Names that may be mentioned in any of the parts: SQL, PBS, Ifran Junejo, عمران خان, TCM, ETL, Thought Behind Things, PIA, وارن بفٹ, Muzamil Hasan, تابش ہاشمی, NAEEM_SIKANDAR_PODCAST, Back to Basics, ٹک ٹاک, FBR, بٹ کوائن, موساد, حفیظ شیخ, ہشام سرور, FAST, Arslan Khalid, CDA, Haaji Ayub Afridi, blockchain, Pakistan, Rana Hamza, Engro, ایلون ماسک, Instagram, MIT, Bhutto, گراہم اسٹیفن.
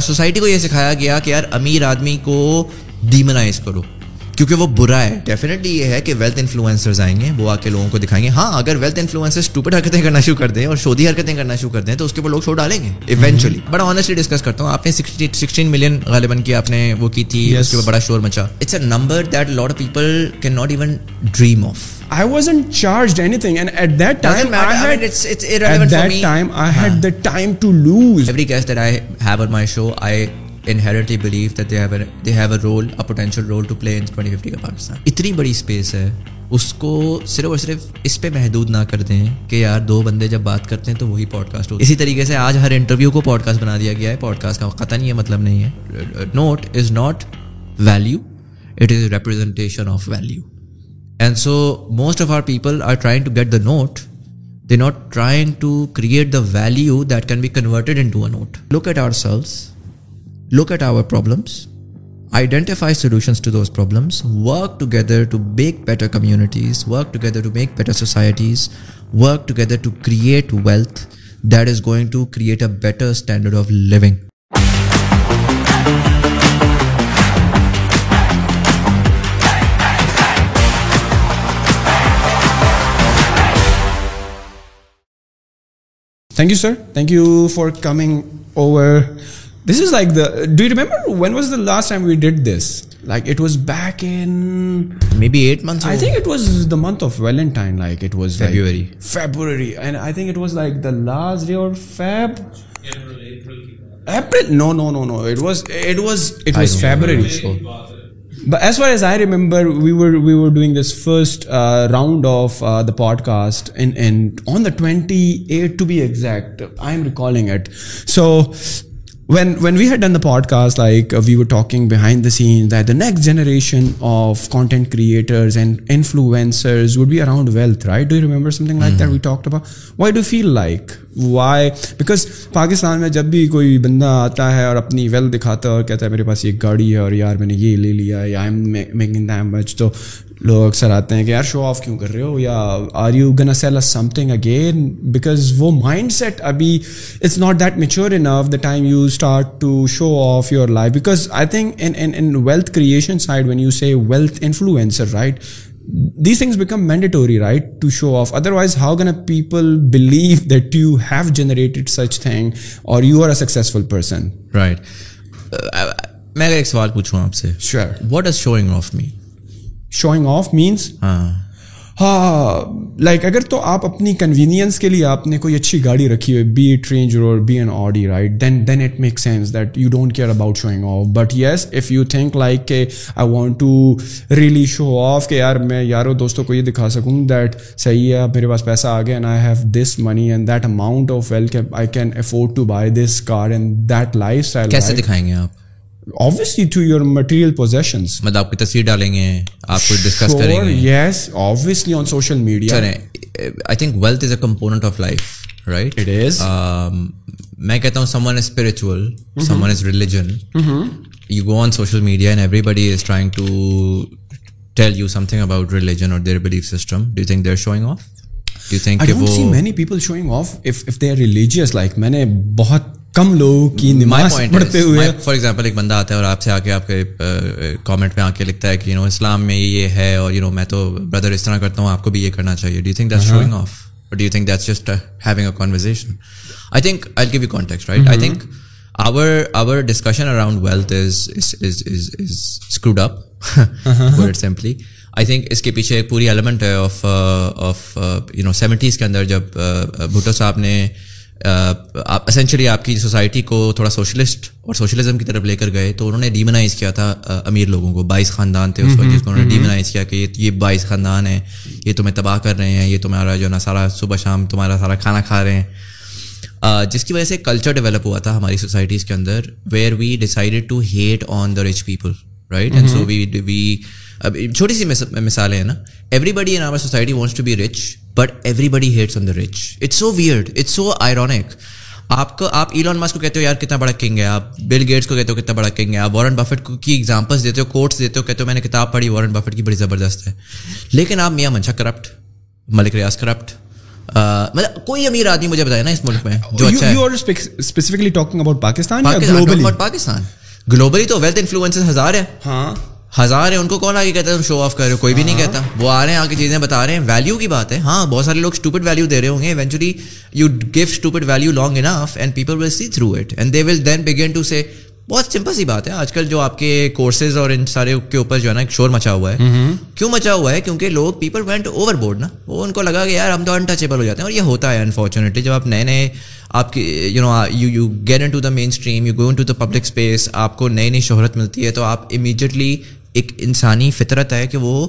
Society کو یہ سکھایا گیا کہ یار امیر آدمی کو ڈیمنائز کرو کیونکہ وہ برا ہے. ڈیفینیٹلی یہ ہے کہ ویلتھ انفلوئنسرز آئیں گے, وہ آ کے لوگوں کو دکھائیں گے. ہاں اگر ویلتھ انفلوئنسرز اسٹوپڈ حرکتیں کرنا شروع کر دیں اور شودی حرکتیں کرنا شروع کر دیں تو اس کے اوپر لوگ شو ڈالیں گے ایونچولی. بڑا آنیسٹلی ڈسکس کرتا ہوں, آپ نے 16 ملین غالباً کی آپ نے وہ کی تھی, اس کے اوپر بڑا شور مچا. It's a number that lot of people can not even dream of. I wasn't charged anything, and at that time it's irrelevant for me. At that time I had the time to lose. Every guest that I have on my show, I inherently believe that they have a role, a potential role to play in 2050 ka Pakistan. Itni badi space hai, usko sirf aur sirf is pe mehdood na kar dein ki yaar do bande jab baat karte hain to wahi podcast ho. Isi tarike se aaj har interview ko podcast bana diya gaya hai. Podcast ka qatan ye matlab nahi hai. Note is not value, it is representation of value. And so most of our people are trying to get the note, they're not trying to create the value that can be converted into a note. Look at ourselves, look at our problems, identify solutions to those problems, work together to make better communities, work together to make better societies, work together to create wealth that is going to create a better standard of living. Thank you, sir. Thank you for coming over. This is like the... Do you remember when was the last time we did this? Like it was back in... Maybe 8 months ago. I think it was the month of Valentine. Like it was February. Like February. And I think it was like the last day or Feb. April. No. It was February. But as far as I remember, we were doing this first round of the podcast in on the 28th to be exact. I am recalling it. So when we had done the podcast, like we were talking behind the scenes that the next generation of content creators and influencers would be around wealth, right? Do you remember something like that we talked about? Why do you feel like? Why? Because Pakistan میں جب بھی کوئی بندہ آتا ہے اور اپنی wealth دکھاتا ہے اور کہتا ہے میرے پاس یہ گاڑی ہے اور یار میں نے یہ لے لیا یا I'm making that much, تو لوگ اکثر آتے ہیں کہ یار شو آف کیوں کر رہے ہو یا are you gonna sell us something again, because وہ مائنڈ سیٹ ابھی it's not that mature enough the time you start to show off your life. Because I think in wealth creation side when you say wealth influencer right, these things become mandatory, right, to show off. Otherwise how gonna people believe that you have generated such thing or you are a successful person, right? Main ek sawal puchu aapse. Sure. What does showing off mean? Showing off means like agar to aap apni convenience ke liye aapne koi achhi gaadi rakhi ho, be it Range Rover or be an Audi, right, then it makes sense that you don't care about showing off. But yes, if you think like I want to really show off ke yaar main yaro dosto ko ye dikha sakun that sahi hai mere paas paisa aa gaya and I have this money and that amount of wealth I can afford to buy this car and that lifestyle. Kaise dikhayenge aap? Obviously to your material possessions. مطلب آپ کی تصویر ڈالیں گے, آپ کو discuss کریں گے. Yes, obviously on social media. I think wealth is a component of life, right? It is. میں کہتا ہوں someone is spiritual, someone is religion. You go on social media and everybody is trying to tell you something about religion or their belief system. Do you think they're showing off? Do you think I don't see many people showing off if they're religious. Like میں نے بہت کم لوگوں کی نماز پڑھتے ہوئے, for example ایک بندہ آتا ہے اور آپ سے آ کے آپ کے کامنٹ میں آ کے لکھتا ہے کہ اسلام میں یہ ہے اور میں تو بردر اس طرح کرتا ہوں, آپ کو بھی یہ کرنا چاہیے. Do you think that's showing off اور do you think that's just having a conversation? I think I give you context, right. I think our discussion around wealth is screwed up word simply. I think iske piche ek puri element hai of 70s ke andar jab Bhutto صاحب نے essentially آپ کی society کو تھوڑا socialist اور socialism کی طرف لے کر گئے تو انہوں نے ڈیمنائز کیا تھا امیر لوگوں کو. 22 خاندان تھے اس وقت جس کو انہوں نے ڈیمنائز کیا کہ یہ 22 خاندان ہیں, یہ تمہیں تباہ کر رہے ہیں, یہ تمہارا جو ہے نا سارا صبح شام تمہارا سارا کھانا کھا رہے ہیں, جس کی وجہ سے کلچر ڈیولپ ہوا تھا ہماری سوسائٹیز کے اندر where we decided to hate on the rich people, right. And so we چھوٹی سی مثالیں ہیں نا, everybody in our society wants to be rich but everybody hates on the rich. It's so weird, it's so ironic. آپ ایلون ماسک کو کہتے ہو یار کتنا بڑا کنگ ہے, آپ بل گیٹس کو کہتے ہو کتنا بڑا کنگ ہے, آپ وارن بفٹ کی ایگزامپلس دیتے ہو, کوٹس دیتے ہو, کہتے ہو میں نے کتاب پڑھی وارن بفٹ کی بڑی زبردست ہے, لیکن آپ میاں منشا کرپٹ, ملک ریاض کرپٹ, مطلب کوئی امیر آدمی مجھے بتایا نا اس ملک میں جو اچھا ہے. You are specifically talking about Pakistan یا گلوبلی؟ پاکستان گلوبلی تو ویلتھ انفلوئنسز ہزار ہیں. ہاں ہزار ہیں. ان کو کون آگے کہتا ہے تم شو آف کر رہے ہو؟ کوئی بھی نہیں کہتا. وہ آ رہے ہیں آ کے چیزیں بتا رہے ہیں. ویلیو کی بات ہے. ہاں بہت سارے لوگ اسٹوپڈ ویلیو دے رہے ہوں گے. Eventually you give stupid value long enough and people will see through it and they will then begin to say. بہت سمپل سی بات ہے. آج کل جو آپ کے کورسز اور ان سارے کے اوپر جو ہے نا ایک شور مچا ہوا ہے. کیوں مچا ہوا ہے؟ کیونکہ لوگ پیپل وینٹ اوور بورڈ نا. وہ ان کو لگا کہ یار ہم تو انٹچیبل ہو جاتے ہیں. اور یہ ہوتا ہے انفارچونیٹلی. جب آپ نئے نئے آپ کی you know you get into the mainstream, you go in to the public space, آپ کو نئی نئی شہرت ملتی ہے تو آپ امیجیٹلی ایک انسانی فطرت ہے کہ وہ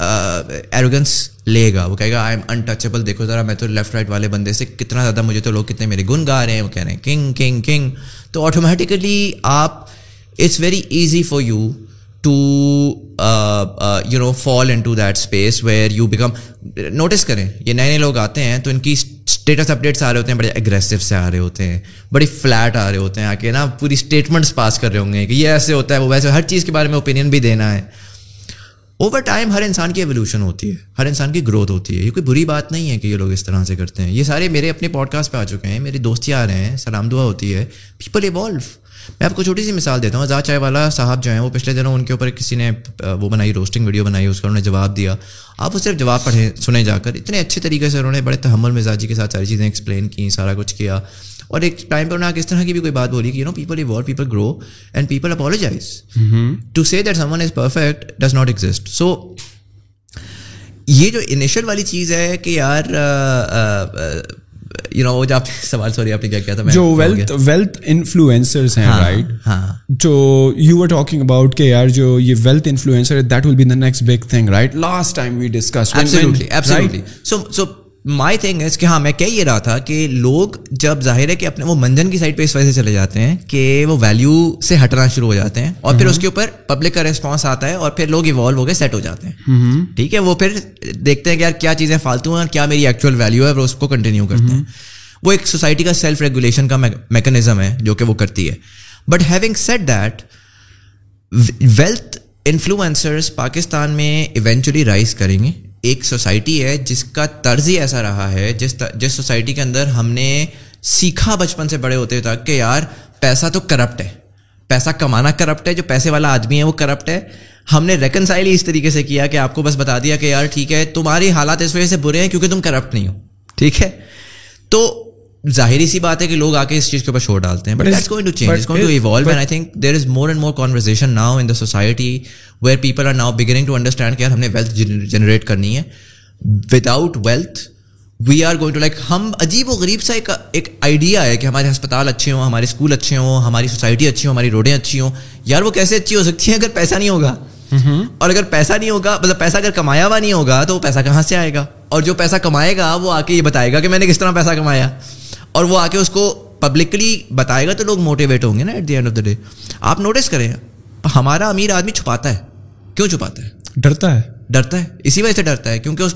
ایروگنس لے گا. وہ کہے گا آئی ایم انٹچیبل. دیکھو ذرا میں تو لیفٹ رائٹ والے بندے سے کتنا زیادہ مجھے تو لوگ کتنے میرے گن گا رہے ہیں. وہ کہہ رہے ہیں کنگ کنگ کنگ. تو آٹومیٹیکلی آپ it's very easy for you to you know fall into that space where you become. Notice کریں یہ نئے نئے لوگ آتے ہیں تو ان کی اسٹیٹس اپڈیٹس آ رہے ہوتے ہیں بڑے اگریسو سے آ رہے ہوتے ہیں, بڑی فلیٹ آ رہے ہوتے ہیں. آ کے نا پوری اسٹیٹمنٹس پاس کر رہے ہوں گے کہ یہ ایسے ہوتا ہے وہ ویسے, ہر چیز کے بارے میں اوپینین بھی دینا ہے. اوور ٹائم ہر انسان کی ایولیوشن ہوتی ہے, ہر انسان کی گروتھ ہوتی ہے. یہ کوئی بری بات نہیں ہے کہ یہ لوگ اس طرح سے کرتے ہیں. یہ سارے میرے اپنے پوڈ کاسٹ پہ آ چکے ہیں, میری دوستی آ رہے ہیں, سلام دعا ہوتی ہے. People evolve. میں آپ کو چھوٹی سی مثال دیتا ہوں. آزاد چائے والا صاحب جو ہیں وہ پچھلے دنوں ان کے اوپر کسی نے وہ بنائی, روسٹنگ ویڈیو بنائی, اس کا انہوں نے جواب دیا. آپ وہ صرف جواب پڑھیں سنیں جا کر. اتنے اچھے طریقے سے انہوں نے بڑے تحمل مزاجی کے ساتھ ساری چیزیں ایکسپلین کی, سارا کچھ کیا. اور ایک ٹائم پہ انہوں نے اس طرح کی بھی کوئی بات بولی کہ you know people evolve, people grow and people apologise. To say that someone is perfect does not exist. So یہ جو انیشل والی چیز ہے کہ یار یو نو جو آپ سوال سوری آپ نے کیا کیا تھا جو ویلتھ انفلوئنسرز ہیں رائٹ, جو یو آر ٹاکنگ اباؤٹ کہ یار جو یہ wealth influencer that will be the next big thing right. Last time we discuss absolutely absolutely. So my thing is کہ ہاں میں کہہ یہ رہا تھا کہ لوگ جب ظاہر ہے کہ اپنے وہ منجن کی سائڈ پہ اس وجہ سے چلے جاتے ہیں کہ وہ ویلیو سے ہٹنا شروع ہو جاتے ہیں اور پھر اس کے اوپر پبلک کا ریسپانس آتا ہے اور پھر لوگ ایوالو ہو کے سیٹ ہو جاتے ہیں. ٹھیک ہے, وہ پھر دیکھتے ہیں کہ یار کیا چیزیں فالتو ہیں اور کیا میری ایکچوئل ویلیو ہے, اور اس کو کنٹینیو کرتے ہیں. وہ ایک سوسائٹی کا سیلف ریگولیشن کا میکنزم ہے جو کہ وہ کرتی ہے. But having said that, wealth influencers Pakistan میں ایونچولی رائز کریں گے. ایک سوسائٹی ہے جس کا طرز ہی ایسا رہا ہے, جس سوسائٹی کے اندر ہم نے سیکھا بچپن سے بڑے ہوتے تک کہ یار پیسہ تو کرپٹ ہے, پیسہ کمانا کرپٹ ہے, جو پیسے والا آدمی ہے وہ کرپٹ ہے. ہم نے ریکنسائل اس طریقے سے کیا کہ آپ کو بس بتا دیا کہ یار ٹھیک ہے تمہاری حالات اس وجہ سے برے ہیں کیونکہ تم کرپٹ نہیں ہو. ٹھیک ہے, تو ظاہری سی بات ہے کہ لوگ آ کے اس چیز کے اوپر شور ڈالتے ہیں. But that's going to change, it's going to evolve, and I think there is more and more conversation now in the society where people are now beginning to understand کہ ہم نے ویلتھ جنریٹ کرنی ہے. Without wealth we are going to like, ہم عجیب و غریب سا ایک آئیڈیا ہے کہ ہمارے ہسپتال اچھے ہوں, ہمارے اسکول اچھے ہوں, ہماری سوسائٹی اچھی ہوں, ہماری روڈیں اچھی ہوں. یار وہ کیسے اچھی ہو سکتی ہیں اگر پیسہ نہیں ہوگا؟ اور اگر پیسہ نہیں ہوگا مطلب پیسہ اگر کمایا ہوا نہیں ہوگا تو وہ پیسہ کہاں سے آئے گا؟ اور جو پیسہ کمائے گا وہ آ کے یہ بتائے گا کہ میں نے کس طرح پیسہ کمایا, اور وہ آ کے اس کو پبلکلی بتائے گا تو لوگ موٹیویٹ ہوں گے نا at the end of the day. آپ نوٹس کریں ہمارا امیر آدمی چھپاتا ہے. کیوں چھپاتا ہے؟ ڈرتا ہے. ڈرتا ہے اسی وجہ سے ڈرتا ہے کیونکہ اس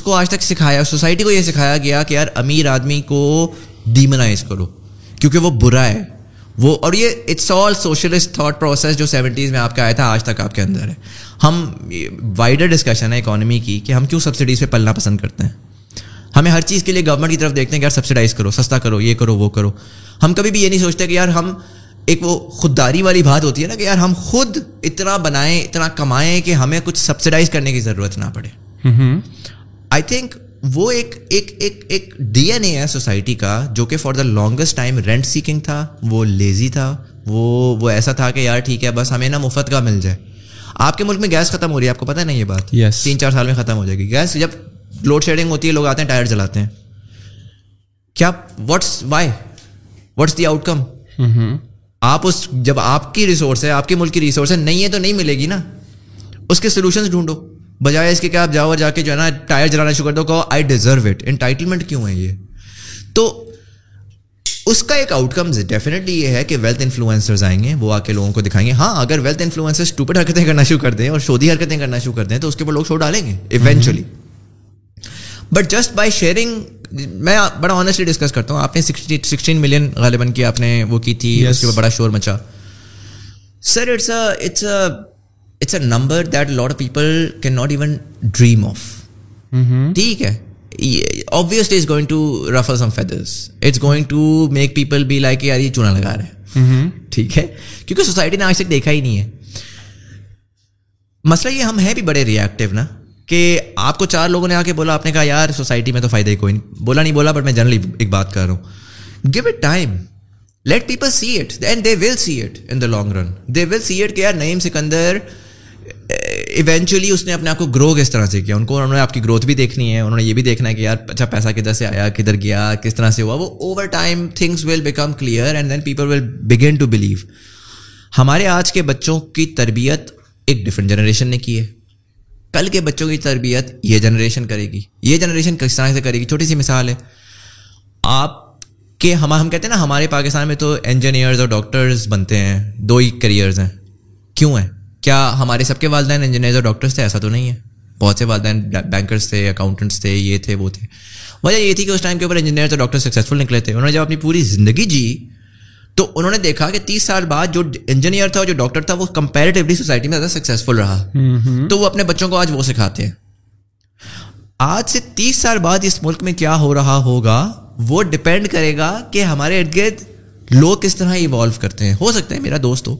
کو آج تک سکھایا, سوسائٹی کو یہ سکھایا گیا کہ یار امیر آدمی کو ڈیمونائز کرو کیونکہ وہ برا ہے. وہ اور یہ it's all socialist thought process جو 70s میں آپ کا آیا تھا آج تک آپ کے اندر ہے. ہم وائڈر ڈسکشن ہے اکانومی کی کہ ہم کیوں سبسڈیز پہ پلنا پسند کرتے ہیں. ہمیں ہر چیز کے لیے گورنمنٹ کی طرف دیکھتے ہیں کہ یار سبسڈائز کرو, سستا کرو, یہ کرو وہ کرو. ہم کبھی بھی یہ نہیں سوچتے کہ یار ہم ایک وہ خودداری والی بات ہوتی ہے نا کہ یار ہم خود اتنا بنائیں, اتنا کمائیں کہ ہمیں کچھ سبسڈائز کرنے کی ضرورت نہ پڑے. آئی تھنک وہ ایک ایک ایک ایک ڈی این اے ہے سوسائٹی کا جو کہ for the longest time rent seeking تھا. وہ لیزی تھا. وہ ایسا تھا کہ یار ٹھیک ہے بس ہمیں نا مفت کا مل جائے. آپ کے ملک میں گیس ختم ہو رہی ہے, آپ کو پتہ ہے نا یہ بات. 3-4 سال میں ختم ہو جائے گی گیس. جب لوڈ شیڈنگ ہوتی ہے لوگ آتے ہیں ٹائر جلاتے ہیں. کیا واٹس دی آؤٹ کم؟ آپ اس جب آپ کی ریسورس ہے, آپ کے ملک کی ریسورس ہے نہیں ہے تو نہیں ملے گی نا. اس کے سولوشنز ڈھونڈو بجائے اس کے کہ آپ جاؤ اور جا کے جو ہے نا ٹائر جلانا شروع کر دو. کہو آئی ڈیزرو اٹ. انٹائٹلمنٹ کیوں ہے یہ؟ تو اس کا ایک آؤٹ کم ڈیفینیٹلی یہ ہے کہ ویلتھ انفلوئنسرز آئیں گے, وہ آ کے لوگوں کو دکھائیں گے. ہاں اگر ویلتھ انفلوئنسرز اسٹوپڈ حرکتیں کرنا شروع کر دیں اور شودی حرکتیں کرنا شروع کر دیں تو اس کے اوپر لوگ شو ڈالیں گے eventually. But just by sharing, میں بڑا آنیسٹلی ڈسکس کرتا ہوں. آپ نے 16 ملین غالباً کی آپ نے وہ کی تھی, اس کے اوپر بڑا شور مچا. Sir it's a number that lot of people can not even dream of. ٹھیک ہے, obviously it's going to ruffle some feathers, it's going to make people be like yaar ye chuna laga raha hai, theek hai, kyunki society ne aaj tak dekha hi nahi hai. masla ye hum hai bhi bade reactive na, کہ آپ کو چار لوگوں نے آ کے بولا, آپ نے کہا یار سوسائٹی میں تو فائدہ ہی کوئی نہیں, بولا نہیں بولا, بٹ میں جنرلی ایک بات کر رہا ہوں. Give it time, let people see it, and they will see it in the long run, they will see it کہ یار نعیم سکندر ایونچولی اس نے اپنے آپ کو گرو کس طرح سے کیا. ان کو انہوں نے آپ کی گروتھ بھی دیکھنی ہے, انہوں نے یہ بھی دیکھنا ہے کہ یار اچھا پیسہ کدھر سے آیا, کدھر گیا, کس طرح سے ہوا. وہ over time things will become clear and then people will begin to believe. ہمارے آج کے بچوں کی تربیت ایک ڈفرینٹ جنریشن نے کی ہے, کل کے بچوں کی تربیت یہ جنریشن کرے گی, یہ جنریشن کس طرح سے کرے گی. چھوٹی سی مثال ہے آپ کے, ہم کہتے ہیں نا ہمارے پاکستان میں تو انجینئرز اور ڈاکٹرز بنتے ہیں, دو ہی کیریئرز ہیں. کیوں ہیں؟ کیا ہمارے سب کے والدین انجینئرز اور ڈاکٹرز تھے؟ ایسا تو نہیں ہے, بہت سے والدین بینکرز تھے, اکاؤنٹنٹس تھے, یہ تھے وہ تھے. وجہ یہ تھی کہ اس ٹائم کے اوپر انجینئرز اور ڈاکٹرز سکسیزفل نکلے تھے. انہوں نے جب اپنی پوری زندگی جی تو انہوں نے دیکھا کہ 30 سال بعد جو انجینئر تھا اور جو ڈاکٹر تھا وہ کمپیریٹیولی سوسائٹی میں زیادہ سکسیزفل رہا, تو وہ اپنے بچوں کو آج وہ سکھاتے ہیں. آج سے 30 سال بعد اس ملک میں کیا ہو رہا ہوگا وہ ڈپینڈ کرے گا کہ ہمارے ارد گرد لوگ کس طرح ایوالو کرتے ہیں. ہو سکتا ہے میرا دوست ہو,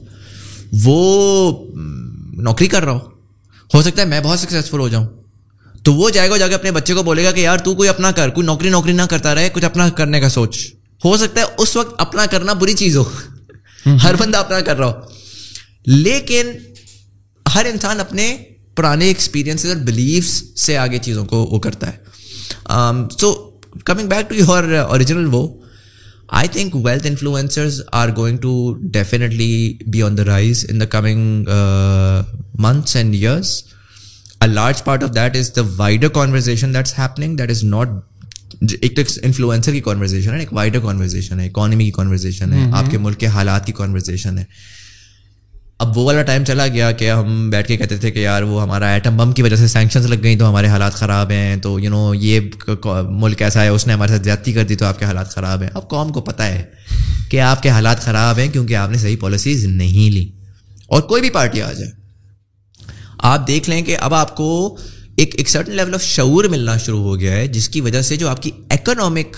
وہ نوکری کر رہا ہو سکتا ہے میں بہت سکسیزفل ہو جاؤں, تو وہ جائے گا جا کے اپنے بچے کو بولے گا کہ یار تو کوئی اپنا کر, کوئی نوکری نہ کرتا رہے, کچھ اپنا کرنے کا سوچ. ہو سکتا ہے اس وقت اپنا کرنا بری چیز ہو, ہر بندہ اپنا کر رہا ہو, لیکن ہر انسان اپنے پرانے ایکسپیرینسز اور بلیفس سے آگے چیزوں کو وہ کرتا ہے. So coming back to your original, وہ I think wealth influencers are going to definitely be on the rise in the coming months and years. A large part of that is the wider conversation that's happening, that is not ایک تو influencer کی conversation ہے, ایک wider conversation ہے, economy کی conversation ہے, آپ کے ملک کے حالات کی کانورزیشن ہے. اب وہ والا ٹائم چلا گیا کہ ہم بیٹھ کے کہتے تھے کہ یار وہ ہمارا ایٹم بم کی وجہ سے سینکشنز لگ گئیں تو ہمارے حالات خراب ہیں, تو یو نو یہ ملک ایسا ہے اس نے ہمارے ساتھ زیادتی کر دی تو آپ کے حالات خراب ہیں. اب قوم کو پتہ ہے کہ آپ کے حالات خراب ہیں کیونکہ آپ نے صحیح پالیسیز نہیں لی. اور کوئی بھی پارٹی آ جائے آپ دیکھ لیں کہ اب آپ کو ایک سرٹن لیول آف شعور ملنا شروع ہو گیا ہے جس کی وجہ سے جو آپ کی اکنامک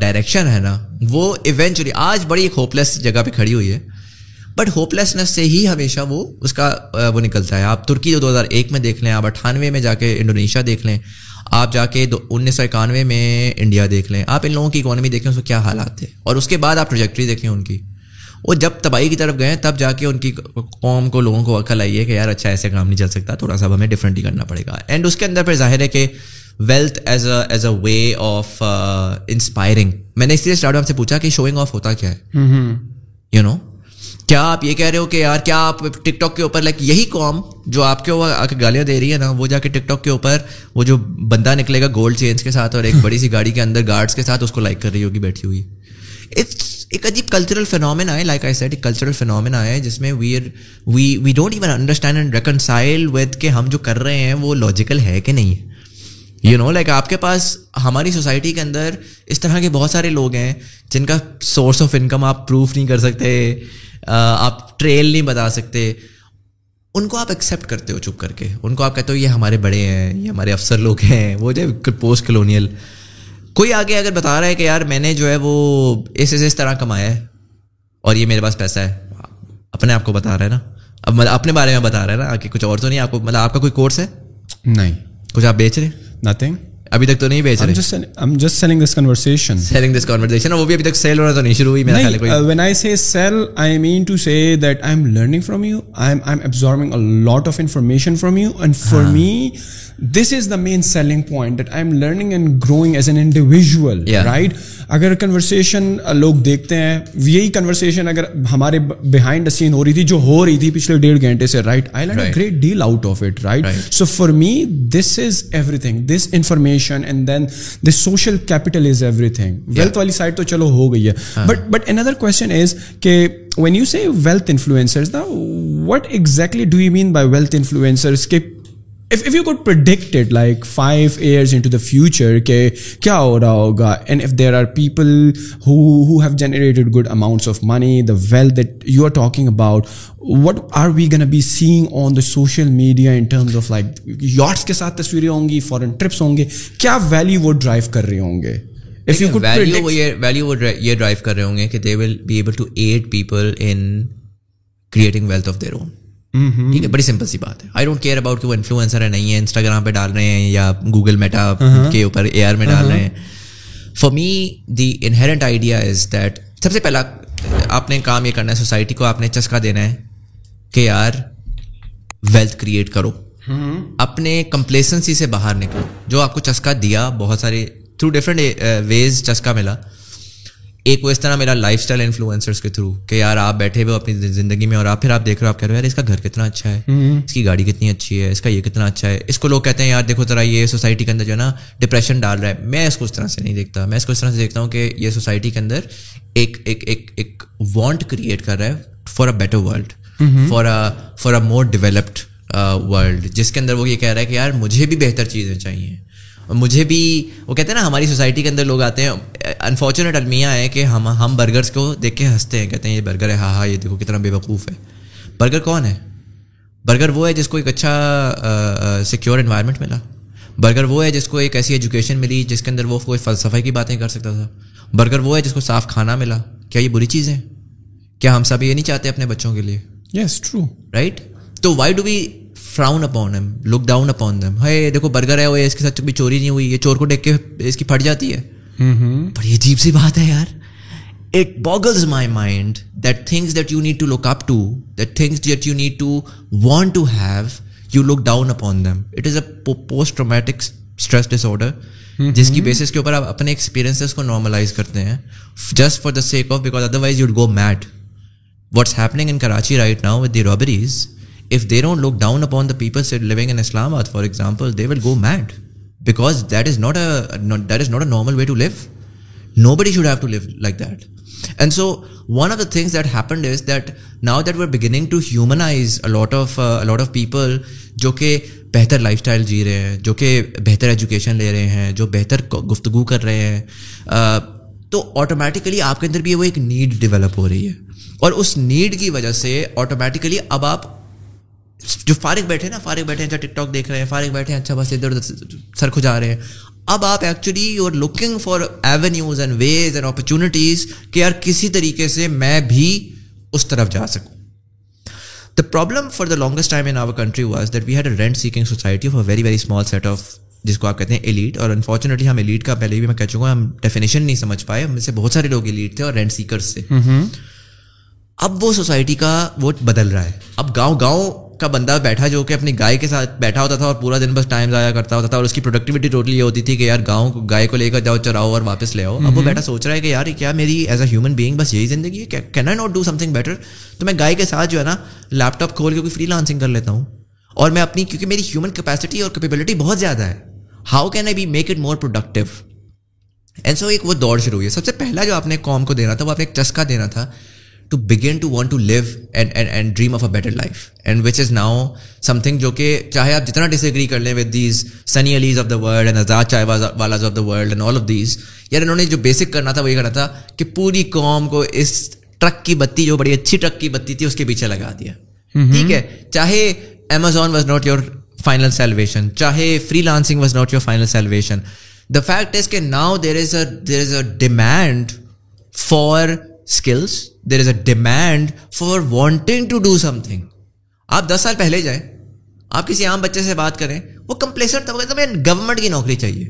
ڈائریکشن ہے نا وہ ایونچولی آج بڑی ایک ہوپ لیس جگہ پہ کھڑی ہوئی ہے, بٹ ہوپ لیسنس سے ہی ہمیشہ وہ اس کا وہ نکلتا ہے. آپ ترکی جو 2001 میں دیکھ لیں, آپ 98 میں جا کے انڈونیشیا دیکھ لیں, آپ جا کے 1991 میں انڈیا دیکھ لیں, آپ ان لوگوں کی اکانومی دیکھیں اس میں کیا حالات تھے, اور اس کے بعد آپ ٹریجیکٹری دیکھیں ان کی. وہ جب تباہی کی طرف گئے تب جا کے ان کی قوم کو لوگوں کو عقل آئی ہے کہ یار اچھا ایسے کام نہیں چل سکتا, تھوڑا سا ہمیں ڈفرینٹ ہی کرنا پڑے گا. اینڈ اس کے اندر پھر ظاہر ہے کہ wealth as a way of inspiring. میں نے اس لیے اسٹارٹ آپ سے پوچھا کہ شوئنگ آف ہوتا کیا ہے, یو نو کیا آپ یہ کہہ رہے ہو کہ یار کیا آپ ٹک ٹاک کے اوپر لائک یہی قوم جو آپ کے آ کے گالیاں دے رہی ہے نا وہ جا کے ٹک ٹاک کے اوپر وہ جو بندہ نکلے گا گولڈ چینز کے ساتھ اور ایک بڑی سی گاڑی کے اندر گارڈس کے ساتھ اس کو لائک کر رہی ہوگی بیٹھی ہوئی. ایک عجیب کلچرل فینومینا ہے, لائک آئی سیڈ ایک کلچرل فینومینا ہے جس میں we don't even understand and reconcile with کہ ہم جو کر رہے ہیں وہ لاجیکل ہے کہ نہیں ہے. یو نو لائک آپ کے پاس ہماری سوسائٹی کے اندر اس طرح کے بہت سارے لوگ ہیں جن کا سورس آف انکم آپ پروف نہیں کر سکتے, آپ ٹریل نہیں بتا سکتے, ان کو آپ ایکسیپٹ کرتے ہو چھپ کر کے, ان کو آپ کہتے ہو یہ ہمارے بڑے ہیں, یہ ہمارے افسر لوگ ہیں. وہ جو پوسٹ کلونیل کوئی آگے اگر بتا رہا ہے کہ یار میں نے جو ہے وہ اس طرح کمایا ہے اور یہ میرے پاس پیسہ ہے, اپنے آپ کو بتا رہا ہے نا, اب اپنے بارے میں بتا رہا ہے نا کہ کچھ اور تو نہیں. آپ کو مطلب آپ کا کوئی کورس ہے نہیں, کچھ آپ بیچ رہے nothing ابھی تک تو نہیں بیچ رہے. I'm just selling this conversation. Selling this conversation. وہ بھی ابھی تک سیل ہونا تو نہیں شروع ہوئی میرا خیال ہے کوئی. When I say sell, I mean to say that I'm learning from you. I'm absorbing a lot of information from you. And for me, this is the main selling point that I'm learning and growing as an individual. Yeah. Right? اگر conversation لوگ دیکھتے ہیں یہی conversation اگر ہمارے behind the scene ہو رہی تھی جو ہو رہی تھی پچھلے 1.5 گھنٹے سے, right? I learned a great deal out of it, right? So for me, this is everything. This information and then the social capital is everything. Wealth wali side to chalo ho gayi hai, but another question is ke when you say wealth influencers now what exactly do you mean by wealth influencers? Ke if you could predict it like 5 years into the future کہ کیا ہو رہا ہوگا, and if there are people who have generated good amounts of money, the wealth that you are talking about, what are we going to be seeing on the social media in terms of like yachts کے ساتھ تصویریں ہوں گی, foreign trips ہوں گے, کیا value وہ drive کر رہے ہوں گے? If you could predict value وہ یہ drive کر رہے ہوں گے کہ they will be able to aid people in creating wealth of their own. ٹھیک ہے, بڑی سمپل سی بات ہے. آئی ڈونٹ کیئر اباؤٹ کہ وہ انفلوئنسر ہے نہیں ہے, انسٹاگرام پہ ڈال رہے ہیں یا گوگل میٹا کے اوپر اے آر میں ڈال رہے ہیں. For me the inherent idea is that سب سے پہلا آپ نے کام یہ کرنا ہے, سوسائٹی کو آپ نے چسکا دینا ہے کہ یار ویلتھ کریٹ کرو, اپنے کمپلیسنسی سے باہر نکلو. جو آپ کو چسکا دیا بہت سارے تھرو ڈفرینٹ ویز چسکا ملا. ایک وہ اس طرح میرا لائف اسٹائل انفلوئنسرس کے تھرو کہ یار آپ بیٹھے ہوئے اپنی زندگی میں اور آپ پھر آپ دیکھ رہے ہو, آپ کہہ رہے ہو یار اس کا گھر کتنا اچھا ہے, اس کی گاڑی کتنی اچھی ہے, اس کا یہ کتنا اچھا ہے. اس کو لوگ کہتے ہیں یار دیکھو ذرا یہ سوسائٹی کے اندر جو ہے نا ڈپریشن ڈال رہا ہے. میں اس کو اس طرح سے نہیں دیکھتا, میں اس کو اس طرح سے دیکھتا ہوں کہ یہ سوسائٹی کے اندر ایک ایک ایک ایک وانٹ کریٹ کر رہا ہے for a better world, for a more developed world, جس کے اندر وہ یہ کہہ رہا ہے کہ یار مجھے بھی بہتر چیزیں چاہیے, مجھے بھی. وہ کہتے ہیں نا ہماری سوسائٹی کے اندر لوگ آتے ہیں, انفارچونیٹ المیہ ہے کہ ہم برگرس کو دیکھ کے ہنستے ہیں, کہتے ہیں یہ برگر ہے, ہاں ہاں یہ دیکھو کتنا بے وقوف ہے. برگر کون ہے؟ برگر وہ ہے جس کو ایک اچھا سیکیور انوائرمنٹ ملا, برگر وہ ہے جس کو ایک ایسی ایجوکیشن ملی جس کے اندر وہ کوئی فلسفہ کی باتیں کر سکتا تھا, برگر وہ ہے جس کو صاف کھانا ملا. کیا یہ بری چیز ہے؟ کیا ہم سب یہ نہیں چاہتے اپنے بچوں کے لیے؟ Yes true right. تو why do we frown upon them, look down upon them. Hey, دیکھو برگر ہے وہ, اس کے ساتھ بھی چوری نہیں ہوئی, یہ چور کو دیکھ کے اس کی پھٹ جاتی ہے. بڑی عجیب سی بات ہے یار. It boggles my mind that things that you need to look up to, that things that you need to want to have, you look down upon them. It is a post-traumatic stress disorder, جس کی basis کے اوپر آپ اپنے experiences کو normalise کرتے ہیں just for the sake of, because otherwise you'd go mad. What's happening in Karachi right now with the robberies, if they don't look down upon the people living in Islamabad, for example, they will go mad, because that is not a normal way to live. Nobody should have to live like that. And so one of the things that happened is that now that we're beginning to humanize a lot of people jo ke بہتر lifestyle جی رہے ہیں, جو کہ بہتر education لے رہے ہیں, جو بہتر گفتگو کر رہے ہیں, تو آٹومیٹیکلی آپ کے اندر بھی وہ ایک نیڈ ڈیولپ ہو رہی ہے, اور اس نیڈ کی وجہ سے آٹومیٹیکلی اب آپ جو فارغ بیٹھے ہیں اچھا ٹک ٹاک دیکھ رہے ہیں, فارغ بیٹھے ہیں اچھا بس ادھر ادھر سر کھجا رہے ہیں. اب آپ actually you are looking for avenues and ways and opportunities کہ یار کسی طریقے سے میں بھی اس طرف جا سکوں. The problem for the longest time in our country was that we had a rent seeking society of a very very small set of, جس کو آپ کہتے ہیں ایلیٹ. اور انفارچونیٹلی ہم ایلیٹ کا پہلے بھی میں کہہ چکا ہوں, ہم ڈیفینیشن نہیں سمجھ پائے, ہم سے بہت سارے لوگ ایلیٹ تھے اور رینٹ سیکرس تھے. اب وہ سوسائٹی کا وہ بدل رہا ہے. اب گاؤں کا بندہ بیٹھا جو کہ اپنی گائے کے ساتھ بیٹھا ہوتا تھا اور پورا دن بس ٹائم ضائع کرتا ہوتا تھا, اور اس کی پروڈکٹیوٹی ٹوٹلی یہ ہوتی تھی کہ یار گائے کو لے کر جاؤ, چراؤ اور واپس لے آؤ. اب وہ بیٹا سوچ رہا ہے کہ یار کیا میری ایز اے ہیومن بینگ بس یہی زندگی ہے, can I not do something better? تو میں گائے کے ساتھ جو ہے نا لیپ ٹاپ کھول کے کوئی فری لانسنگ کر لیتا ہوں, اور میں اپنی, کیونکہ میری ہیومن کیپیسٹی اور کیپیبلٹی بہت زیادہ ہے, how can I be make it more productive. And so ایک وہ دوڑ شروع ہوئی. سب سے پہلا جو آپ نے قوم کو دینا تھا, وہ آپ نے ایک چسکا دینا تھا to begin to want to live and dream of a better life, and which is now something jo ke chahe aap jitna disagree kar le with these Sunny Ali's of the world and Azad Chaiwala's of the world and all of these, yaar inhone jo basic karna tha wahi karna tha ki puri kaum ko is truck ki batti, jo badi achhi truck ki batti thi, uske piche laga diya. theek hai, chahe Amazon was not your final salvation, chahe freelancing was not your final salvation. The fact is that now there is a demand for skills, there is a demand for wanting to do something. آپ 10 سال پہلے جائیں, آپ کسی عام بچے سے بات کریں, وہ کمپلیسنٹ تھا, وہ کہتا ہے گورنمنٹ کی نوکری چاہیے,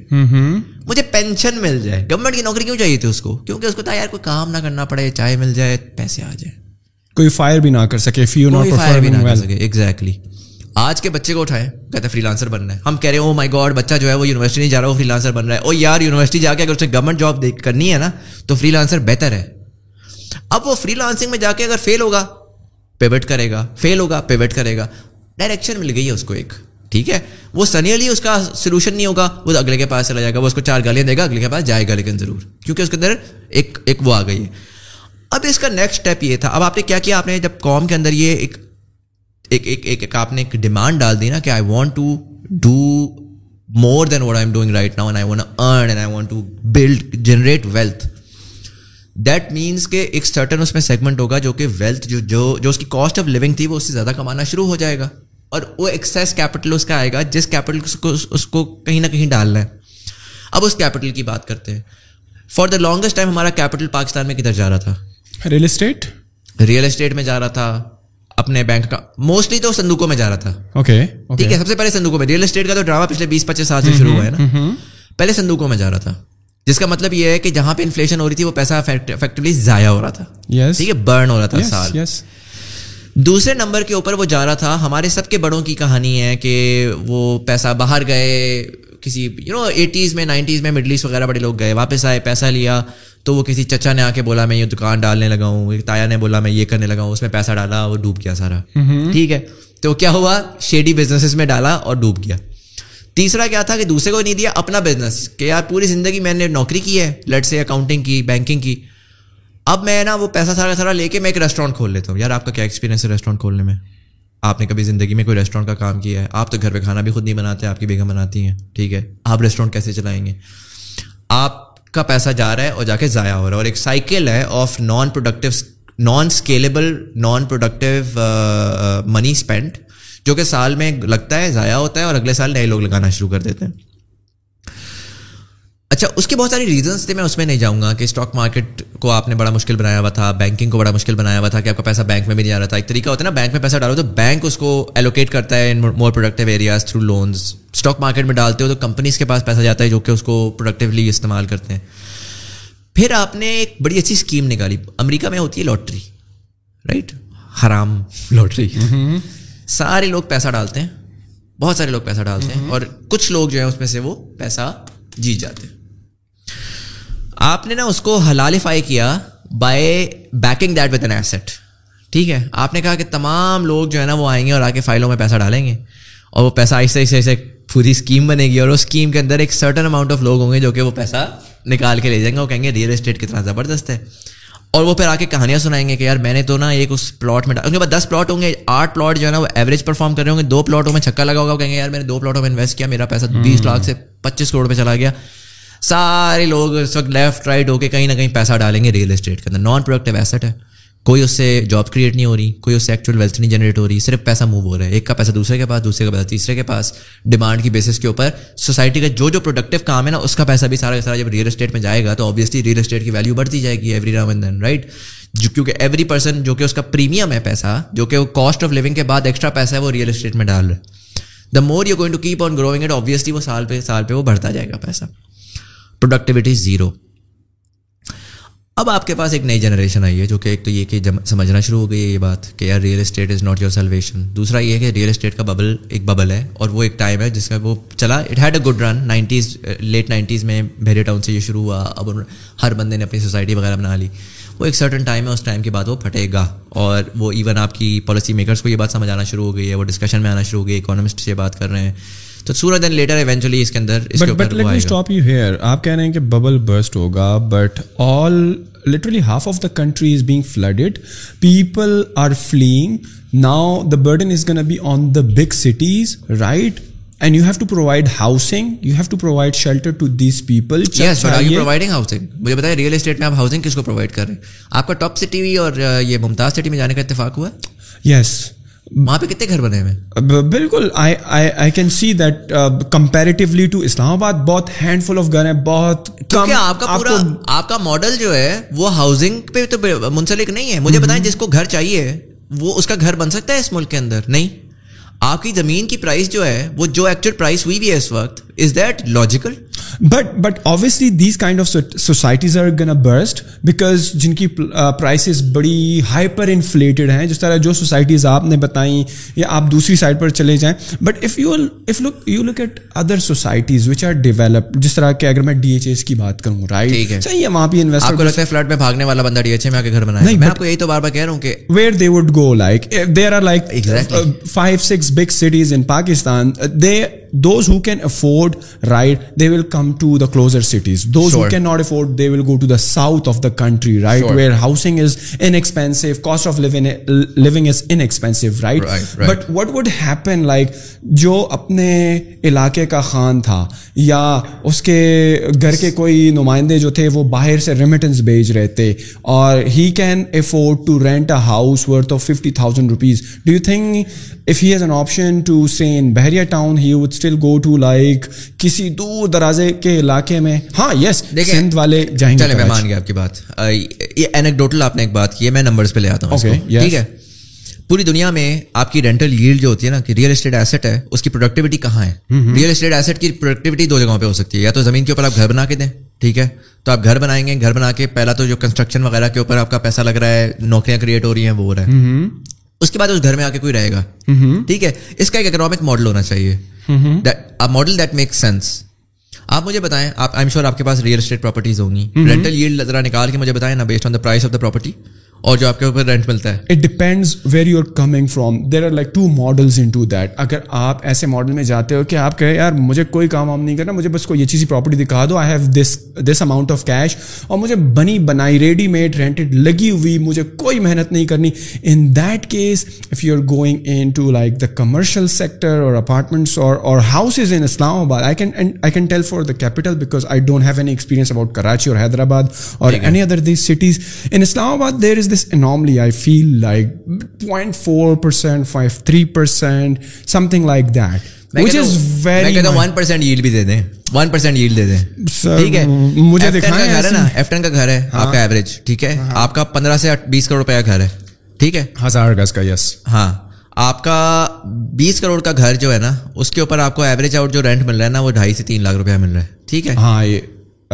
مجھے پینشن مل جائے. گورنمنٹ کی نوکری کیوں چاہیے تھی اس کو؟ کیونکہ اس کو تھا یار کوئی کام نہ کرنا پڑے, چائے مل جائے, پیسے آ جائیں, کوئی فائر بھی نہ کر سکے, ایگزیکٹلی. آج کے بچے کو اٹھائیں, کہتے ہیں فری لانسر بننا ہے. ہم کہہ رہے ہیں او مائی گاڈ, بچہ جو ہے وہ یونیورسٹی نہیں جا رہا, وہ فری لانسر بن رہا ہے. او یار یونیورسٹی جا کے اگر اس نے گورنمنٹ جاب کرنی ہے نا تو فری لانسر بہتر ہے. اب وہ فری لانسنگ میں جا کے اگر فیل ہوگا پیوٹ کرے گا, فیل ہوگا پیوٹ کرے گا. ڈائریکشن مل گئی ہے اس کو ایک, ٹھیک ہے. وہ سنی علی اس کا سولوشن نہیں ہوگا, وہ اگلے کے پاس چلا جائے گا, وہ اس کو 4 گالیاں دے گا, اگلے کے پاس جائے گا لیکن ضرور, کیونکہ اس کے اندر ایک وہ آ گئی ہے. اب اس کا نیکسٹ اسٹیپ یہ تھا, اب آپ نے کیا کیا, آپ نے جب قوم کے اندر یہ ایک آپ نے ایک ڈیمانڈ ڈال دی نا کہ I want to do more than what I'm doing right now, and I want to earn and I want to build, generate wealth. That means کہ ایک certain اس میں segment ہوگا جو کہ wealth جو اس کی cost of living تھی وہ اس سے زیادہ کمانا شروع ہو جائے گا, اور وہ excess capital اس کا آئے گا جس capital اس کو کہیں نہ کہیں ڈالنا ہے. اب اس capital کی بات کرتے ہیں. For the longest time ہمارا capital پاکستان میں کدھر جا رہا تھا؟ Real estate میں جا رہا تھا, اپنے بینک کا موسٹلی تو صندوقوں میں جا رہا تھا. ٹھیک ہے, سب سے پہلے صندوقوں میں. ریئل اسٹیٹ کا تو ڈرامہ پچھلے 20-25 سال سے شروع ہوا ہے نا. پہلے صندوقوں میں جا رہا تھا, جس کا مطلب یہ ہے کہ جہاں پہ انفلیشن ہو رہی تھی وہ پیسہ افیکٹولی ضائع ہو رہا تھا. ٹھیک ہے, برن ہو رہا تھا سال. دوسرے نمبر کے اوپر وہ جا رہا تھا, ہمارے سب کے بڑوں کی کہانی ہے کہ وہ پیسہ باہر گئے, کسی 80s میں 90s میں مڈل ایسٹ وغیرہ بڑے لوگ گئے, واپس آئے, پیسہ لیا, تو وہ کسی چچا نے آ کے بولا میں یہ دکان ڈالنے لگا ہوں, تایا نے بولا میں یہ کرنے لگا ہوں, اس میں پیسہ ڈالا, وہ ڈوب گیا سارا. ٹھیک ہے, تو کیا ہوا, شیڈی بزنسز میں ڈالا اور ڈوب گیا. تیسرا کیا تھا کہ دوسرے کو نہیں دیا, اپنا بزنس, کہ یار پوری زندگی میں نے نوکری کی ہے, لیٹ سے اکاؤنٹنگ کی, بینکنگ کی, اب میں نا وہ پیسہ سارا سارا لے کے میں ایک ریسٹورینٹ کھول لیتا ہوں. یار آپ کا کیا ایکسپیرینس ہے ریسٹورینٹ کھولنے میں؟ آپ نے کبھی زندگی میں کوئی ریسٹورینٹ کا کام کیا ہے؟ آپ تو گھر پہ کھانا بھی خود نہیں بناتے, آپ کی بیگم بناتی ہیں. ٹھیک ہے, آپ ریسٹورینٹ کیسے چلائیں گے؟ آپ کا پیسہ جا رہا ہے اور جا کے ضائع ہو رہا ہے, اور ایک سائیکل ہے of non scalable money spend, جو کہ سال میں لگتا ہے, ضائع ہوتا ہے, اور اگلے سال نئے لوگ لگانا شروع کر دیتے ہیں. اچھا, اس کے بہت سارے ریزنس تھے, میں اس میں نہیں جاؤں گا کہ اسٹاک مارکیٹ کو آپ نے بڑا مشکل بنایا ہوا تھا, بینکنگ کو بڑا مشکل بنایا ہوا تھا کہ آپ کا پیسہ بینک میں بھی نہیں جا رہا تھا. ایک طریقہ ہوتا ہے نا, بینک میں پیسہ ڈالو تو بینک اس کو ایلوکیٹ کرتا ہے in more productive areas through loans. Stock market میں ڈالتے ہو تو کمپنیز کے پاس پیسہ جاتا ہے جو کہ اس کو پروڈکٹیولی استعمال کرتے ہیں. پھر آپ نے ایک بڑی اچھی اسکیم نکالی, امریکہ میں ہوتی ہے لاٹری, رائٹ, حرام لاٹری. سارے لوگ پیسہ ڈالتے ہیں, بہت سارے لوگ پیسہ ڈالتے ہیں, اور کچھ لوگ جو ہیں اس میں سے وہ پیسہ جیت جاتے ہیں. آپ نے نا اس کو حلالیفائی کیا by backing that with an asset. ٹھیک ہے, آپ نے کہا کہ تمام لوگ جو ہے نا وہ آئیں گے اور آ کے فائلوں میں پیسہ ڈالیں گے, اور وہ پیسہ ایسے ایسے ایسے پوری اسکیم بنے گی, اور اس اسکیم کے اندر ایک سرٹن اماؤنٹ آف لوگ ہوں گے جو کہ وہ پیسہ نکال کے لے جائیں گے, وہ کہیں گے ریئل اسٹیٹ کتنا زبردست ہے, اور وہ پھر آ کے کہانیاں سنائیں گے کہ یار میں نے تو نا ایک اس پلاٹ میں, ان کے پاس 10 پلاٹ ہوں گے, 8 پلاٹ جو ہے نا وہ ایوریج پرفارم کر رہے ہوں گے, 2 پلاٹوں میں چھکا لگا ہوگا, وہ کہیں گے یار میں نے 2 پلاٹوں میں انویسٹ کیا, میرا پیسہ 20 لاکھ سے 25 کروڑ پہ چلا گیا. سارے لوگ اس وقت لیفٹ رائٹ ہو کے کہیں نہ کہیں پیسہ ڈالیں گے ریئل اسٹیٹ کے اندر. نان پروڈکٹیو ایسٹ ہے, کوئی اس سے جاب کریٹ نہیں ہو رہی, کوئی اس سے ایکچوئل ویلتھ نہیں جنریٹ ہو رہی, صرف پیسہ موو ہو رہا ہے, ایک کا پیسہ دوسرے کے پاس, دوسرے کا پیسہ تیسرے کے پاس, ڈیمانڈ کی بیسس کے اوپر. سوسائٹی کا جو پروڈکٹیو کام ہے نا اس کا پیسہ بھی سارا کا سارا جب ریئل اسٹیٹ میں جائے گا تو آبویسلی ریئل اسٹیٹ کی ویلیو بڑھتی جائے گی every now and then, right, کیونکہ ایوری پرسن جو کہ اس کا پریمیم ہے پیسہ, جو کہ وہ کاسٹ آف لیونگ کے بعد ایکسٹرا پیسہ ہے, وہ ریئل اسٹیٹ میں ڈال رہا ہے. The more you going to keep on growing it, obviously وہ سال پہ وہ بڑھتا جائے گا پیسہ. Productivity zero. اب آپ کے پاس ایک نئی جنریشن آئی ہے جو کہ ایک تو یہ کہ سمجھنا شروع ہو گئی ہے یہ بات کہ یار real estate is not your salvation. دوسرا یہ کہ ریئل اسٹیٹ کا ببل ایک ببل ہے, اور وہ ایک ٹائم ہے جس کا وہ چلا, it had a good run, late 90s میں بھیرے ٹاؤن سے یہ شروع ہوا, اب ہر بندے نے اپنی سوسائٹی وغیرہ بنا لی. وہ ایک سرٹن ٹائم ہے, اس ٹائم کے بعد وہ پھٹے گا, اور وہ ایون آپ کی پالیسی میکرس کو یہ بات سمجھانا شروع ہو گئی ہے, وہ ڈسکشن میں آنا شروع ہو گئی, اکانومسٹ یہ بات کر رہے ہیں. تو sooner than later eventually اس کے اندر اس کے اوپر وہ آئے گا. Stop you here. آپ کہہ رہے ہیں کہ bubble burst ہوگا, but all literally half of the country is being flooded. People are fleeing. Now the burden is going to be on the big cities, right? And you have to provide housing. You have to provide shelter to these people. Yes, but are you providing housing? مجھے بتائیں real estate میں آپ housing کس کو provide کر رہے ہیں؟ آپ کا top city بھی اور یہ ممتاز city میں جانے کا اتفاق ہوا ہے. Yes. وہاں پہ کتنے گھر بنے ہوئے؟ بالکل, I can see that comparatively to اسلام آباد بہت ہینڈ فل آف گھر ہیں, بہت کم. آپ کا ماڈل جو ہے وہ ہاؤسنگ پہ تو منسلک نہیں ہے. مجھے بتائیں جس کو گھر چاہیے وہ اس کا گھر بن سکتا ہے اس ملک کے اندر؟ نہیں. آپ کی زمین کی پرائز جو ہے وہ جو ایکچوئل پرائز ہوئی بھی ہے اس وقت, is that logical? But obviously these kind of societies are gonna burst because جن کی prices بڑی hyper inflated ہیں, جس طرح جو societies آپ نے بتائیں, یا آپ دوسری side پر چلے جائیں. But if you look at other societies which are developed, جس طرح کہ اگر میں DHAs کی بات کروں, right, صحیح ہے, وہاں بھی investor. آپ کو لگتا ہے flood میں بھاگنے والا بندہ DHA میں آ کے گھر بنائے؟ نہیں, میں آپ کو یہی تو بار بار کہہ رہا ہوں کہ where they would go, like there are like 5-6 big cities in Pakistan, they those who can afford, right, they will come to the closer cities. Those who cannot afford, they will go to the south of the country, right, where housing is inexpensive, cost of living is inexpensive, right? But what would happen, like, جو اپنے علاقے کا خان تھا یا اس کے گھر کے کوئی نمائندے جو تھے وہ باہر سے ریمیٹنس بھیج رہے تھے اور he can afford to rent a house worth of 50,000 rupees. Do you think if he has an option to stay in Bahria town, he would still go to like کسی دور درازے کے علاقے میں؟ ہاں یس سندھ والے جائیں گے. چلیں میں مان گیا آپ کی بات. یہ اینکڈوٹل آپ نے ایک بات کی ہے, میں نمبرز پہ لے آتا ہوں. ٹھیک ہے, پوری دنیا میں آپ کی رینٹل ییلڈ جو ہوتی ہے نا کہ ریئل اسٹیٹ ایسٹ ہے, اس کی پروڈکٹیوٹی کہاں ہے؟ ریئل اسٹیٹ ایسٹ کی پروڈکٹیوٹی دو جگہوں پہ ہو سکتی ہے. یا تو زمین کے اوپر آپ گھر بنا کے دیں, ٹھیک ہے, تو آپ گھر بنائیں گے, گھر بنا کے پہلا تو جو کنسٹرکشن وغیرہ کے اوپر آپ کا پیسہ لگ رہا ہے, نوکریاں کریٹ ہو رہی ہیں, وہ ہو رہا ہے. اس کے بعد اس گھر میں آ کے کوئی رہے گا, ٹھیک ہے. اس کا ایک اکنامک ماڈل ہونا چاہیے, ماڈل دیٹ میک سینس. آپ مجھے بتائیں, آپ آئی ایم شیور آپ کے پاس ریئل اسٹیٹ پراپرٹیز ہوں گی, رینٹل ییلڈ ذرا نکال کے مجھے بتائیں نا, based on the price of the property اور جو آپ کے اوپر رینٹ ملتا ہے. It depends where you are coming from, there are like two models into that. اگر آپ ایسے ماڈل میں جاتے ہو کہ آپ کہے یار مجھے کوئی کام وام نہیں کرنا, مجھے بس کوئی اچھی سی پراپرٹی دکھا دو, I have this amount of cash اور مجھے بنی بنائی ریڈی میڈ رینٹڈ لگی ہوئی, مجھے کوئی محنت نہیں کرنی, in that case if you are going into like the commercial sector اور اپارٹمنٹس اور houses in Islamabad, I can tell for the capital because I don't have any experience about Karachi اور حیدرآباد اور any other these cities. In Islamabad there is this anomaly, I feel like 0.4%, 5.3%, something like that, which is very much. میں کہتا ہوں 1% yield بھی دے دیں, 1% yield دے دیں, ٹھیک ہے. مجھے دکھائیں, گھر ہے نا, ایفٹن کا گھر ہے آپ کا ایوریج, ٹھیک ہے, آپ کا 15 سے 20 کروڑ روپے کا گھر ہے, ٹھیک ہے, 1000 گز کا, یس ہاں, آپ کا 20 کروڑ کا گھر جو ہے نا, اس کے اوپر آپ کو ایوریج آؤٹ جو رینٹ مل رہا ہے نا, وہ 2.5 سے 3 لاکھ روپیہ مل رہا ہے, ٹھیک ہے. ہاں, یہ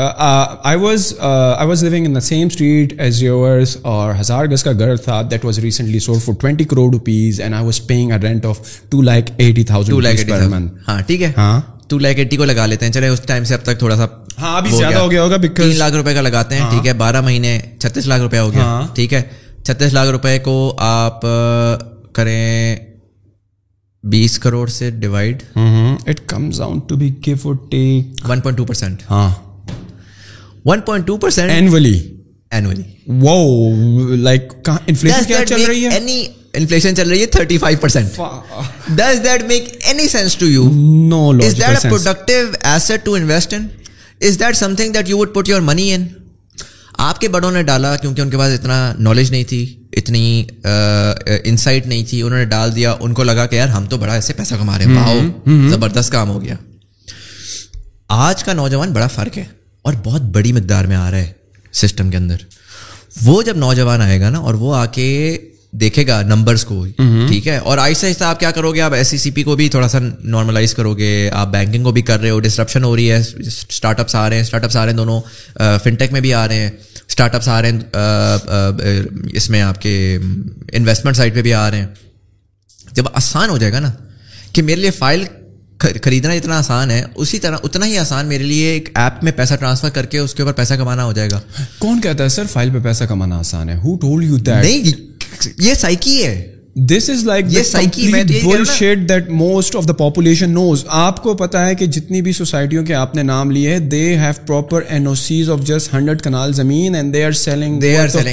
I was living in the same street as yours or Hazar Gas ka ghar tha that was recently sold for 20 crore rupees and I was paying a rent of 2,80,000 rupees per month. Ha theek hai, ha 2,80,000 ko laga lete hain, chale us time se ab tak thoda sa, ha abhi zyada ho gaya hoga because 3 lakh rupaye ka lagate hain, theek hai, 12 mahine 36 lakh rupaye ho gaya, theek hai. 36 lakh rupaye ko aap karein 20 crore se divide, it comes down to be give or take 1.2%. ha 1.2% annually. Wow, like inflation kya chal rahi hai? Any inflation chal rahi hai 35%. Does that make any sense to you? No logical sense. Is that a productive asset to invest in? Is that something that you would put your money in? آپ کے بڑوں نے ڈالا کیونکہ ان کے پاس اتنا knowledge نہیں تھی, اتنی انسائٹ نہیں تھی, انہوں نے ڈال دیا, ان کو لگا کہ یار ہم تو بڑا ایسے پیسہ کما رہے ہیں, واو زبردست کام ہو گیا. آج کا نوجوان بڑا فرق ہے اور بہت بڑی مقدار میں آ رہا ہے سسٹم کے اندر. وہ جب نوجوان آئے گا نا اور وہ آ کے دیکھے گا نمبرز کو, ٹھیک ہے, اور آہستہ آہستہ آپ کیا کرو گے, آپ ایس سی سی پی کو بھی تھوڑا سا نارملائز کرو گے, آپ بینکنگ کو بھی کر رہے ہو, ڈسٹرپشن ہو رہی ہے, اسٹارٹ اپس آ رہے ہیں دونوں, فن ٹیک میں بھی آ رہے ہیں, اسٹارٹ اپس آ رہے ہیں, اس میں آپ کے انویسٹمنٹ سائٹ پہ بھی آ رہے ہیں. جب آسان ہو جائے گا نا کہ میرے لیے فائل خریدنا اتنا آسان ہے, اسی طرح اتنا ہی آسان میرے لیے ایک ایپ میں پیسہ ٹرانسفر کر کے اس کے اوپر پیسہ کمانا ہو جائے گا. کون کہتا ہے سر فائل پہ پیسہ کمانا آسان ہے؟ Who told you that? نہیں, یہ سائیکی ہے. This is like the complete bullshit that most of the population knows. آپ کو پتا ہے کہ جتنی بھی سوسائٹیوں کے آپ نے نام لیے ہیں, they have proper NOCs of just 100 Kunal زمین and they are selling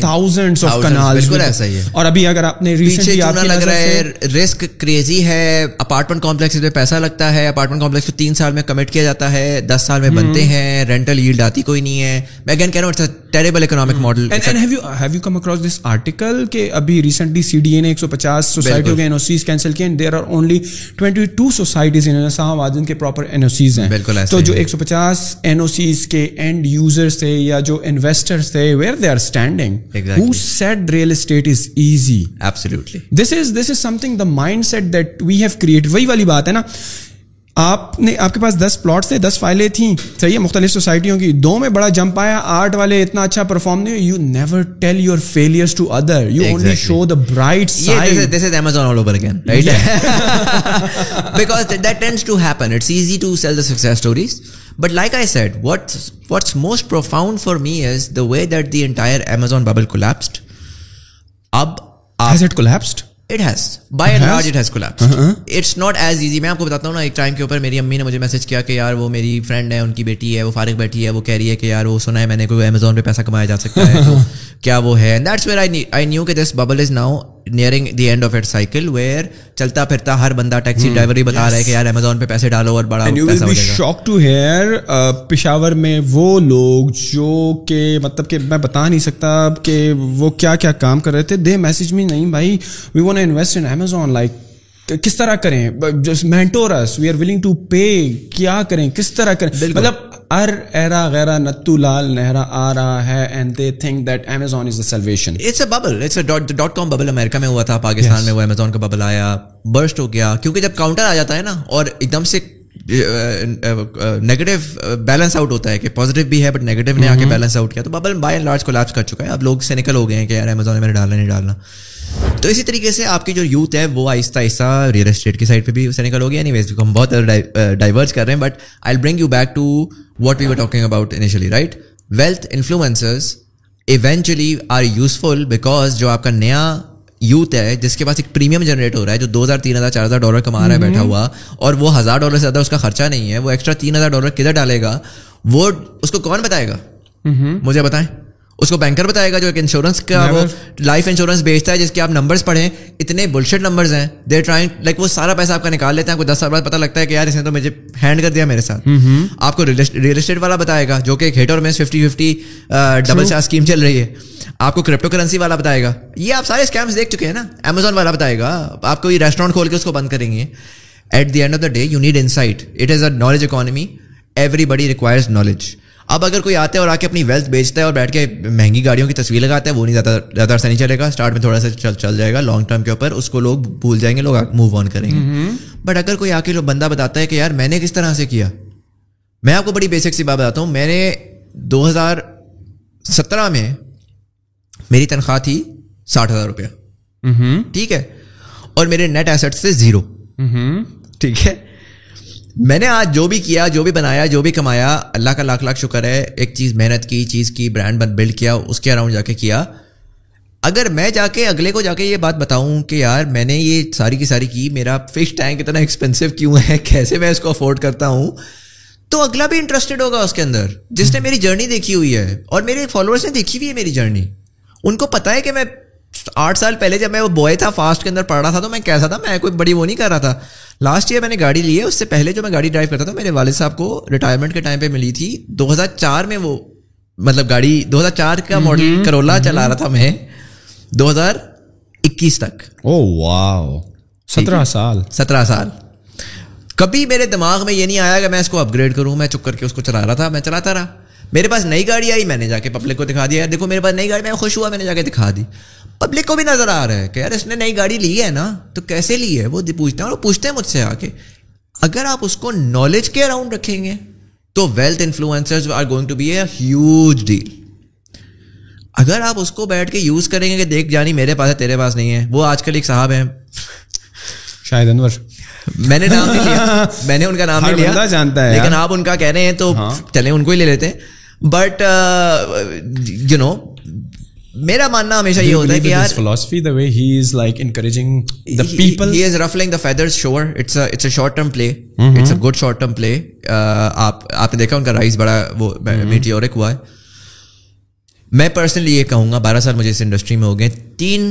thousands of Kunal. بالکل ایسا ہی ہے. اور ابھی اگر آپ نے ریسنٹلی آپ کو لگ رہا ہے رسک کریزی ہے, اپارٹمنٹ کمپلیکس میں پیسہ لگتا ہے, اپارٹمنٹ کمپلیکس کو 3 سال میں کمٹ کیا جاتا ہے, 10 سال میں بنتے ہیں, رینٹل ییلڈ آتی کوئی نہیں ہے. میں اگین کہہ رہا ہوں it's a terrible economic model. And have you come across this article کہ ابھی ریسنٹلی CDA نے 150 سوسائٹیوں کے این او سیز کینسل کیے, there are only 22 societies in Islamabad جن کے پراپر این او سیز ہیں. تو جو 150 این او سیز کے اینڈ یوزرز تھے یا جو انویسٹرز تھے, where they are standing, who said real estate is easy? Absolutely. This is something, the mindset that we have create. وہی والی بات ہے نا, آپ کے پاس 10 پلاٹس تھے, 10 فائلیں تھیں, صحیح ہے, مختلف سوسائٹیوں کی, 2 میں بڑا جمپ آیا, 8 والے اتنا اچھا پرفارم نہیں. You never tell your failures to other, you only show the bright side. This is Amazon all over again, right? Because that tends to happen. It's easy to sell the success stories. But like I said, what's most profound for me is the way that the entire Amazon bubble collapsed. Has it collapsed? It has. By and large, it has collapsed. It's not as easy. میں آپ کو بتاتا ہوں نا, ایک time کے اوپر میری امی نے مجھے میسج کیا کہ یار وہ میری فرینڈ ہے, ان کی بیٹی ہے, وہ فارغ بیٹھی ہے, وہ کہہ رہی ہے کہ یار وہ سنا ہے میں نے کوئی امیزون پہ پیسہ کمایا جا سکتا ہے, تو کیا وہ ہے؟ And that's where I knew کہ this bubble is now nearing the end of its cycle where چلتا پھرتا ہر بندہ ٹیکسی ڈرائیور ہی بتا رہا ہے کہ یار امیزون پہ پیسے ڈالو اور بڑا پیسہ ہو جائے گا. Shocked to hear پشاور میں وہ لوگ جو کہ مطلب کہ میں بتا نہیں سکتا کہ وہ کیا کیا کام کر رہے تھے. They message me, نہیں بھائی we want to invest in Amazon, like کس طرح کریں, just mentor us, we are willing to pay, کیا کریں, کس طرح کریں. مطلب ار ایرا غیرہ نتو لال نہرا آ رہا ہے and they think that Amazon is the salvation. It's a bubble. It's a dot-com bubble. امریکہ میں ہوا تھا, پاکستان میں وہ امیزون کا ببل آیا, برسٹ ہو گیا, کیونکہ جب کاؤنٹر آ جاتا ہے نا اور ایک دم سے نیگیٹو بیلنس آؤٹ ہوتا ہے کہ پازیٹیو بھی ہے بٹ نیگیٹو نے آ کے بیلنس آؤٹ کیا, تو bubble by and large collapse کر چکا ہے. اب لوگ سینیکل ہو گئے ہیں کہ یار امیزون میں ڈالنا نہیں ڈالنا. تو اسی طریقے سے آپ کی جو یوتھ ہے وہ آہستہ آہستہ ریئل اسٹیٹ کی سائڈ پہ بھی سینیکل ہو گیا. اینی ویز ہم بہت ڈائیورج کر رہے ہیں but I bring you back to what we were talking about initially, right. Wealth influencers eventually are useful because جو آپ کا نیا یوتھ ہے جس کے پاس ایک پریمیم جنریٹ ہو رہا ہے, جو 2,000, 3,000, 4,000 ڈالر کما رہا ہے بیٹھا ہوا, اور وہ $1,000 سے زیادہ اس کا خرچہ نہیں ہے, وہ ایکسٹرا $3,000 کدھر ڈالے گا, وہ اس کو کون بتائے گا, مجھے بتائیں. اس کو بینکر بتائے گا جو ایک انشورنس کا وہ لائف انشورنس بیچتا ہے جس کے آپ نمبرز پڑھیں, اتنے بلشٹ نمبرز ہیں. دے ٹرائنگ لائک وہ سارا پیسہ آپ کا نکال لیتے ہیں, آپ کو 10 سال بعد پتہ لگتا ہے کہ یار اس نے تو مجھے ہینڈ کر دیا میرے ساتھ. آپ کو ریئل اسٹیٹ والا بتائے گا جو کہ ایک ہٹ اور مس 50-50 ڈبل شاہ اسکیم چل رہی ہے. آپ کو کرپٹو کرنسی والا بتائے گا, یہ آپ سارے اسکیمس دیکھ چکے ہیں نا. امیزون والا بتائے گا آپ کو یہ ریسٹورینٹ کھول کے اس کو بند کریں گے. At the end of the day you need insight. It is a knowledge economy. Everybody requires knowledge. اب اگر کوئی آتا ہے اور آ کے اپنی ویلتھ بیچتا ہے اور بیٹھ کے مہنگی گاڑیوں کی تصویر لگاتا ہے, وہ نہیں زیادہ عرصہ نہیں چلے گا. اسٹارٹ میں تھوڑا سا چل جائے گا, لانگ ٹرم کے اوپر اس کو لوگ بھول جائیں گے, لوگ موو آن کریں گے. بٹ اگر کوئی آ کے بندہ بتاتا ہے کہ یار میں نے کس طرح سے کیا, میں آپ کو بڑی بیسک سی بات بتاتا ہوں. میں نے 2017 میں میری تنخواہ تھی $60,000, ٹھیک ہے, اور میرے نیٹ ایسٹ سے زیرو, ٹھیک ہے. میں نے آج جو بھی کیا, جو بھی بنایا, جو بھی کمایا, اللہ کا لاکھ لاکھ شکر ہے. ایک چیز محنت کی, چیز کی, برانڈ بلڈ کیا, اس کے اراؤنڈ جا کے کیا. اگر میں جا کے اگلے کو جا کے یہ بات بتاؤں کہ یار میں نے یہ ساری کی ساری کی, میرا فش ٹینک اتنا ایکسپینسو کیوں ہے, کیسے میں اس کو افورڈ کرتا ہوں, تو اگلا بھی انٹرسٹڈ ہوگا اس کے اندر, جس نے میری جرنی دیکھی ہوئی ہے. اور میرے فالوورس نے دیکھی ہوئی ہے میری جرنی. ان کو پتہ ہے کہ میں 8 سال پہلے جب میں وہ بوائے تھا فاسٹ کے اندر پڑھ رہا تھا تو میں کیسا تھا. میں کوئی بڑی وہ نہیں کر رہا تھا. لاسٹ ایئر میں نے گاڑی لی ہے. اس سے پہلے جو میں گاڑی ڈرائیو کرتا تھا میرے والد صاحب کو ریٹائرمنٹ کے ٹائم پہ ملی تھی 2004 میں. وہ مطلب گاڑی 2004 کا ماڈل کرولا چلا رہا تھا میں 2021 تک. او واو, 17 سال. کبھی میرے دماغ میں یہ نہیں آیا کہ میں اس کو اپ گریڈ کروں. میں چپ کر کے اس کو چلا رہا تھا, میں چلاتا رہا. میرے پاس نئی گاڑی آئی, میں نے جا کے پبلک کو دکھا دیا, یار دیکھو میرے پاس نئی گاڑی. میں خوش ہوا, میں نے جا کے دکھا دی. پبلک کو بھی نظر آ رہا ہے کہ یار اس نے نئی گاڑی لی ہے نا, تو کیسے لی ہے, وہ پوچھتے ہیں. اور پوچھتے ہیں مجھ سے آ کے. اگر آپ اس کو نالج کے اراؤنڈ رکھیں گے تو wealth influencers are going to be a huge deal. اگر آپ اس کو بیٹھ کے یوز کریں گے کہ دیکھ جانی میرے پاس ہے تیرے پاس نہیں ہے. وہ آج کل ایک صاحب ہیں, شاید انور, میں نے نام نہیں لیا, میں نے ان کا نام نہیں لیا, جانتا ہے, لیکن آپ ان کا کہہ رہے ہیں تو چلیں ان کو ہی لے لیتے ہیں. بٹ یو نو میرا ماننا ہمیشہ یہ ہوتا ہے کہ یار philosophy the way he is like encouraging the people, he is ruffling the feathers. Sure, it's a short term play, it's a good short term play. آپ نے دیکھا ان کا رائز بڑا وہ میٹیورک ہوا ہے. میں پرسنلی یہ کہوں گا 12 سال مجھے اس انڈسٹری میں ہو گئے, 3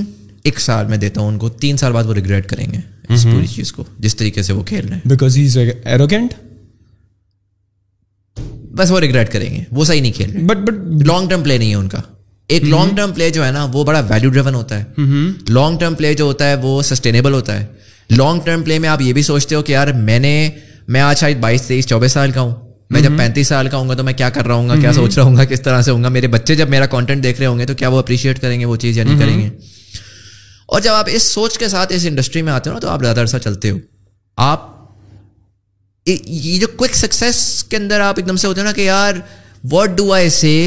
ایک سال میں دیتا ہوں ان کو, 3 سال بعد وہ ریگریٹ کریں گے اس پوری چیز کو جس طریقے سے وہ کھیل رہے ہیں. بیکاز ہی از ایروگنٹ, بس وہ ریگریٹ کریں گے, وہ صحیح نہیں کھیل رہے. بٹ لانگ ٹرم پلے نہیں ہے ان کا. ایک لانگ ٹرم پلے جو ہے نا وہ بڑا ویلیو ڈریون ہوتا ہے. لانگ ٹرم پلے جو ہوتا ہے وہ سسٹینیبل ہوتا ہے. لانگ ٹرم پلے میں آپ یہ بھی سوچتے ہو کہ یار میں آج شاید 22, 23, 24 سال کا ہوں, میں جب 35 سال کا ہوں گا تو میں کیا کر رہا ہوں گا, کیا سوچ رہا ہوں گا, کس طرح سے ہوں گا. میرے بچے جب میرا کانٹینٹ دیکھ رہے ہوں گے تو کیا وہ اپریشیٹ کریں گے وہ چیز یا نہیں کریں گے. اور جب آپ اس سوچ کے ساتھ اس انڈسٹری میں آتے ہو نا تو آپ زیادہ عرصہ چلتے ہو. آپ یہ جو کوئک سکسیس کے اندر آپ ایک دم سے ہوتے ہو نا کہ یار what do I say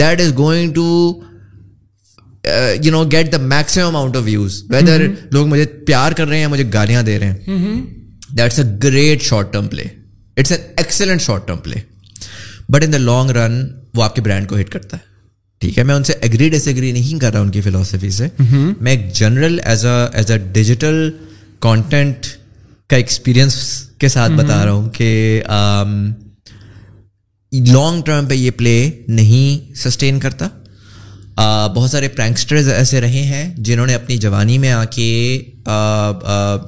that is going to you know get the maximum amount of views, whether لوگ مجھے پیار کر رہے ہیں, مجھے گالیاں دے رہے ہیں. That's a great short term play, it's an excellent short term play, but in the long run وہ آپ کے برانڈ کو ہٹ کرتا ہے. ٹھیک ہے, میں ان سے ایگری ڈس ایگری نہیں کر رہا ان کی فلاسفی سے, میں ایک general as a digital content کا ایکسپیرئنس کے ساتھ بتا رہا ہوں کہ لانگ ٹرم پہ یہ پلے نہیں سسٹین کرتا. بہت سارے پرینکسٹرز ایسے رہے ہیں جنہوں نے اپنی جوانی میں آ کے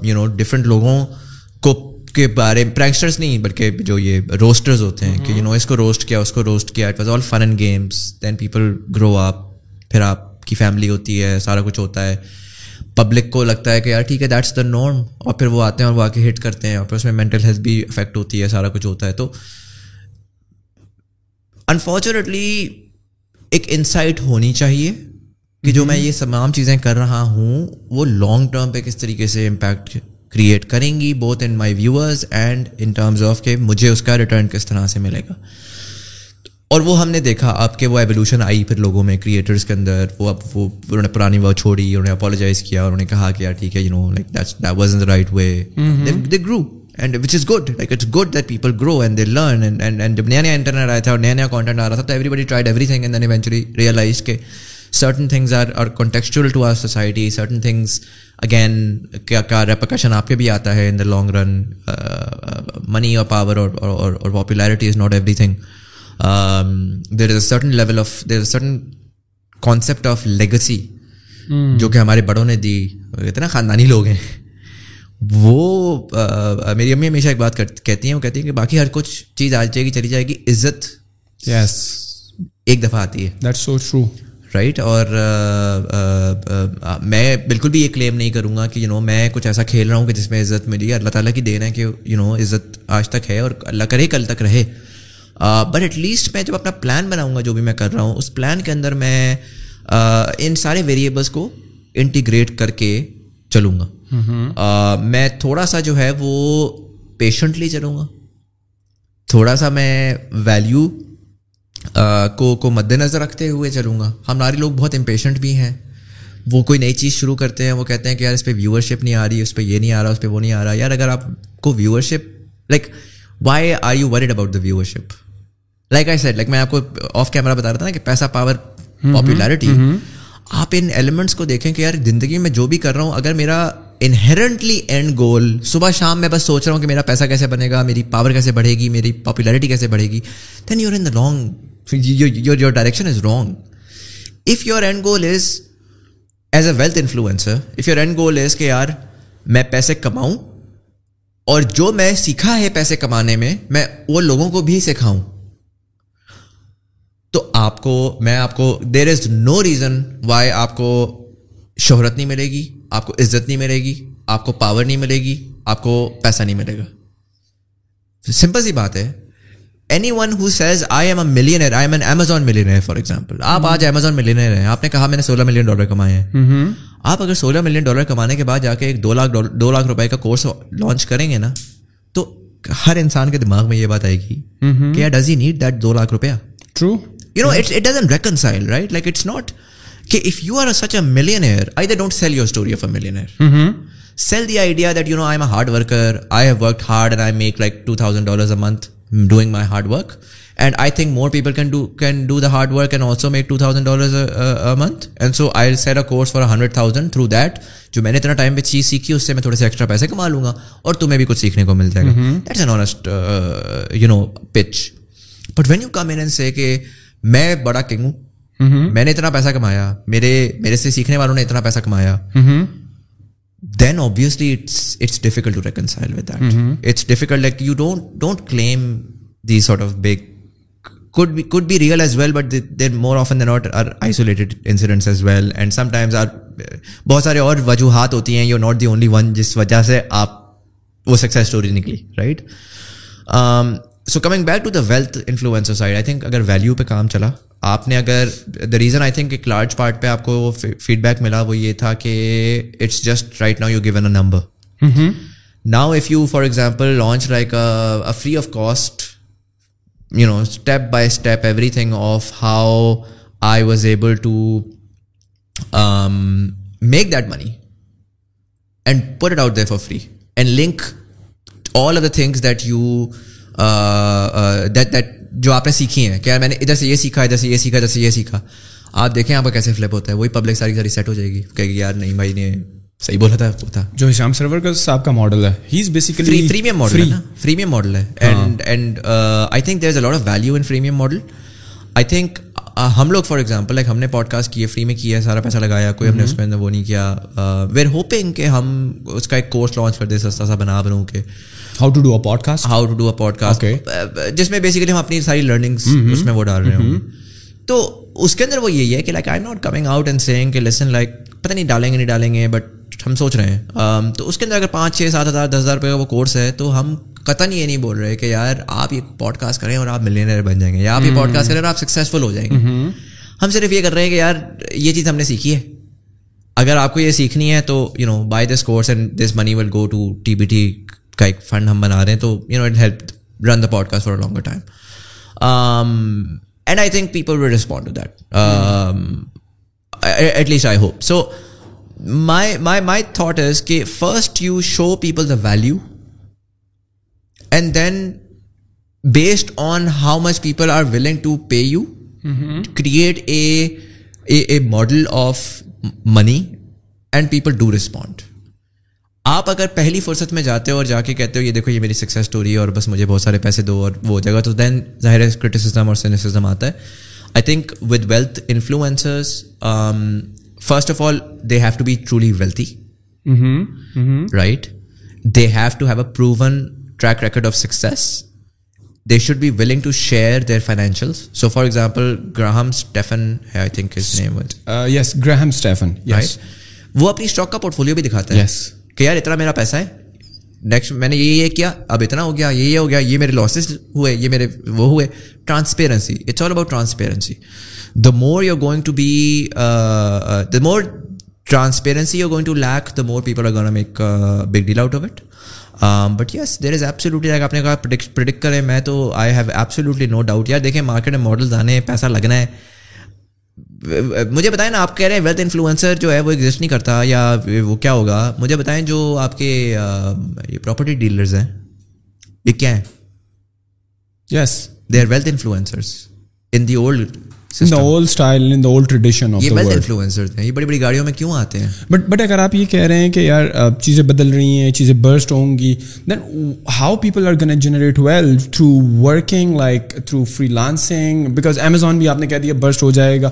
یو نو ڈفرینٹ لوگوں کو کے بارے, پرینکسٹرز نہیں بلکہ جو یہ روسٹرز ہوتے ہیں کہ یو نو اس کو روسٹ کیا, اس کو روسٹ کیا, it was all fun and games, then people grow up, پھر آپ کی فیملی ہوتی ہے, سارا کچھ ہوتا ہے, پبلک کو لگتا ہے کہ یار ٹھیک ہے دیٹس دا نارم, اور پھر وہ آتے ہیں اور وہ آ کے ہٹ کرتے ہیں, اور پھر اس میں مینٹل ہیلتھ بھی افیکٹ ہوتی ہے, سارا کچھ ہوتا ہے. تو انفارچونیٹلی ایک انسائٹ ہونی چاہیے کہ جو میں یہ تمام چیزیں کر رہا ہوں وہ لانگ ٹرم پہ کس طریقے سے امپیکٹ کریٹ کریں گی, both in my viewers and in terms of کہ مجھے اس کا ریٹرن کس طرح سے ملے گا. اور وہ ہم نے دیکھا آپ کے وہ ایولیوشن آئی پھر لوگوں میں, کریٹرز کے اندر وہ اب وہ انہوں نے پرانی وہ چھوڑی, انہوں نے اپالوجائز کیا, انہوں نے کہا کہ یار ٹھیک ہے you know like that wasn't the right way, they grow and which is good, like it's good that people grow and they learn. And جب نیا نیا انٹرنیٹ آیا تھا اور نیا نیا کانٹینٹ آ رہا تھا تو everybody tried everything and then eventually realise کہ certain things are contextual to our society, certain things again ka repercussion aapke bhi aata hai in the long run. Money or power or popularity is not everything. There is a certain level of, there is a certain concept of legacy jo ke hamare badon ne di, itna khandani log hain wo, meri ammi hamesha ek baat kehti hain, wo kehti hain ki baki har kuch cheez aa jayegi chali jayegi, izzat yes ek dafa aati hai. That's so true. Right. اور میں بالکل بھی یہ کلیم نہیں کروں گا کہ you نو میں کچھ ایسا کھیل رہا ہوں کہ جس میں عزت ملی ہے, اللہ تعالیٰ کی دین ہے کہ یو نو عزت آج تک ہے اور اللہ کرے کل تک رہے, بٹ ایٹ لیسٹ میں جب اپنا پلان بناؤں گا جو بھی میں کر رہا ہوں اس پلان کے اندر میں ان سارے ویریبلس کو انٹیگریٹ کر کے چلوں گا. میں تھوڑا سا جو ہے وہ پیشنٹلی چلوں گا, تھوڑا سا میں ویلیو کو مد نظر رکھتے ہوئے چلوں گا. ہمارے لوگ بہت امپیشنٹ بھی ہیں, وہ کوئی نئی چیز شروع کرتے ہیں, وہ کہتے ہیں کہ یار اس پہ ویورشپ نہیں آ رہی, اس پہ یہ نہیں آ رہا, اس پہ وہ نہیں آ رہا. یار اگر آپ کو viewership, like why are you worried about the viewership, like I said, like میں آپ کو آف کیمرہ بتا رہا تھا نا کہ پیسہ, پاور, پاپولیرٹی, آپ ان ایلیمنٹس کو دیکھیں کہ یار زندگی میں جو بھی کر رہا ہوں اگر میرا انہیرنٹلی اینڈ گول صبح شام میں بس سوچ رہا ہوں کہ میرا پیسہ کیسے بنے گا, میری پاور کیسے بڑھے گی, میری پاپولیرٹی کیسے بڑھے گی, then you are in the wrong, your direction is wrong. If your end goal is as a wealth influencer, if your end goal is کہ یار میں پیسے کماؤں اور جو میں سیکھا ہے پیسے کمانے میں میں وہ لوگوں کو بھی سکھاؤں, تو آپ کو, میں آپ کو, there is no reason why آپ کو شہرت نہیں ملے گی, آپ کو عزت نہیں ملے گی, آپ کو پاور نہیں ملے گی, آپ کو پیسہ نہیں ملے گا. سمپل سی بات ہے. Anyone who says I am a millionaire, I am an Amazon millionaire for example, آپ آج Amazon millionaire ہیں, آپ نے کہا میں نے $16 million کمائے ہیں, آپ اگر $16 million کمانے کے بعد جا کے ایک $2 lakh روپے کا کورس لانچ کریں گے نا, تو ہر انسان کے دماغ میں یہ بات آئے گی کہ does he need that $2 lakh? True. You know, it doesn't reconcile, right? Like it's not کہ if you are such a millionaire, either don't sell your story of a millionaire. Sell the idea that you know I am a hard worker, I have worked hard and I make like $2,000 a month. Doing my hard work, and I think more people can do the hard work and also make $2,000 a month. And so I'll set a course for 100,000 through that. جو میں نے اتنا time پہ چیز سیکھی اس سے میں تھوڑے سے ایکسٹرا پیسے کما لوں گا اور تمہیں بھی کچھ سیکھنے کو مل جائے گا. That's an honest, you know, pitch. But when you come in and say کہ میں بڑا کنگ ہوں, میں نے اتنا پیسہ کمایا, میرے سے سیکھنے والوں نے اتنا پیسہ کمایا, then obviously it's difficult to reconcile with that. It's difficult, like you don't claim these sort of big, could be real as well, but they're more often than not are isolated incidents as well, and sometimes are bahut sare aur wajuhat hoti hain, you're not the only one jis wajah se aap wo success story nikli, right? So coming back to the wealth influencer side, I think agar value pe kaam chala آپ نے, اگر the reason I think ایک large part پہ آپ کو feed back ملا وہ یہ تھا کہ it's just right now you're given a number. Now if you for example launch like a free of cost, you know, step by step everything of how I was able to make that money and put it out there for free and link all of the things that you that جو آپ نے سیکھی ہیں کہ یار میں نے ادھر سے یہ سیکھا, ادھر سے یہ سیکھا, ادھر سے یہ سیکھا, آپ دیکھیں آپ کا کیسے فلپ ہوتا ہے, وہی پبلک ساری سیٹ ہو جائے گی کہ یار نہیں بھائی نے صحیح بولا تھا. جو ہشام سرور کا صاحب کا ماڈل ہے, he is basically premium model ہے, پریمیم ماڈل ہے, and I think there is a lot of value in premium model. I think ہم لوگ فار ایگزامپل لائک ہم نے پوڈ کاسٹ کیے, فری میں کیا ہے, سارا پیسہ لگایا, کوئی ہم نے اس کے اندر وہ نہیں کیا. وی آر ہوپنگ کہ ہم اس کا ایک کورس لانچ کر دیں سستا سا بنا بنوں کے, how to do a podcast جس میں بیسیکلی ہم اپنی ساری لرننگس اس میں وہ ڈال رہے ہوں. تو اس کے اندر وہ یہی ہے کہ like I am not coming out and seeing کہ لیسن لائک پتہ نہیں ڈالیں گے نہیں ڈالیں گے, بٹ ہم سوچ رہے ہیں. تو اس کے اندر اگر 5,000-7,000-10,000 روپئے کا وہ کورس ہے تو ہم قطعاً یہ نہیں بول رہے کہ یار آپ یہ پوڈ کاسٹ کریں اور آپ ملینئر بن جائیں گے, یا آپ یہ پوڈ کاسٹ کریں اور آپ سکسیزفل ہو جائیں گے. ہم صرف یہ کر رہے ہیں کہ یار یہ چیز ہم نے سیکھی ہے, اگر آپ کو یہ سیکھنی ہے تو you know by this course and this money will go to T B T کا ایک فنڈ ہم بنا رہے ہیں, تو you know it help run the podcast for a longer time. And I think people will respond to that. At least I hope. So my thought is that first you show people the value, and then based on how much people are willing to pay you, create a model of money, and people do respond. آپ اگر پہلی فرصت میں جاتے ہو اور جا کے کہتے ہو یہ دیکھو یہ میری سکسیس اسٹوری ہے اور بس مجھے بہت سارے پیسے دو اور وہ ہو جائے گا, تو دین ظاہر ہے کرٹیسزم اور سینسزم آتا ہے. I think with wealth influencers first of all they have to be truly wealthy, right, they have to have a proven track record of success, they should be willing to share their financials. So for example گراہم اسٹیفن ہے, I think his name was, yes گراہم اسٹیفن, yes, وہ اپنی stock کا port folio بھی دکھاتا ہے, یس, کہ یار اتنا میرا پیسہ ہے, نیکسٹ میں نے یہ کیا, اب اتنا ہو گیا, یہ ہو گیا, یہ میرے لاسز ہوئے, یہ میرے وہ ہوئے. Transparency, it's all about transparency. The more you are going to be, the more transparency you are going to leak, the more people are gonna make big deal out of it. But yes there is absolutely, like آپ نے کہا product کریں, میں تو I have absolutely no doubt. یار دیکھیں market میں models آنے ہیں, پیسہ لگنا ہے. مجھے بتائیں نا, آپ کہہ رہے ہیں ویلتھ انفلوئنسر جو ہے وہ ایگزسٹ نہیں کرتا یا وہ کیا ہوگا, مجھے بتائیں جو آپ کے یہ پراپرٹی ڈیلرز ہیں یہ کیا ہیں؟ Yes they are wealth influencers in the old system, in the old style, in the old tradition of the world. یہ ویلتھ انفلوئنسرز ہیں, یہ بڑی بڑی گاڑیوں میں کیوں آتے ہیں؟ بٹ اگر آپ یہ کہہ رہے ہیں کہ یار چیزیں بدل رہی ہیں, چیزیں برسٹ ہوں گی, then how people are gonna generate wealth through working, like through freelancing, because Amazon بھی آپ نے کہہ دیا برسٹ ہو جائے گا.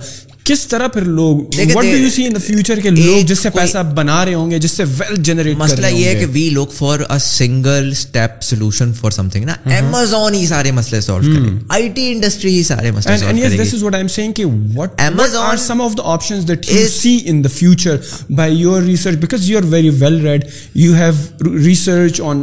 کس طرح پھر لوگ, what do you see in the future کے لوگ جس سے پیسہ بنا رہے ہوں گے, جس سے ویلتھ جنریٹ کر رہے ہوں گے؟ مسئلہ یہ ہے کہ we look for a single step solution for something نا, Amazon ہی سارے مسئلے سالو کرے, IT industry ہی سارے مسئلے سالو کرے. And yes, this is what I'm saying کہ what are some of the options that you see in the future by your research, because you are very well read, you have research on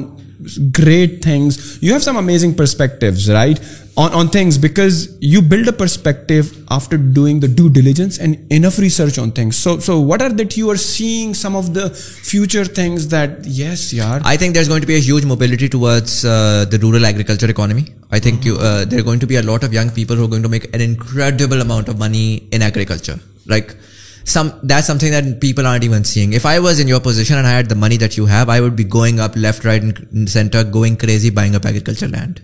great things, you have some amazing perspectives, right? On things, because you build a perspective after doing the due diligence and enough research on things. So what are that you are seeing some of the future things that, yes, yaar. I think there's going to be a huge mobility towards the rural agriculture economy. I think there are going to be a lot of young people who are going to make an incredible amount of money in agriculture. Like that's something that people aren't even seeing. If I was in your position and I had the money that you have, I would be going up left, right and center, going crazy, buying up agriculture land.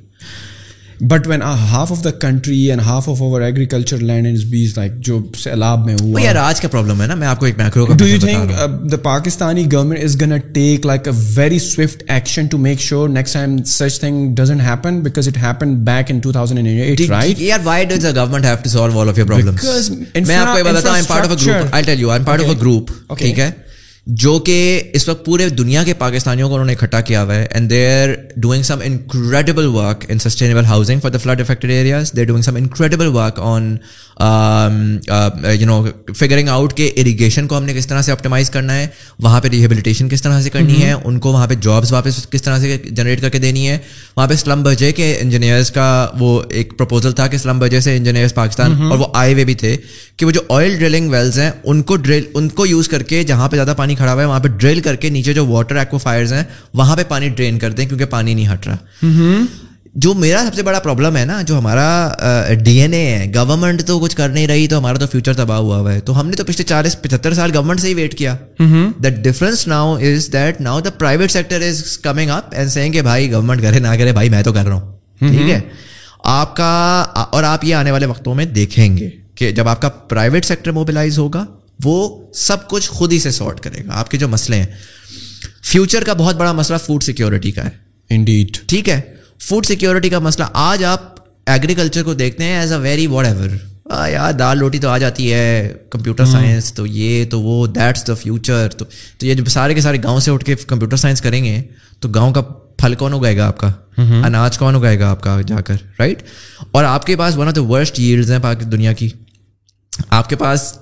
But when half of the country and half of our agriculture land is bees, like jo salab mein hua, yaar aaj ka problem hai na, main aapko ek macro ka. Do you think the Pakistani government is going to take like a very swift action to make sure next time such thing doesn't happen, because it happened back in 2008, right? Yaar, why does the government have to solve all of your problems? Because main aapko ye batata hu, I'm part of a group, I'll tell you, I'm part of a group, theek hai, جو کہ اس وقت پورے دنیا کے پاکستانیوں کو انہوں نے اکٹھا کیا ہوا ہے, and they are doing some incredible work in sustainable housing for the flood affected areas, they are doing some incredible work on you know figuring out کہ اریگیشن کو ہم نے کس طرح سے آپٹیمائز کرنا ہے, وہاں پہ ریہیبلیٹیشن کس طرح سے کرنی ہے, ان کو وہاں پہ جابس واپس کس طرح سے جنریٹ کر کے دینی ہے. وہاں پہ سلم برجے کے انجینئرس کا وہ ایک پرپوزل تھا کہ سلم برجے سے انجینئرس پاکستان, اور وہ آئے ہوئے بھی تھے کہ وہ جو آئل ڈرلنگ ویلز ہیں ان کو یوز کر کے جہاں پہ زیادہ پانی کھڑا ہوا ہے وہاں پہ ڈرل کر کے نیچے جو واٹر ایکوفائرز ہیں وہاں پہ پانی ڈرین کر دیں, کیونکہ پانی نہیں ہٹ رہا. جو میرا سب سے بڑا پرابلم ہے نا, جو ہمارا ڈی این اے ہے, گورنمنٹ تو کچھ کر نہیں رہی, تو ہمارا تو فیوچر تباہ ہوا ہے. تو ہم نے تو پچھلے 40-75 سال گورنمنٹ سے ہی ویٹ کیا. The difference now is that now the private sector is coming up and seeing کہ بھائی گورنمنٹ کرے نہ کرے, بھائی میں تو کر رہا ہوں, ٹھیک ہے آپ کا. اور آپ یہ آنے والے وقتوں میں دیکھیں گے کہ جب آپ کا پرائیویٹ سیکٹر موبیلائز ہوگا وہ سب کچھ خود ہی سے سارٹ کرے گا. آپ کے جو مسئلے ہیں, فیوچر کا بہت بڑا مسئلہ فوڈ سیکیورٹی کا ہے. انڈیڈ, ٹھیک ہے, فوڈ سیکیورٹی کا مسئلہ. آج آپ ایگریکلچر کو دیکھتے ہیں as a very whatever, یار دال روٹی تو آ جاتی ہے, کمپیوٹر سائنس تو یہ تو وہ, دیٹس دا فیوچر. تو یہ جو سارے کے سارے گاؤں سے اٹھ کے کمپیوٹر سائنس کریں گے تو گاؤں کا پھل کون اگائے گا آپ کا, اناج کون اگائے گا آپ کا جا کر, رائٹ. اور آپ کے پاس one of the worst yields ہیں دنیا کی, آپ کے پاس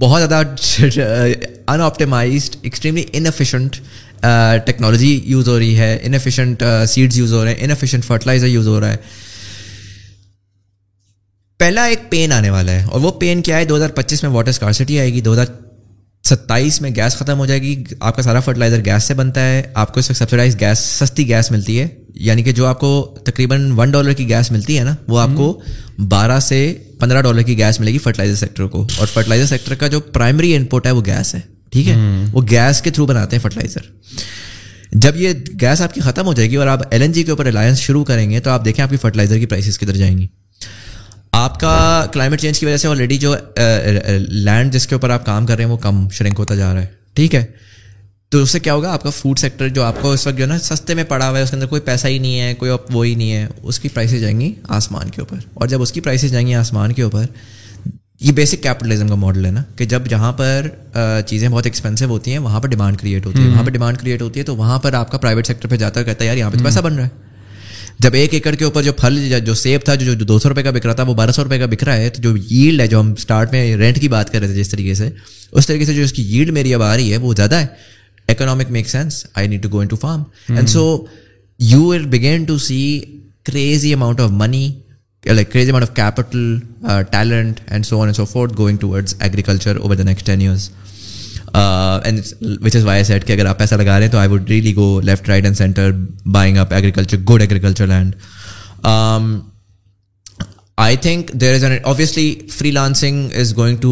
بہت زیادہ ان optimised, extremely inefficient technology use ہو رہی ہے, انفیشینٹ سیڈز یوز ہو رہے ہیں, انفیشینٹ فرٹیلائزر یوز ہو رہا ہے. پہلا ایک پین آنے والا ہے, اور وہ پین کیا ہے, 2025 میں واٹر اسکارسٹی آئے گی, 2027 میں گیس ختم ہو جائے گی. آپ کا سارا فرٹیلائزر گیس سے بنتا ہے, آپ کو اس سے سبسڈائز گیس, سستی گیس ملتی ہے, یعنی کہ جو آپ کو تقریباً $1 کی گیس ملتی ہے نا, وہ آپ کو $12 سے $15 کی گیس ملے گی فرٹیلائزر سیکٹر کو. اور فرٹیلائزر سیکٹر کا جو پرائمری ان پٹ ہے وہ گیس ہے, ٹھیک ہے, وہ گیس کے تھرو بناتے ہیں فرٹیلائزر. جب یہ گیس آپ کی ختم ہو جائے گی اور آپ ایل این جی کے اوپر ریلائنس شروع کریں گے تو آپ دیکھیں آپ کی فرٹیلائزر کی پرائسز کدھر جائیں گی. آپ کا کلائمیٹ چینج کی وجہ سے آلریڈی جو لینڈ جس کے اوپر آپ کام کر رہے ہیں وہ کم شرنک ہوتا جا رہا ہے, ٹھیک ہے. تو اس سے کیا ہوگا, آپ کا فوڈ سیکٹر جو آپ کو اس وقت جو ہے نا سستے میں پڑا ہوا ہے, اس کے اندر کوئی پیسہ ہی نہیں ہے, کوئی وہ ہی نہیں ہے, اس کی پرائسز جائیں گی آسمان کے اوپر. اور جب اس کی پرائسز جائیں گی آسمان کے اوپر, یہ بیسک کیپٹلزم کا ماڈل ہے نا, کہ جب جہاں پر چیزیں بہت ایکسپینسو ہوتی ہیں وہاں پر ڈیمانڈ کریٹ ہوتی ہے, وہاں پہ ڈیمانڈ کریٹ ہوتی ہے تو وہاں پر آپ کا پرائیویٹ سیکٹر پہ جاتا ہے, کہتا ہے یار یہاں پہ تو پیسہ بن رہا ہے. جب 1 ایکڑ کے اوپر جو پھل, جو سیب تھا جو $200 کا بک رہا تھا وہ $1200 کا بک رہا ہے, تو جو ییلڈ ہے, جو ہم اسٹارٹ میں رینٹ کی بات کر رہے تھے جس طریقے سے, اس طریقے سے جو اس کی ییلڈ میری اب آ رہی ہے وہ زیادہ ہے. Economic make sense, I need to go in to farm, and so you will begin to see crazy amount of money, like crazy amount of capital, talent and so on and so forth going towards agriculture over the next 10 years. Which is why I said کہ اگر آپ پیسہ لگا رہے ہیں تو I would really go left, right and center buying up agriculture, good agriculture land. I think there is an, obviously freelancing is going to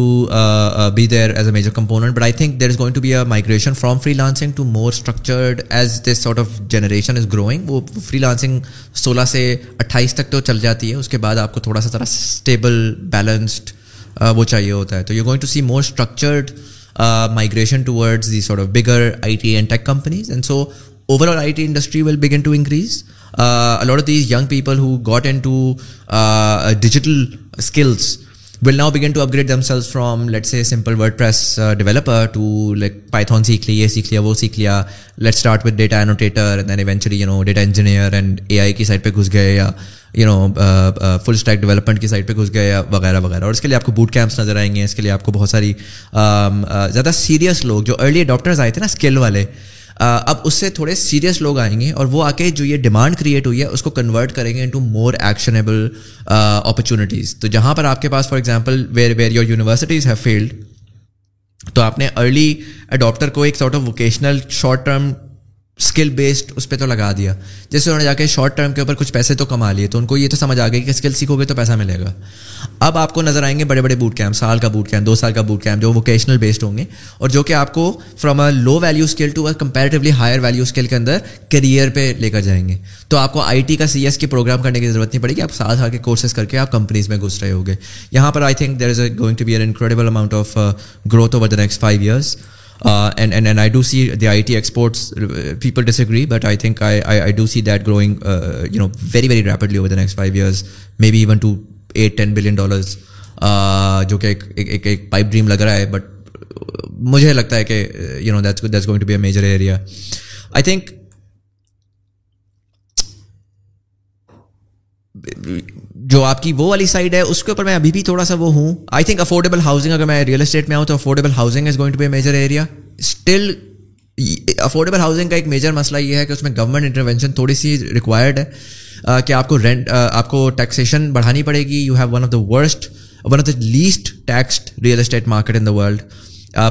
be there as a major component, but I think there is going to be a migration from freelancing to more structured as this sort of generation is growing. وہ freelancing 16 سے 28 تک تو چل جاتی ہے, اس کے بعد آپ کو تھوڑا سا ذرا stable, balanced وہ چاہیے ہوتا ہے. تو you're going to see more structured migration towards these sort of bigger IT and tech companies, and so overall IT industry will begin to increase. A lot of these young people who got into digital skills will now begin to upgrade themselves from, let's say, simple WordPress developer to like Python seekh liya, seekh liya, wo seekh liya, let's start with data annotator and then eventually, you know, data engineer and AI ki side pe ghus gaye, ya you know full stack development ki side pe ghus gaye ya वगैरह वगैरह. aur iske liye aapko boot camps nazar aayenge, iske liye aapko bahut sari zyada serious log jo early adopters aaye the na skill wale, اب اس سے تھوڑے serious لوگ آئیں گے اور وہ آ کے جو یہ ڈیمانڈ کریٹ ہوئی ہے اس کو کنورٹ کریں گے انٹو مور ایکشنیبل اپرچونیٹیز. تو جہاں پر آپ کے پاس for example where your universities have field, تو آپ نے ارلی اڈاپٹر کو ایک sort of vocational short term skill based اس پہ تو لگا دیا, جس سے انہوں نے جا کے شارٹ ٹرم کے اوپر کچھ پیسے تو کما لیے, تو ان کو یہ تو سمجھ آ گئی کہ اسکل سیکھو گے تو پیسہ ملے گا. اب آپ کو نظر آئیں گے بڑے بڑے بوٹ کیمپ, سال کا بوٹ کیمپ, 2 سال کا بوٹ کیمپ, جو ووکیشنل بیسڈ ہوں گے اور جو کہ آپ کو from a low value skill to a comparatively higher value skill کے اندر کیریئر پہ لے کر جائیں گے. تو آپ کو آئی ٹی کا سی ایس کے پروگرام کرنے کی ضرورت نہیں پڑے گی, آپ 7 سال کے کورسز کر کے آپ کمپنیز میں گھس رہے ہو گے. یہاں پر I think there is a going to be an incredible amount of growth over the next 5 years. And I do see the IT exports, people disagree, but I think I do see that growing, you know, very, very rapidly over the next 5 years, maybe even to $8-10 billion, jo ke ek pipe dream lag raha hai, but mujhe lagta hai ke, you know, that's going to be a major area. I think جو آپ کی وہ والی side ہے اس کے اوپر میں ابھی بھی تھوڑا سا وہ ہوں. آئی تھنک افورڈیبل ہاؤسنگ, اگر میں ریئل اسٹیٹ میں آؤں تو affordable housing is going to be a major area. Still affordable housing کا ایک میجر مسئلہ یہ ہے کہ اس میں گورنمنٹ انٹرونشن تھوڑی سی ریکوائرڈ ہے, کہ آپ کو رینٹ, آپ کو ٹیکسیشن بڑھانی پڑے گی. You have one of the least taxed real estate market in the world.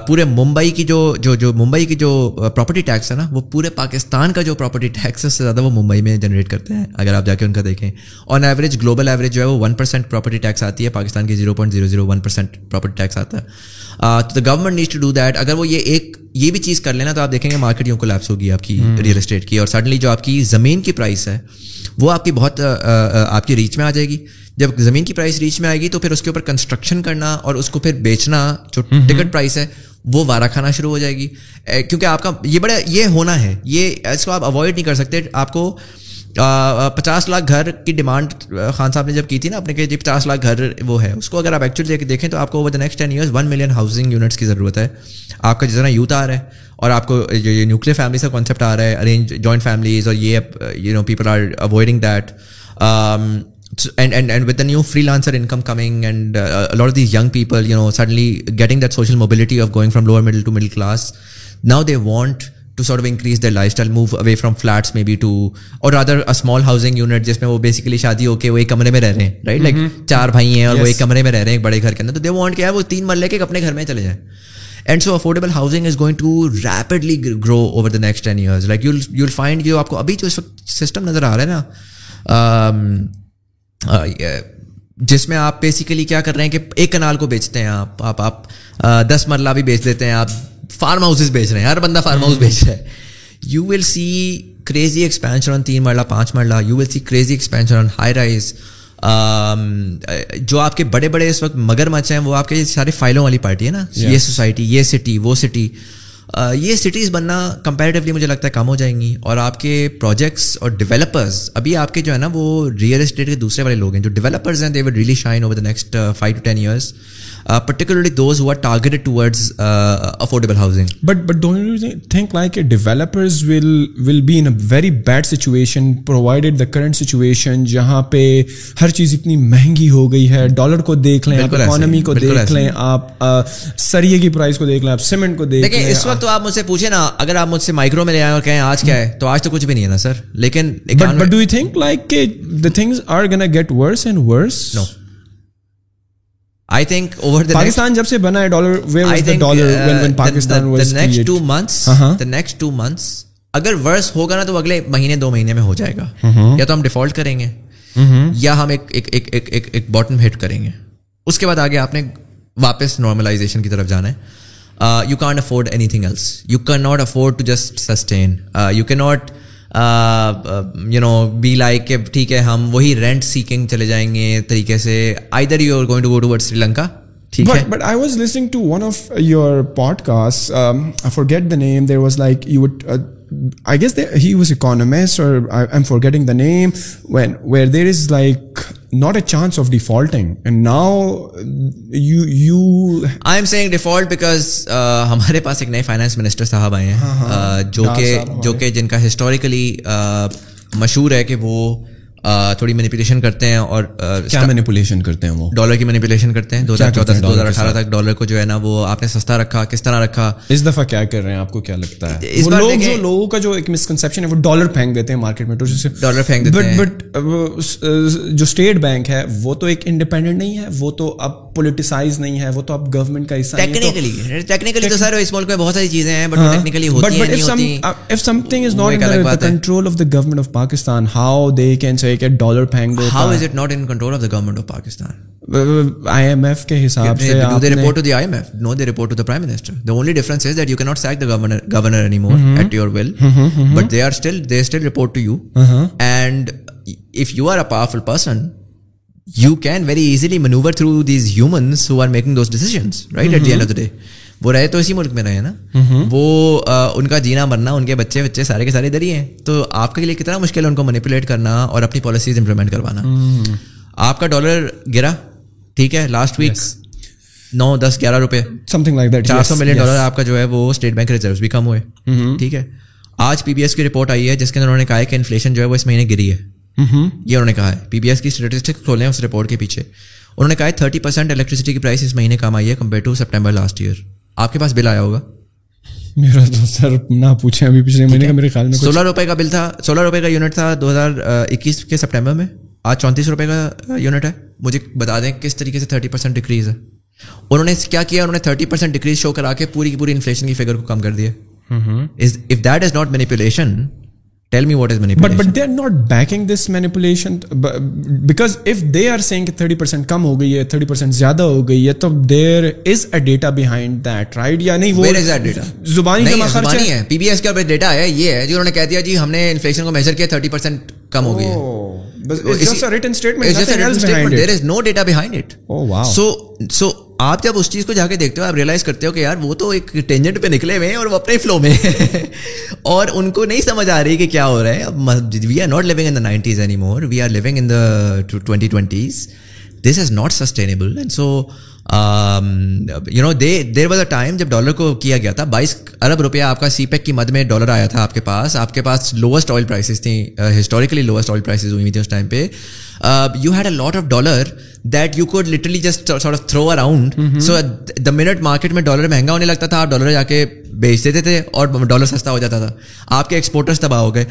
پورے ممبئی کی جو ممبئی کی جو پراپرٹی ٹیکس ہے نا, وہ پورے پاکستان کا جو پراپرٹی ٹیکس ہے اس سے زیادہ وہ ممبئی میں جنریٹ کرتے ہیں. اگر آپ جا کے ان کا دیکھیں, آن ایوریج گلوبل ایوریج جو ہے وہ 1% پراپرٹی ٹیکس آتی ہے, پاکستان کی 0.001% پراپرٹی ٹیکس آتا ہے. تو the government needs to do that. اگر وہ یہ بھی چیز کر لینا تو آپ دیکھیں گے مارکیٹ یوں کولیپس ہوگی آپ کی ریئل اسٹیٹ کی, اور سڈنلی جو آپ کی زمین کی پرائس ہے وہ آپ کی بہت آپ کی ریچ میں آ جائے گی. جب زمین کی پرائس ریچ میں آئے گی تو پھر اس کے اوپر کنسٹرکشن کرنا اور اس کو پھر بیچنا جو ٹکٹ پرائس ہے وہ وارہ کھانا شروع ہو جائے گی, کیونکہ آپ کا یہ بڑا یہ ہونا ہے, یہ اس کو آپ اوائڈ نہیں کر سکتے. آپ کو 50 لاکھ گھر کی ڈیمانڈ خان صاحب نے جب کی تھی نا, آپ نے کہا جی 50 لاکھ گھر وہ ہے, اس کو اگر آپ ایکچولی دیکھیں تو آپ کو over the next 10 years 1 million housing units کی ضرورت ہے. آپ کا جتنا یوتھ آ رہا ہے اور آپ کو یہ نیوکلیئر فیملیز کا کانسیپٹ آ رہا ہے, ارینج جوائنٹ فیملیز, اور یہ you know people are avoiding that, and with the new freelancer income coming and a lot of these young people, you know, suddenly getting that social mobility of going from lower middle to middle class, now they want to sort of increase their lifestyle, move away from flats maybe to, or rather a small housing unit jisme wo basically shaadi ho ke wo ek kamre mein reh rahe hain, right? Like char bhai hain aur wo ek kamre mein reh rahe hain ek bade ghar ke andar, so they want kya hai wo 3 malle ke apne ghar mein chale jaye. And so affordable housing is going to rapidly grow over the next 10 years. Like you'll find jo aapko abhi jo system nazar aa raha hai na, جس میں آپ basically کیا کر رہے ہیں کہ ایک کنال کو بیچتے ہیں, آپ 10 مرلہ بھی بیچ لیتے ہیں, آپ فارم ہاؤسز بیچ رہے ہیں, ہر بندہ فارم ہاؤس بیچ رہا ہے. You will see crazy expansion on 3 marla 5 marla, you will see crazy expansion on high rise. جو آپ کے بڑے بڑے اس وقت مگر مچ ہیں وہ آپ کے سارے فائلوں والی پارٹی ہے نا, یہ سوسائٹی, یہ سٹی, وہ سٹی, یہ سٹیز بننا کمپیریٹیولی مجھے لگتا ہے کم ہو جائیں گی. اور آپ کے پروجیکٹس اور ڈیولپرز ابھی آپ کے جو ہے نا وہ ریئل اسٹیٹ کے دوسرے والے لوگ ہیں جو ڈیولپرز ہیں, they will really shine over the next 5 to 10 years, particularly those who are targeted towards affordable housing. But don't you think like developers will be in a very bad situation provided the current situation jahan pe har cheez itni mehengi ho gayi hai. Dollar ko dekh lein, aap economy ko dekh lein, aap sariye ki price ko dekh lein, aap cement ko dekh lein. دیکھیں اس وقت تو آپ مجھ سے پوچھیں نا, اگر آپ مجھ سے مائکرو میں لے آئیں اور کہیں آج کیا ہے تو آج تو کچھ بھی نہیں ہے نا سر. لیکن but do you think like the things are gonna get worse and worse? No. I think over the Pakistan jab se bana hai dollar, where was the dollar when Pakistan was created? The next 2 months agar worse hoga na to agle mahine 2 mahine mein ho jayega. Ya to hum default karenge ya hum ek bottom hit karenge. Uske baad aage aapne wapas normalization ki taraf jana hai. You can't afford anything else. You cannot afford to just sustain. You cannot you know be like کہ ٹھیک ہے ہم وہی rent seeking چلے جائیں گے طریقے سے. Either you are going to go towards Sri Lanka, ٹھیک ہے, but I was listening to one of your podcasts, I forget the name, there was like you would I guess he was economist or I'm forgetting the name, where there is like not a chance of defaulting, and now you I'm saying default because हमारे पास एक नए finance minister साहब आए हैं जो के जिनका historically मशहूर है कि वो تھوڑی مینیپولیشن کرتے ہیں. اور کیا مینیپولیشن کرتے ہیں؟ وہ ڈالر کی مینیپولیشن کرتے ہیں. 2014 سے 2018 تک ڈالر کو جو ہے نا وہ آپ نے سستا رکھا, کس طرح رکھا؟ اس دفعہ کیا کر رہے ہیں؟ آپ کو کیا لگتا ہے وہ لوگ جو لوگوں کا جو ایک مسکنسیپشن ہے وہ ڈالر پھینک دیتے ہیں مارکیٹ میں, ڈالر پھینک دیتے ہیں. بٹ جو اسٹیٹ بینک ہے وہ تو ایک انڈیپینڈنٹ نہیں ہے, وہ تو اب پولیٹیسائز نہیں ہے, وہ تو اب گورنمنٹ کا حصہ نہیں ہے. ٹیکنیکلی تو سر اس ملک میں بہت ساری چیزیں ہیں, بٹ ٹیکنیکلی ہوتی ہیں نہیں ہوتی. If something is not under the control of the government of Pakistan, how they can say کہ ڈالر پھینک دو. How is it not in control of the government of Pakistan? IMF کے حساب سے no, they report to the IMF, no, they report to the prime minister. The only difference is that you cannot sack the governor anymore at your will, but they still report to you, and if you are a powerful person you can very easily maneuver through these humans who are making those decisions, right? At the end of the day وہ رہے تو اسی ملک میں رہے نا, وہ ان کا جینا مرنا, ان کے بچے بچے سارے کے سارے ادھر ہی ہیں, تو آپ کے لیے کتنا مشکل ہے ان کو مینیپولیٹ کرنا اور اپنی پالیسیز امپلیمنٹ کروانا. آپ کا ڈالر گرا, ٹھیک ہے, لاسٹ ویک 9, 10, 11 روپے something like that, 400 million dollar آپ کا جو ہے وہ اسٹیٹ بینک ریزروز بھی کم ہوئے, ٹھیک ہے. آج پی بی ایس کی رپورٹ آئی ہے جس کے اندر انہوں نے کہا ہے کہ انفلیشن جو ہے وہ اس مہینے گری ہے. یہ انہوں نے کہا ہے, پی بی ایس کی اسٹیٹسٹکس کھولیں اس رپورٹ کے پیچھے, انہوں نے کہا ہے 30% الیکٹریسٹی کی پرائس اس مہینے کم آئی ہے compare to September last year. آپ کے پاس بل آیا ہوگا میرا تو سر نہ پوچھیں, ابھی پچھلے مہینے کا میرے خیال میں 16 روپے کا بل تھا, 16 روپے کا یونٹ تھا 2021 کے سپٹمبر میں, آج 34 روپے کا یونٹ ہے. مجھے بتا دیں کس طریقے سے 30% ڈکریز ہے. انہوں نے کیا کیا, انہوں نے 30% ڈکریز شو کرا کے پوری کی پوری انفلیشن کی فگر کو کم کر دیا. If that is not manipulation, tell me what is manipulation. But they are not backing this manipulation, because if they are saying that 30% kam ho gayi hai, 30% zyada ho gayi hai, to there is a data behind that, right? Ya nahi, wo where is that data? Zubani jama kharcha nahi hai, PBS ka data hai, ye hai jo unhone keh diya ji humne inflation ko measure kiya 30% kam ho gayi hai. But it's just a written statement. It's just a written statement. There is no data behind it. Oh wow. So آپ جب اس چیز کو جا کے دیکھتے ہو آپ realise کرتے ہو کہ یار وہ تو ایک ٹینجنٹ پہ نکلے ہوئے ہیں اور وہ اپنے فلو میں اور ان کو نہیں سمجھ آ رہی کہ کیا ہو رہا ہے. We are not living in the 90s any more, we are living in the 2020s. This is not sustainable. And so you know there was a time جب ڈالر کو کیا گیا تھا 22 ارب روپیہ. آپ کا سی پیک کی مد میں ڈالر آیا تھا آپ کے پاس. آپ کے پاس لوئسٹ آئل پرائسز تھیں, ہسٹوریکلی لوئسٹ آئل پرائسز ہوئی تھیں اس ٹائم پہ. You had a lot of dollar that you could literally just sort of throw around. So the minute market میں ڈالر مہنگا ہونے لگتا تھا آپ ڈالر جا کے بیچ دیتے تھے اور ڈالر سستا ہو جاتا تھا. آپ کے ایکسپورٹرس تباہ ہو گئے.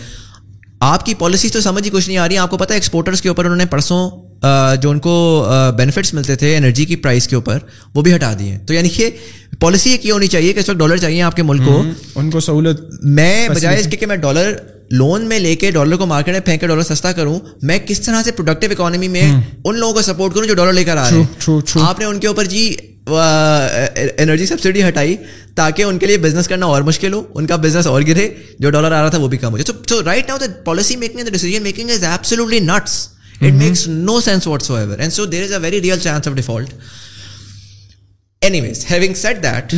آپ کی پالیسیز تو سمجھ ہی کچھ نہیں آ رہی ہیں. آپ کو پتہ ہے ایکسپورٹرس کے اوپر انہوں نے پرسوں جو ان کو بینیفٹس ملتے تھے انرجی کی پرائز کے اوپر وہ بھی ہٹا دیے. تو یعنی کہ پالیسی یہ کی ہونی چاہیے کہ اس وقت ڈالر چاہیے آپ کے ملک کو, ان کو سہولت. میں بجائے اس کے کہ میں ڈالر لون میں لے کے ڈالر کو مارکیٹ میں پھینک کے ڈالر سستا کروں, میں کس طرح سے پروڈکٹیو اکانومی میں ان لوگوں کو سپورٹ کروں جو ڈالر لے کر آ رہے ہیں. آپ نے ان کے اوپر جی انرجی سبسڈی ہٹائی تاکہ ان کے لیے بزنس کرنا اور مشکل ہو, ان کا بزنس اور گرے, جو ڈالر آ رہا تھا وہ بھی کم ہو جائے. So right now the policy making and decision making is absolutely nuts. It makes no sense whatsoever, and so there is a very real chance of default. Anyways, having said that,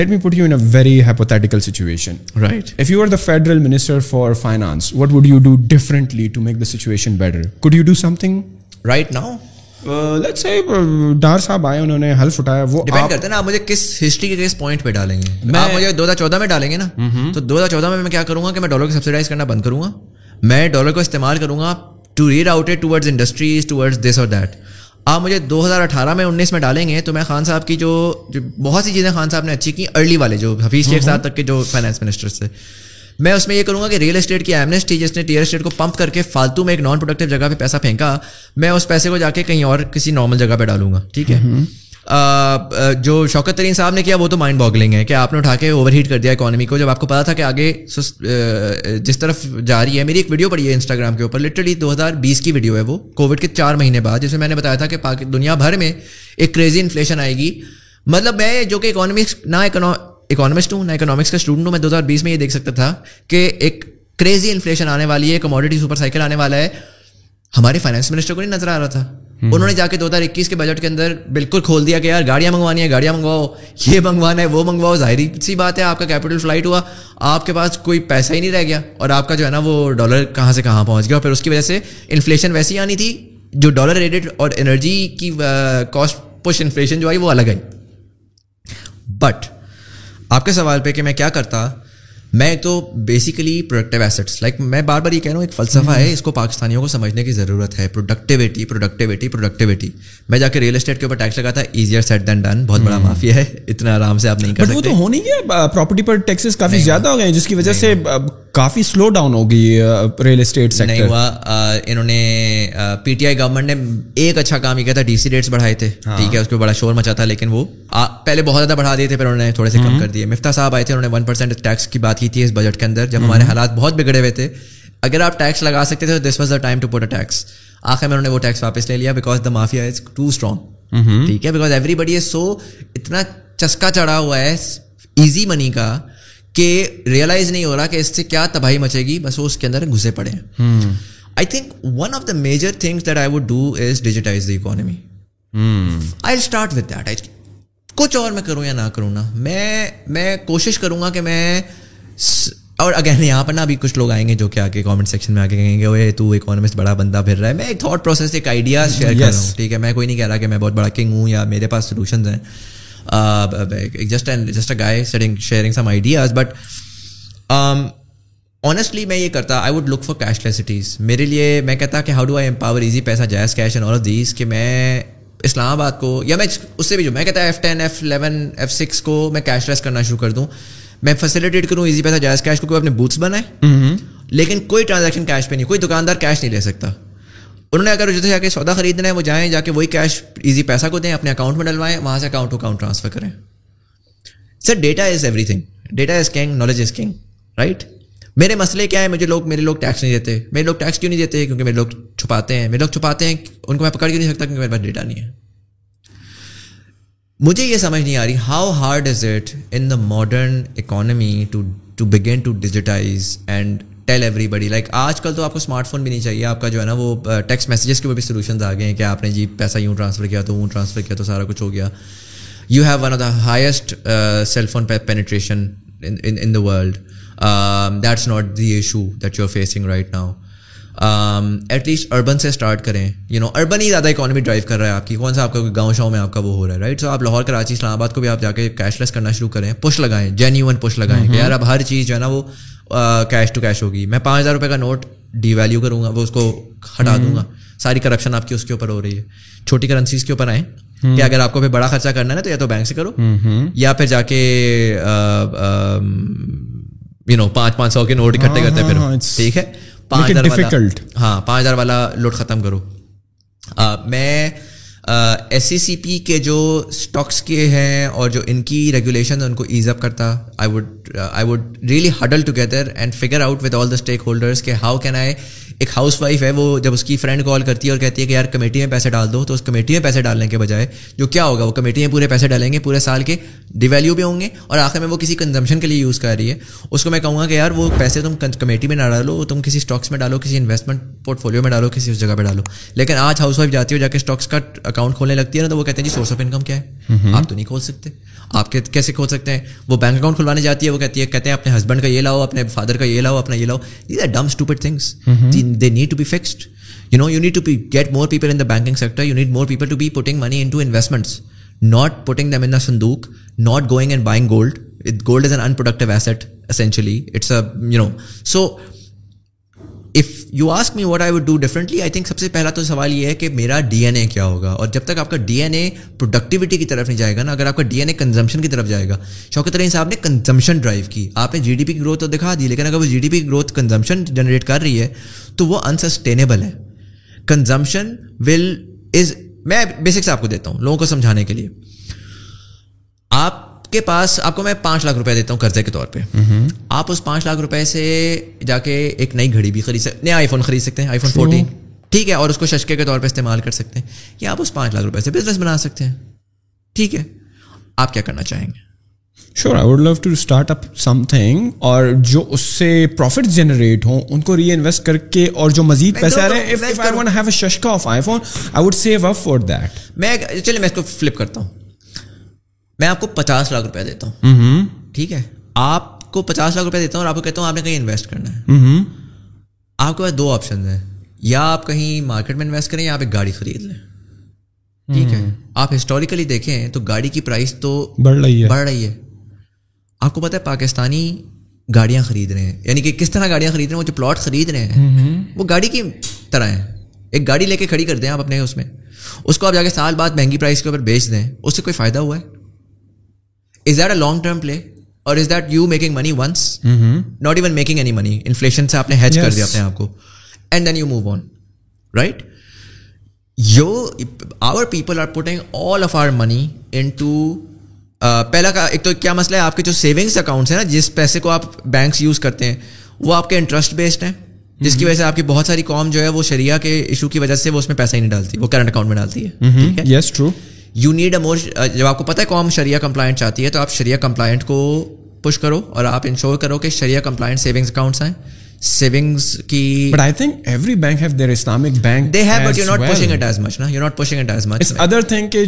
let me put you in a very hypothetical situation. Right. If you were the federal minister for finance, what would you do differently to make the situation better? Could you do something right now? Let's say Dar صاحب آئے, انہوں نے حلف اٹھایا. وہ depend کرتا ہے نا آپ مجھے کس ہسٹری کے کس پوائنٹ پہ ڈالیں گے. آپ مجھے 2014 میں ڈالیں گے نا, تو 2014 میں میں کیا کروں گا کہ میں ڈالر کو سبسیڈائز کرنا بند کروں گا, میں ڈالر کو استعمال کروں گا to reroute it towards industries, towards this or that. آپ مجھے 2018 میں 19 میں ڈالیں گے تو میں خان صاحب کی جو بہت سی چیزیں خان صاحب نے اچھی کی ارلی والے جو حفیظ شیخ صاحب تک کے جو فائنانس منسٹرس تھے, میں اس میں یہ کروں گا کہ ریئل اسٹیٹ کی ایمنسٹی تھی جس نے ٹیئر اسٹیٹ کو پمپ کر کے فالتو میں ایک نان پروڈکٹیو جگہ پہ پیسہ پھینکا, میں اس پیسے کو جا کے کہیں اور کسی نارمل جگہ پہ ڈالوں گا. ٹھیک ہے, جو شوکت ترین صاحب نے کیا وہ تو مائنڈ باگلنگ ہے کہ آپ نے اٹھا کے اوور ہیٹ کر دیا اکانومی کو جب آپ کو پتا تھا کہ آگے جس طرف جا رہی ہے. میری ایک ویڈیو پڑی ہے انسٹاگرام کے اوپر, لٹرلی 2020 کی ویڈیو ہے, وہ کووڈ کے 4 مہینے بعد, جس میں میں نے بتایا تھا کہ دنیا بھر میں ایک کریزی انفلیشن آئے گی. مطلب میں جو کہ اکانومسٹ ہوں نہ اکنامکس کا اسٹوڈنٹ ہوں, میں 2020 میں یہ دیکھ سکتا تھا کہ ایک کریزی انفلیشن آنے والی ہے, کموڈٹی سپر سائیکل آنے والا ہے. ہمارے فائنانس منسٹر کو نہیں نظر آ رہا تھا. انہوں نے جا کے 2021 کے بجٹ کے اندر بالکل کھول دیا کہ یار گاڑیاں منگوانی ہیں, گاڑیاں منگواؤ, یہ منگوانا ہے, وہ منگواؤ. ظاہری سی بات ہے آپ کا کیپٹل فلائٹ ہوا, آپ کے پاس کوئی پیسہ ہی نہیں رہ گیا اور آپ کا جو ہے نا وہ ڈالر کہاں سے کہاں پہنچ گیا. اور پھر اس کی وجہ سے انفلیشن ویسی آنی تھی جو ڈالر ریلیٹڈ اور انرجی کی کاسٹ پش انفلیشن جو آئی وہ الگ آئی. بٹ آپ کے سوال پہ کہ میں کیا کرتا, میں تو بیسیکلی پروڈکٹیو ایسٹس, لائک میں بار بار یہ کہہ رہا ہوں ایک فلسفہ ہے, اس کو پاکستانیوں کو سمجھنے کی ضرورت ہے. Productivity productivity productivity. میں جا کے ریئل اسٹیٹ کے اوپر ٹیکس لگاتا, ایزیئر سیٹ دین ڈن. بہت بڑا مافیا ہے, اتنا آرام سے آپ نہیں کر سکتے. وہ تو ہو نہیں گیا, پراپرٹی پر ٹیکسز کافی زیادہ ہو گئے جس کی وجہ سے کافی سلو ڈاؤن ہو گئی ریئل اسٹیٹ سیکٹر. نہیں ہوا, انہوں نے پی ٹی آئی گورنمنٹ نے ایک اچھا کام یہ کیا تھا, ڈی سی ریٹس بڑھائے تھے. ٹھیک ہے, اس پہ بڑا شور مچا تھا لیکن وہ پہلے بہت زیادہ بڑھا دیے تھے, پھر انہوں نے تھوڑے سے کم کر دیے. مفتاح صاحب آئے تھے, انہوں نے 1% ٹیکس کی بات کی تھی اس بجٹ کے اندر جب ہمارے حالات بہت بگڑے ہوئے تھے. اگر آپ ٹیکس لگا سکتے تھے تو this was the time to put a tax. آخر میں انہوں نے وہ ٹیکس واپس لے لیا because the mafia is too strong. ٹھیک ہے, بیکاز ایوری بڈی از سو اتنا چسکا چڑھا ہوا ہے ایزی منی کا کہ ریئلائز نہیں ہو رہا کہ اس سے کیا تباہی مچے گی, بس وہ اس کے اندر گھسے پڑے ہیں. I think one of the major things that I would do is digitise the economy. I start with that. کچھ اور میں کروں یا نہ کروں نا, میں کوشش کروں گا کہ میں, اور اگین یہاں پر نا بھی کچھ لوگ آئیں گے جو کہ آ کے کامنٹ سیکشن میں آ کے کہیں گے اوے تو اکانومسٹ بڑا بندہ پھر رہا ہے. میں ایک تھاٹ پروسیس, ایک آئیڈیا شیئر کر رہا ہوں. ٹھیک ہے, میں کوئی نہیں کہہ رہا کہ میں بہت بڑا کنگ ہوں یا میرے پاس سولوشنز ہیں. Just a guy sharing some ideas, but honestly میں یہ کرتا, I would look for cashless cities. میرے لیے میں کہتا کہ how do I empower easy پیسہ, جائز cash and all of these, کہ میں اسلام آباد کو یا میں اس سے بھی جو میں کہتا F10 F11 F6 کو میں کیش لیس کرنا شروع کر دوں. میں فیسیلیٹیٹ کروں ایزی پیسہ جائز کیش کو, کوئی اپنے بوتھس بنائے لیکن کوئی ٹرانزیکشن کیش پہ نہیں, کوئی دکاندار کیش نہیں لے سکتا. انہوں نے اگر جیسے جا کے سودا خریدنا ہے وہ جائیں, جا کے وہی کیش ایزی پیسہ کو دیں, اپنے اکاؤنٹ میں ڈلوائیں, وہاں سے اکاؤنٹ ٹو اکاؤنٹ ٹرانسفر کریں. Sir data is everything, data is king, knowledge is king, right. میرے مسئلے کیا ہے, میرے لوگ ٹیکس نہیں دیتے. میرے لوگ ٹیکس کیوں نہیں دیتے, کیونکہ میرے لوگ چھپاتے ہیں. ان کو میں پکڑ کیوں نہیں سکتا, کیونکہ میرے پاس ڈیٹا نہیں ہے. مجھے یہ سمجھ نہیں آ رہی how hard is it in the modern economy to begin to digitise and tell everybody like آج کل تو آپ کو اسمارٹ فون بھی نہیں چاہیے, آپ کا جو ہے نا وہ ٹیکسٹ میسیجز کے اوپر بھی سولوشنز آ گئے ہیں کہ آپ نے جی پیسہ یوں ٹرانسفر کیا تو وہ ٹرانسفر کیا تو سارا کچھ ہو گیا. You have one of the highest cell phone penetration in the world. That's not the issue that you are facing right now. At least urban سے اسٹارٹ کریں, یو نو اربن ہی زیادہ اکانومی ڈرائیو کر رہا ہے آپ کی, کون سا آپ کا گاؤں شاؤں میں آپ کا وہ ہو رہا ہے رائٹ. سو آپ لاہور کراچی اسلام آباد کو بھی آپ جا کے کیش لیس کرنا شروع کریں, پش لگائیں, جینیون پش لگائیں کہ یار اب ہر چیز جو ہے نا وہ کیش ٹو کیش ہوگی. میں 5,000 روپے کا نوٹ ڈی ویلیو کروں گا, وہ اس کو ہٹا دوں گا, ساری کرپشن آپ کی اس کے اوپر ہو رہی ہے. چھوٹی کرنسیز کے اوپر آئیں کہ اگر آپ کو پھر بڑا خرچہ کرنا ہے تو یا تو بینک سے کرو یا پھر جا کے یو نو 500 کے نوٹ اکٹھے کرتے پھر ٹھیک ہے 5,000 والا لوٹ ختم کرو. میں SECP کے جو اسٹاکس کے ہیں اور جو ان کی ریگولیشن ان کو ایز اپ کرتا. I would really huddle together and figure out with all the stakeholders کہ ہاؤ کین آئی. ایک ہاؤس وائف ہے, وہ جب اس کی فرینڈ کال کرتی ہے اور کہتی ہے کہ یار کمیٹی میں پیسے ڈال دو, تو اس کمیٹی میں پیسے ڈالنے کے بجائے جو کیا ہوگا وہ کمیٹی میں پورے پیسے ڈالیں گے, پورے سال کے ڈیویلیو بھی ہوں گے اور آخر میں وہ کسی کنزمپشن کے لیے یوز کر رہی ہے. اس کو میں کہوں گا کہ یار وہ پیسے تم کمیٹی میں نہ ڈالو, تم کسی اسٹاکس میں ڈالو, کسی انویسٹمنٹ پورٹ فولیو میں ڈالو, کسی اس جگہ پہ ڈالو. لیکن آج ہاؤس وائف جاتی ہو جا کے اسٹاکس کا اکاؤنٹ کھولنے لگتی ہے نا, تو وہ کہتے ہیں جی سورس آف انکم کیا ہے, آپ تو نہیں کھول سکتے, آپ کیسے کھول سکتے ہیں. وہ بینک اکاؤنٹ کھلوانے جاتی ہے, وہ کہتے ہیں اپنے ہسبینڈ کا یہ لاؤ, اپنے فادر کا یہ لاؤ, اپنا یہ لاؤ. These are dumb stupid things, they need to be fixed. You know, you need to get more people in the banking sector. You need more people to be putting money into investments, not putting them in the sandook, not going and buying gold. Gold is an unproductive asset, essentially. It's a, you know, so if you ask me what I would do differently, I think सबसे पहला तो सवाल ये है कि मेरा DNA क्या होगा. और जब तक आपका DNA प्रोडक्टिविटी की तरफ नहीं जाएगा ना, अगर आपका DNA कंजम्पशन की तरफ जाएगा, शौकत रहीम साहब ने कंजम्पशन ड्राइव की, आपने GDP की ग्रोथ तो दिखा दी, लेकिन अगर वो GDP की ग्रोथ कंजम्पशन जनरेट कर रही है तो वो अनसस्टेनेबल है. कंजम्पशन विल इज, मैं बेसिक्स आपको देता हूँ लोगों को समझाने के लिए. आपके पास, आपको मैं 5 लाख रुपए देता हूँ कर्जे के तौर पे. आप उस 5 लाख रुपए से जाके एक नई घड़ी भी खरीद सकते हैं, नया iPhone खरीद सकते हैं, iPhone 14 ठीक है, और उसको शशके के तौर पे इस्तेमाल कर सकते हैं, या आप उस 5 लाख रुपए से बिजनेस बना सकते हैं. ठीक है, आप क्या करना चाहेंगे? Sure, I would love to start up something, और जो اس से profits generate ہوں ان کو reinvest کر کے اور جو مزید پیسے آ رہے ہیں, if I want to have a shashka of iPhone, I would save up for that. میں چلے میں اس کو flip کرتا ہوں. میں آپ کو 50 लाख रुपए دیتا ہوں, ٹھیक ہے, آپ کو 50 लाख रुपए دیتا हूँ اور آپ کو کہتا हूँ آپ نے कहीं इन्वेस्ट करना है. آپ के पास 2 ऑप्शन हैं, या आप कहीं मार्केट में इन्वेस्ट करें या आप एक गाड़ी खरीद लें. ٹھیک ہے, آپ हिस्टोरिकली देखें तो गाड़ी की प्राइस तो बढ़ रही है. آپ کو پتا ہے پاکستانی गाड़ियाँ खरीद रहे हैं, यानी कि किस तरह गाड़ियाँ खरीद रहे हैं, वो जो प्लॉट खरीद रहे हैं वो गाड़ी की तरह हैं. एक गाड़ी लेके खड़ी कर दें आप अपने उसमें, उसको आप जाके साल बाद महंगी प्राइस के ऊपर बेच दें, उससे कोई फायदा हुआ है? Is that a long term play और is that you making money once, not even making any money, inflation से आपने हैज कर दिया अपने आप को, and then you move on right. Yo our people are putting all of our money in to پہلا کا ایک تو کیا مسئلہ ہے, آپ کے جو سیونگس اکاؤنٹس ہیں نا, جس پیسے کو آپ بینکس یوز کرتے ہیں وہ آپ کے انٹرسٹ بیسڈ ہیں, جس کی وجہ سے آپ کی بہت ساری قوم جو ہے وہ شریعہ کے ایشو کی وجہ سے وہ اس میں پیسہ ہی نہیں ڈالتی, وہ کرنٹ اکاؤنٹ میں ڈالتی ہے. Yes true, you need a more, جب آپ کو پتہ ہے قوم شریعہ کمپلائنٹ چاہتی ہے تو آپ شریعہ کمپلائنٹ کو پش کرو اور آپ انشور کرو کہ شریعہ کمپلائنٹ سیونگس اکاؤنٹس ہیں, savings ki, but I think every bank have their Islamic bank, they have, but you're not pushing it as much na, you're not pushing it as much. It's other thing ke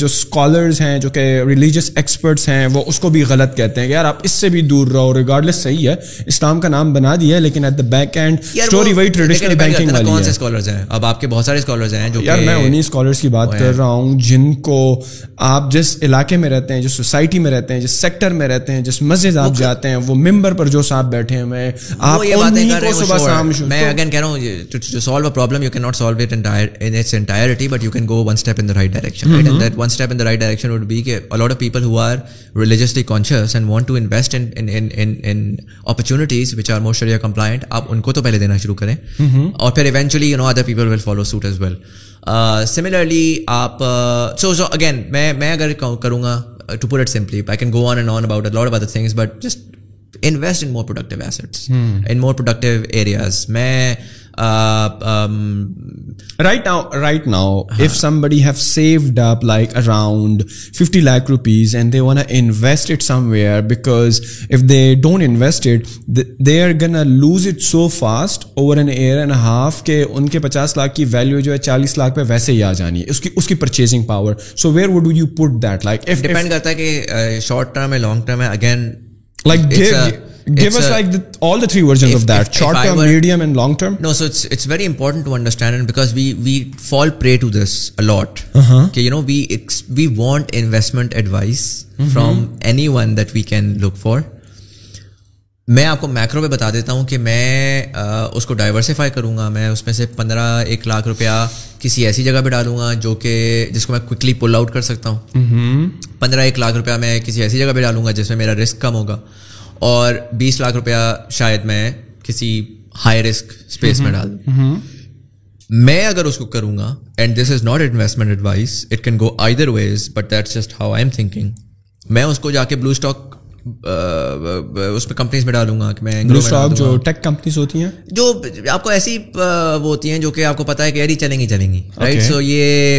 jo scholars hain, jo ke religious experts hain, wo usko bhi galat kehte hain ki yaar aap isse bhi dur raho. Regardless sahi hai, Islam ka naam bana diya hai, lekin at the back end story very traditional banking wali hai. Kaun se scholars hain? Ab aapke bahut sare scholars hain jo, yaar main unhi scholars ki baat kar raha hu jinko aap jis ilake mein rehte hain, jis society mein rehte hain, jis sector mein rehte hain, jis masjid aap jate hain, wo member par jo saab baithe hain, یہ باتیں کر رہے ہیں. میں again کہہ رہا ہوں, to solve a problem you can not solve it in its entirety, but you can go one step in the right direction, right. And that one step in the right direction would be کہ a lot of people who are religiously conscious and want to invest in in opportunities which are more sharia compliant, آپ ان کو تو پہلے دینا شروع کریں اور پھر eventually you know other people will follow suit as well. Similarly آپ سو اگین میں اگر کروں گا, to put it simply, I can go on and on about a lot of other things, but just invest in more productive assets, in more productive areas. میں Right now, if somebody have saved up like around 50 lakh rupees and they want to invest it somewhere, because if they don't invest it, they are gonna lose it so fast over an year and a half کہ ان کے 50 lakh کی value جو ہے 40 lakh پہ ویسے ہی آ جانی ہے, اس کی purchasing power. So where would you put that? Like if depend کرتا ہے کہ short term ہے long term ہے. Again, like give us like all the three versions of that, short term, medium and long term. No, so it's very important to understand, and because we fall prey to this a lot. Okay, you know, we want investment advice from anyone that we can look for. میں آپ کو macro پہ بتا دیتا ہوں کہ میں اس کو ڈائیورسیفائی کروں گا, میں اس میں سے 15-1 lakh روپیہ کسی ایسی جگہ پہ ڈالوں گا جو کہ جس کو میں کوئکلی پل آؤٹ کر سکتا ہوں. 15-1 lakh روپیہ میں کسی ایسی جگہ پہ ڈالوں گا جس میں میرا رسک کم ہوگا, اور 20 lakh روپیہ شاید میں کسی ہائی رسک اسپیس میں ڈال دوں. میں اگر اس کو کروں گا, and this is not investment advice, it can go either ways, but that's just how I am thinking. میں اس کو جا کے بلو اسٹاک اس پہ کمپنیز میں ڈالوں گا کہ میں بلو اسٹاک جو ٹیک کمپنیز ہوتی ہیں, جو آپ کو ایسی وہ ہوتی ہیں جو کہ آپ کو پتا ہے کہ یار یہ چلیں گی, رائٹ. سو یہ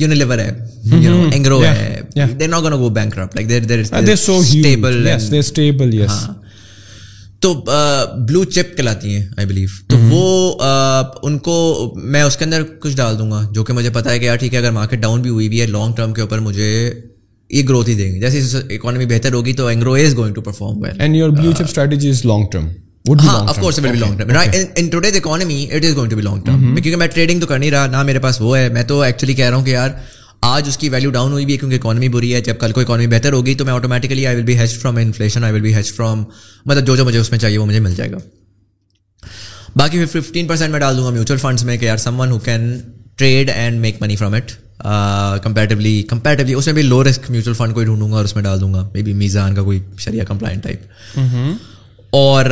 یونیلیور ہے, you know, Engro hai, they're not going to go bankrupt, like they're so stable, yes, they're stable, yes. تو blue chip کہلاتی ہیں, I believe. تو وہ ان کو میں اس کے اندر کچھ ڈال دوں گا جو کہ مجھے پتا ہے کہ یار ٹھیک ہے, اگر مارکیٹ ڈاؤن بھی ہوئی بھی ہے لانگ ٹرم کے اوپر مجھے یہ گروتھ ہی دیں گے. جیسے اکانومی بہتر ہوگی تو Engro is going to perform well, and your blue chip strategy is long term. Of course it will be long term, right? In today's economy it is going to be long term, کیونکہ میں trading تو کر نہیں رہا نہ, میرے پاس وہ ہے. میں تو ایکچولی کہہ رہا ہوں کہ یار آج اس کی ویلیو ڈاؤن ہوئی بھی ہے کیونکہ اکانومی بری ہے, جب کل کو اکانومی بہتر ہوگی تو میں automatically I will be hedge from inflation, I will be hedge from, مطلب جو مجھے اس میں چاہیے وہ مجھے مل جائے گا. باقی 15% میں ڈال دوں گا میوچل فنڈس میں کہ یار someone who can trade and make money from it comparatively. اس میں بھی لو رسک میوچل فنڈ کوئی ڈھونڈوں گا اور اس میں ڈال دوں گا, مے بی میزان کا کوئی شریعہ کمپلائنٹ ٹائپ. اور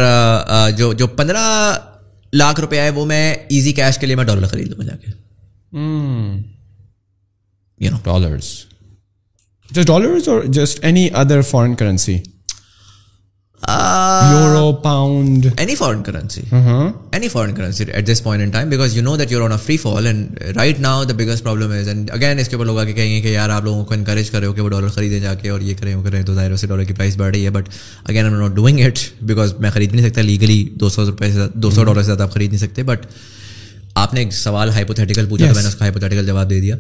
جو 15 lakh روپیہ ہے وہ میں ایزی کیش کے لیے میں ڈالر خرید لوں گا جا کے, you know, dollars or just any other foreign currency, euro, pound, any foreign currency at this point in time, because you know that you're on a free fall, and right now the biggest problem is, and again اس کے اوپر لوگ آ کے کہیں گے کہ یار آپ لوگوں کو انکریج کرے ہو کہ وہ ڈالر خریدیں جا کے اور یہ کریں وہ کریں, تو ظاہر سے ڈالر کی پرائز بڑھ رہی ہے, but again I M not doing it because میں خرید نہیں سکتا لیگلی. $200 سے زیادہ آپ خرید نہیں سکتے. بٹ آپ نے ایک سوال ہائپوتھیٹیکل پوچھا, میں نے اس کا ہائپوتھیٹیکل جواب دے دیا.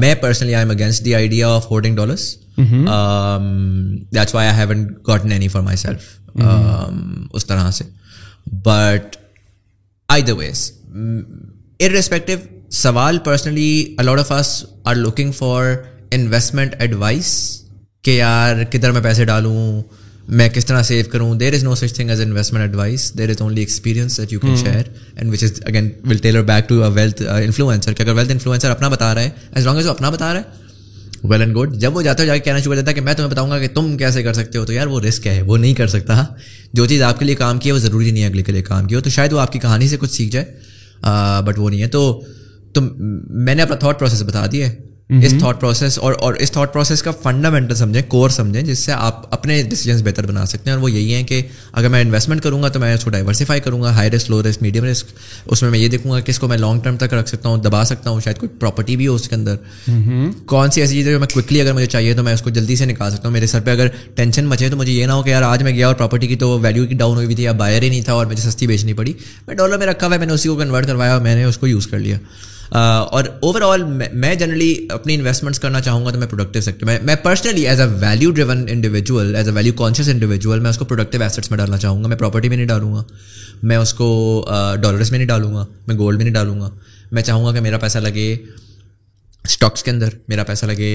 میں personally I am against the idea of holding dollars, that's why I haven't gotten any for myself اس طرح سے. بٹ either ways, irrespective, سوال personally a lot of us are looking for investment advice کہ یار کدھر میں پیسے ڈالوں, میں کس طرح سیو کروں. There is no such thing as investment advice, there is only experience that you can share, and which is again will tailor back to wealth influencer. کہ اگر ویلتھ انفلوئنسر اپنا بتا رہا ہے, ایز لانگ ایز وہ اپنا بتا رہا ہے, ویل اینڈ گڈ. جب وہ جاتا ہے جا کے کہنا شروع ہو جاتا ہے کہ میں تمہیں بتاؤں گا کہ تم کیسے کر سکتے ہو, تو یار وہ رسک ہے, وہ نہیں کر سکتا. جو چیز آپ کے لیے کام کی ہے وہ ضروری نہیں ہے اگلے کے لیے کام کی ہو, تو شاید وہ آپ کی کہانی سے کچھ سیکھ جائے, بٹ وہ نہیں ہے. تو میں نے اپنا تھاٹ پروسیس بتا دیا ہے. اس تھاٹ پروسیس اور اس تھاٹ پروسیس کا فنڈامنٹل سمجھیں, کور سمجھیں, جس سے آپ اپنے ڈیسیجنس بہتر بنا سکتے ہیں. اور وہ یہی ہے کہ اگر میں انویسٹمنٹ کروں گا تو میں اس کو ڈائیورسیفائی کروں گا, high risk, low risk, medium risk. اس میں یہ دیکھوں گا کہ اس کو میں لانگ ٹرم تک رکھ سکتا ہوں, دبا سکتا ہوں, شاید کوئی پراپرٹی بھی ہو اس کے اندر, کون سی ایسی چیز ہے جو میں کوئکلی اگر مجھے چاہیے تو میں اس کو جلدی سے نکال سکتا ہوں. میرے سر پہ اگر ٹینشن مچے تو مجھے یہ نہ ہو کہ یار آج میں گیا اور پراپرٹی کی تو ویلیو کی ڈاؤن ہوئی ہوئی تھی, یا بائر ہی نہیں تھا اور مجھے سستی بیچنی پڑی. میں ڈالر میں رکھا ہوا ہے, میں نے اسی کو کنورٹ کروایا اور میں نے اس کو یوز کر لیا. اور اوور آل میں جنرلی اپنی انویسٹمنٹس کرنا چاہوں گا تو میں پروڈکٹیو سیکٹر میں personally as a value driven individual, as a value conscious individual, میں اس کو پروڈکٹیو ایسٹس میں ڈالنا چاہوں گا. میں پراپرٹی میں نہیں ڈالوں گا, میں اس کو ڈالرس میں نہیں ڈالوں گا, میں گولڈ میں نہیں ڈالوں گا. میں چاہوں گا کہ میرا پیسہ لگے اسٹاکس کے اندر, میرا پیسہ لگے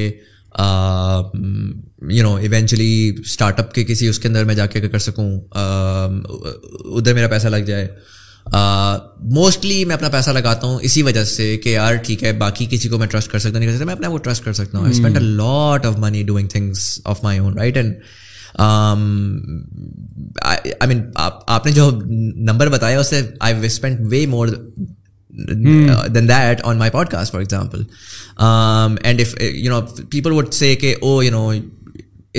you know eventually startup کے کسی اس کے اندر میں جا کے کر سکوں, ادھر میرا پیسہ لگ جائے. موسٹلی میں اپنا پیسہ لگاتا ہوں اسی وجہ سے کہ یار ٹھیک ہے باقی کسی کو میں ٹرسٹ کر سکتا نہیں کر سکتا, میں اپنے آپ کو ٹرسٹ کر سکتا ہوں. I spend a lot of money doing things of my own, right. And I mean آپ نے جو نمبر بتایا اس سے I spend way more than that on my podcast, for example. And if, you know, people would say کہ oh, you know,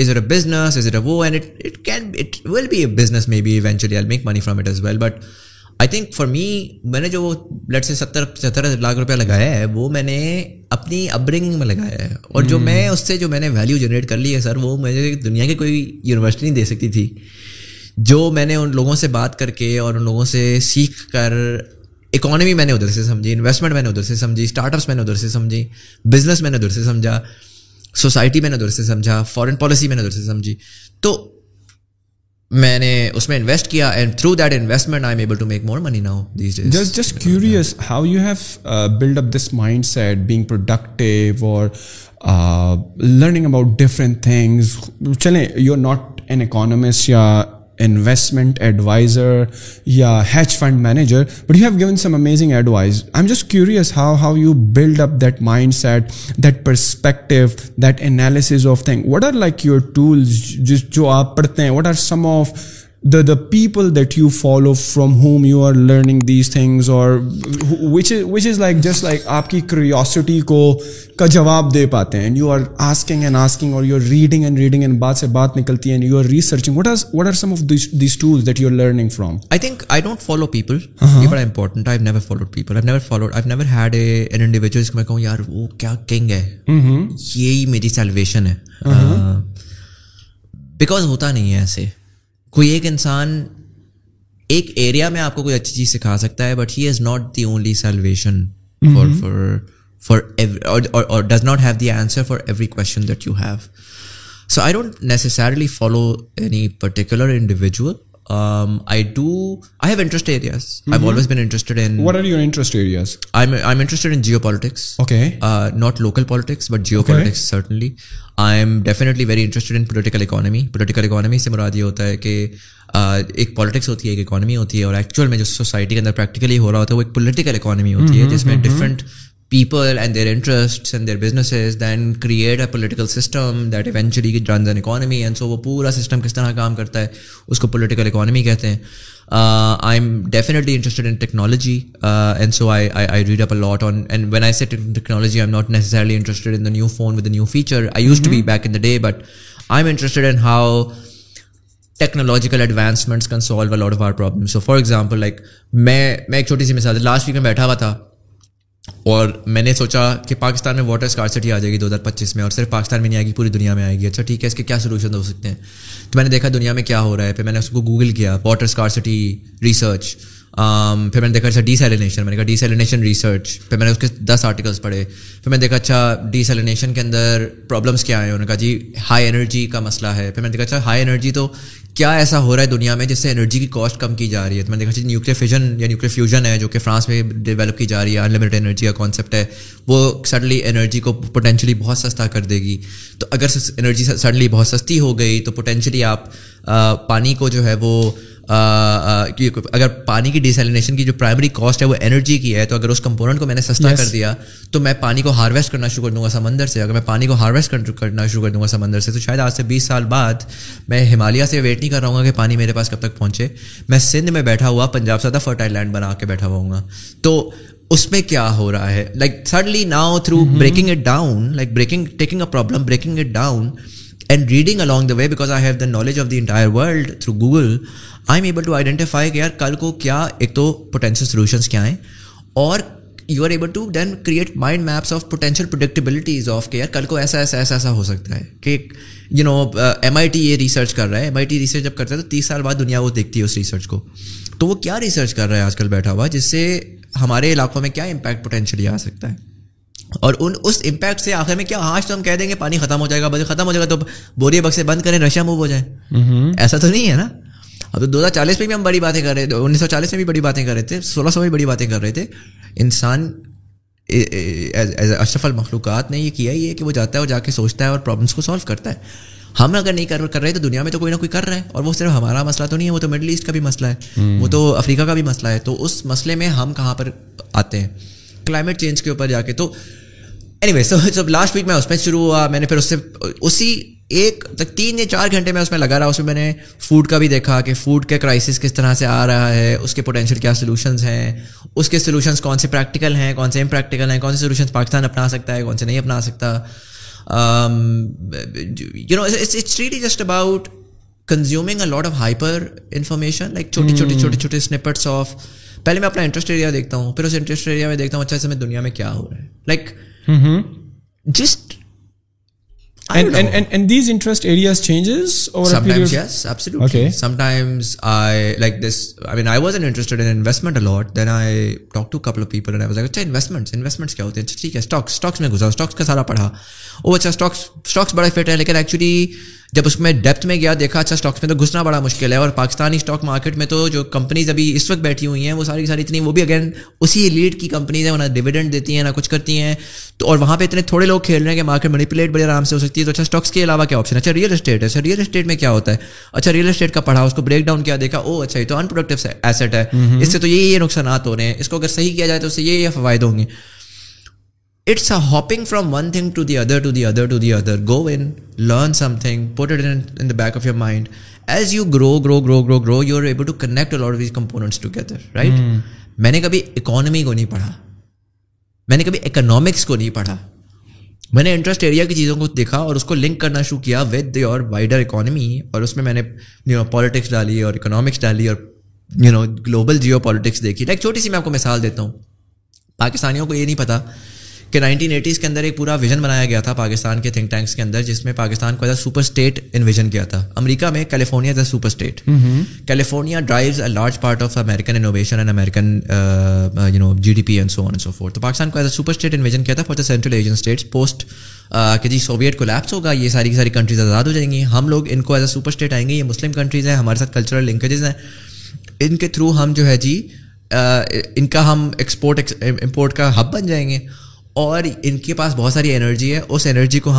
is it a business, is it a wo, and it will be a business maybe eventually, I'll make money from it as well, but I think for me میں نے جو وہ late سے 70-75 لاکھ روپیہ لگایا ہے وہ میں نے اپنی اپبرنگنگ میں لگایا ہے, اور جو میں اس سے جو میں نے ویلیو جنریٹ کر لی ہے سر, وہ مجھے دنیا کی کوئی یونیورسٹی نہیں دے سکتی تھی. جو میں نے ان لوگوں سے بات کر کے اور ان لوگوں سے سیکھ کر, اکانومی میں نے ادھر سے سمجھی, انویسٹمنٹ میں نے ادھر سے سمجھی, اسٹارٹ اپس میں نے ادھر سے سمجھی, بزنس میں نے ادھر سے سمجھا, سوسائٹی میں نے ادھر سے سمجھا, فارن پالیسی میں نے ادھر سے سمجھی, تو میں نے اس میں انویسٹ کیا, and through that investment I am able to make more money now these days. Just curious how you have build up this mindset being productive اور لرننگ اباؤٹ ڈفرینٹ تھنگز. چلیں you are not an economist یا investment advisor yeah hedge fund manager, but you have given some amazing advice. I'm just curious how you build up that mindset, that perspective, that analysis of thing. What are like your tools jo aap padhte hain? What are some of the people that you follow from whom you are learning these things, or which is like just like aapki curiosity ka jawab de pate hain, and you are asking and asking, or you're reading and baat se baat nikalti hai, and you are researching. What are some of these tools that you're learning from? I think I don't follow people. People are important. I've never followed people. I've never had an individual ko main kahun yaar wo kya king hai, yehi meri salvation hai, because hota nahi hai aise. کوئی ایک انسان ایک area میں آپ کو کوئی اچھی چیز سکھا سکتا ہے, but he is not the only solution اور does not have the answer for every question that you have. So I don't necessarily follow any particular individual. I have interest areas. I've always been interested in. What are your interest areas? I'm interested in geopolitics. Okay. Not local politics, but geopolitics. Okay. Certainly. I'm definitely very interested in political economy. Political economy se murad ye hota hai ki ek politics hoti hai, ek economy hoti hai, aur actual mein jo society ke andar practically ho raha hota hai wo ek political economy hoti hai, jisme different people and their interests and their businesses then create a political system that eventually runs an economy, and so wo pura system kis tarah kaam karta hai usko political economy kehte hain. I'm definitely interested in technology, and so I read up a lot on, and when I say technology I'm not necessarily interested in the new phone with the new feature I used to be back in the day, but I'm interested in how technological advancements can solve a lot of our problems. So for example, like main ek choti si misal, last week main baitha hua tha اور میں نے سوچا کہ پاکستان میں water scarcity آ جائے گی 2025 میں, اور صرف پاکستان میں نہیں آئے گی پوری دنیا میں آئے گی. اچھا ٹھیک ہے, اس کے کیا سولوشن ہو سکتے ہیں؟ تو میں نے دیکھا دنیا میں کیا ہو رہا ہے, پھر میں نے اس کو گوگل کیا, واٹر اسکارسٹی ریسرچ, پھر میں نے دیکھا اچھا ڈی سیلینیشن, میں نے کہا ڈی سیلینیشن ریسرچ, پھر میں نے اس کے 10 آرٹیکلس پڑھے, پھر میں نے دیکھا اچھا ڈی سیلینیشن کے اندر پرابلمس کیا ہیں, انہوں نے کہا جی ہائی انرجی کا مسئلہ ہے, پھر میں نے دیکھا اچھا ہائی انرجی تو کیا ایسا ہو رہا ہے دنیا میں جس سے انرجی کی کاسٹ کم کی جا رہی ہے, تو میں نے دیکھا جی نیوکلیئر فیژن یا نیوکلیئر فیوژن ہے جو کہ فرانس میں ڈیولپ کی جا رہی ہے, ان لمیٹڈ انرجی کا کانسیپٹ ہے, وہ سڈنلی انرجی کو پوٹینشلی بہت سستا کر دے گی. تو اگر انرجی سڈنلی بہت سستی ہو گئی تو پوٹینشلی آپ پانی کو جو ہے وہ اگر پانی کی ڈیسیلینیشن کی جو پرائمری کاسٹ ہے وہ انرجی کی ہے, تو اگر اس کمپوننٹ کو میں نے سستا کر دیا تو میں پانی کو ہارویسٹ کرنا شروع کر دوں گا سمندر سے, اگر میں پانی کو ہارویسٹ کرنا شروع کر دوں گا سمندر سے تو شاید آج سے 20 سال بعد میں ہمالیہ سے ویٹ نہیں کر رہا ہوں گا کہ پانی میرے پاس کب تک پہنچے, میں سندھ میں بیٹھا ہوا پنجاب سے فرٹائل لینڈ بنا کے بیٹھا ہوا ہوں گا. تو اس میں کیا ہو رہا ہے, like suddenly now through breaking it down, like taking a problem, breaking it down and reading along the way, because I have the knowledge of the entire world through Google, I'm able to identify کہ یار کل کو کیا ایک تو potential solutions کیا ہیں, اور you are able to then create mind maps of potential predictabilities of کہ یار کل کو ایسا ایسا ایسا ایسا ہو سکتا ہے کہ you know MIT یہ ریسرچ کر رہا ہے, MIT ریسرچ جب کرتا ہے تو 30 سال بعد دنیا وہ دیکھتی ہے اس ریسرچ کو, تو وہ کیا ریسرچ کر رہا ہے آج کل بیٹھا ہوا جس سے ہمارے علاقوں میں کیا امپیکٹ پوٹینشلی آ سکتا ہے, اور اس امپیکٹ سے آخر میں کیا آج تو ہم کہہ دیں گے پانی ختم ہو جائے گا, بس ختم ہو جائے گا تو بوریے بکسے بند کریں رشیا موو ہو جائے, ایسا تو نہیں ہے نا. اب تو 2040 میں بھی ہم بڑی باتیں کر رہے تھے, 1940 میں بھی بڑی باتیں کر رہے تھے, 1600 میں بھی بڑی باتیں کر رہے تھے. انسان اشرف المخلوقات نے یہ کیا ہی ہے کہ وہ جاتا ہے اور جا کے سوچتا ہے اور پرابلمس کو سالو کرتا ہے. ہم اگر نہیں کر رہے تو دنیا میں تو کوئی نہ کوئی کر رہا ہے, اور وہ صرف ہمارا مسئلہ تو نہیں ہے, وہ تو مڈل ایسٹ کا بھی مسئلہ ہے, وہ تو افریقہ کا بھی مسئلہ ہے. تو اس مسئلے میں ہم کہاں پر آتے ہیں کلائمیٹ چینج کے اوپر جا کے. تو anyway so last week میں اس میں شروع ہوا, میں نے پھر اس سے اسی ایک تک 3 یا 4 گھنٹے میں اس میں لگا رہا. اس میں میں نے فوڈ کا بھی دیکھا کہ فوڈ کا کرائسس کس طرح سے آ رہا ہے, اس کے پوٹینشیل کیا سولوشنز ہیں, اس کے سولوشنز کون سے پریکٹیکل ہیں, کون سے امپریکٹیکل ہیں, کون سے سولوشنز پاکستان اپنا سکتا ہے, کون سے نہیں اپنا سکتا. You know it's really just about consuming a lot of hyper information, like چھوٹی چھوٹی سنپٹس آف پہلے میں اپنا انٹرسٹ ایریا دیکھتا ہوں, پھر اس انٹرسٹ ایریا میں دیکھتا ہوں اچھا اس میں دنیا میں کیا ہو رہا ہے, like just and these interest areas changes over a period. Sometimes yes, absolutely. Okay. Sometimes I like this. I mean, I wasn't interested in investment a lot. Then I talked to a couple of people and I was like, "Acha, investments kya hote hain?" Theek hai, stocks mein ghusa, stocks ka sara padha. Oh, acha stocks bada fit hai, lekin actually jab usme depth mein gaya dekha, acha stocks mein to ghusna bada mushkil hai aur Pakistani stock market mein to jo companies abhi is waqt baithhi hui hain, wo sari ki sari itni, wo bhi again usi elite ki companies hain, na dividend deti hain na kuch karti hain, to aur wahan pe itne thode log khel rahe hain ki market manipulate bade aaram se ho sakti. تو اچھا stocks کے علاوہ کیا option ہے, اچھا real estate ہے, اچھا real estate میں کیا ہوتا ہے, اچھا ریئل اسٹیٹ کا پڑھا, اس کو بریک ڈاؤن کیا, دیکھا او اچھا یہ تو ان پروڈکٹیو ایسٹ ہے, اس سے تو یہ نقصانات ہو رہے ہیں, اس کو اگر صحیح کیا جائے تو اس سے یہ فوائد ہوں گے. It's a hopping from one thing to the other to the other to the other. Go in, learn something, put it in the back of your mind, as you grow grow grow grow grow you are able to connect a lot of these components together, right. میں نے کبھی economy کو نہیں پڑھا, میں نے کبھی economics کو نہیں پڑھا, میں نے انٹرسٹ ایریا کی چیزوں کو دیکھا اور اس کو لنک کرنا شروع کیا ود یور وائڈر اکانومی, اور اس میں میں نے پالیٹکس ڈالی اور اکنامکس ڈالی اور گلوبل جیو پالیٹکس دیکھی. ایک چھوٹی سی میں آپ کو مثال دیتا ہوں, پاکستانیوں کو یہ نہیں پتا کہ 1980s کے اندر ایک پورا ویژن بنایا گیا تھا پاکستان کے تھنک ٹینکس کے اندر, جس میں پاکستان کو as a super state invasion کیا تھا. امریکہ میں California as a super state, California drives a large part of American innovation and American G D P and so on and so forth. تو پاکستان کو as a super state invasion کیا تھا for the Central Asian states, post کہ جی Soviet collapse ہوگا, یہ ساری کی ساری کنٹریز آزاد ہو جائیں گی, ہم لوگ ان کو ایز اے سپر اسٹیٹ آئیں گے, یہ مسلم کنٹریز ہیں, ہمارے ساتھ کلچرل لنکیجز ہیں, ان کے تھرو ہم جو ہے جی ان کا ہم ایکسپورٹ امپورٹ کا ہب بن جائیں گے, اور ان کے پاس بہت ساری انرجی ہے, اس انرجی کو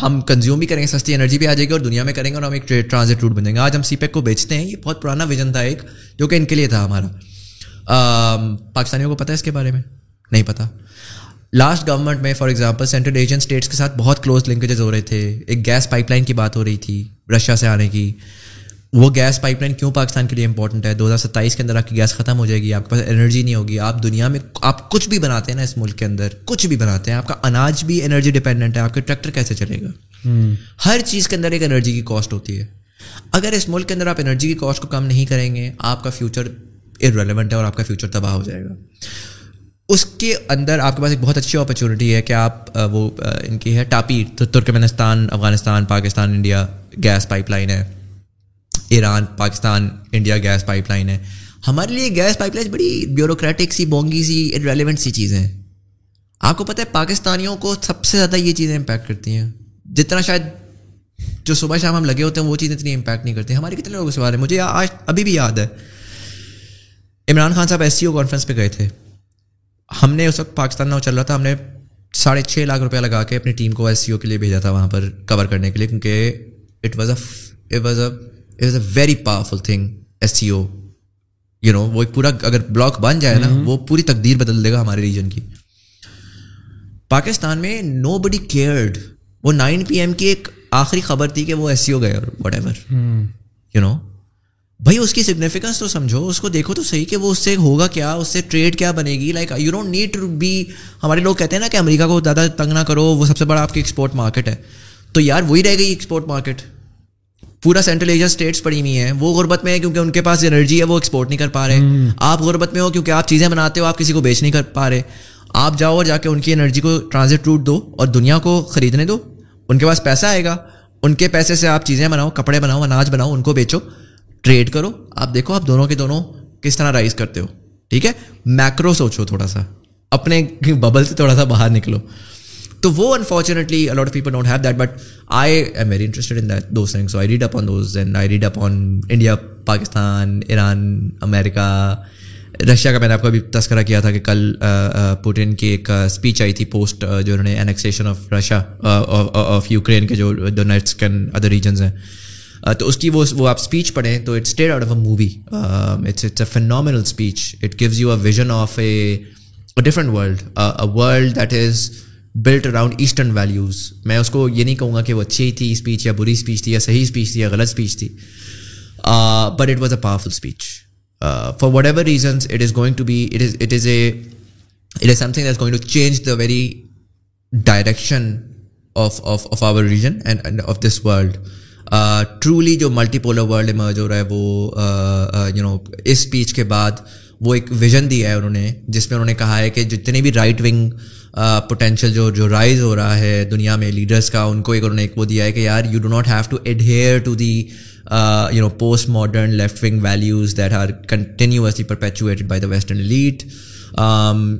ہم کنزیوم بھی کریں گے, سستی انرجی بھی آ جائے گی اور دنیا میں کریں گے, اور ہم ایک ٹرانزٹ روٹ بن جائیں گے. آج ہم سی پیک کو بیچتے ہیں, یہ بہت پرانا ویژن تھا ایک جو کہ ان کے لیے تھا ہمارا. پاکستانیوں کو پتہ ہے اس کے بارے میں نہیں پتہ. لاسٹ گورنمنٹ میں for example Central Asian states کے ساتھ بہت کلوز لنکیجز ہو رہے تھے, ایک گیس پائپ لائن کی بات ہو رہی تھی رشیا سے آنے کی. وہ گیس پائپ لائن کیوں پاکستان کے لیے امپورٹنٹ ہے, 2027 کے اندر آپ کی گیس ختم ہو جائے گی, آپ کے پاس انرجی نہیں ہوگی, آپ دنیا میں آپ کچھ بھی بناتے ہیں نا اس ملک کے اندر, کچھ بھی بناتے ہیں, آپ کا اناج بھی انرجی ڈیپینڈنٹ ہے, آپ کا ٹریکٹر کیسے چلے گا, ہر چیز کے اندر ایک انرجی کی کاسٹ ہوتی ہے. اگر اس ملک کے اندر آپ انرجی کی کاسٹ کو کم نہیں کریں گے, آپ کا فیوچر ارریلیونٹ ہے اور آپ کا فیوچر تباہ ہو جائے گا. اس کے اندر آپ کے پاس ایک بہت اچھی اپرچونیٹی ہے کہ آپ وہ ان کی ہے TAPI, Turkmenistan Afghanistan Pakistan India gas pipeline ہے, Iran Pakistan India gas pipeline ہے. ہمارے لیے گیس پائپ لائن بڑی بیوروکریٹک سی, بونگی سی, ریلیونٹ سی چیزیں ہیں. آپ کو پتہ ہے پاکستانیوں کو سب سے زیادہ یہ چیزیں امپیکٹ کرتی ہیں, جتنا شاید جو صبح شام ہم لگے ہوتے ہیں وہ چیزیں اتنی امپیکٹ نہیں کرتی. ہمارے کتنے لوگ اس بارے میں, مجھے آج ابھی بھی یاد ہے عمران خان صاحب SCO کانفرنس پہ گئے تھے, ہم نے اس وقت پاکستان نہ چل رہا تھا, ہم نے 6.5 لاکھ روپیہ لگا کے اپنی ٹیم کو SCO کے لیے بھیجا تھا وہاں پر کور کرنے کے لیے, کیونکہ it was a very powerful thing. SEO وہ ایک پورا اگر بلاک بن جائے نا, وہ پوری تقدیر بدل دے گا ہمارے ریجن کی. پاکستان میں nobody cared. وہ 9 PM کی ایک آخری خبر تھی کہ وہ SEO گئے اور whatever, بھائی اس کی سگنیفیکنس تو سمجھو, اس کو دیکھو تو صحیح کہ وہ اس سے ہوگا کیا, اس سے ٹریڈ کیا بنے گی. Like you don't need to be, ہمارے لوگ کہتے ہیں نا کہ امریکہ کو زیادہ تنگ نہ کرو, وہ سب سے بڑا آپ کی ایکسپورٹ مارکیٹ ہے, تو یار وہی رہ گئی ایکسپورٹ مارکیٹ. پورا سینٹرل ایشیا اسٹیٹس پڑی ہوئی ہیں, وہ غربت میں ہے کیونکہ ان کے پاس انرجی ہے, وہ ایکسپورٹ نہیں کر پا رہے. آپ غربت میں ہو کیونکہ آپ چیزیں بناتے ہو, آپ کسی کو بیچ نہیں کر پا رہے. آپ جاؤ اور جا کے ان کی انرجی کو ٹرانزٹ روٹ دو اور دنیا کو خریدنے دو, ان کے پاس پیسہ آئے گا, ان کے پیسے سے آپ چیزیں بناؤ, کپڑے بناؤ, اناج بناؤ, ان کو بیچو, ٹریڈ کرو. آپ دیکھو آپ دونوں کے دونوں کس طرح رائز کرتے ہو. ٹھیک ہے, میکرو سوچو, تھوڑا سا اپنے ببل سے تھوڑا سا باہر نکلو. تو وہ unfortunately a lot of people don't have that, but I am very interested in that, those things, so I read up on those and I read up on India, Pakistan, Iran, America, Russia. کا میں نے آپ کو ابھی تذکرہ کیا تھا کہ کل پوٹن کی ایک اسپیچ آئی تھی پوسٹ جو انہوں نے annexation of Russia of Ukraine کے جو ڈونیٹسک اینڈ ادر ریجنز ہیں, تو اس کی وہ آپ اسپیچ پڑھیں تو it's straight out of a movie, it's a phenomenal speech. It gives you a vision of a different world, a world that is built around eastern values. میں اس کو یہ نہیں کہوں گا کہ وہ اچھی تھی اسپیچ یا بری اسپیچ تھی یا صحیح اسپیچ تھی یا غلط اسپیچ تھی, but it was a powerful speech. For whatever reasons, it is going to be, it is something that's going to change the very direction of our region and of this world. Truly جو multi polar world emerge ہو رہا ہے وہ you know us speech کے بعد وہ ایک vision دیا ہے انہوں نے, جس میں انہوں نے کہا ہے کہ جتنے بھی رائٹ ونگ پوٹینشیل جو رائز ہو رہا ہے دنیا میں لیڈرس کا, ان کو ایک انہوں نے ایک وہ دیا ہے کہ یار you do not have to adhere to the you know post modern left wing values that are continuously perpetuated by the western elite.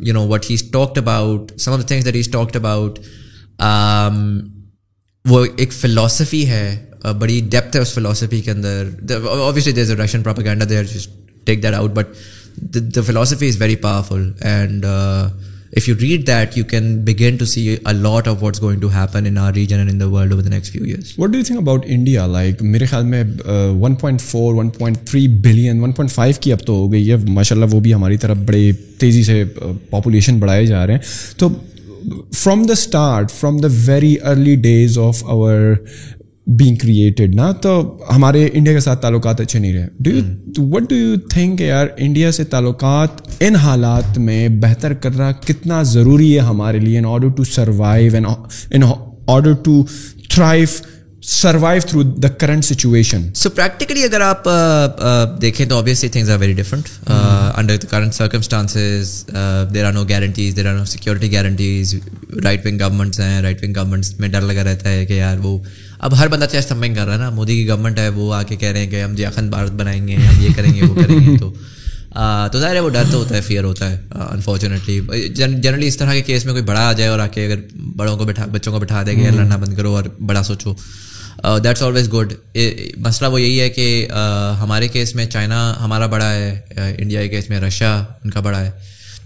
You know what he's talked about, some of the things that he's talked about, وہ ایک philosophy ہے, بڑی depth ہے اس philosophy کے اندر. Obviously there is a Russian propaganda there, just take that out, but the philosophy is very powerful, and if you read that you can begin to see a lot of what's going to happen in our region and in the world over the next few years. What do you think about India? Like mere khayal mein 1.4 1.3 billion 1.5 ki ab to ho gayi hai mashallah, wo bhi hamari taraf bade tezi se population badhaye ja rahe hain. To from the start, from the very early days of our being created na, to ہمارے India کے ساتھ تعلقات اچھے نہیں رہے. Do you, what do you think یار India سے تعلقات ان حالات میں بہتر کرنا کتنا ضروری ہے ہمارے لیے, in order to survive and in order to thrive, survive through the current situation? So practically اگر آپ دیکھیں تو obviously things are very different under the current circumstances. There are no guarantees, there are no security guarantees. Right wing governments ہیں, right wing governments میں ڈر لگا رہتا ہے کہ یار وہ اب ہر بندہ چاہے سمنگ کر رہا ہے نا, مودی کی گورنمنٹ ہے وہ آ کے کہہ رہے ہیں کہ ہم جی اخند بھارت بنائیں گے, ہم یہ کریں گے وہ کریں گے, تو ظاہر ہے وہ ڈر تو ہوتا ہے, فیئر ہوتا ہے. انفارچونیٹلی جنرلی اس طرح کے کیس میں کوئی بڑا آ جائے اور آ کے اگر بڑوں کو بٹھا بچوں کو بٹھا دے گا لڑنا بند کرو اور بڑا سوچو, دیٹس آلویز گڈ. مسئلہ وہ یہی ہے کہ ہمارے کیس میں چائنا ہمارا بڑا ہے, انڈیا کے کیس میں رشیا ان کا بڑا ہے,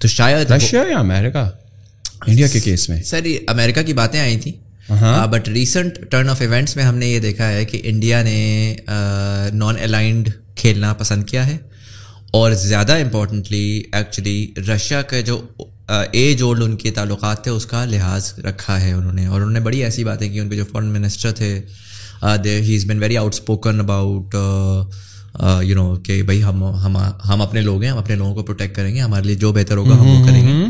تو شاید رشیا یا امریکہ انڈیا کے کیس میں سر امریکہ کی باتیں آئی تھیں, but recent turn of events میں ہم نے یہ دیکھا ہے کہ انڈیا نے نان الائنڈ کھیلنا پسند کیا ہے, اور زیادہ امپورٹنٹلی ایکچولی رشیا کا جو ایج اولڈ ان کے تعلقات تھے اس کا لحاظ رکھا ہے انہوں نے, اور انہوں نے بڑی ایسی باتیں کی. ان کے جو فورن منسٹر تھے he is been very outspoken about you know کہ بھائی ہم اپنے لوگ ہیں, ہم اپنے لوگوں کو پروٹیکٹ کریں گے, ہمارے لیے جو بہتر ہوگا ہم وہ کریں گے.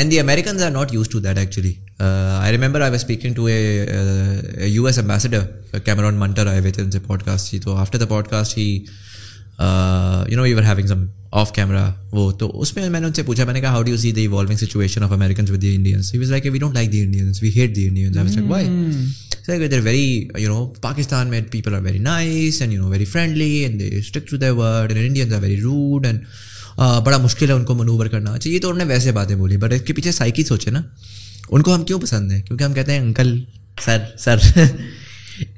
And the Americans are not used to that actually. I remember I was speaking to a US ambassador, Cameron Munter, I was in the podcast. So after the podcast he you know we were having some off camera wo, to usme maine unse pucha, maine kaha how do you see the evolving situation of Americans with the Indians? He was like we don't like the Indians, we hate the Indians. I was like why? So like, they're very you know Pakistan made people are very nice and you know very friendly and they stick to their word, and Indians are very rude and بڑا مشکل ہے ان کو manoeuvre کرنا چاہیے. تو انہوں نے ویسے باتیں بولی, بٹ اس کے پیچھے سائیکی سوچے نا, ان کو ہم کیوں پسند ہیں؟ کیونکہ ہم کہتے ہیں انکل سر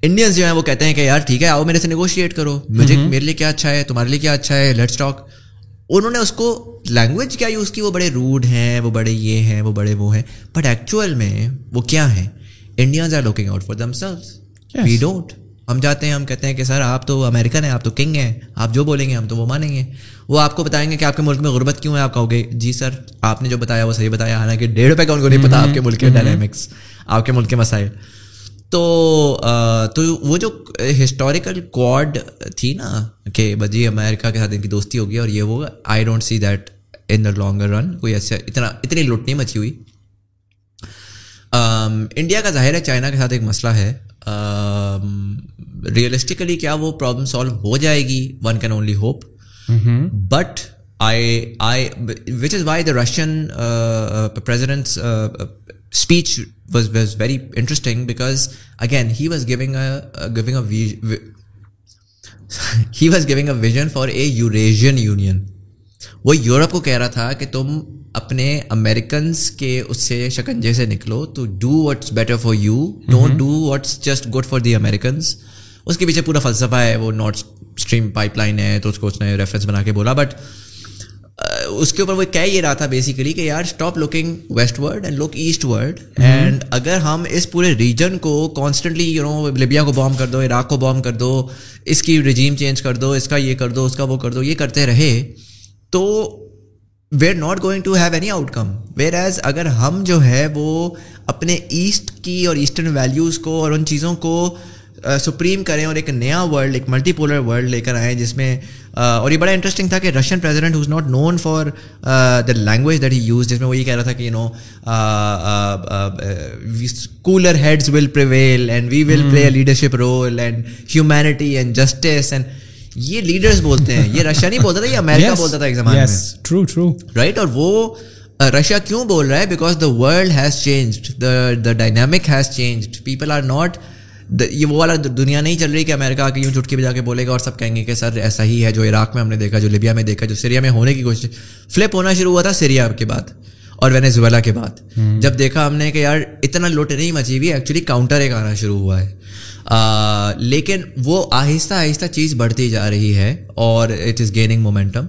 انڈینس جو ہیں وہ کہتے ہیں کہ یار ٹھیک ہے آؤ میرے سے نیگوشیٹ کرو, میرے لیے کیا اچھا ہے, تمہارے لیے کیا اچھا ہے, لیٹس ٹاک. انہوں نے اس کو لینگویج کیا یوز کی, وہ بڑے روڈ ہیں, وہ بڑے یہ ہیں, وہ بڑے وہ ہیں, بٹ ایکچوئل میں وہ کیا ہیں؟ Indians are looking out for themselves, we don't. ہم جاتے ہیں ہم کہتے ہیں کہ سر آپ تو امریکن ہیں, آپ تو کنگ ہیں, آپ جو بولیں گے ہم تو وہ مانیں گے. وہ آپ کو بتائیں گے کہ آپ کے ملک میں غربت کیوں ہے, آپ کہو گے جی سر آپ نے جو بتایا وہ صحیح بتایا, حالانکہ 1.5 روپے کا ان کو نہیں پتا آپ کے ملک کے ڈائنامکس, آپ کے ملک کے مسائل. تو وہ جو ہسٹوریکل کوڈ تھی نا کہ جی امریکہ کے ساتھ ان کی دوستی ہوگی اور یہ وہ, I don't see that in the longer run. کوئی ایسا اتنی لٹ نہیں مچی ہوئی. انڈیا کا ظاہر ہے چائنا کے ساتھ ایک مسئلہ ہے, ریئلسٹکلی کیا وہ پرابلم سالو ہو جائے گی, one can only hope. But which is why the Russian president's speech was very interesting, because again he was giving a vision for a Eurasian union. وہ یورپ کو کہہ رہا تھا کہ تم اپنے امیریکنس کے اس سے شکنجے سے نکلو, تو do what's better for you, don't do what's just good for the Americans. اس کے پیچھے پورا فلسفہ ہے, وہ نارتھ اسٹریم پائپ لائن ہے تو اس کو اس نے ریفرنس بنا کے بولا, بٹ اس کے اوپر وہ کہہ یہ رہا تھا بیسیکلی کہ یار stop looking westward and look eastward, and اگر ہم اس پورے ریجن کو کانسٹنٹلی یو نو لیبیا کو بام کر دو, عراق کو بام کر دو, اس کی رجیم چینج کر دو, اس کا یہ کر دو, اس کا وہ کر دو, یہ کرتے رہے تو we are not going to have any outcome. Whereas اگر ہم جو ہے وہ اپنے ایسٹ کی اور ایسٹرن ویلیوز کو اور ان چیزوں کو سپریم کریں اور ایک نیا ورلڈ, ایک ملٹی پولر ورلڈ لے کر آئیں جس میں, اور یہ بڑا انٹرسٹنگ تھا کہ Russian president who's not known for the language that he uses, جس میں وہ یہ کہہ رہا تھا کہ you know cooler heads will prevail and we will play a leadership role and humanity and justice, and یہ لیڈرز بولتے ہیں, یہ رشیا نہیں بولتا تھا, یہ امریکہ بولتا تھا ایک زمانے میں, ٹرو ٹرو رائٹ. اور وہ رشیا کیوں بول رہا ہے؟ Because the world has changed, the dynamic has changed, people are not, یہ وہ والا دنیا نہیں چل رہی کہ امریکہ کے یوں چٹکی پہ جا کے بولے گا اور سب کہیں گے کہ سر ایسا ہی ہے جو عراق میں ہم نے دیکھا, جو لیبیا میں دیکھا, جو سیریا میں ہونے کی کوشش. فلپ ہونا شروع ہوا تھا سیریا کے بعد اور وینزویلا کے بعد, جب دیکھا ہم نے کہ یار اتنا لوٹ نہیں مچی ہوئی, ایکچولی کاؤنٹر ایک آنا شروع ہوا ہے. لیکن وہ آہستہ آہستہ چیز بڑھتی جا رہی ہے اور it is gaining momentum,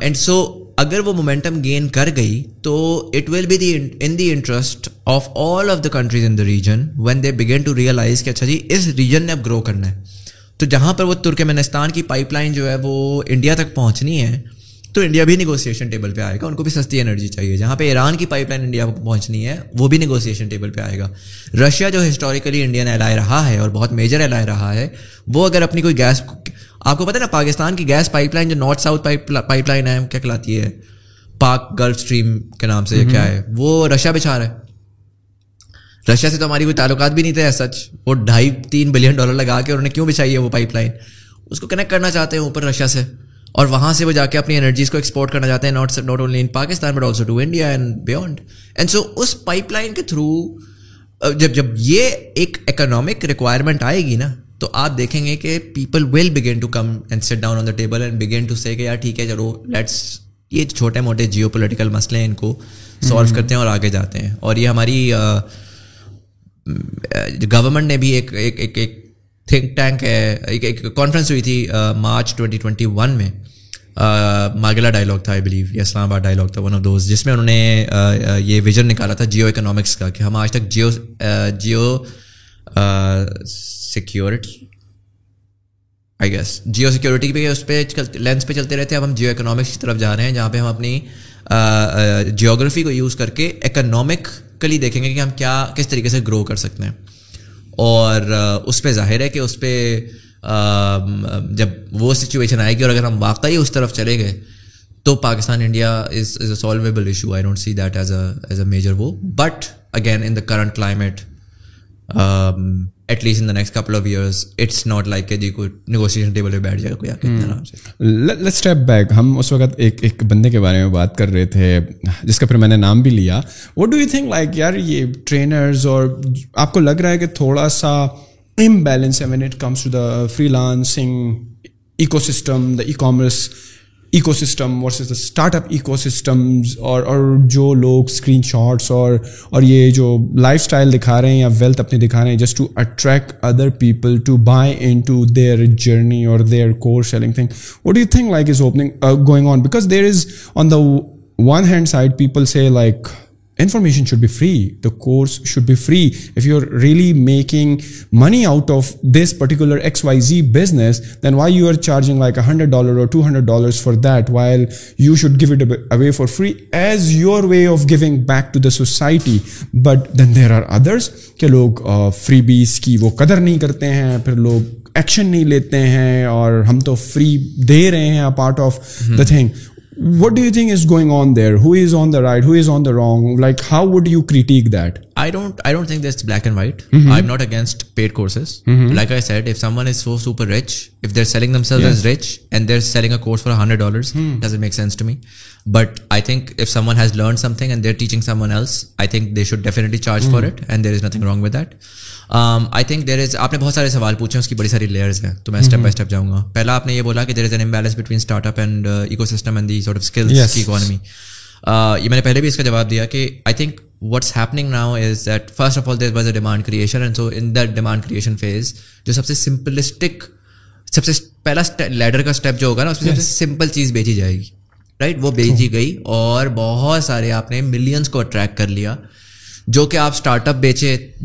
and so اگر وہ مومنٹم گین کر گئی تو it will be the in the interest of all of the countries in the region when they begin to realise کہ اچھا جی اس ریجن نے اب گرو کرنا ہے. تو جہاں پر وہ ترکمینستان کی پائپ لائن جو ہے وہ انڈیا تک پہنچنی ہے تو انڈیا بھی نیگوسیشن ٹیبل پہ آئے گا, ان کو بھی سستی انرجی چاہیے. جہاں پہ ایران کی پائپ لائن انڈیا کو پہنچنی ہے وہ بھی نیگوسیشن ٹیبل پہ آئے گا. رشیا جو ہسٹوریکلی انڈین الائے رہا ہے اور بہت میجر الائے رہا ہے, وہ اگر اپنی کوئی گیس, آپ کو پتہ ہے نا پاکستان کی گیس پائپ لائن جو نارتھ ساؤتھ پائپ لائن ہے کیا کہلاتی ہے, پاک گلف سٹریم کے نام سے, کیا ہے وہ رشیا بچھا رہا ہے. رشیا سے تو ہماری کوئی تعلقات بھی نہیں تھے سچ, وہ $2.5-3 بلین لگا کے انہوں نے کیوں بچھائی ہے وہ پائپ لائن, اس کو کنیکٹ کرنا چاہتے ہیں اوپر رشیا سے, اور وہاں سے وہ جا کے اپنی انرجیز کو ایکسپورٹ کرنا چاہتے ہیں not only in Pakistan but also to India and beyond. And so اس پائپ لائن کے تھرو جب یہ ایک اکنامک ریکوائرمنٹ آئے گی نا تو آپ دیکھیں گے کہ people will begin to come and sit down on the table and begin to say کہ یار ٹھیک ہے چلو لیٹس, یہ چھوٹے موٹے جیو پولیٹیکل مسئلے ہیں ان کو سالو کرتے ہیں اور آگے جاتے ہیں. اور یہ ہماری گورنمنٹ نے بھی ایک ایک ایک تھنک ٹینک ہے, ایک کانفرنس ہوئی تھی مارچ 2021 میں, ماگلا ڈائیلاگ تھا آئی بلیو, یہ اسلام آباد ڈائیلاگ تھا ون آف دوز, جس میں انہوں نے یہ ویژن نکالا تھا جیو اکنامکس کا کہ ہم آج تک geo security I guess geo security پہ اس پہ لینس پہ چلتے رہتے ہیں, اب ہم جیو اکنامکس کی طرف جا رہے ہیں جہاں پہ ہم اپنی جیوگرافی کو یوز کر کے اکنامکلی دیکھیں گے کہ ہم کیا کس طریقے سے گرو کر سکتے ہیں. اور اس پہ ظاہر ہے کہ اس پہ جب وہ سچویشن آئے گی اور اگر ہم واقعی اس طرف چلے گئے تو Pakistan India is a solvable issue. I don't see that as a major وہ, but again in the current climate at least in the next couple of years it's not like کہ جی کوئی negotiation table پہ بیٹھ جائے کوئی آکے آرام سے. Let's step back. ہم اس وقت ایک بندے کے بارے میں بات کر رہے تھے جس کا پھر میں نے نام بھی لیا. What do you think like یار یہ trainers اور آپ کو لگ رہا ہے کہ تھوڑا سا imbalance when it comes to the freelancing ecosystem, the e-commerce ecosystem versus the startup ecosystems, اور جو لوگ اسکرین شاٹس اور یہ جو لائف اسٹائل دکھا رہے ہیں یا ویلتھ اپنی دکھا رہے ہیں just to attract other people to buy in to their journey اور their course selling thing. What do you think like is opening going on because there is on the one hand side people say like information should be free, the course should be free, if you're really making money out of this particular XYZ business then why you are charging like $100 or $200 for that while you should give it away for free as your way of giving back to the society. But then there are others ke log freebies ki wo qadar nahi karte hain, phir log action nahi lete hain aur hum to free de rahe hain a part of the thing. What do you think is going on there? Who is on the right? Who is on the wrong? Like, how would you critique that? I don't think that's black and white. Mm-hmm. I'm not against paid courses. Mm-hmm. Like I said, if someone is so super rich, if they're selling themselves as rich and they're selling a course for $100, doesn't make sense to me. But I think if someone has learned something and they're teaching someone else, I think they should definitely charge for it. And there is nothing wrong with that. I think there is, آپ نے بہت سارے سوال پوچھے ہیں, اس کی بڑی ساری layers ہیں تو میں step by step جاؤں گا. پہلا آپ نے یہ بولا کہ there is an imbalance between startup and ecosystem and the sort of skills کی economy. یہ میں نے پہلے بھی اس کا جواب دیا کہ I think what's happening now is that first of all there was a demand creation and so in that demand creation phase جو سب سے simplistic, سب سے پہلا ladder کا step جو ہوگا نا اس میں سب سے simple چیز بیچی جائے گی, رائٹ, وہ بیچی گئی اور بہت سارے آپ نے ملینس کو اٹریکٹ کر لیا. جو کہ آپ اسٹارٹ اپ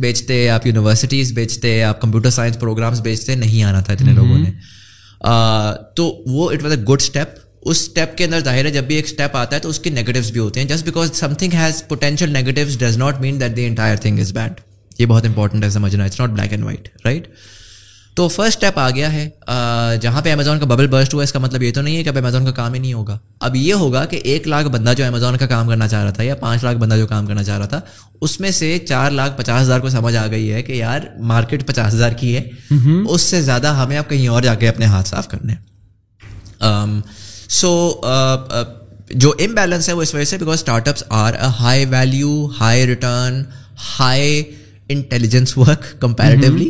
بیچتے, آپ یونیورسٹیز بیچتے, آپ کمپیوٹر سائنس پروگرامس بیچتے, نہیں آنا تھا اتنے لوگوں نے. تو وہ it was a good step. اس اسٹیپ کے اندر ظاہر ہے جب بھی ایک اسٹیپ آتا ہے تو اس کے نیگیٹیوز بھی ہوتے ہیں. Just because something has potential negatives does not mean that the entire thing is bad. یہ بہت امپورٹنٹ ہے سمجھنا, it's not black and white, right. تو فرسٹ اسٹیپ آ گیا ہے. جہاں پہ امیزون کا ببل برسٹ ہوا اس کا مطلب یہ تو نہیں ہے کہ اب امیزون کا کام ہی نہیں ہوگا. اب یہ ہوگا کہ 1 لاکھ بندہ جو امیزون کا کام کرنا چاہ رہا تھا یا 5 لاکھ بندہ جو کام کرنا چاہ رہا تھا اس میں سے 4,50,000 کو سمجھ آ گئی ہے کہ یار مارکیٹ 50,000 کی ہے, اس سے زیادہ ہمیں اب کہیں اور جا کے اپنے ہاتھ صاف کرنے. سو جو امبیلنس ہے وہ اس وجہ سے because startups are a high value, high return, high intelligence work comparatively,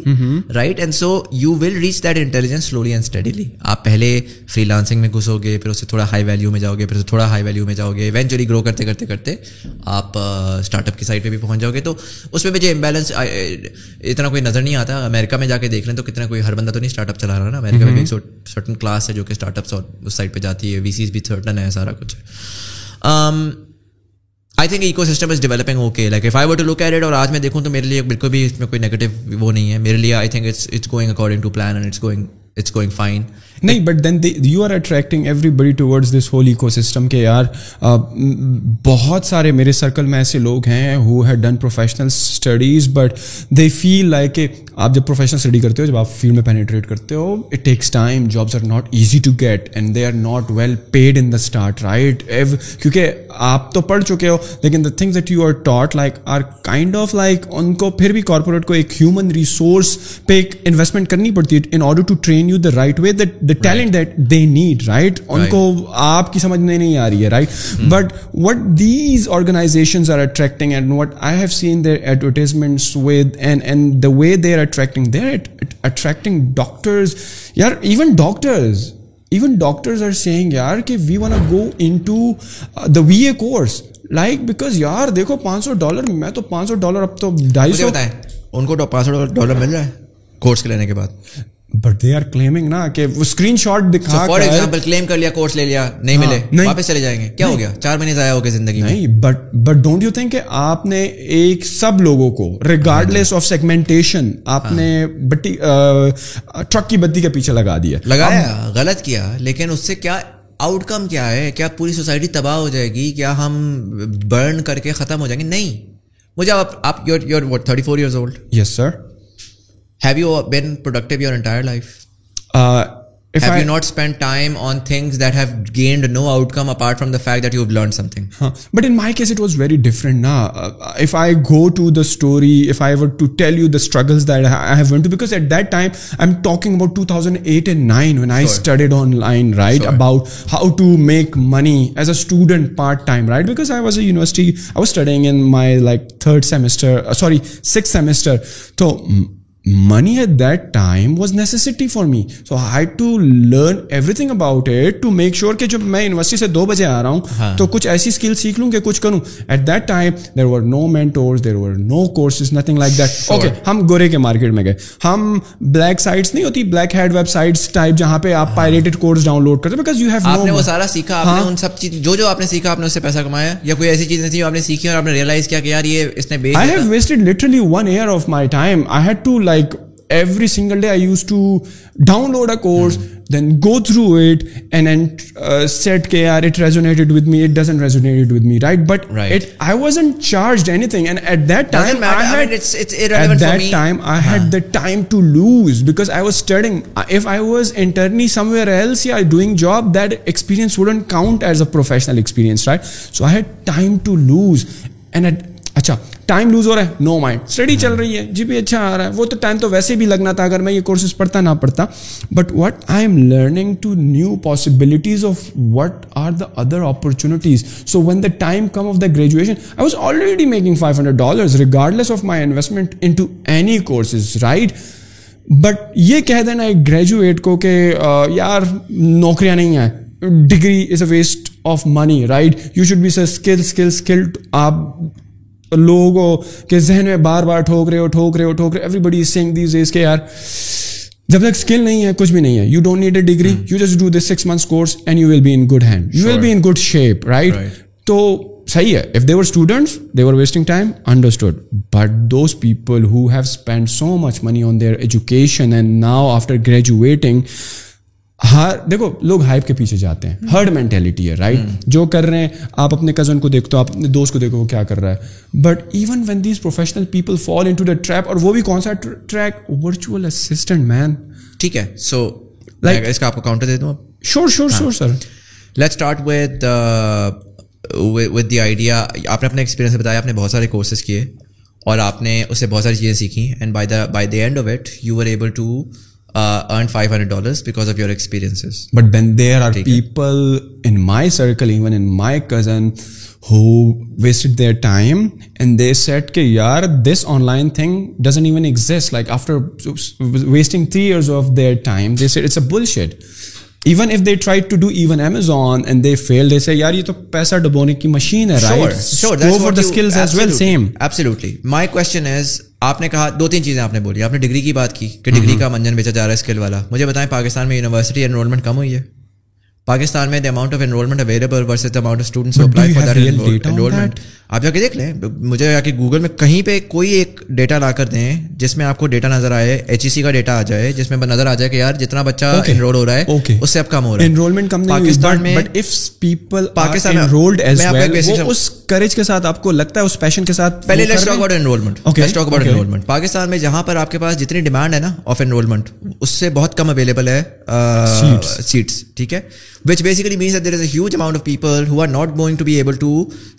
right? And so you will reach that intelligence slowly and steadily. آپ پہلے freelancing میں گھسو گے, پھر اس سے تھوڑا high value میں جاؤ گے, پھر تھوڑا high value میں جاؤ گے, eventually grow کرتے کرتے کرتے آپ اسٹارٹ اپ کی سائڈ پہ بھی پہنچ جاؤ گے. تو اس میں مجھے امبیلنس اتنا کوئی نظر نہیں آتا. امریکہ میں جا کے دیکھ لیں تو کتنا کوئی ہر بندہ تو نہیں اسٹارٹ اپ چلا رہا نا. امریکہ میں سرٹن کلاس ہے جو کہ اسٹارٹ اپس اور اس سائڈ پہ جاتی ہے, وی سیز بھی سرٹن ہے, سارا کچھ ہے. I think the ecosystem is developing okay. Like if I were to look at it, اور آج میں دیکھوں تو میرے لیے بالکل بھی اس میں کوئی نیگیٹو وہ نہیں ہے. میرے لیے I think it's going according to plan and it's going fine. نہیں, but then you are attracting everybody towards this whole ecosystem. کہ یار بہت سارے میرے سرکل میں ایسے لوگ ہیں who had done professional studies but they feel like کہ آپ جب professional study کرتے ہو, جب آپ فیلڈ میں penetration کرتے ہو, it takes time, jobs are not easy to get and they are not well paid in the start, right? کیونکہ آپ تو پڑھ چکے ہو لیکن the things that you are taught like are kind of like ان کو پھر بھی corporate کو ایک human resource پہ ایک investment کرنی پڑتی ہے in order to train you the right way that the talent that they need, right? ان کو آپ کی سمجھ میں نہیں آ رہی ہے, right? But what these organizations are attracting and what I have seen their advertisements with and the way they are attracting, they're attracting doctors. Yaar, even doctors are saying yaar ke we want to go into the VA course, like because yaar dekho $500 میں تو $500 اب تو 250 ہوتا ہے. ان کو $500 مل رہا ہے کورس کے لینے کے بعد. But they are claiming na کہ وہ اسکرین شاٹ دکھا کر, for example, claim کر لیا, کورس لے لیا, نہیں ملے, واپس چلے جائیں گے. کیا ہو گیا, 4 مہینے ضائع ہو گئے زندگی میں. نہیں, but don't you think کہ آپ نے ایک سب لوگوں کو regardless of segmentation آپ نے ٹرک کی بتی کے پیچھے لگا دیا, لگایا, غلط کیا, لیکن اس سے کیا آؤٹ کم کیا ہے؟ کیا پوری سوسائٹی تباہ ہو جائے گی؟ کیا ہم برن کر کے ختم ہو جائیں گے؟ نہیں. مجھے آپ you're what 34 years old? Yes sir. Have you been productive your entire life? Have you not spent time on things that have gained no outcome apart from the fact that you've learned something? But in my case, it was very different. If I go to the story, if I were to tell you the struggles that I have went to, because at that time, I'm talking about 2008 and 9 when I studied online, right? Sure. About how to make money as a student part-time, right? Because I was a university, I was studying in my like sixth semester. So, money at that time was necessity for me, so I had to learn everything about it to make sure کہ جب میں university سے 2 بجے آ رہا ہوں تو کچھ ایسی اسکل سیکھ لوں کہ کچھ کروں. At that time there were no mentors, there were no courses, nothing like that. Okay, ہم گورے کے مارکیٹ میں گئے, ہم بلیک سائٹس نہیں ہوتی, black head websites type جہاں پہ آپ پائریٹڈ کورس ڈاؤن لوڈ کرتے, because you have آپ نے وہ سارا سیکھا, آپ نے ان سب چیز جو آپ نے سیکھا آپ نے اس سے پیسہ کمایا, یا کوئی ایسی چیز نہیں تھی آپ نے سیکھی اور آپ نے ریئلائز کیا کہ یار یہ اس نے بیچ. I have wasted literally 1 year of my time. I had to like every single day I used to download a course, then go through it and then said ke yaar it resonated with me, it doesn't resonate with me, right? But it I wasn't charged anything, and at that time I had, it's irrelevant for me. At that time I had the time to lose because I was studying. If I was internee somewhere else, yeah, doing job, that experience wouldn't count as a professional experience, right? So I had time to lose, and اچھا time lose ہو رہا ہے, نو mind, study چل رہی ہے, جی پی اچھا آ رہا ہے, وہ تو ٹائم تو ویسے بھی لگنا تھا اگر میں یہ کورسز پڑھتا نہ پڑھتا. But what I am learning to new possibilities of what are the other opportunities. So when the time come of the graduation I was already making $500 regardless of my investment in to any courses, right? But یہ کہہ دینا ایک graduate کو کہ یار نوکریاں نہیں ہیں, degree is a waste of money, right? You should be skilled. آپ لوگوں کے ذہن میں بار بار ٹھوک رہے ہو. Everybody is saying these days کہ یار جب تک اسکل نہیں ہے کچھ بھی نہیں ہے. You don't need a degree, you just do this 6 months course and you will be in good hand, you will be in good shape, right? تو صحیح ہے, if they were students they were wasting time, understood. But those people who have spend so much money on their education and now after graduating ہار دیکھو لوگ hype کے پیچھے جاتے ہیں, ہرڈ مینٹیلیٹی ہے رائٹ. جو کر رہے ہیں آپ اپنے کزن کو دیکھتے ہو, آپ اپنے دوست کو دیکھو وہ کیا کر رہا ہے, but even when these professional people fall into the trap, اور وہ بھی کون سا ٹریک, ورچوئل اسسٹنٹ مین. ٹھیک ہے, سو لائک اس کا آپ کو کاؤنٹر دے دوں. Sure sure sure sir, let's start with the idea. آپ نے اپنے ایکسپیرینس بتایا, آپ نے بہت سارے کورسز کیے اور آپ نے اس سے بہت ساری چیزیں سیکھیں, and by the end of it you were able to earn $500 because of your experiences. But then there are people in my circle, even in my cousin, who wasted their time and they said ke yaar this online thing doesn't even exist. Like after wasting 3 years of their time, they said it's a bullshit. Even if they tried to do even Amazon and they failed, they say yaar ye to paisa dabone ki machine hai, right? Sure, that's what the skills as well. Same, absolutely. My question is, آپ نے کہا دو تین چیزیں آپ نے بولی, آپ نے ڈگری کی بات کی کہ ڈگری کا منجن بیچا جا رہا ہے اسکل والا. مجھے بتائیں پاکستان میں یونیورسٹی انرولمنٹ کم ہوئی ہے؟ پاکستان میں the amount of enrolment available versus amount of students who apply for that enrolment, آپ جا کے دیکھ لیں. مجھے جا کے گوگل میں کہیں پہ کوئی ایک ڈیٹا لا کر دیں جس میں آپ کو ڈیٹا نظر آئے, ایچ ای سی کا ڈیٹا آ جائے جس میں نظر آ جائے کہ یار جتنا بچہ انرول ہو رہا ہے اس سے اب کم ہو رہا ہے انرولمنٹ کم پاکستان میں. But if people Pakistan enrolled as well, وہ اس کریج کے ساتھ آپ کو لگتا ہے اس پیشن کے ساتھ. پہلے let's talk about enrolment, let's talk about enrolment. Pakistan میں جہاں پر آپ کے پاس جتنی ڈیمانڈ ہے نا آف انرولمنٹ, اس سے بہت کم اویلیبل ہے سیٹس. ٹھیک ہے, which basically means that there is a huge amount of people who are not going to be able to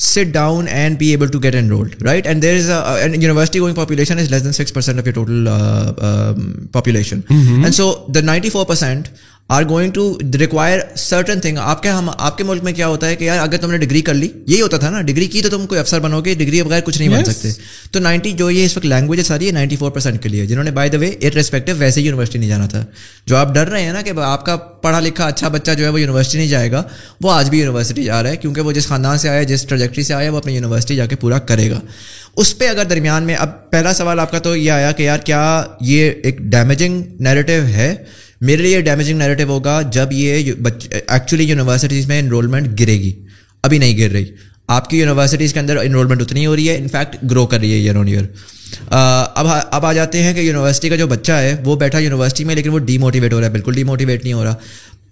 sit down and be able to get enrolled, right? And there is a university going population is less than 6% of your total population. Mm-hmm. And so the 94% are going to require certain thing. آپ کے ملک میں کیا ہوتا ہے کہ یار اگر تم نے ڈگری کر لی, یہی ہوتا تھا نا, ڈگری کی تو تم کوئی افسر بنو گے, ڈگری بغیر کچھ نہیں بن سکتے. تو 90 جو یہ اس وقت لینگویج ہے ساری 94% کے لیے, جنہوں نے بائی دا وے irrespective ویسے ہی یونیورسٹی نہیں جانا تھا. جو آپ ڈر رہے ہیں نا کہ آپ کا پڑھا لکھا اچھا بچہ جو ہے وہ یونیورسٹی نہیں جائے گا, وہ آج بھی یونیورسٹی جا رہا ہے کیونکہ وہ جس خاندان سے آیا ہے, جس ٹریجیکٹری سے آیا ہے, وہ اپنی یونیورسٹی جا کے پورا کرے گا. اس پہ اگر درمیان میں اب پہلا سوال آپ کا تو یہ آیا کہ یار کیا یہ ایک ڈیمیجنگ نیریٹو ہے؟ میرے لیے ڈیمیجنگ نیریٹو ہوگا جب یہ ایکچولی یونیورسٹیز میں انرولمنٹ گرے گی. ابھی نہیں گر رہی, آپ کی یونیورسٹیز کے اندر انرولمنٹ اتنی ہو رہی ہے, انفیکٹ گرو کر رہی ہے ایئر آن ایئر. اب آ جاتے ہیں کہ یونیورسٹی کا جو بچہ ہے وہ بیٹھا یونیورسٹی میں لیکن وہ ڈی موٹیویٹ ہو رہا ہے. بالکل ڈی موٹیویٹ نہیں ہو رہا.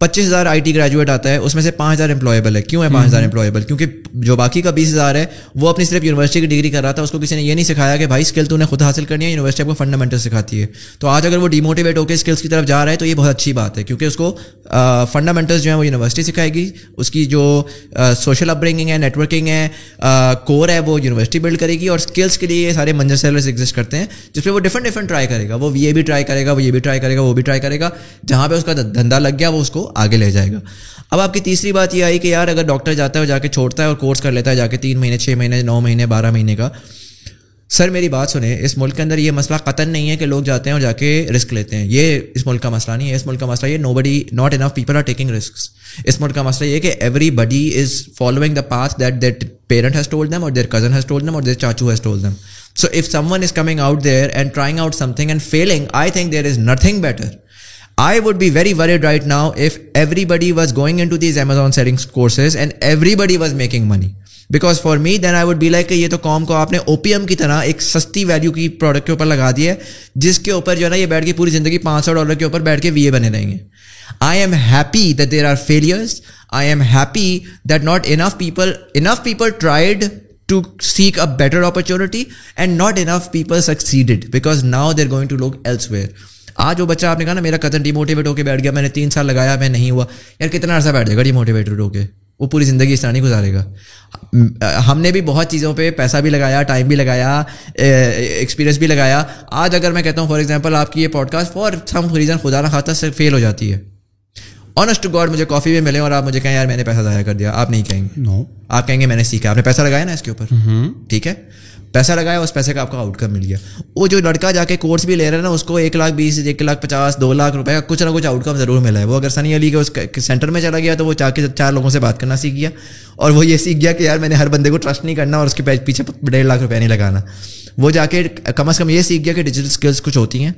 25,000 آئی ٹی گریجویٹ آتا ہے, اس میں سے 5,000 امپلائیبل ہے. کیوں ہے 5,000 امپلائیبل؟ کیونکہ جو باقی کا 20,000 ہے وہ اپنی صرف یونیورسٹی کی ڈگری کر رہا تھا. اس کو کسی نے یہ نہیں سکھایا کہ بھائی اسکل تو نے خود حاصل کرنی ہے, یونیورسٹی آپ کو فنڈامنٹل سکھاتی ہے. تو آج اگر وہ ڈی موٹیویٹ ہو کے اسکلس کی طرف جا رہا ہے تو یہ بہت اچھی بات ہے کیونکہ اس کو فنڈامنٹلس جو ہیں وہ یونیورسٹی سکھائے گی. اس کی جو سوشل اپ برنگنگ ہے, نیٹ ورکنگ ہے, کور ہے, وہ یونیورسٹی بلڈ کرے گی. اور اسکلس کے لیے یہ سارے منجر سیلرس ایگزسٹ کرتے ہیں جس پہ وہ ڈفرنٹ ٹرائی کرے گا. وہ یہ بھی ٹرائی کرے گا, وہ یہ بھی ٹرائی کرے گا, وہ بھی ٹرائی کرے گا. جہاں پہ اس کا دھندا لگ گیا وہ اس کو آگے لے جائے گا. اب آپ کی تیسری بات یہ آئی کہ یار اگر ڈاکٹر جاتا ہے اور جا کے چھوڑتا ہے اور کورس کر لیتا ہے جا کے 3 مہینے, 6 مہینے, 9 مہینے, 12 مہینے کا. سر میری بات سنیں, اس ملک کے اندر یہ مسئلہ قطن نہیں ہے کہ لوگ جاتے ہیں اور جا کے رسک لیتے ہیں. یہ اس ملک کا مسئلہ نہیں ہے. اس ملک کا مسئلہ یہ nobody, not enough people are taking risks. اس ملک کا مسئلہ یہ کہ everybody is following the path that their parent has told them اور their cousin has told them اور دیئر چاچو has told them. So if someone is coming out there and trying out something and feeling, I think there is nothing better. I would be very worried right now if everybody was going into these Amazon selling courses and everybody was making money. Because for me then I would be like یہ تو قوم کو آپ نے opium کی طرح ایک سستی ویلیو کی پروڈکٹ کے اوپر لگا دی ہے جس کے اوپر جو ہے نا یہ بیٹھ کے پوری زندگی $500 کے اوپر بیٹھ کے وی اے بنے رہیں گے. I am happy that there are failures. I am happy that not enough people tried to seek a better opportunity and not enough people succeeded because now they're going to look elsewhere. آج وہ بچہ آپ نے کہا نا میرا cousin D motivate ہو کے بیٹھ گیا, میں نے 3 سال لگایا میں نہیں ہوا, یار کتنا عرصہ بیٹھ جائے گا ڈی موٹیویٹڈ ہو کے؟ وہ پوری زندگی اس طرح نہیں گزارے گا. ہم نے بھی بہت چیزوں پہ پیسہ بھی لگایا, ٹائم بھی لگایا, ایکسپیرینس بھی لگایا. آج اگر میں کہتا ہوں فار ایگزامپل آپ کی یہ podcast for some reason خدا نہ خاطہ سے فیل ہو جاتی ہے, آنسٹ ٹو گاڈ مجھے کافی میں ملے اور آپ مجھے کہیں یار میں نے پیسہ ضائع کر دیا, آپ نہیں کہیں گے. نو, آپ کہیں گے میں نے سیکھا. آپ نے پیسہ لگایا نا اس کے اوپر, ٹھیک ہے, پیسہ لگایا, اس پیسے کا آپ کو آؤٹ کم مل گیا. وہ جو لڑکا جا کے کورس بھی لے رہا ہے نا اس کو 1,20,000, 1,50,000, 2,00,000 روپے کا کچھ نہ کچھ آؤٹ کم ضرور ملا ہے. وہ اگر سنی علی کے اس سینٹر میں چلا گیا تو وہ جا کے 4 لوگوں سے بات کرنا سیکھ گیا اور وہ یہ سیکھ گیا کہ یار میں نے ہر بندے کو ٹرسٹ نہیں کرنا اور اس کے پیچھے 1,50,000 روپے نہیں لگانا. وہ جا کے کم از کم یہ سیکھ گیا کہ ڈیجیٹل اسکلس کچھ ہوتی ہیں,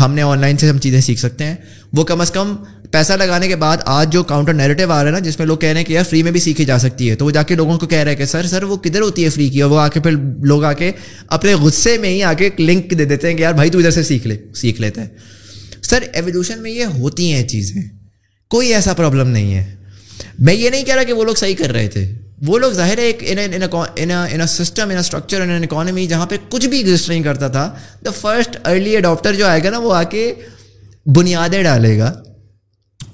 ہم نے آن لائن سے ہم چیزیں سیکھ سکتے ہیں. وہ کم از کم پیسہ لگانے کے بعد آج جو کاؤنٹر نیریٹو آ رہا ہے نا جس میں لوگ کہہ رہے ہیں کہ یار فری میں بھی سیکھی جا سکتی ہے, تو وہ جا کے لوگوں کو کہہ رہے ہیں کہ سر وہ کدھر ہوتی ہے فری کی, اور وہ آ کے پھر لوگ آ کے اپنے غصے میں ہی آ کے لنک دے دیتے ہیں کہ یار بھائی تو ادھر سے سیکھ لیتا ہے. سر ایولیوشن میں یہ ہوتی ہیں چیزیں, کوئی ایسا پرابلم نہیں ہے. میں یہ نہیں کہہ رہا کہ وہ لوگ صحیح کر رہے تھے, وہ لوگ ظاہر ہے ایک system in structure in economy جہاں پہ کچھ بھی ایگزسٹ نہیں کرتا تھا, دا فرسٹ ارلی اڈاپٹر جو آئے گا نا وہ آ کے بنیادیں ڈالے گا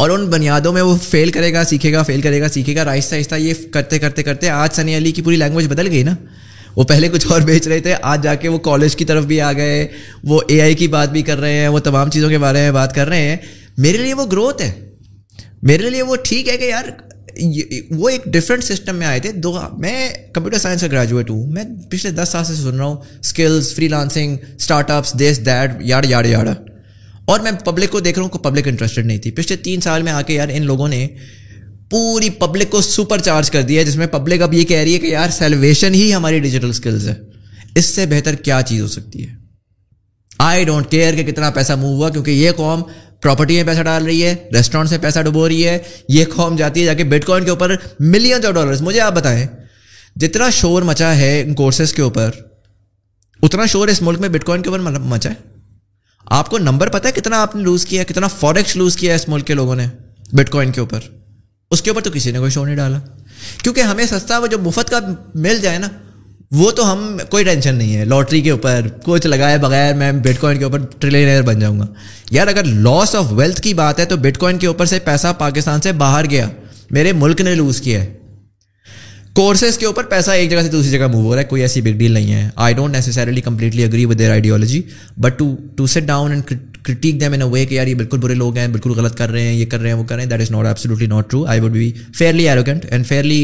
اور ان بنیادوں میں وہ فیل کرے گا, سیکھے گا, فیل کرے گا, سیکھے گا, آہستہ آہستہ یہ کرتے کرتے کرتے آج سنی علی کی پوری لینگویج بدل گئی نا. وہ پہلے کچھ اور بیچ رہے تھے, آج جا کے وہ کالج کی طرف بھی آ گئے, وہ اے آئی کی بات بھی کر رہے ہیں, وہ تمام چیزوں کے بارے میں بات کر رہے ہیں. میرے لیے وہ گروتھ ہے, میرے لیے وہ ٹھیک ہے کہ یار وہ ایک ڈفرینٹ سسٹم میں آئے تھے. میں کمپیوٹر سائنس کا گریجویٹ ہوں, میں پچھلے 10 سال سے سن رہا ہوں skills, freelancing, startups, this that یار یار یار, اور میں پبلک کو دیکھ رہا ہوں کہ پبلک انٹرسٹڈ نہیں تھی. پچھلے 3 سال میں آ کے یار ان لوگوں نے پوری پبلک کو سپر چارج کر دیا, جس میں پبلک اب یہ کہہ رہی ہے کہ یار سیلویشن ہی ہماری ڈیجیٹل اسکلز ہے, اس سے بہتر کیا چیز ہو سکتی ہے. آئی ڈونٹ کیئر کہ کتنا پیسہ موو ہوا, کیونکہ یہ قوم پراپرٹی میں پیسہ ڈال رہی ہے, ریسٹورینٹ میں پیسہ ڈبو رہی ہے, یہ قوم جاتی ہے جا کے بٹ کوائن کے اوپر ملینز آف ڈالرز. مجھے آپ بتائیں جتنا شور مچا ہے ان کورسز کے اوپر, اتنا شور اس ملک میں بٹ کوائن کے اوپر مچا ہے. آپ کو نمبر پتہ ہے کتنا آپ نے لوز کیا, کتنا فوریکس لوز کیا ہے اس ملک کے لوگوں نے بٹ کوائن کے اوپر؟ اس کے اوپر تو کسی نے کوئی شور نہیں ڈالا, کیونکہ ہمیں سستا وہ جو مفت کا مل جائے نا وہ تو ہم کوئی ٹینشن نہیں ہے. لاٹری کے اوپر کچھ لگائے بغیر میں بٹ کوائن کے اوپر ٹریلینئر بن جاؤں گا. یار اگر لاس آف ویلتھ کی بات ہے تو بٹ کوائن کے اوپر سے پیسہ پاکستان سے باہر گیا, میرے ملک نے لوز کیا ہے. کورسز کے اوپر پیسہ ایک جگہ سے دوسری جگہ موو ہو رہا ہے, کوئی ایسی بگ ڈیل نہیں ہے. I don't necessarily completely agree with their ideology, but to sit down and critique them in a way کہ یار یہ بالکل برے لوگ ہیں, بالکل غلط کر رہے ہیں, یہ کر رہے ہیں, وہ کر رہے ہیں, that is not absolutely not true. I would be fairly arrogant and fairly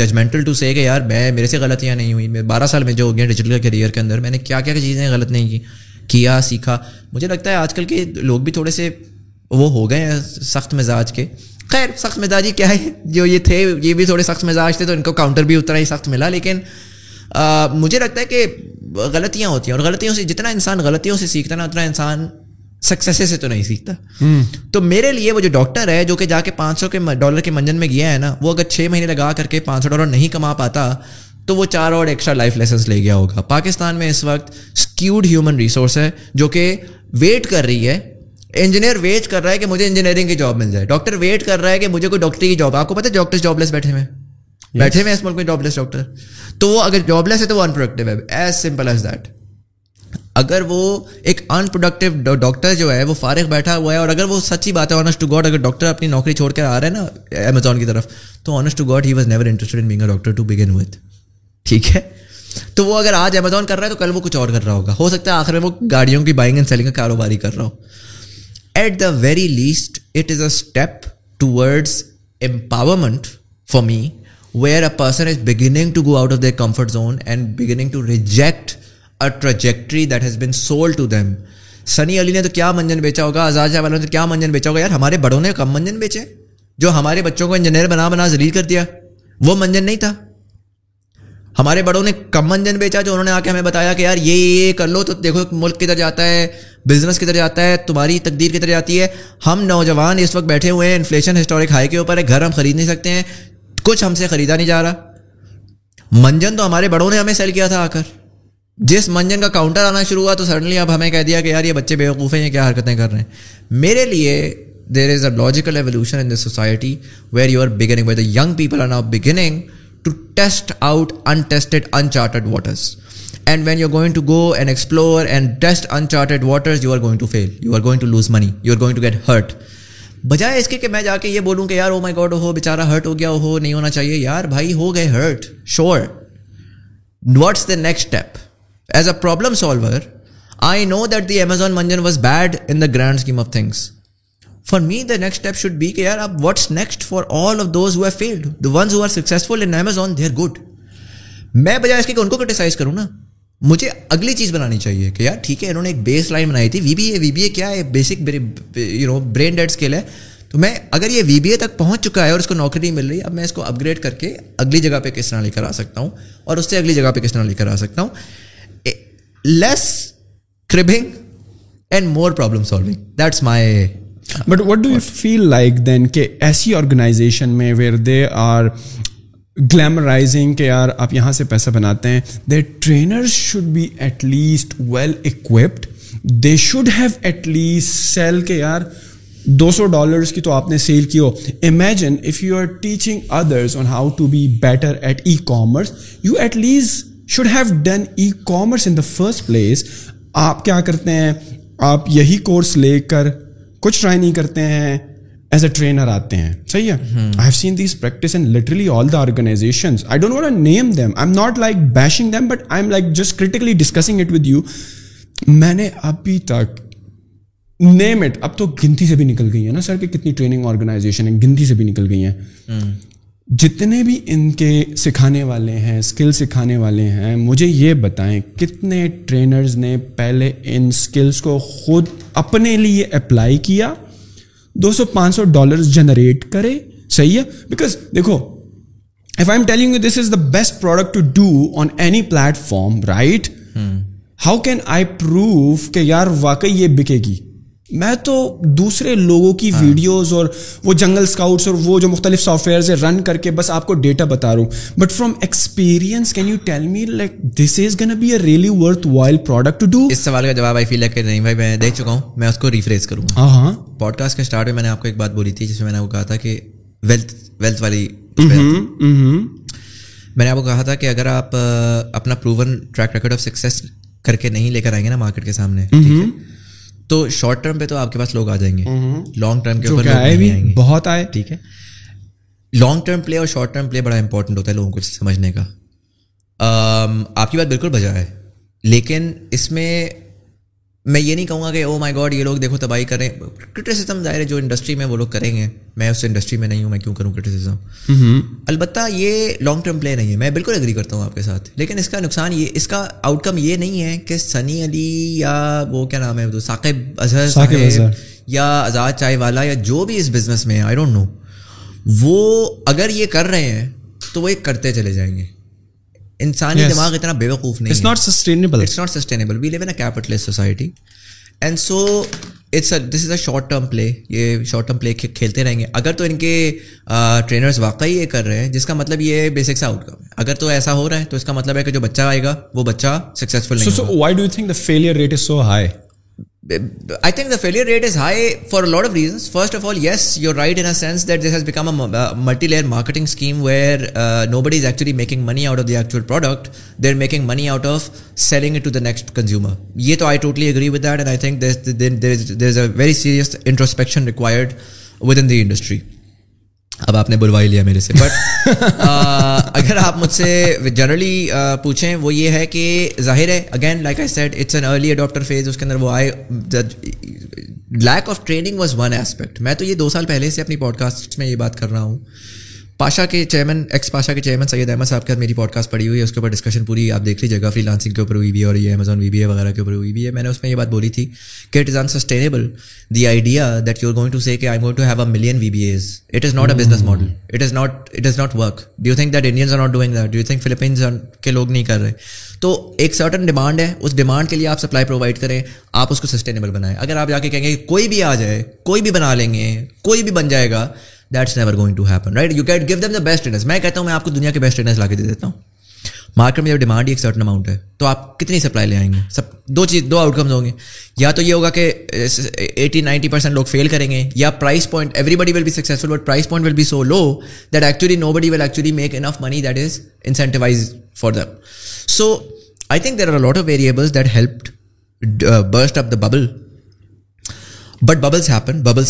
judgmental to say کہ یار میرے سے غلطیاں نہیں ہوئی. میں 12 سال میں جو ہو گیا ڈیجیٹل کیریئر کے اندر میں نے کیا کیا چیزیں غلط نہیں کیا, سیکھا. مجھے لگتا ہے آج کل کے لوگ بھی تھوڑے سے وہ ہو گئے ہیں سخت مزاج کے. خیر سخت مزاجی کیا ہے, جو یہ تھے یہ بھی تھوڑے سخت مزاج تھے تو ان کو کاؤنٹر بھی اتنا ہی سخت ملا. لیکن مجھے لگتا ہے کہ غلطیاں ہوتی ہیں اور غلطیوں سے جتنا انسان غلطیوں سے سیکھتا نا اتنا انسان سکسیس سے تو نہیں سیکھتا. تو میرے لیے وہ جو ڈاکٹر ہے جو کہ جا کے $500 کے منجن میں گیا ہے نا, وہ اگر 6 مہینے لگا کر کے $500 نہیں کما پاتا تو وہ 4 اور ایکسٹرا لائف لیسنس لے گیا ہوگا. پاکستان میں اس وقت سکیوڈ ہیومن ریسورس ہے جو کہ ویٹ کر رہی ہے. انجینئر ویٹ کر رہا ہے کہ مجھے انجینئرنگ کی جاب مل جائے, ڈاکٹر ویٹ کر رہا ہے کہ مجھے کوئی ڈاکٹری کی جاب. آپ کو پتہ ہے ڈاکٹر جاب لیس بیٹھے ہوئے اس ملک میں, جاب لیس ڈاکٹر. تو وہ اگر جاب لیس ہے تو وہ ان پروڈکٹیو ہے, ایز سمپل ایز دیٹ. اگر وہ ایک ان پروڈکٹیو ڈاکٹر جو ہے وہ فارغ بیٹھا ہوا ہے, اور اگر وہ سچی بات ہے آنسٹ ٹو گاڈ, اگر ڈاکٹر اپنی نوکری چھوڑ کر آ رہا ہے نا امیزون کی طرف, تو honest to god he was never interested in being a doctor to begin with, ٹھیک ہے. تو وہ اگر آج امیزون کر رہا ہے تو کل وہ کچھ اور کر رہا ہوگا, ہو سکتا ہے آخر میں وہ گاڑیوں کی بائنگ اینڈ سیلنگ کا کاروبار ہی کر رہا ہو. At the very least it is a step towards empowerment for me, where a person is beginning to go out of their comfort zone and beginning to reject a trajectory that has been sold to them. Sunny Ali ne to kya manjan becha hoga, Azad Chaiwala ne to kya manjan becha hoga. Yaar hamare badon ne kam manjan beche, jo hamare bachon ko engineer bana zalil kar diya, wo manjan nahi tha. ہمارے بڑوں نے کم منجن بیچا, جو انہوں نے آ کے ہمیں بتایا کہ یار یہ کر لو تو دیکھو ملک کدھر جاتا ہے, بزنس کدھر جاتا ہے, تمہاری تقدیر کدھر جاتی ہے. ہم نوجوان اس وقت بیٹھے ہوئے ہیں, انفلیشن ہسٹورک ہائی کے اوپر ہے, گھر ہم خرید نہیں سکتے ہیں, کچھ ہم سے خریدا نہیں جا رہا. منجن تو ہمارے بڑوں نے ہمیں سیل کیا تھا. آ کر جس منجن کا کاؤنٹر آنا شروع ہوا تو سڈنلی اب ہمیں کہہ دیا کہ یار یہ بچے بیوقوف ہیں, یہ کیا حرکتیں کر رہے ہیں. میرے لیے there is a logical evolution in this society where you are beginning, where the young people are now beginning to test out untested uncharted waters. And when you are going to go and explore and test uncharted waters, you are going to fail, you are going to lose money, you are going to get hurt. بجائے اس کے کہ میں جا کے یہ بولوں کہ یار او مائی گاڈ ہو بیچارہ ہرٹ ہو گیا, ہو نہیں ہونا چاہیے. یار بھائی ہو گئے hurt, sure. What's the next step as a problem solver? I know that the Amazon منجن was bad in the grand scheme of things. For me the next step should be کہ یار اب what's next for all of those who have failed. The ones who are successful in Amazon they are good. میں بجائے اس کے کہ ان کو criticise کروں نا, مجھے اگلی چیز بنانی چاہیے کہ یار ٹھیک ہے انہوں نے ایک بیس لائن بنائی تھی, وی بی اے کیا ہے, بیسک برین ڈیڈ اسکل ہے. تو میں اگر یہ وی بی اے تک پہنچ چکا ہے اور اس کو نوکری نہیں مل رہی, اب میں اس کو اپ گریڈ کر کے اگلی جگہ پہ کس طرح لے کر آ سکتا ہوں, اور اس سے اگلی جگہ پہ کس طرح لے کر آ سکتا ہوں. Less کربنگ and more problem solving, that's my. But what do you feel like then کہ ایسی آرگنائزیشن میں ویئر دے آر گلیمرائزنگ کہ یار آپ یہاں سے پیسہ بناتے ہیں, they trainers should be at least well occupied, they should have at least sell کہ یار $200 کی تو آپ نے سیل کی ہو. Imagine if you are teaching others on how to be better at e commerce, you at least should have done e-commerce in the first place. آپ کیا کرتے ہیں, آپ یہی کورس لے کر کچھ ٹرائی نہیں کرتے ہیں, ایز اے ٹرینر آتے ہیں. صحیح ہے. I have seen these practice in literally all the organisations. I don't want to name them, I M not like bashing them, but I am like just critically discussing it with you. میں نے ابھی تک name it, اب تو گنتی سے بھی نکل گئی ہے نا سر کہ کتنی ٹریننگ آرگنائزیشن ہیں, گنتی سے بھی نکل گئی ہیں. جتنے بھی ان کے سکھانے والے ہیں, اسکل سکھانے والے ہیں, مجھے یہ بتائیں کتنے ٹرینرز نے پہلے ان اسکلس کو خود اپنے لیے اپلائی کیا, $200-500 جنریٹ کرے. صحیح ہے. بیکاز دیکھو, if I am telling you this is the best product to do on any platform, right, how can I prove کہ یار واقعی یہ بکے گی؟ میں تو دوسرے لوگوں کی ویڈیوز اور وہ جنگل اسکاؤٹس اور وہ جو مختلف سافٹ ویئرز رن کر کے بس آپ کو ڈیٹا بتا رہا ہوں, but from experience can you tell me like this is gonna be a really worthwhile product to do? اس سوال کا جواب آئی فیل ہے کہ نہیں بھائی, میں دیکھ چکا ہوں, میں اس کو ریفریز کروں گا. ہاں, پوڈ کاسٹ کے اسٹارٹ میں میں نے آپ کو ایک بات بولی تھی جس میں میں نے کہا تھا کہ ویلتھ والی, میں نے آپ کو کہا تھا کہ اگر آپ اپنا proven track record of success کر کے نہیں لے کر آئیں گے نا مارکیٹ کے سامنے, تو شارٹ ٹرم پہ تو آپ کے پاس لوگ آ جائیں گے, لانگ ٹرم کے اوپر بہت آئے. ٹھیک ہے, لانگ ٹرم پلے اور شارٹ ٹرم پلے بڑا امپورٹنٹ ہوتا ہے لوگوں کو سمجھنے کا. آپ کی بات بالکل بجا ہے, لیکن اس میں میں یہ نہیں کہوں گا کہ او مائی گاڈ یہ لوگ دیکھو تباہی کریں. کرٹیسزم ظاہر ہے جو انڈسٹری میں وہ لوگ کریں گے, میں اس انڈسٹری میں نہیں ہوں, میں کیوں کروں کرٹیسزم. البتہ یہ لانگ ٹرم پلے نہیں ہے, میں بالکل ایگری کرتا ہوں آپ کے ساتھ, لیکن اس کا نقصان یہ, اس کا آؤٹ کم یہ نہیں ہے کہ سنی علی یا وہ کیا نام ہے ثاقب اظہر یا آزاد چائے والا یا جو بھی اس بزنس میں ہے, آئی ڈونٹ نو, وہ اگر یہ کر رہے ہیں تو وہ ایک کرتے چلے جائیں گے. انسانی دماغ اتنا بے وقوف نہیں. It's not sustainable. We live in a capitalist society. And so this is a short term play. یہ short term play کھیلتے رہیں گے. اگر تو ان کے ٹرینرز واقعی یہ کر رہے ہیں, جس کا مطلب یہ بیسکس آؤٹ کم ہے. اگر تو ایسا ہو رہا ہے تو اس کا مطلب ہے کہ جو بچہ آئے گا وہ بچہ سکسیزفل نہیں ہوگا. So why do you think the failure rate is so high? I think the failure rate is high for a lot of reasons. First of all, yes, you're right in a sense that this has become a multi-layer marketing scheme where nobody is actually making money out of the actual product. They're making money out of selling it to the next consumer. Yeh to I totally agree with that, and I think there's a very serious introspection required within the industry. اب آپ نے بلوا ہی لیا میرے سے, but اگر آپ مجھ سے جنرلی پوچھیں وہ یہ ہے کہ ظاہر ہے again like I said it's an early adopter phase, اس کے اندر وہ آئے. Lack of training was one aspect. میں تو یہ 2 سال پہلے سے اپنی پوڈ کاسٹ میں یہ بات کر رہا ہوں. ایکس پاشا کے چیئرمین سید احمد صاحب کے ساتھ میری پوڈ کاسٹ پڑی ہوئی ہے, اس کے اوپر ڈسکشن پوری آپ دیکھ لیجیے گا. فری لانسنگ کے اوپر ہوئی بھی ہے اور یہ امیزون وی بی اے وغیرہ کے اوپر ہوئی بھی ہے. میں نے اس میں یہ بات بولی تھی کہ it is unsustainable the idea that you are going to say کہ I am going to have a million V B As. It is not a business model. It does not work. Do you think that Indians are not doing that? Do you think Philippines کے لوگ نہیں کر رہے؟ تو ایک certain demand ہے, اس demand کے لیے آپ سپلائی پرووائڈ کریں, آپ اس کو سسٹینیبل بنائیں. اگر آپ جا کے کہیں گے کوئی بھی آ جائے, کوئی بھی بنا لیں گے, کوئی بھی بن جائے گا, that's never going to happen, right? You can give them the best trainers. میں کہتا ہوں میں آپ کو دنیا کے بیسٹ ٹرینرز لا کے دے دیتا ہوں. مارکیٹ میں جب ڈیمانڈ ہی ایک سرٹن اماؤنٹ ہے تو آپ کتنی سپلائی لے آئیں گے؟ سب دو آؤٹ کمز ہوں گے. یا تو یہ ہوگا کہ 80-90% لوگ فیل کریں گے, یا price point, everybody will be successful but price point will be so low that actually nobody will actually make enough money that is incentivise for them. So I think there are a lot of variables that helped burst up the bubble. But bubbles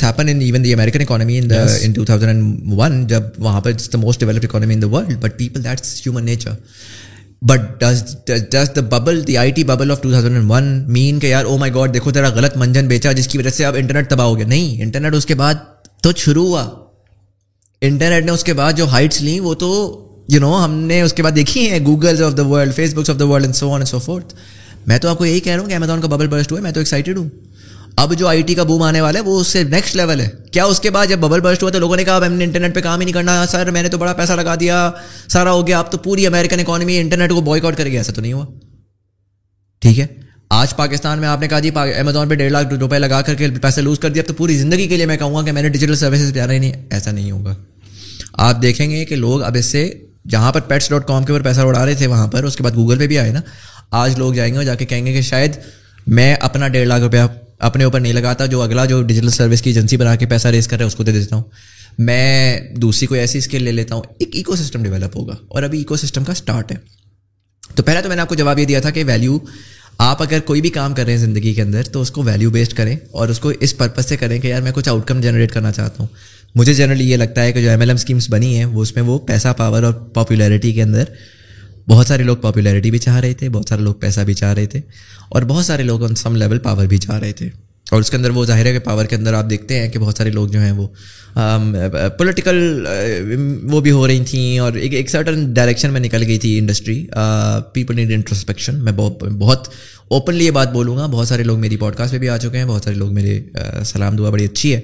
happen in even the American economy in the yes. in 2001 jab wahan pe it's the most developed economy in the world, but people, that's human nature. But does the bubble, the IT bubble of 2001 mean ke yaar oh my god dekho tera galat manjan becha jiski wajah se ab internet tabah ho gaya? Nahi, internet uske baad to shuru hua. Internet ne uske baad jo heights li wo to you know hum ne uske baad dekhi hai, Googles of the world, Facebooks of the world and so on and so forth. Main to aapko yahi keh raha hu ki Amazon ka bubble burst hua hai, main to excited hu. اب جو I T کا boom آنے والا ہے وہ اس سے next level ہے. کیا اس کے بعد جب ببل برسٹ ہوا تو لوگوں نے کہا اب ہم نے انٹرنیٹ پہ کام ہی نہیں کرنا سر, میں نے تو بڑا پیسہ لگا دیا, سارا ہو گیا, اب تو پوری امریکن اکانومی انٹرنیٹ کو بوائے کاٹ کر گیا؟ ایسا تو نہیں ہوا. ٹھیک ہے, آج پاکستان میں آپ نے کہا جی امیزون پہ $1.5 لاکھ لگا کر کے پیسے لوز کر دیا, اب تو پوری زندگی کے لیے میں کہوں گا کہ میں نے ڈیجیٹل سروسز پہ آنا ہی نہیں. ایسا نہیں ہوگا. آپ دیکھیں گے کہ لوگ اب اس سے, جہاں پر pets.com کے اوپر پیسہ اڑا رہے تھے وہاں پر, اس کے بعد گوگل پہ بھی آئے نا, آج لوگ جائیں گے اور جا کے کہیں گے کہ شاید میں اپنا $1.5 لاکھ اپنے اوپر نہیں لگاتا. جو اگلا جو ڈیجیٹل سروس کی ایجنسی بنا کے پیسہ ریز کر رہا ہے اس کو دے دیتا ہوں, میں دوسری کوئی ایسی اسکل لے لیتا ہوں. ایک ایکو سسٹم ڈیولپ ہوگا, اور ابھی ایکو سسٹم کا سٹارٹ ہے. تو پہلا تو میں نے آپ کو جواب یہ دیا تھا کہ ویلیو, آپ اگر کوئی بھی کام کر رہے ہیں زندگی کے اندر تو اس کو ویلیو بیسڈ کریں, اور اس کو اس پرپز سے کریں کہ یار میں کچھ آؤٹ کم جنریٹ کرنا چاہتا ہوں. مجھے جنرلی یہ لگتا ہے کہ جو ایم ایل ایم اسکیمس بنی ہیں وہ اس میں وہ پیسہ, پاور اور پاپولیرٹی کے اندر بہت سارے لوگ پاپولیرٹی بھی چاہ رہے تھے, بہت سارے لوگ پیسہ بھی چاہ رہے تھے, اور بہت سارے لوگ آن سم لیول پاور بھی چاہ رہے تھے. اور اس کے اندر وہ ظاہر ہے کہ پاور کے اندر آپ دیکھتے ہیں کہ بہت سارے لوگ جو ہیں وہ پولیٹیکل وہ بھی ہو رہی تھیں, اور ایک سرٹن ڈائریکشن میں نکل گئی تھی انڈسٹری. People need introspection. میں بہت اوپنلی یہ بات بولوں گا, بہت سارے لوگ میری پوڈ کاسٹ پہ بھی آ چکے ہیں, بہت سارے لوگ میرے سلام دعا بڑی اچھی ہے.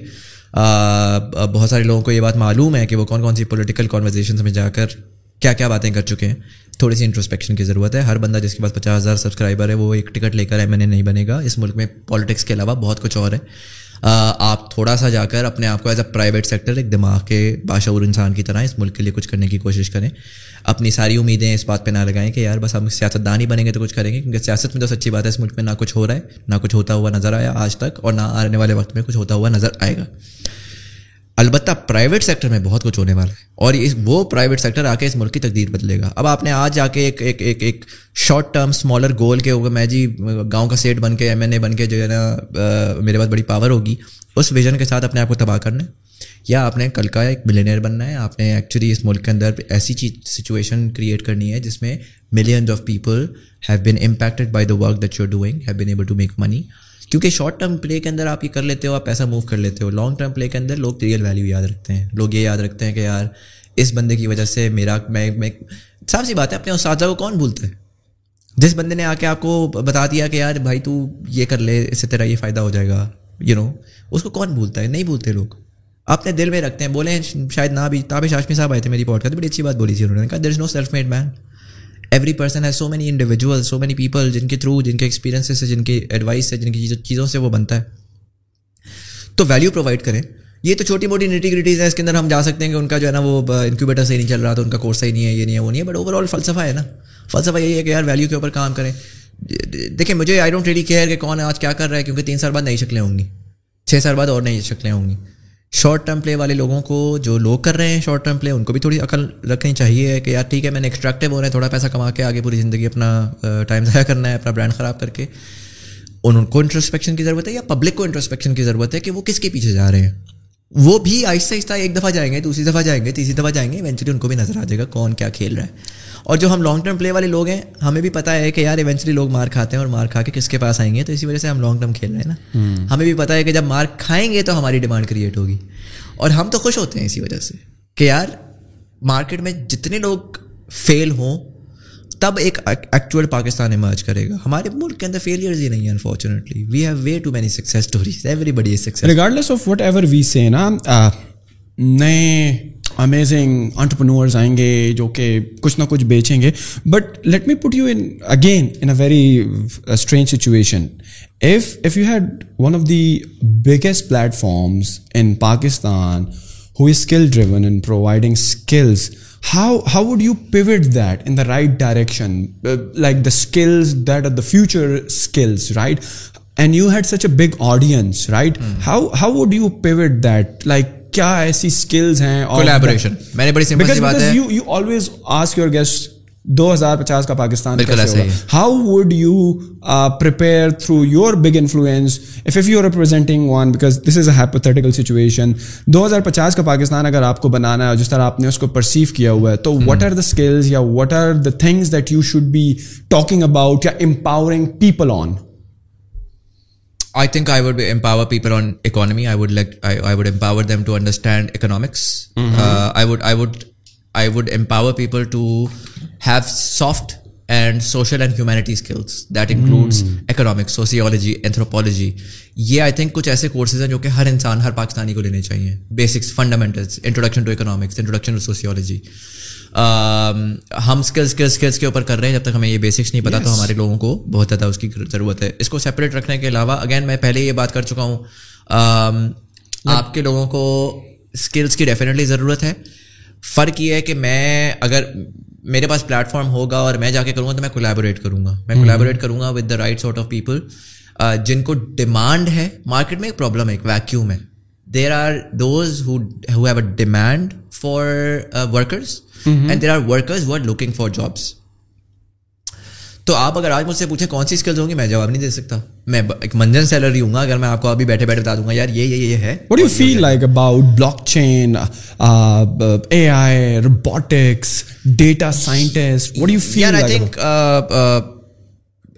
بہت سارے لوگوں کو یہ بات معلوم ہے کہ وہ کون کون سی پولیٹیکل کنورزیشنز میں جا کر کیا کیا باتیں کر چکے ہیں. تھوڑی سی انٹرسپیکشن کی ضرورت ہے. ہر بندہ جس کے پاس 50,000 سبسکرائبر ہے وہ ایک ٹکٹ لے کر ایم این اے نہیں بنے گا. اس ملک میں پالیٹکس کے علاوہ بہت کچھ اور ہے. آپ تھوڑا سا جا کر اپنے آپ کو ایز اے پرائیویٹ سیکٹر ایک دماغ کے باشعور انسان کی طرح اس ملک کے لیے کچھ کرنے کی کوشش کریں. اپنی ساری امیدیں اس بات پہ نہ لگائیں کہ یار بس ہم سیاستدان ہی بنیں گے تو کچھ کریں گے, کیونکہ سیاست میں تو سچی بات ہے اس ملک میں نہ کچھ ہو رہا ہے, نہ کچھ ہوتا ہوا نظر آیا آج تک, اور نہ آنے والے وقت میں کچھ ہوتا ہوا نظر آئے گا. البتہ پرائیویٹ سیکٹر میں بہت کچھ ہونے والا ہے, اور وہ پرائیویٹ سیکٹر آ کے اس ملک کی تقدیر بدلے گا. اب آپ نے آج جا کے ایک شارٹ ٹرم اسمالر گول کے ہوگا, میں جی گاؤں کا سیٹ بن کے ایم این اے بن کے جو ہے نا میرے پاس بڑی پاور ہوگی, اس ویژن کے ساتھ اپنے آپ کو تباہ کرنا ہے, یا آپ نے کل کا ایک ملینئر بننا ہے. آپ نے ایکچولی اس ملک کے اندر ایسی سچویشن کریٹ کرنی ہے جس میں millions of people have been impacted by the work that you are doing, have been able to make money. کیونکہ شارٹ ٹرم پلے کے اندر آپ یہ کر لیتے ہو, آپ پیسہ موو کر لیتے ہو. لانگ ٹرم پلے کے اندر لوگ ریئل ویلیو یاد رکھتے ہیں. لوگ یہ یاد رکھتے ہیں کہ یار اس بندے کی وجہ سے میرا میں صاف سی بات ہے اپنے اساتذہ کو کون بھولتا ہے. جس بندے نے آ کے آپ کو بتا دیا کہ یار بھائی تو یہ کر لے, اس سے تیرا یہ فائدہ ہو جائے گا, اس کو کون بھولتا ہے. نہیں بھولتے لوگ, اپنے دل میں رکھتے ہیں. بولے شاید نہ بھی تابش ہاشمی صاحب آئے تھے میری پوڈکاسٹ, بڑی اچھی بات بولی تھی انہوں نے, کہا there is no self made man. Every person has so many individual, so many people جن کے تھرو, جن کے ایکسپیرینسز سے, جن کے ایڈوائس سے, جن کی چیزوں سے وہ بنتا ہے. تو ویلیو پرووائڈ کریں. یہ تو چھوٹی موٹی نیٹی گریٹیز ہیں, اس کے اندر ہم جا سکتے ہیں کہ ان کا جو ہے نا وہ انکیوبیٹر صحیح نہیں چل رہا تھا, ان کا کورس صحیح نہیں ہے, یہ نہیں ہے, وہ نہیں ہے. بٹ اوور آل فلسفہ ہے نا, فلسفہ یہی ہے کہ یار ویلیو کے اوپر کام کریں. دیکھیں مجھے آئی ڈونٹ ریلی کیئر کہ کون آج کیا کر رہا ہے, کیونکہ 3 سال بعد نئی شکلیں ہوں گی, 6 سال بعد اور نئی شکلیں ہوں گی. شارٹ ٹرم پلے والے لوگوں کو, جو لوگ کر رہے ہیں شارٹ ٹرم پلے, ان کو بھی تھوڑی عقل رکھنی چاہیے کہ یار ٹھیک ہے میں نے ایکسٹریکٹیو ہو رہا ہے, تھوڑا پیسہ کما کے آگے پوری زندگی اپنا ٹائم ضائع کرنا ہے, اپنا برانڈ خراب کر کے. ان کو انٹرسپیکشن کی ضرورت ہے, یا پبلک کو انٹرسپیکشن کی ضرورت ہے کہ وہ کس کے پیچھے جا رہے ہیں. وہ بھی آہستہ آہستہ ایک دفعہ جائیں گے, دوسری دفعہ جائیں گے, تیسری دفعہ جائیں گے, ایونچولی ان کو بھی نظر آ جائے گا کون کیا کھیل رہا ہے. اور جو ہم لانگ ٹرم پلے والے لوگ ہیں, ہمیں بھی پتہ ہے کہ یار ایونچولی لوگ مار کھاتے ہیں, اور مار کھا کے کس کے پاس آئیں گے, تو اسی وجہ سے ہم لانگ ٹرم کھیل رہے ہیں نا. ہمیں بھی پتہ ہے کہ جب مار کھائیں گے تو ہماری ڈیمانڈ کریٹ ہوگی, اور ہم تو خوش ہوتے ہیں اسی وجہ سے کہ یار مارکیٹ میں جتنے لوگ فیل ہوں تب ایک ایکچوئل پاکستان ایمرج کرے گا. ہمارے ملک کے اندر فیلیئرز ہی نہیں ہیں unfortunately. We have way too many success stories, everybody is successful regardless of whatever we say نا. نئے امیزنگ انٹرپرنورز آئیں گے جو کہ کچھ نہ کچھ بیچیں گے, but let me put you in again in a very strange situation. If you had one of the biggest platforms in Pakistan who is skill driven in providing skills, how would you pivot that in the right direction, like the skills that are the future skills, right? And you had such a big audience, right? How would you pivot that, like kya aisi skills hain or collaboration? Maine badi simple سی بات ہے, because you always ask your guests 2050 کا پاکستان کیسے ہوگا. How would you prepare through your big influence if you are representing one, because this is a hypothetical situation. 2050 کا پاکستان اگر آپ کو بنانا ہے جس طرح آپ نے اس کو پرسیو کیا ہوا ہے, تو وٹ آر دا اسکلز یا what are the things that you should be talking about یا empowering people on? I think I would empower people on economy. I would empower them to understand economics. I would empower people to have soft and social and humanity skills. That includes economics, sociology, anthropology. یہ I think کچھ ایسے courses ہیں جو کہ ہر انسان, ہر پاکستانی کو لینے چاہیے. Basics, fundamentals, introduction to economics, introduction to sociology. ہم اسکلس کے اوپر کر رہے ہیں, جب تک ہمیں یہ بیسکس نہیں پتا تو ہمارے لوگوں کو بہت زیادہ اس کی ضرورت ہے. اس کو سیپریٹ رکھنے کے علاوہ اگین میں پہلے یہ بات کر چکا ہوں, آپ کے لوگوں کو اسکلس کی ڈیفینیٹلی ضرورت ہے. فرق یہ ہے کہ میں اگر میرے پاس پلیٹ فارم ہوگا اور میں جا کے کروں گا تو میں کولیبوریٹ کروں گا with the right sort of people. جن کو ڈیمانڈ ہے مارکیٹ میں، ایک پرابلم ہے، ایک ویکیوم ہے. There are those who have a demand for workers and there are workers who are looking for jobs. تو آپ اگر آج مجھ سے پوچھیں کون سی اسکلز ہوں گی، میں جواب نہیں دے سکتا. میں ایک منجن سیلری ہوں گا اگر میں آپ کو ابھی بیٹھے بیٹھے بتا دوں گا یار یہ ہے. What do you feel like about blockchain, AI, robotics, data scientist? What do you feel like? I think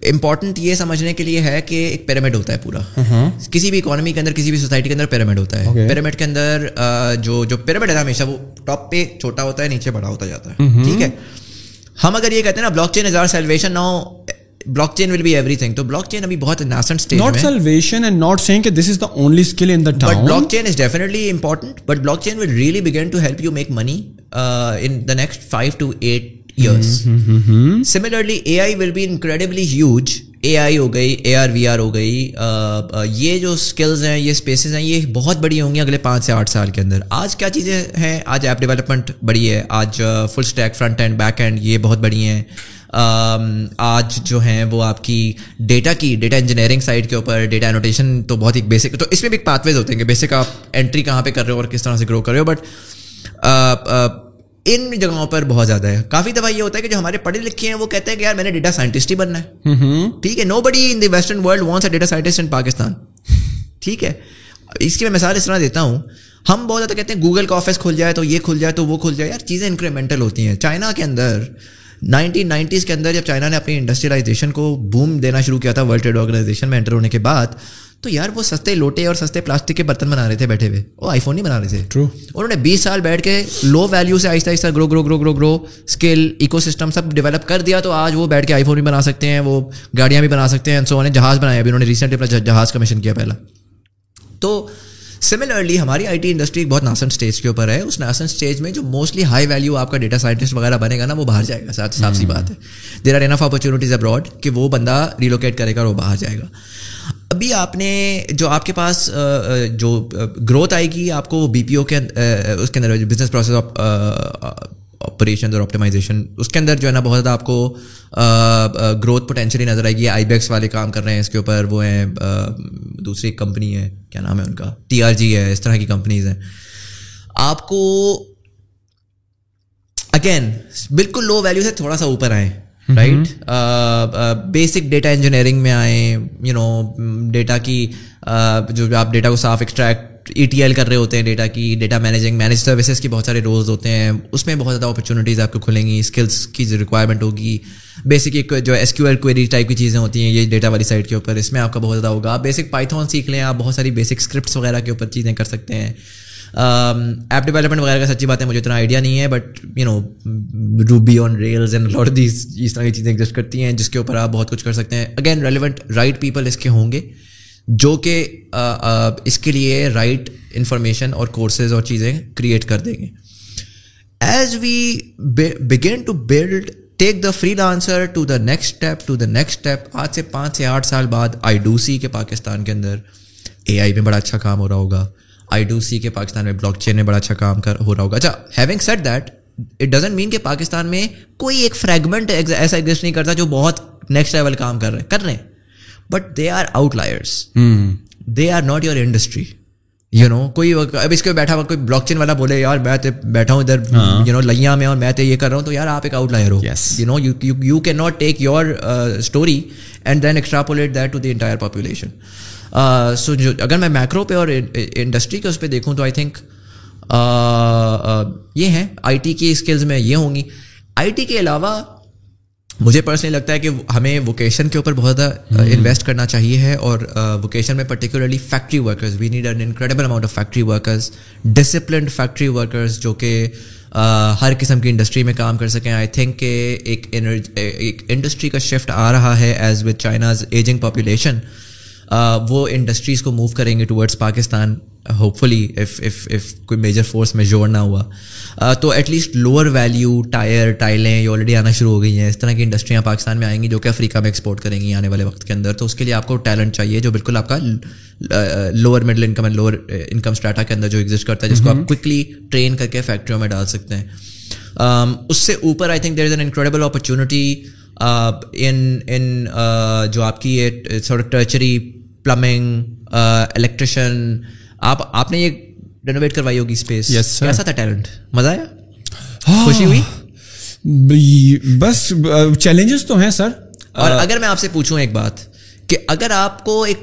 important یہ سمجھنے کے لیے ہے کہ ایک پیرامڈ ہوتا ہے پورا. کسی بھی اکانومی کے اندر، کسی بھی سوسائٹی کے اندر پیرامڈ ہوتا ہے. پیرامڈ کے اندر جو پیرامڈ ہے ہمیشہ وہ ٹاپ پہ چھوٹا ہوتا ہے، نیچے بڑا ہوتا جاتا ہے. ٹھیک ہے، ہم اگر یہ کہتے ہیں نا blockchain is our salvation, now blockchain will be everything. تو بلاک چین ابھی بہت ناسنٹ اسٹیج میں، not salvation and not seeing کہ this is the only skill in the town, but blockchain is definitely important. But blockchain will really begin to help you make money in the next 5 to 8 years. Similarly AI will be incredibly huge. AI ہو گئی، AR VR ہو گئی، یہ جو skills ہیں، یہ spaces ہیں، یہ بہت بڑی ہوں گی اگلے 5 سے 8 سال کے اندر. آج کیا چیزیں ہیں؟ آج ایپ ڈیولپمنٹ بڑی ہے، آج full stack front end back end یہ بہت بڑی ہیں. آج جو ہیں وہ آپ کی ڈیٹا انجینئرنگ سائڈ کے اوپر ڈیٹا اینوٹیشن تو بہت ہی بیسک. تو اس میں بھی ایک پاتھ ویز ہوتے ہیں کہ بیسک آپ انٹری کہاں پہ کر رہے ہو اور کس طرح سے گرو کر رہے ہو. بٹ ان جگہوں پر بہت زیادہ ہے. کافی دفعہ یہ ہوتا ہے کہ جو ہمارے پڑھے لکھے ہیں وہ کہتے ہیں کہ یار میں نے ڈیٹا سائنٹسٹ ہی بننا ہے. ٹھیک ہے، nobody in the western world wants a data scientist in Pakistan. ٹھیک ہے، اس کی میں مثال اس طرح دیتا ہوں، ہم بہت زیادہ کہتے ہیں گوگل کا آفس کھل جائے تو یہ کھل جائے تو وہ کھل جائے. یار چیزیں انکریمنٹل ہوتی ہیں. چائنا کے اندر 1990s کے اندر جب چائنا نے اپنی انڈسٹریلائزیشن کو بوم دینا شروع کیا تھا ورلڈ ٹریڈ آرگنائزیشن میں انٹر ہونے کے بعد، تو یار وہ سستے لوٹے اور سستے پلاسٹک کے برتن بنا رہے تھے بیٹھے ہوئے، وہ آئی فون نہیں بنا رہے تھے. ٹرو، انہوں نے 20 سال بیٹھ کے لو ویلیو سے آہستہ آہستہ grow grow grow grow grow skill ecosystem سب ڈیولپ کر دیا. تو آج وہ بیٹھ کے آئی فون بھی بنا سکتے ہیں، وہ گاڑیاں بھی بنا سکتے ہیں، سو انہوں نے جہاز بنایا. ابھی انہوں نے ریسنٹلی اپنا جہاز کمیشن کیا پہلا. تو سملرلی ہماری آئی ٹی انڈسٹری ایک بہت ناسن اسٹیج کے اوپر ہے. اس ناسن اسٹیج میں جو موسٹلی ہائی ویلیو آپ کا ڈیٹا سائنٹسٹ وغیرہ بنے گا نا، وہ باہر جائے گا. صاف سی بات ہے، there are enough opportunities abroad کہ وہ بندہ ریلوکیٹ کرے گا اور وہ باہر جائے گا. ابھی آپ نے جو آپ کے پاس جو گروتھ آئے گی آپ کو بی پی او کے اس کے اندر بزنس پروسیس آپریشن اور آپٹیمائزیشن، اس کے اندر جو ہے نا بہت زیادہ آپ کو گروتھ پوٹینشلی نظر آئے گی. آئی بیکس والے کام کر رہے ہیں اس کے اوپر، وہ ہیں دوسری کمپنی ہے کیا نام ہے ان کا، TRG ہے، اس طرح کی کمپنیز ہیں. آپ کو اگین بالکل لو ویلیو سے تھوڑا سا اوپر آئیں، رائٹ، بیسک ڈیٹا انجینئرنگ میں آئیں. یو نو ڈیٹا کی جو آپ ڈیٹا کو صاف ایکسٹریکٹ ETL کر رہے ہوتے ہیں، ڈیٹا کی ڈیٹا مینیجنگ مینیج سروسز کی بہت سارے رولز ہوتے ہیں، اس میں بہت زیادہ اپرچونیٹیز آپ کو کھلیں گی. اسکلس کی جو ریکوائرمنٹ ہوگی، بیسک جو SQL کوئری ٹائپ کی چیزیں ہوتی ہیں یہ ڈیٹا والی سائٹ کے اوپر، اس میں آپ کا بہت زیادہ ہوگا. آپ بیسک پائتھون سیکھ لیں، آپ بہت ساری بیسک اسکرپٹس وغیرہ کے اوپر چیزیں کر سکتے ہیں. ایپ ڈیولپمنٹ وغیرہ کا سچی بات ہے مجھے اتنا آئیڈیا نہیں ہے، but you know Ruby on Rails and lot these اس طرح کی چیزیں ایگزسٹ کرتی ہیں جس کے اوپر آپ بہت کچھ کر سکتے ہیں. اگین ریلیونٹ رائٹ پیپل اس کے ہوں گے جو کہ اس کے لیے رائٹ انفارمیشن اور کورسز اور چیزیں کریٹ کر دیں گے. As we begin to build take the freelancer to the next step آج سے 5 سے 8 سال بعد آئی ڈو سی کے پاکستان کے اندر AI میں بڑا اچھا کام ہو رہا ہوگا. آئی ڈو سی کے پاکستان میں بلاک چین میں بڑا اچھا کام ہو رہا ہوگا. اچھا، having said that it doesn't mean کہ پاکستان میں کوئی ایک فریگمنٹ ایسا ایگزسٹ نہیں کرتا جو بہت نیکسٹ لیول کام کر رہے ہیں. But they are outliers. They are not your industry. You know, کوئی اب اس کے بیٹھا ہوا کوئی بلاک چین والا بولے یار میں بیٹھا ہوں ادھر یو نو لئیاں میں اور میں یہ کر رہا ہوں، تو یار آپ ایک آؤٹ لائر ہو. You know you can not take your story and then extrapolate that to the entire population. So جو اگر میں میکرو پہ اور انڈسٹری کے اس پہ دیکھوں تو آئی تھنک یہ ہیں آئی ٹی کی اسکلز میں یہ ہوں گی. آئی ٹی کے علاوہ مجھے پرسنلی لگتا ہے کہ ہمیں ووکیشن کے اوپر بہت زیادہ انویسٹ کرنا چاہیے ہے، اور ووکیشن میں particularly factory workers, we need an incredible amount of factory workers, disciplined factory workers جو کہ ہر قسم کی انڈسٹری میں کام کر سکیں. آئی تھنک کہ ایک انڈسٹری کا شفٹ آ رہا ہے as with China's ageing population. وہ انڈسٹریز کو موو کریں گے towards Pakistan hopefully if کوئی میجر فورس میں جوڑ نہ ہوا. تو ایٹ لیسٹ لوور ویلیو ٹائلیں یہ آلریڈی آنا شروع ہو گئی ہیں. اس طرح کی انڈسٹریاں پاکستان میں آئیں گی جو کہ افریقہ میں ایکسپورٹ کریں گی آنے والے وقت کے اندر. تو اس کے لیے آپ کو ٹیلنٹ چاہیے جو بالکل آپ کا lower middle income and lower income strata کے اندر جو ایگزسٹ کرتا ہے، جس کو آپ کوئکلی ٹرین کر کے فیکٹریوں میں ڈال سکتے ہیں. اس سے اوپر I think there is an incredible opportunity جو آپ کی یہ ٹرچری، پلمنگ، الیکٹریشن، آپ نے یہ رینوویٹ کروائی ہوگی اسپیس، کیسا تھا ٹیلنٹ؟ مزہ آیا، خوشی ہوئی؟ بس چیلنجز تو ہیں سر. اور اگر میں آپ سے پوچھوں ایک بات کہ اگر آپ کو ایک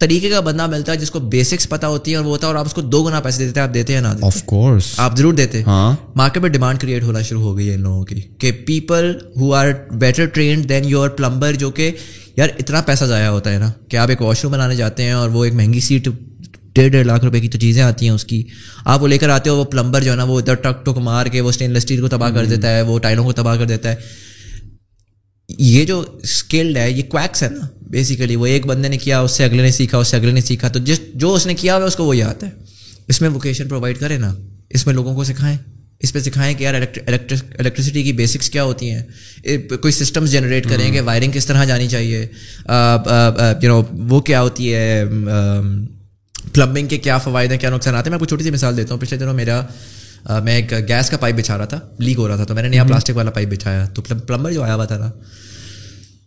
طریقے کا بندہ ملتا ہے جس کو بیسکس پتا ہوتی ہے اور وہ ہوتا ہے اور آپ اس کو 2 گنا پیسے دیتے ہیں، آپ دیتے ہیں نا؟ آف کورس آپ ضرور دیتے. ہاں، مارکیٹ میں ڈیمانڈ کریٹ ہونا شروع ہو گئی ہے ان لوگوں کی کہ people who are better trained than your plumber, جو کہ یار اتنا پیسہ ضائع ہوتا ہے نا کہ آپ ایک واش روم بنانے جاتے ہیں اور وہ ایک مہنگی سیٹ 1.5 لاکھ روپے کی تو چیزیں آتی ہیں اس کی، آپ وہ لے کر آتے ہو، وہ پلمبر جو ہے نا وہ ادھر ٹک ٹک مار کے وہ اسٹینلیس اسٹیل کو تباہ کر دیتا ہے، وہ ٹائلوں کو تباہ کر دیتا ہے. یہ جو اسکلڈ ہے یہ کویکس ہے نا بیسیکلی، وہ ایک بندے نے کیا، اس سے اگلے نے سیکھا، اس سے اگلے نے سیکھا، تو جس جو اس نے کیا ہوا اس کو وہ یاد ہے. اس میں ووکیشن پرووائڈ کریں نا، اس میں لوگوں کو سکھائیں، اس پہ سکھائیں کہ یار الیکٹریسٹی کی بیسکس کیا ہوتی ہیں، کوئی سسٹمز جنریٹ کریں کہ وائرنگ کس طرح جانی چاہیے، یو نو وہ کیا ہوتی ہے، پلمبنگ کے کیا فوائد ہیں، کیا نقصانات ہیں. میں آپ کو چھوٹی سی مثال دیتا ہوں. پچھلے دنوں میرا میں ایک گیس کا پائپ بچھا رہا تھا، لیک ہو رہا تھا، تو میں نے نیا پلاسٹک والا پائپ بچھایا، تو پلمبر جو آیا ہوا تھا نا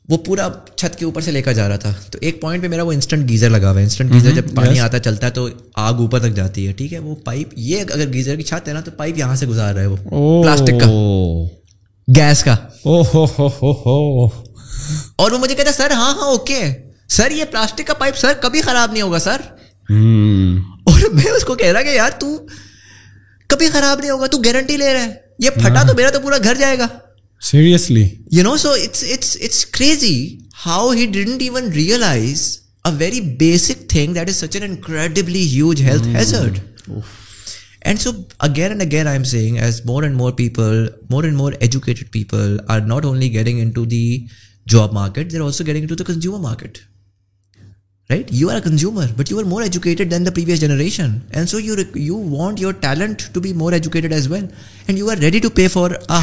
وہ پورا چھت کے اوپر سے لے کر جا رہا تھا. تو ایک پوائنٹ پہ میرا وہ انسٹنٹ گیزر لگا ہوا ہے. انسٹنٹ گیزر جب پانی آتا چلتا ہے تو آگ اوپر تک جاتی ہے، ٹھیک ہے. وہ پائپ، یہ اگر گیزر کی چھت ہے نا تو پائپ یہاں سے گزار رہا ہے، وہ پلاسٹک کا، گیس کا. اور وہ مجھے کہتا ہے سر ہاں ہاں اوکے سر، یہ پلاسٹک کا پائپ سر کبھی خراب نہیں ہوگا سر. اور میں اس کو کہہ رہا کہ یار تو کبھی خراب نہیں ہوگا، تو گارنٹی لے رہا ہے، یہ پھٹا تو میرا تو پورا گھر جائے گا. Seriously. You know, so it's crazy how he didn't even realize a very basic thing that is such an incredibly huge health hazard. Oof. And so again and again I'm saying, as more and more people, more and more educated people are not only getting into the job market, they're also getting into the consumer market. Right? You are a consumer, but you are more educated than the previous generation, and so you want your talent to be more educated as well, and you are ready to pay for a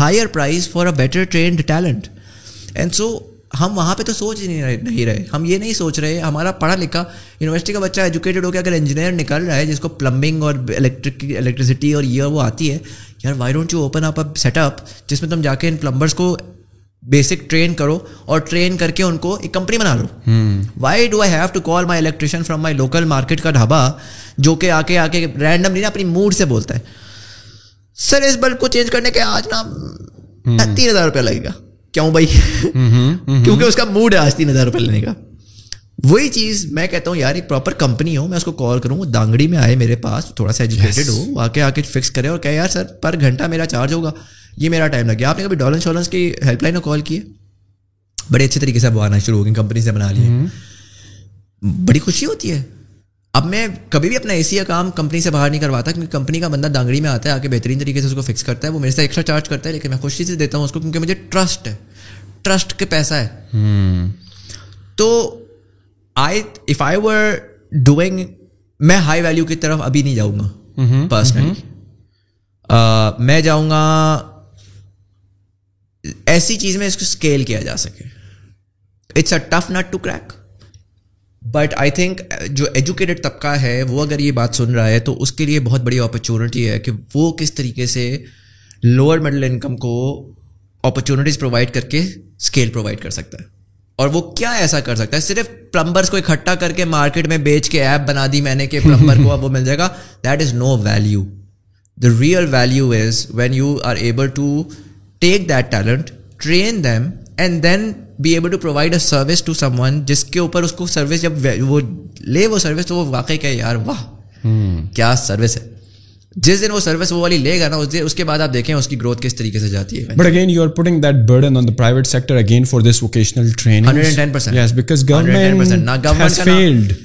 higher price for a better trained talent. And so ہم وہاں پہ تو سوچ نہیں رہے، ہم یہ نہیں سوچ رہے. ہمارا پڑھا لکھا یونیورسٹی کا بچہ ایجوکیٹڈ ہو کے اگر انجینئر نکل رہا ہے جس کو پلمبنگ اور الیکٹریسٹی اور یہ وہ آتی ہے، یار why don't you open up set up جس میں تم جا کے ان پلمبرس کو بیسک ٹرین کرو اور ٹرین کر کے ان کو ایک کمپنی بنا لو. Why do I have to call my electrician from my local market کا ڈھابا جو کہ آ کے رینڈملی نا اپنی موڈ سے بولتا ہے سر اس بلب کو چینج کرنے کے آج نا 30,000 روپیہ لگے گا. کیوں بھائی؟ کیونکہ اس کا موڈ ہے آج 3,000 روپیہ لینے کا. وہی چیز میں کہتا ہوں یار ایک پراپر کمپنی ہو، میں اس کو کال کروں، وہ دانگڑی میں آئے میرے پاس، تھوڑا سا ایجوکیٹڈ ہو، آ کے فکس کرے اور کہے یار سر پر گھنٹہ میرا چارج ہوگا، یہ میرا ٹائم لگے. آپ نے کبھی ڈالر شالرس کی ہیلپ لائن کو کال کیے؟ بڑے اچھے طریقے سے اب آنا شروع ہو گئی، کمپنی سے بنا لی، بڑی خوشی ہوتی ہے. اب میں کبھی بھی اپنا اے سی کا کام کمپنی سے باہر نہیں کرواتا کیونکہ کمپنی کا بندہ دانگڑی میں آتا ہے، آ کے بہترین طریقے سے اس کو فکس کرتا ہے، وہ میرے سے ایکسٹرا چارج کرتا ہے لیکن میں خوشی سے دیتا ہوں اس کو کیونکہ مجھے ٹرسٹ ہے، ٹرسٹ کے پیسہ ہے. تو if I were doing, میں ہائی ویلیو کی طرف ابھی نہیں جاؤں گا پرسنلی، میں جاؤں گا ایسی چیز میں اس کو اسکیل کیا جا سکے. It's a tough nut to crack, but I think جو ایجوکیٹڈ طبقہ ہے وہ اگر یہ بات سن رہا ہے تو اس کے لیے بہت بڑی اپرچونٹی ہے کہ وہ کس طریقے سے لوور مڈل انکم کو اپرچونٹیز پرووائڈ کر کے اسکیل پرووائڈ کر سکتا ہے. اور وہ کیا ایسا کر سکتا ہے؟ صرف پلمبرس کو اکٹھا کر کے مارکیٹ میں بیچ کے ایپ بنا دی میں نے کہ پلمبر کو اب وہ مل جائے گا، that is no value. The real value is when you are able to take that talent, train them and then be able to provide a service to someone جس کے اوپر اس کو سروس جب وہ لے وہ سروس تو وہ واقعی کہ یار واہ کیا سروس ہے. جس دن وہ سروس وہ والی لے گا نا اس کے بعد آپ دیکھیں اس کی گروتھ کس طریقے سے جاتی ہے. But again you are putting that burden on the private sector again for this vocational training 110%. Yes, because government,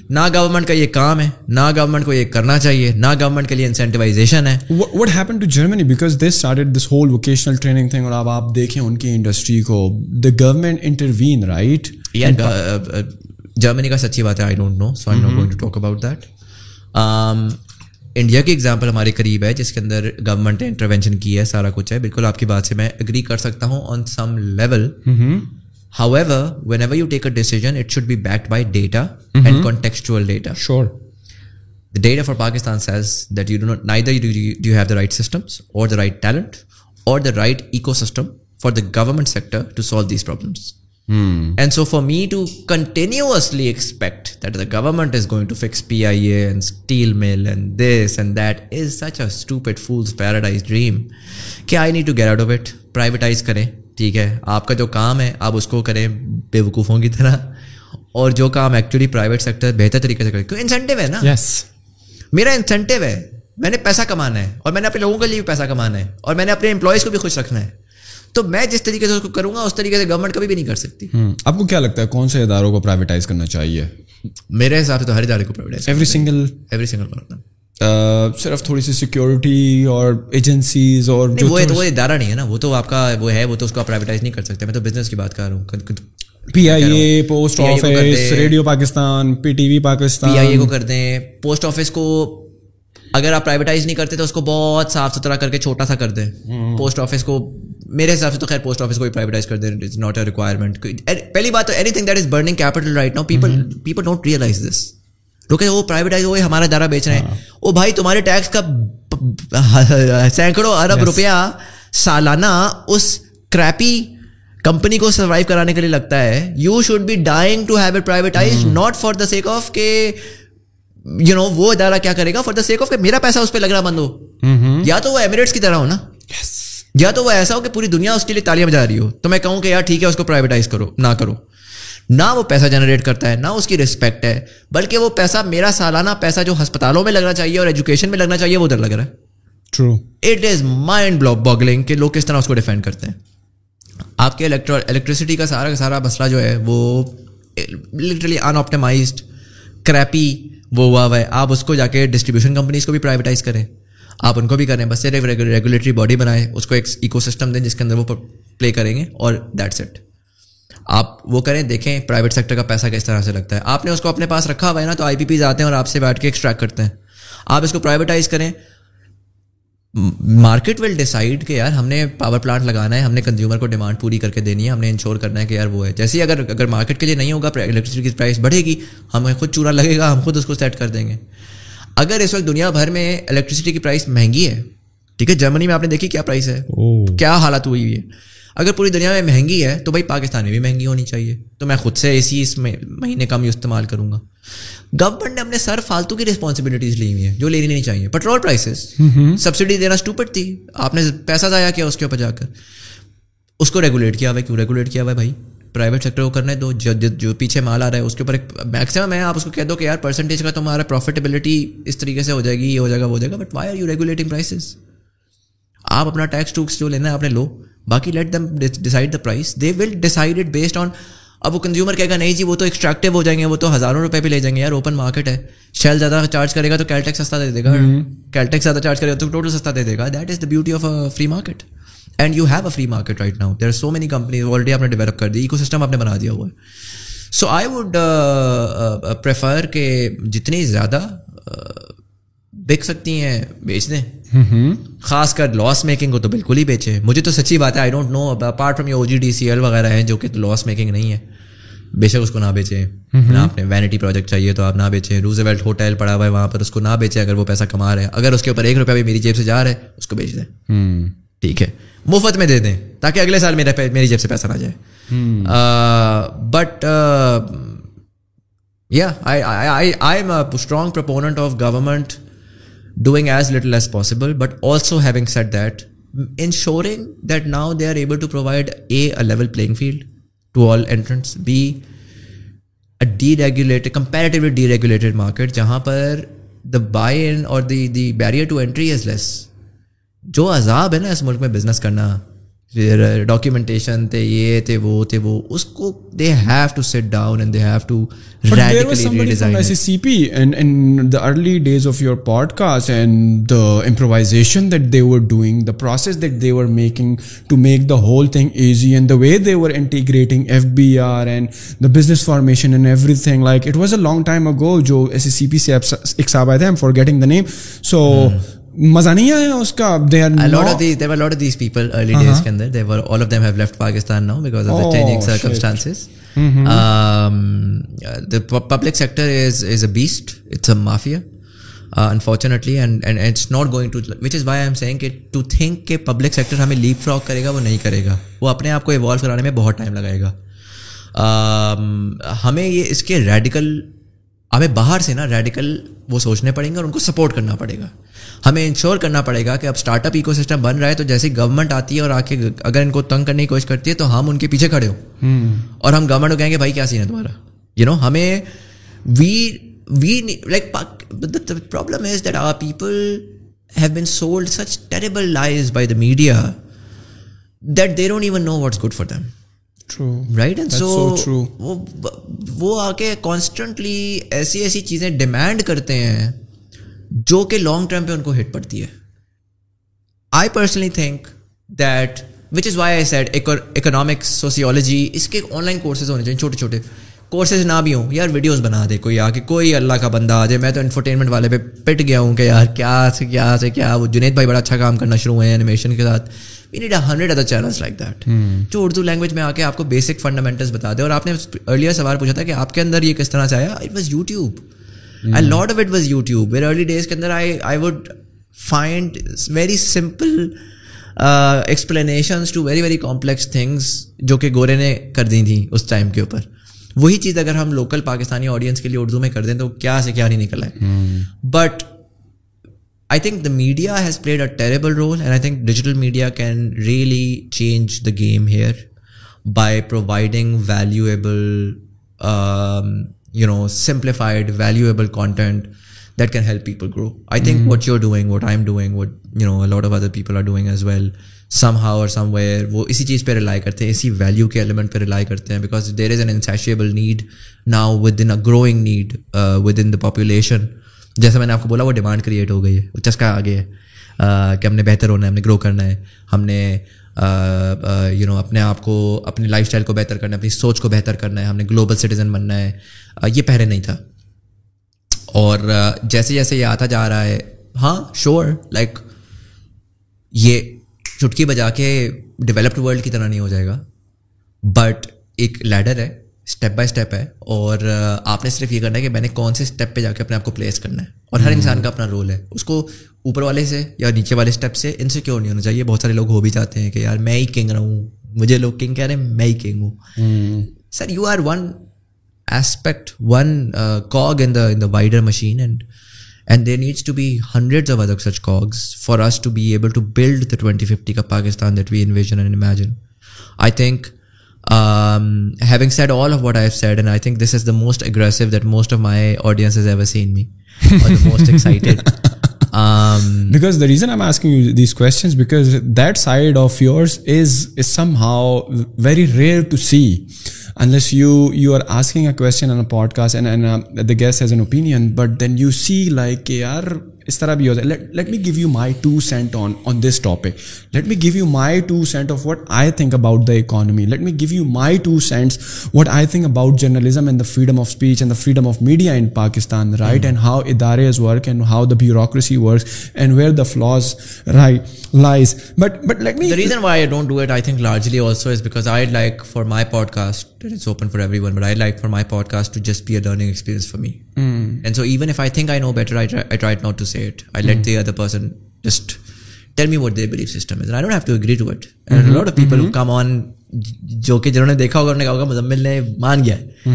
نہ گورنمنٹ کا یہ کام ہے، نہ گورنمنٹ کو یہ کرنا چاہیے، نہ گورنمنٹ کے لیے انسینٹیوائزیشن ہے. What happen to Germany because they started this whole vocational training thing, اور اب آپ دیکھیں ان کی انڈسٹری کو، the government intervene, right? Germany کا سچی بات ہے، I don't know, so I am not going to talk about that. India کی ایگزامپل ہمارے قریب ہے جس کے اندر گورنمنٹ نے انٹروینشن کی ہے، سارا کچھ ہے. بالکل آپ کی بات سے میں اگری کر سکتا ہوں on some level. However, whenever you take a decision it should be backed by data and contextual data. Sure, the data for Pakistan says that you do not, neither do you have the right systems اور the right talent اور the right ecosystem for the government sector to solve these problems. And so for me to continuously expect that the government is going to fix PIA and steel mill and this and that is such a stupid fool's paradise dream. کہ I need to get out of it. Privatize کریں, ٹھیک ہے, آپ کا جو کام ہے آپ اس کو کریں بیوقوفوں کی طرح, اور جو کام ایکچولی پرائیویٹ سیکٹر بہتر طریقے سے کریں. کیوں, انسینٹیو ہے نا. میرا انسینٹیو ہے, میں نے پیسہ کمانا ہے اور میں نے اپنے لوگوں کے لیے بھی پیسہ کمانا ہے اور میں نے اپنے امپلائیز کو بھی خوش رکھنا ہے, تو میں جس طریقے سے اس کو کروں گا اس طریقے سے گورنمنٹ کبھی بھی نہیں کر سکتی. آپ کو کیا لگتا ہے کون سے اداروں کو پرائیویٹائز کرنا چاہیے؟ میرے حساب سے تو ہر ادارے کو پرائیویٹائز, ایوری سنگل پروڈکٹ. صرف تھوڑی سی سیکیورٹی اور ایجنسیز اور وہ ادارہ نہیں ہے نا, وہ تو آپ کا وہ ہے, وہ تو اس کو پرائیویٹائز نہیں کر سکتے. میں تو بزنس کی بات کر رہا ہوں. P I A, post office, radio Pakistan, P T V Pakistan, P I A کو کر دیں. پوسٹ آفس کو اگر آپ پرائیویٹائز نہیں کرتے تو اس کو بہت صاف ستھرا کر کے چھوٹا سا کر دیں. پوسٹ آفس کو میرے حساب سے تو خیر پوسٹ آفس کو بھی پرائیویٹائز کر دیں. It's not a requirement. پہلی بات تو anything that is burning capital right now, people don't realize this. کیونکہ وہ پرائیویٹائز ہوئے, ہمارا ادارہ بیچ رہے ہیں. او بھائی, تمہارے ٹیکس کا سینکڑوں ارب روپیہ سالانہ اس کریپی کمپنی کو سروائیو کرانے کے لیے لگتا ہے. You should be dying to have it privatize, not for the sake of کہ یو نو وہ ادارہ کیا کرے گا, فار دا سیک آف کہ میرا پیسہ اس پہ لگنا بند ہو. یا تو وہ ایمریٹس کی طرح ہو نا, یا تو وہ ایسا ہو کہ پوری دنیا اس کے لیے تالیاں بجا رہی ہو, تو میں کہوں کہ یار ٹھیک ہے اس کو پرائیویٹائز کرو, نہ کرو. نہ وہ پیسہ جنریٹ کرتا ہے, نہ اس کی ریسپیکٹ ہے, بلکہ وہ پیسہ, میرا سالانہ پیسہ جو ہسپتالوں میں لگنا چاہیے اور ایجوکیشن میں لگنا چاہیے, وہ ادھر لگ رہا ہے. True, it is mind boggling کہ لوگ کس طرح اس کو ڈیفینڈ کرتے ہیں. آپ کے الیکٹریسٹی کا سارا مسئلہ جو ہے وہ لٹرلی ان آپٹیمائزڈ کریپی وہ ہوا ہے. آپ اس کو جا کے ڈسٹریبیوشن کمپنیز کو بھی پرائیویٹائز کریں, آپ ان کو بھی کریں, بس صرف ریگولیٹری باڈی بنائیں, اس کو ایک ایکو سسٹم دیں جس کے اندر وہ پلے کریں گے, اور دیٹس اٹ. آپ وہ کریں, دیکھیں پرائیویٹ سیکٹر کا پیسہ کس طرح سے لگتا ہے. آپ نے اس کو اپنے پاس رکھا ہوا ہے نا, تو آئی پی پیز آتے ہیں اور آپ سے بیٹھ کے ایکسٹریکٹ کرتے ہیں. آپ اس کو پرائیویٹائز کریں. مارکیٹ ول ڈیسائڈ کہ یار ہم نے پاور پلانٹ لگانا ہے, ہم نے کنزیومر کو ڈیمانڈ پوری کر کے دینی ہے, ہم نے انشور کرنا ہے کہ یار وہ ہے. جیسے اگر مارکیٹ کے لیے نہیں ہوگا, الیکٹرسٹی کی پرائس بڑھے گی, ہمیں خود چورا لگے گا, ہم خود اس کو سیٹ کر دیں گے. اگر اس وقت دنیا بھر میں الیکٹرسٹی کی پرائس مہنگی ہے, ٹھیک ہے, جرمنی میں آپ نے دیکھی کیا پرائس ہے, کیا حالت ہوئی ہے. اگر پوری دنیا میں مہنگی ہے تو بھائی پاکستان میں بھی مہنگی ہونی چاہیے. تو میں خود سے اے سی اس مہینے کا میں استعمال کروں گا. گورنمنٹ نے اپنے سر فالتو کی رسپانسبلٹیز لی ہوئی ہیں جو لینی نہیں چاہیے. پیٹرول پرائسز سبسڈی دینا اسٹوپڈ تھی, آپ نے پیسہ ضائع کیا اس کے اوپر جا کر. اس کو ریگولیٹ کیا ہوا ہے, کیوں ریگولیٹ کیا ہوا ہے بھائی؟ پرائیویٹ سیکٹر کو کرنے دو, جو پیچھے مال آ رہا ہے اس کے اوپر ایک میکسیمم ہے. آپ اس کو کہہ دو کہ یار پرسنٹیج کا تمہارا پروفیٹیبلٹی اس طریقے سے ہو جائے گی, یہ ہو جائے گا, وہ ہو جائے گا, but why are you regulating prices? آپ اپنا ٹیکس ٹوکس جو لینا ہے آپ نے لو, باقی let them decide the price, they will decide it based on. اب وہ کنزیومر کہے گا نہیں جی وہ تو ایکسٹریکٹیو ہو جائیں گے, وہ تو ہزاروں روپے بھی لے جائیں گے, یار اوپن مارکیٹ ہے, شیل زیادہ چارج کرے گا تو کیلٹیکس سستا دے دے گا, کیلٹیکس زیادہ چارج کرے گا تو ٹوٹل سستا دے دے گا. That is the beauty of a free market, and you have a free market right now. There are so many companies already آپ نے ڈیولپ کر دی, ایکو سسٹم آپ نے بنا دیا ہوا ہے. سو آئی ووڈ پریفر کہ جتنی زیادہ بیچ سکتی ہیں بیچ دیں, خاص کر لاس میکنگ کو تو بالکل ہی بیچے. مجھے تو سچی بات ہے, I don't know apart from your O G D C L وغیرہ ہیں جو کہ لاس میکنگ نہیں ہے, بے شک اس کو نہ بیچیں. نہ آپ نے وینٹی پروجیکٹ چاہیے تو آپ نہ بیچیں. روزویلٹ ہوٹل پڑا ہوا ہے وہاں پر, اس کو نہ بیچیں. اگر وہ پیسہ کما رہے ہیں, اگر اس کے اوپر ایک روپیہ بھی میری جیب سے جا رہا ہے اس کو بیچ دیں, ٹھیک ہے, مفت میں دے دیں تاکہ اگلے سال میری جیب سے پیسہ نہ جائے. بٹ یا I am a strong proponent of government doing as little as possible, but also having said that, ensuring that now they are able to provide a level playing field to all entrants, b a deregulated, comparatively deregulated market jahan par the buy-in or the barrier to entry is less. Jo azab hai na is mulk mein business karna, documentation the ye the wo usko, they have to sit down and they have to radically redesign. But there was somebody from SCP in the early days of your podcast, and the improvisation that they were doing, the process that they were making to make the whole thing easy, and the way they were integrating FBR and the business formation and everything, like it was a long time ago. Jo SCP se ek saab aaye the, I'm forgetting the name, so مزہ نہیں آیا اس کا. Public sector is a beast, it's a mafia. unfortunately, and it's not going to, which is why I'm saying that to think کہ public sector ہمیں leap frog کرے گا, وہ نہیں کرے گا, وہ اپنے آپ کو ایوالو کرانے میں بہت ٹائم لگائے گا. ہمیں یہ اس کے ریڈیکل, ہمیں باہر سے نا ریڈیکل وہ سوچنے پڑیں گے اور ان کو سپورٹ کرنا پڑے گا. ہمیں انشور کرنا پڑے گا کہ اب اسٹارٹ اپ ایکو سسٹم بن رہا ہے, تو جیسے گورنمنٹ آتی ہے اور آ کے اگر ان کو تنگ کرنے کی کوشش کرتی ہے تو ہم ان کے پیچھے کھڑے ہو, اور ہم گورنمنٹ کو کہیں گے بھائی کیا سین ہے تمہارا, یو نو. ہمیں we like the problem is that our people have been sold such terrible lies by the media that they don't even know what's good for them. True. Right? And so وہ آ کے constantly ایسی ایسی چیزیں demand کرتے ہیں جو کہ long term پہ ان کو ہٹ پڑتی ہے. I personally think that, which is why I said economics, sociology, اس کے آن لائن کورسز ہونے چاہیے, چھوٹے چھوٹے کورسز نہ بھی ہوں یار, ویڈیوز بنا دے کوئی آ کے, کوئی اللہ کا بندہ آ جائے. میں تو انفرٹینمنٹ والے پہ پٹ گیا ہوں کہ یار کیا سے کیا وہ جنید بھائی بڑا اچھا کام کرنا شروع ہوئے اینیمیشن کے ساتھ. We need 100 other channels like that جو اردو لینگویج میں آ کے آپ کو بیسک فنڈامنٹلس بتا دے. اور آپ نے ارلیئر سوال پوچھا تھا کہ آپ کے اندر یہ کس طرح سے آیا. It was YouTube, a lot of it was YouTube. میرے ارلی ڈیز کے اندر I would find very simple explanations to very very complex things جو کہ گورے نے کر دی تھیں اس ٹائم کے اوپر. وہی چیز اگر ہم لوکل پاکستانی آڈینس کے لیے اردو میں کر دیں تو کیا سے کیا نہیں نکلا ہے. But I think the media has played a terrible role, and I think digital media can really change the game here by providing valuable, simplified, valuable content that can help people grow. I think what you're doing, what I'm doing, what, you know, a lot of other people are doing as well, somehow or somewhere, wo isi cheez pe rely karte hain, isi value ke element pe rely karte hain, because there is an insatiable need now within a growing need within the population. جیسا میں نے آپ کو بولا وہ demand create ہو گئی ہے, وہ چسکا آ گیا ہے کہ ہم نے بہتر ہونا ہے, ہم نے گرو کرنا ہے, ہم نے اپنے آپ کو, اپنی لائف اسٹائل کو بہتر کرنا ہے, اپنی سوچ کو بہتر کرنا ہے, ہم نے گلوبل سٹیزن بننا ہے. یہ پہلے نہیں تھا, اور جیسے جیسے یہ آتا جا رہا ہے, ہاں شور, لائک یہ چٹکی بجا کے ڈیولپڈ ورلڈ کی طرح نہیں ہو جائے گا, بٹ ایک لیڈر ہے, اسٹیپ بائی اسٹیپ ہے, اور آپ نے صرف یہ کرنا ہے کہ میں نے کون سے اسٹیپ پہ جا کے اپنے آپ کو پلیس کرنا ہے. اور ہر انسان کا اپنا رول ہے, اس کو اوپر والے سے یا نیچے والے اسٹیپ سے انسیکیور نہیں ہونا چاہیے. بہت سارے لوگ ہو بھی جاتے ہیں کہ یار میں ہی کنگ رہا ہوں, مجھے لوگ کنگ کہہ رہے ہیں, میں ہی کنگ ہوں. Sir you are one aspect, one cog in the wider machine, and there needs to be hundred of other such cogs for us to be able to build the 2050 کا Pakistan that we envision and imagine. I think having said all of what I have said, and I think this is the most aggressive that most of my audience has ever seen me, or the most excited, because the reason I'm asking you these questions, because that side of yours is somehow very rare to see, unless you are asking a question on a podcast and the guest has an opinion, but then you see like yaar is tarah bhi ho jata. Let me give you my 2 cents on this topic. Let me give you my 2 cents of what I think about the economy. Let me give you my 2 cents what I think about journalism and the freedom of speech and the freedom of media in Pakistan, right? And how idares work and how the bureaucracy works and where the flaws lies. But let me, the reason why I don't do it, I think largely also is because I'd like for my podcast, and it's open for everyone, but I'd like for my podcast to just be a learning experience for me. And so even if I think I know better, I try not to say it. I let the other person just tell me what their belief system is, and I don't have to agree to it. And a lot of people who come on, jo ke jinhone dekha hoga unhone kaha hoga Muzamil ne maan gaya,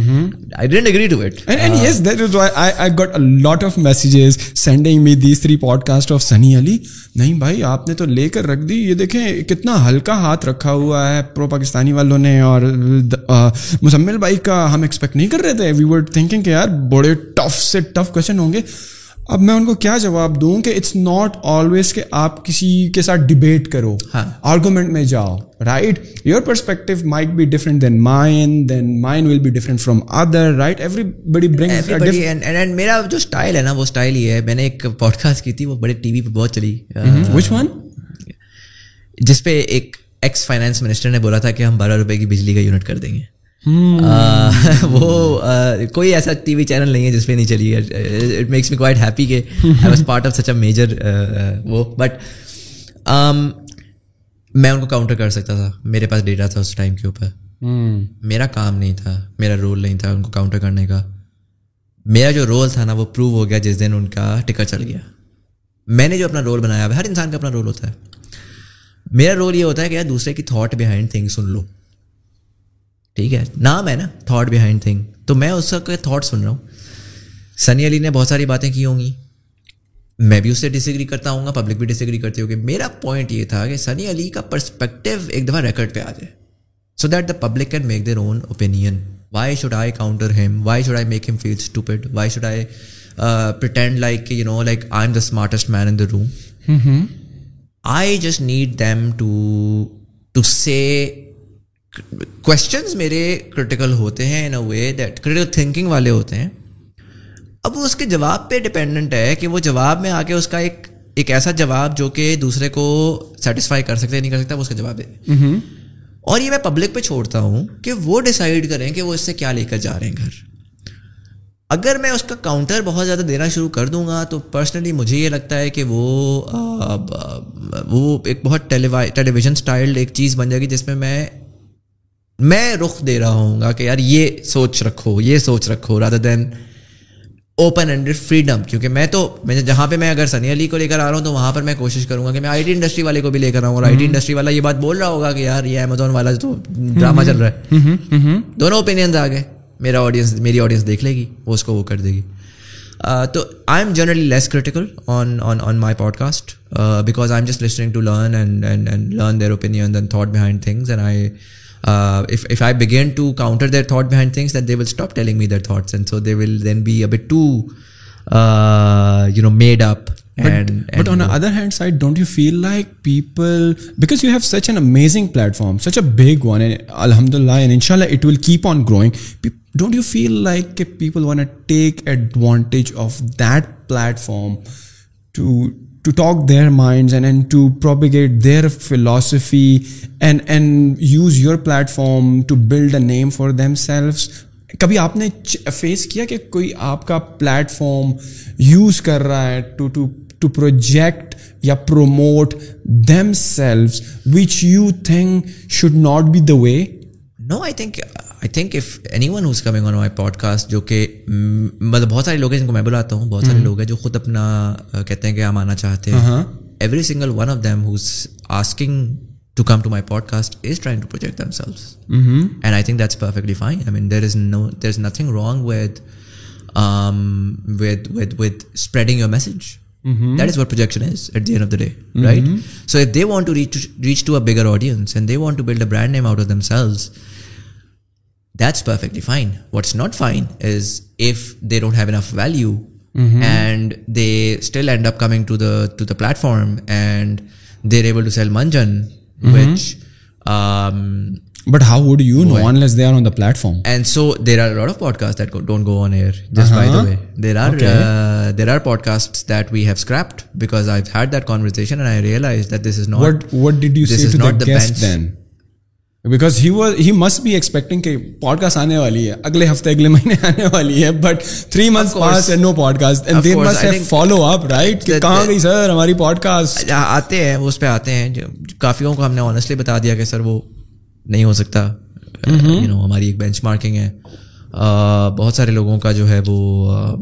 I didn't agree to it, and yes, that is why I got a lot of messages sending me these 3 podcasts of Sunny Ali. Nahi bhai, aapne to lekar rakh di, ye dekhe kitna halka haath rakha hua hai pro pakistani walon ne, aur Muzamil bhai ka hum expect nahi kar rahe the. We were thinking ke yaar bode tough se tough question honge. اب میں ان کو کیا جواب دوں کہ it's not always کہ آپ کسی کے ساتھ ڈبیٹ کرو, آرگومنٹ میں جاؤ, right. Your perspective might be different than mine, then mine will be different from other, right. Everybody brings and میرا جو اسٹائل ہے نا, وہ اسٹائل یہ ہے. میں نے ایک پوڈ کاسٹ کی تھی, وہ بڑے ٹی وی پہ بہت چلی, وچ ون, جس پہ ایک ایکس فائنانس منسٹر نے بولا تھا کہ ہم 12 روپے کی بجلی کا یونٹ کر دیں گے. وہ کوئی ایسا ٹی وی چینل نہیں ہے جس پہ نہیں چلی ہے. It makes me quite happy کہ I was part of such a major وہ. بٹ میں ان کو کاؤنٹر کر سکتا تھا, میرے پاس ڈیٹا تھا اس ٹائم کے اوپر. میرا کام نہیں تھا, میرا رول نہیں تھا ان کو کاؤنٹر کرنے کا. میرا جو رول تھا نا وہ پروو ہو گیا جس دن ان کا ٹکٹ چل گیا. میں نے جو اپنا رول بنایا ہے, ہر انسان کا اپنا رول ہوتا ہے, میرا رول یہ ہوتا ہے کہ یار دوسرے کی تھاٹ بیہائنڈ تھنگ سن لو. ٹھیک ہے, نام ہے نا تھاٹ بیہائنڈ تھنگ, تو میں اس کا تھاٹ سن رہا ہوں. سنی علی نے بہت ساری باتیں کی ہوں گی, میں بھی اس سے ڈس ایگری کرتا ہوں گا, پبلک بھی ڈس ایگری کرتی ہوگی. میرا پوائنٹ یہ تھا کہ سنی علی کا پرسپیکٹو ایک دفعہ ریکارڈ پہ آ جائے so that the public can make their own opinion. Why should I counter him? Why should I make him feel stupid? Why should I pretend like, you know, like I'm the smartest man in the room? Mm-hmm. I just need them to say questions mere critical hote hain in a way that critical thinking wale hote hain. Ab wo uske jawab pe dependent hai ki wo jawab mein aake uska ek aisa jawab jo ke dusre ko satisfy kar sakte nahi kar sakta, wo uska jawab de. Mm-hmm. اور یہ میں public پہ چھوڑتا ہوں کہ وہ decide کریں کہ وہ اس سے کیا لے کر جا رہے ہیں گھر. اگر میں اس کا کاؤنٹر بہت زیادہ دینا شروع کر دوں گا تو پرسنلی مجھے یہ لگتا ہے کہ وہ ایک بہت ٹیلی ویژن سٹائل ایک چیز بن جائے گی جس میں میں رخ دے رہا ہوں گا کہ یار یہ سوچ رکھو, یہ سوچ رکھو, rather than open ended freedom. کیونکہ میں جہاں پہ میں اگر سنی علی کو لے کر آ رہا ہوں تو وہاں پر میں کوشش کروں گا کہ میں آئی ٹی انڈسٹری والے کو بھی لے کر آؤں, اور آئی ٹی انڈسٹری والا یہ بات بول رہا ہوگا کہ یار یہ امیزون والا تو ڈرامہ چل رہا ہے. دونوں اوپینینز آ گئے, میرا آڈینس میری آڈینس دیکھ لے گی, وہ اس کو وہ کر دے گی. تو I am generally less critical on my podcast because I am just listening to learn and learn their opinions and thought behind things, and if I begin to counter their thought behind things, then they will stop telling me their thoughts, and so they will then be a bit too made up. But on the other hand side, don't you feel like people, because you have such an amazing platform, such a big one, and alhamdulillah and inshallah it will keep on growing, don't you feel like people want to take advantage of that platform to talk their minds and to propagate their philosophy and use your platform to build a name for themselves? کبھی آپ نے face کیا کہ کوئی آپ کا plate form use کر رہا ہے to project ya promote themselves, which you think should not be the way? No, I think if anyone who's coming on my podcast, جو کہ مطلب بہت سارے لوگ ہیں جن کو میں بلاتا ہوں, بہت سارے لوگ ہیں جو خود اپنا کہتے ہیں کہ ہم آنا چاہتے ہیں, every single one of them who's asking to come to my podcast is trying to project themselves. And I think that's perfectly fine. I mean, there's nothing wrong with spreading your message. That is what projection is at the end of the day, right? So if they want to reach to a bigger audience and they want to build a brand name out of themselves, that's perfectly fine. What's not fine is if they don't have enough value and they still end up coming to the platform and they're able to sell manjan, which but how would you know unless they are on the platform? And so there are a lot of podcasts that don't go on air, just by the way. There are podcasts that we have scrapped because I've had that conversation and I realized that this is not what did you say to the guest then? Because he must be expecting کہ podcast آنے والی ہے اگلے ہفتے اگلے مہینے آنے والی ہے, but 3 months passed and no podcast, and they must have follow up, right? کہ کہاں گئی سر ہماری podcast. آتے ہیں, اس پہ آتے ہیں, کافیوں کو ہم نے honestly بتا دیا کہ سر وہ نہیں ہو سکتا, ہماری ایک بینچ مارکنگ ہے, بہت سارے لوگوں کا جو ہے وہ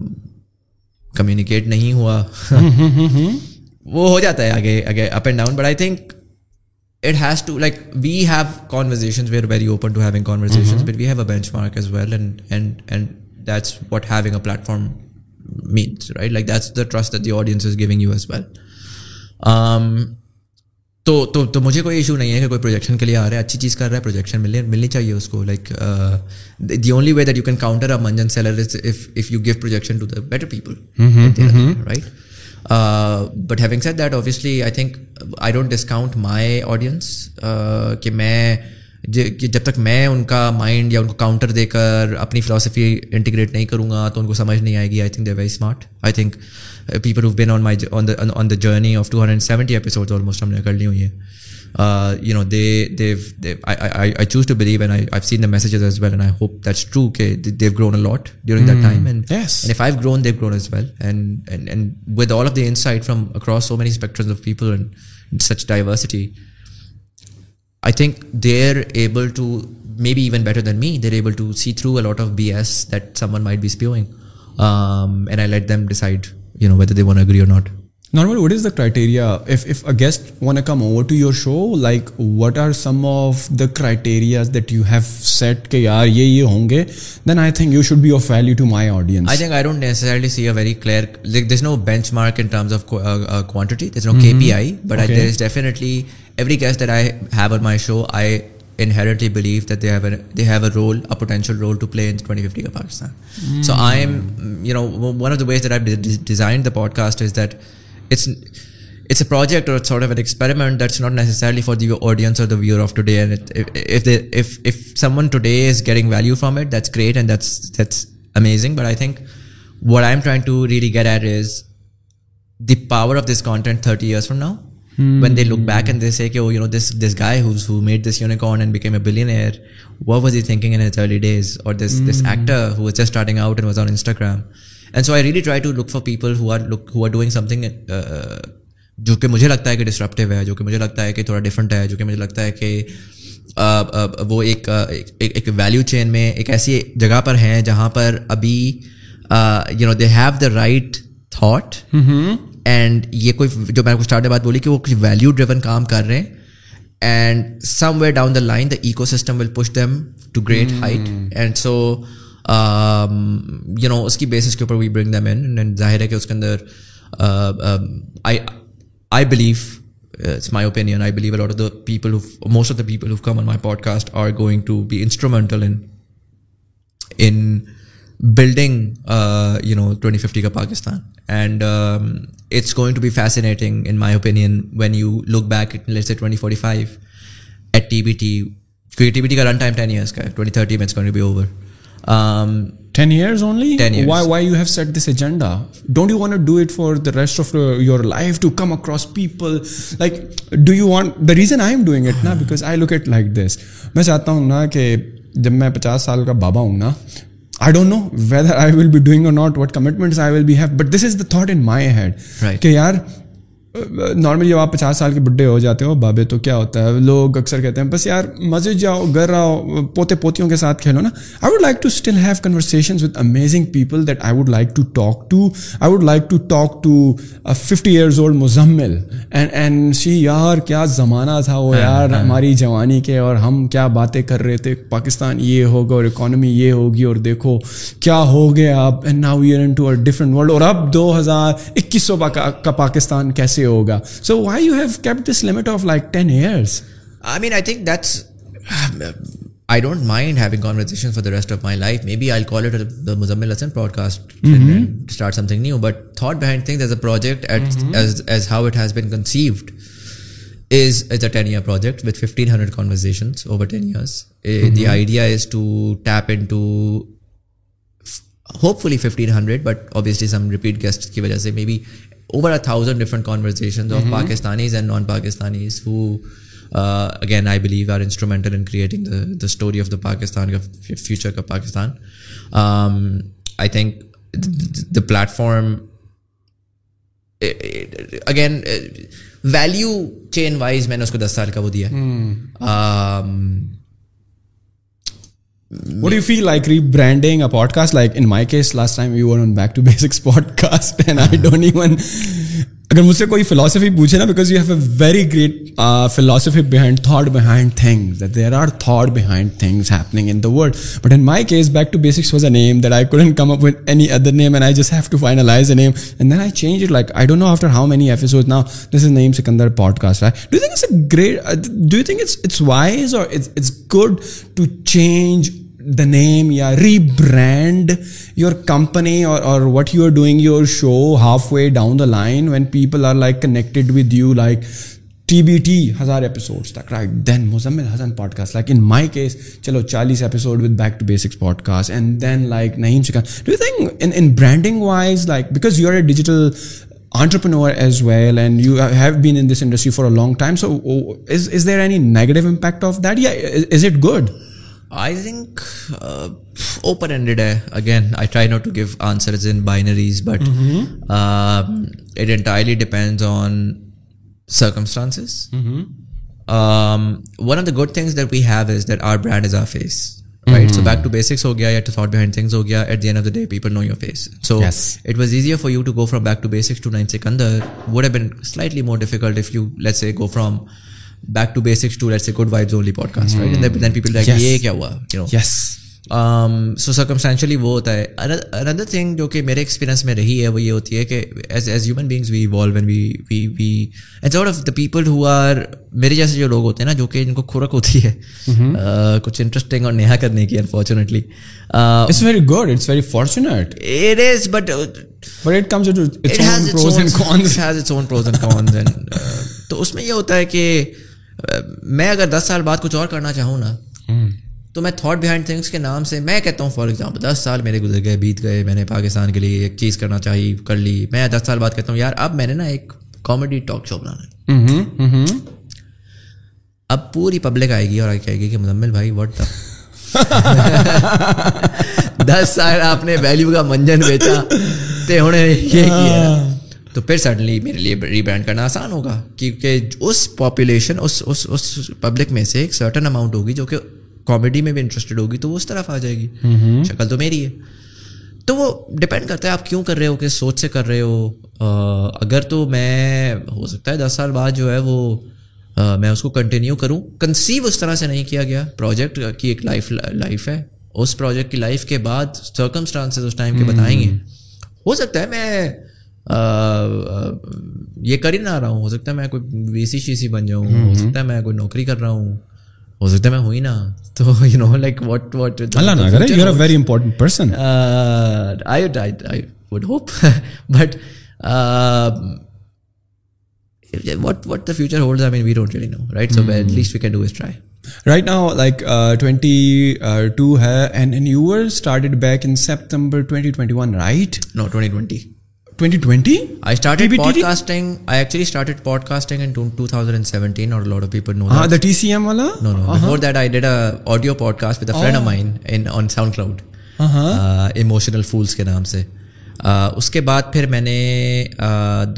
کمیونیکیٹ نہیں ہوا, وہ ہو جاتا ہے آگے up and down, but I think it has to, like we have conversations, we're very open to having conversations, but we have a benchmark as well, and that's what having a platform means, right? Like that's the trust that the audience is giving you as well. تو مجھے کوئی issue نہیں ہے کہ کوئی projection کے لیے آ رہا ہے, اچھی چیز کر رہا ہے, پروجیکشن ملنی چاہیے اس کو. Like the only way that you can counter a منجن seller is if you give projection to the better people, right? But having said that, obviously I think I don't discount my audience کہ میں جب تک میں ان کا mind یا ان کو counter دے کر اپنی فلاسفی انٹیگریٹ نہیں کروں گا تو ان کو سمجھ نہیں آئے گی. I think they're very smart. I think people who've been on the journey of 270 episodes almost ہم نے کر لی ہوئی ہیں, I choose to believe, and I've seen the messages as well, and I hope that's true. They've grown a lot during that time, and yes, and if I've grown, they've grown as well, and with all of the insight from across so many spectrums of people and such diversity, I think they're able to, maybe even better than me, they're able to see through a lot of BS that someone might be spewing, and I let them decide, you know, whether they want to agree or not. Normal, what is the criteria? If a guest want to come over to your show, like what are some of the criteria that you have set ke yaar ye honge, then I think you should be of value to my audience. I think I don't necessarily see a very clear, like there's no benchmark in terms of quantity. There's no KPI, but there is definitely, every guest that I have on my show, I inherently believe that they have a role, a potential role to play in 2050 of Pakistan. So I'm, you know, one of the ways that I've designed the podcast is that it's a project or it's sort of an experiment that's not necessarily for the audience or the viewer of today, and if someone today is getting value from it, that's great and that's amazing. But I think what I'm trying to really get at is the power of this content 30 years from now, when they look back and they say, oh, you know, this guy who made this unicorn and became a billionaire, what was he thinking in his early days? Or this actor who was just starting out and was on Instagram. And so I really try to look for people who are doing something جو کہ مجھے لگتا ہے کہ disruptive ہے, جو کہ مجھے لگتا ہے کہ تھوڑا ڈفرینٹ ہے, جو کہ مجھے لگتا ہے کہ وہ ایک ویلیو چین میں ایک ایسی جگہ پر ہیں جہاں پر ابھی you know they have the right thought, and یہ کوئی جو میں نے اسٹارٹ میں بات بولی کہ وہ کچھ ویلیو ڈریون کام کر رہے ہیں, and somewhere down the line the ecosystem will push them to great height, and so you know, اس کی بیسس کے اوپر we bring them in, and ظاہر ہے کہ اس کے اندر I believe, it's my opinion, I believe a lot of the people most of the people who've come on my podcast are going to be instrumental in building, you know, 2050 ka Pakistan, and it's going to be fascinating in my opinion when you look back at, let's say, 2045 at TBT, because TBT ka run time 10 years ka, 2030 it's going to be over. 10 years only? 10 years. Why you have set this agenda? Don't you want to do it for the rest of your life to come across people? Like, do you want, the reason I am doing it na, because I look at like this. मैं चाहता हूँ ना कि जब मैं 50 साल का बाबा हूँ ना, I don't know whether I will be doing or not, what commitments I will be have, but this is the thought in my head. Right. कि यार نارملی جب آپ 50 سال کے بڈھے ہو جاتے ہو بابے تو کیا ہوتا ہے, لوگ اکثر کہتے ہیں بس یار مزے جاؤ, گھر آؤ, پوتے پوتیوں کے ساتھ کھیلو نا. I would like to still have conversations with amazing people that I would like to talk to. I would like to talk to 50 years old Muzammil and see یار کیا زمانہ تھا وہ یار ہماری جوانی کے, اور ہم کیا باتیں کر رہے تھے, پاکستان یہ ہوگا اور اکانومی یہ ہوگی اور دیکھو کیا ہو گیا اب, and now we are into a different world, اور اب 2021 کا پاکستان کیسے ہوگا. So why you have kept this limit of like 10 years? I mean, I think that's, I don't mind having conversations for the rest of my life. Maybe I'll call it the Muzamil Hasan podcast and start something new. But Thought Behind Things as a project, as how it has been conceived, is a 10-year project with 1,500 conversations over 10 years. The idea is to tap into hopefully 1,500, but obviously some repeat guests ki wajah se maybe over 1,000 different conversations of Pakistanis and non-Pakistanis who, again, I believe are instrumental in creating the story of the Pakistan, of future of Pakistan. I think the platform, again, value chain wise, maine usko 10 saal ka wo diya. What do you feel like rebranding a podcast? Like in my case, last time we were on Back to Basics podcast, and I don't even. Agar mujhse koi philosophy puche na, because you have a very great philosophy behind Thought Behind Things, that there are thought behind things happening in the world. But in my case, Back to Basics was a name that I couldn't come up with any other name, and I just have to finalize a name, and then I changed it. Like I don't know after how many episodes now. This is Naeem Sikandar podcast, right? Do you think it's a great? Do you think it's wise or it's good to change the name, yeah, rebrand your company or what you are doing, your show halfway down the line when people are like connected with you, like TBT 1000 episodes tak, right? Then Muzamil Hasan podcast, like in my case chalo 40 episode with Back to Basics podcast, and then like Naeem Sikandar. Do you think in branding wise, like because you are a digital entrepreneur as well and you have been in this industry for a long time, so is there any negative impact of that? Yeah, is it good? I think open-ended hai. Again, I try not to give answers in binaries, but it entirely depends on circumstances. One of the good things that we have is that our brand is our face, right? right? So Back to Basics ho gaya, ya Thought Behind Things ho gaya. At the end of the day, people know your face. So yes, it was easier for you to go from Back to Basics to Naeem Sikandar. Would have been slightly more difficult if you, let's say, go from Back to Basics to, let's say, Good Vibes Only podcast, right? And then people like, ye kya hua? You know? Yes. So circumstantially وہ ہوتا ہے. Another thing جو کہ میرے experience میں رہی ہے وہ یہ ہوتی ہے کہ as human beings we evolve and we and sort of the people who are میرے جیسے جو لوگ ہوتے ہیں نا جو کہ ان کو کھرک ہوتی ہے کچھ انٹرسٹنگ اور نیا کرنے کی unfortunately. It's very good, it's very fortunate. It is, but it comes into its own pros and cons. It has its own pros and cons. And تو اس میں یہ ہوتا ہے کہ میں اگر 10 سال بعد کچھ اور کرنا چاہوں نا تو میں تھاٹ بہائنڈ تھنگس کے نام سے میں کہتا ہوں فار ایگزامپل 10 سال میرے گزر گئے بیت گئے, میں نے پاکستان کے لیے ایک چیز کرنا چاہیے کر لی. میں 10 سال بعد کہتا ہوں یار اب میں نے نا ایک کامیڈی ٹاک شو بنانا ہے. اب پوری پبلک آئے گی اور آگے کہے گی کہ مزمل بھائی واٹ دا 10 سال آپ نے ویلیو کا منجن بیچا تے ہونے یہ کیا. تو پھر سڈنلی میرے لیے ری برانڈ کرنا آسان ہوگا کیونکہ اس پاپولیشن اس پبلک میں سے ایک سرٹن اماؤنٹ ہوگی جو کہ کامیڈی میں بھی انٹرسٹڈ ہوگی تو وہ اس طرف آ جائے گی. شکل تو میری ہے تو وہ ڈپینڈ کرتا ہے آپ کیوں کر رہے ہو, کس سوچ سے کر رہے ہو. اگر تو میں ہو سکتا ہے 10 سال بعد جو ہے وہ میں اس کو کنٹینیو کروں. کنسیو اس طرح سے نہیں کیا گیا, پروجیکٹ کی ایک لائف ہے. اس پروجیکٹ کی لائف کے بعد سرکمسٹانسز اس ٹائم کے بتائیں گے. ہو سکتا ہے میں یہ کر ہی نہ رہا ہوں, ہو سکتا ہے میں کوئی وی سی شی سی بن جاؤں, ہو سکتا ہے میں کوئی نوکری کر رہا ہوں, ہو سکتا ہے میں ہوئی نا. تو یو نو لائک واٹ اللہ نہ کرے, you are a very important person. I would hope, but what the future holds, I mean we don't really know, right? So at least we can do is try. Right now like 22 hai, and you were started back in September 2021, right? No, 2020. 2020? I started podcasting. I actually started podcasting in 2017. Not a lot of people know that. The TCM wala? No. Before that, I did a audio podcast with a friend of mine on SoundCloud. Emotional Fools ke naam se. اس کے بعد پھر میں نے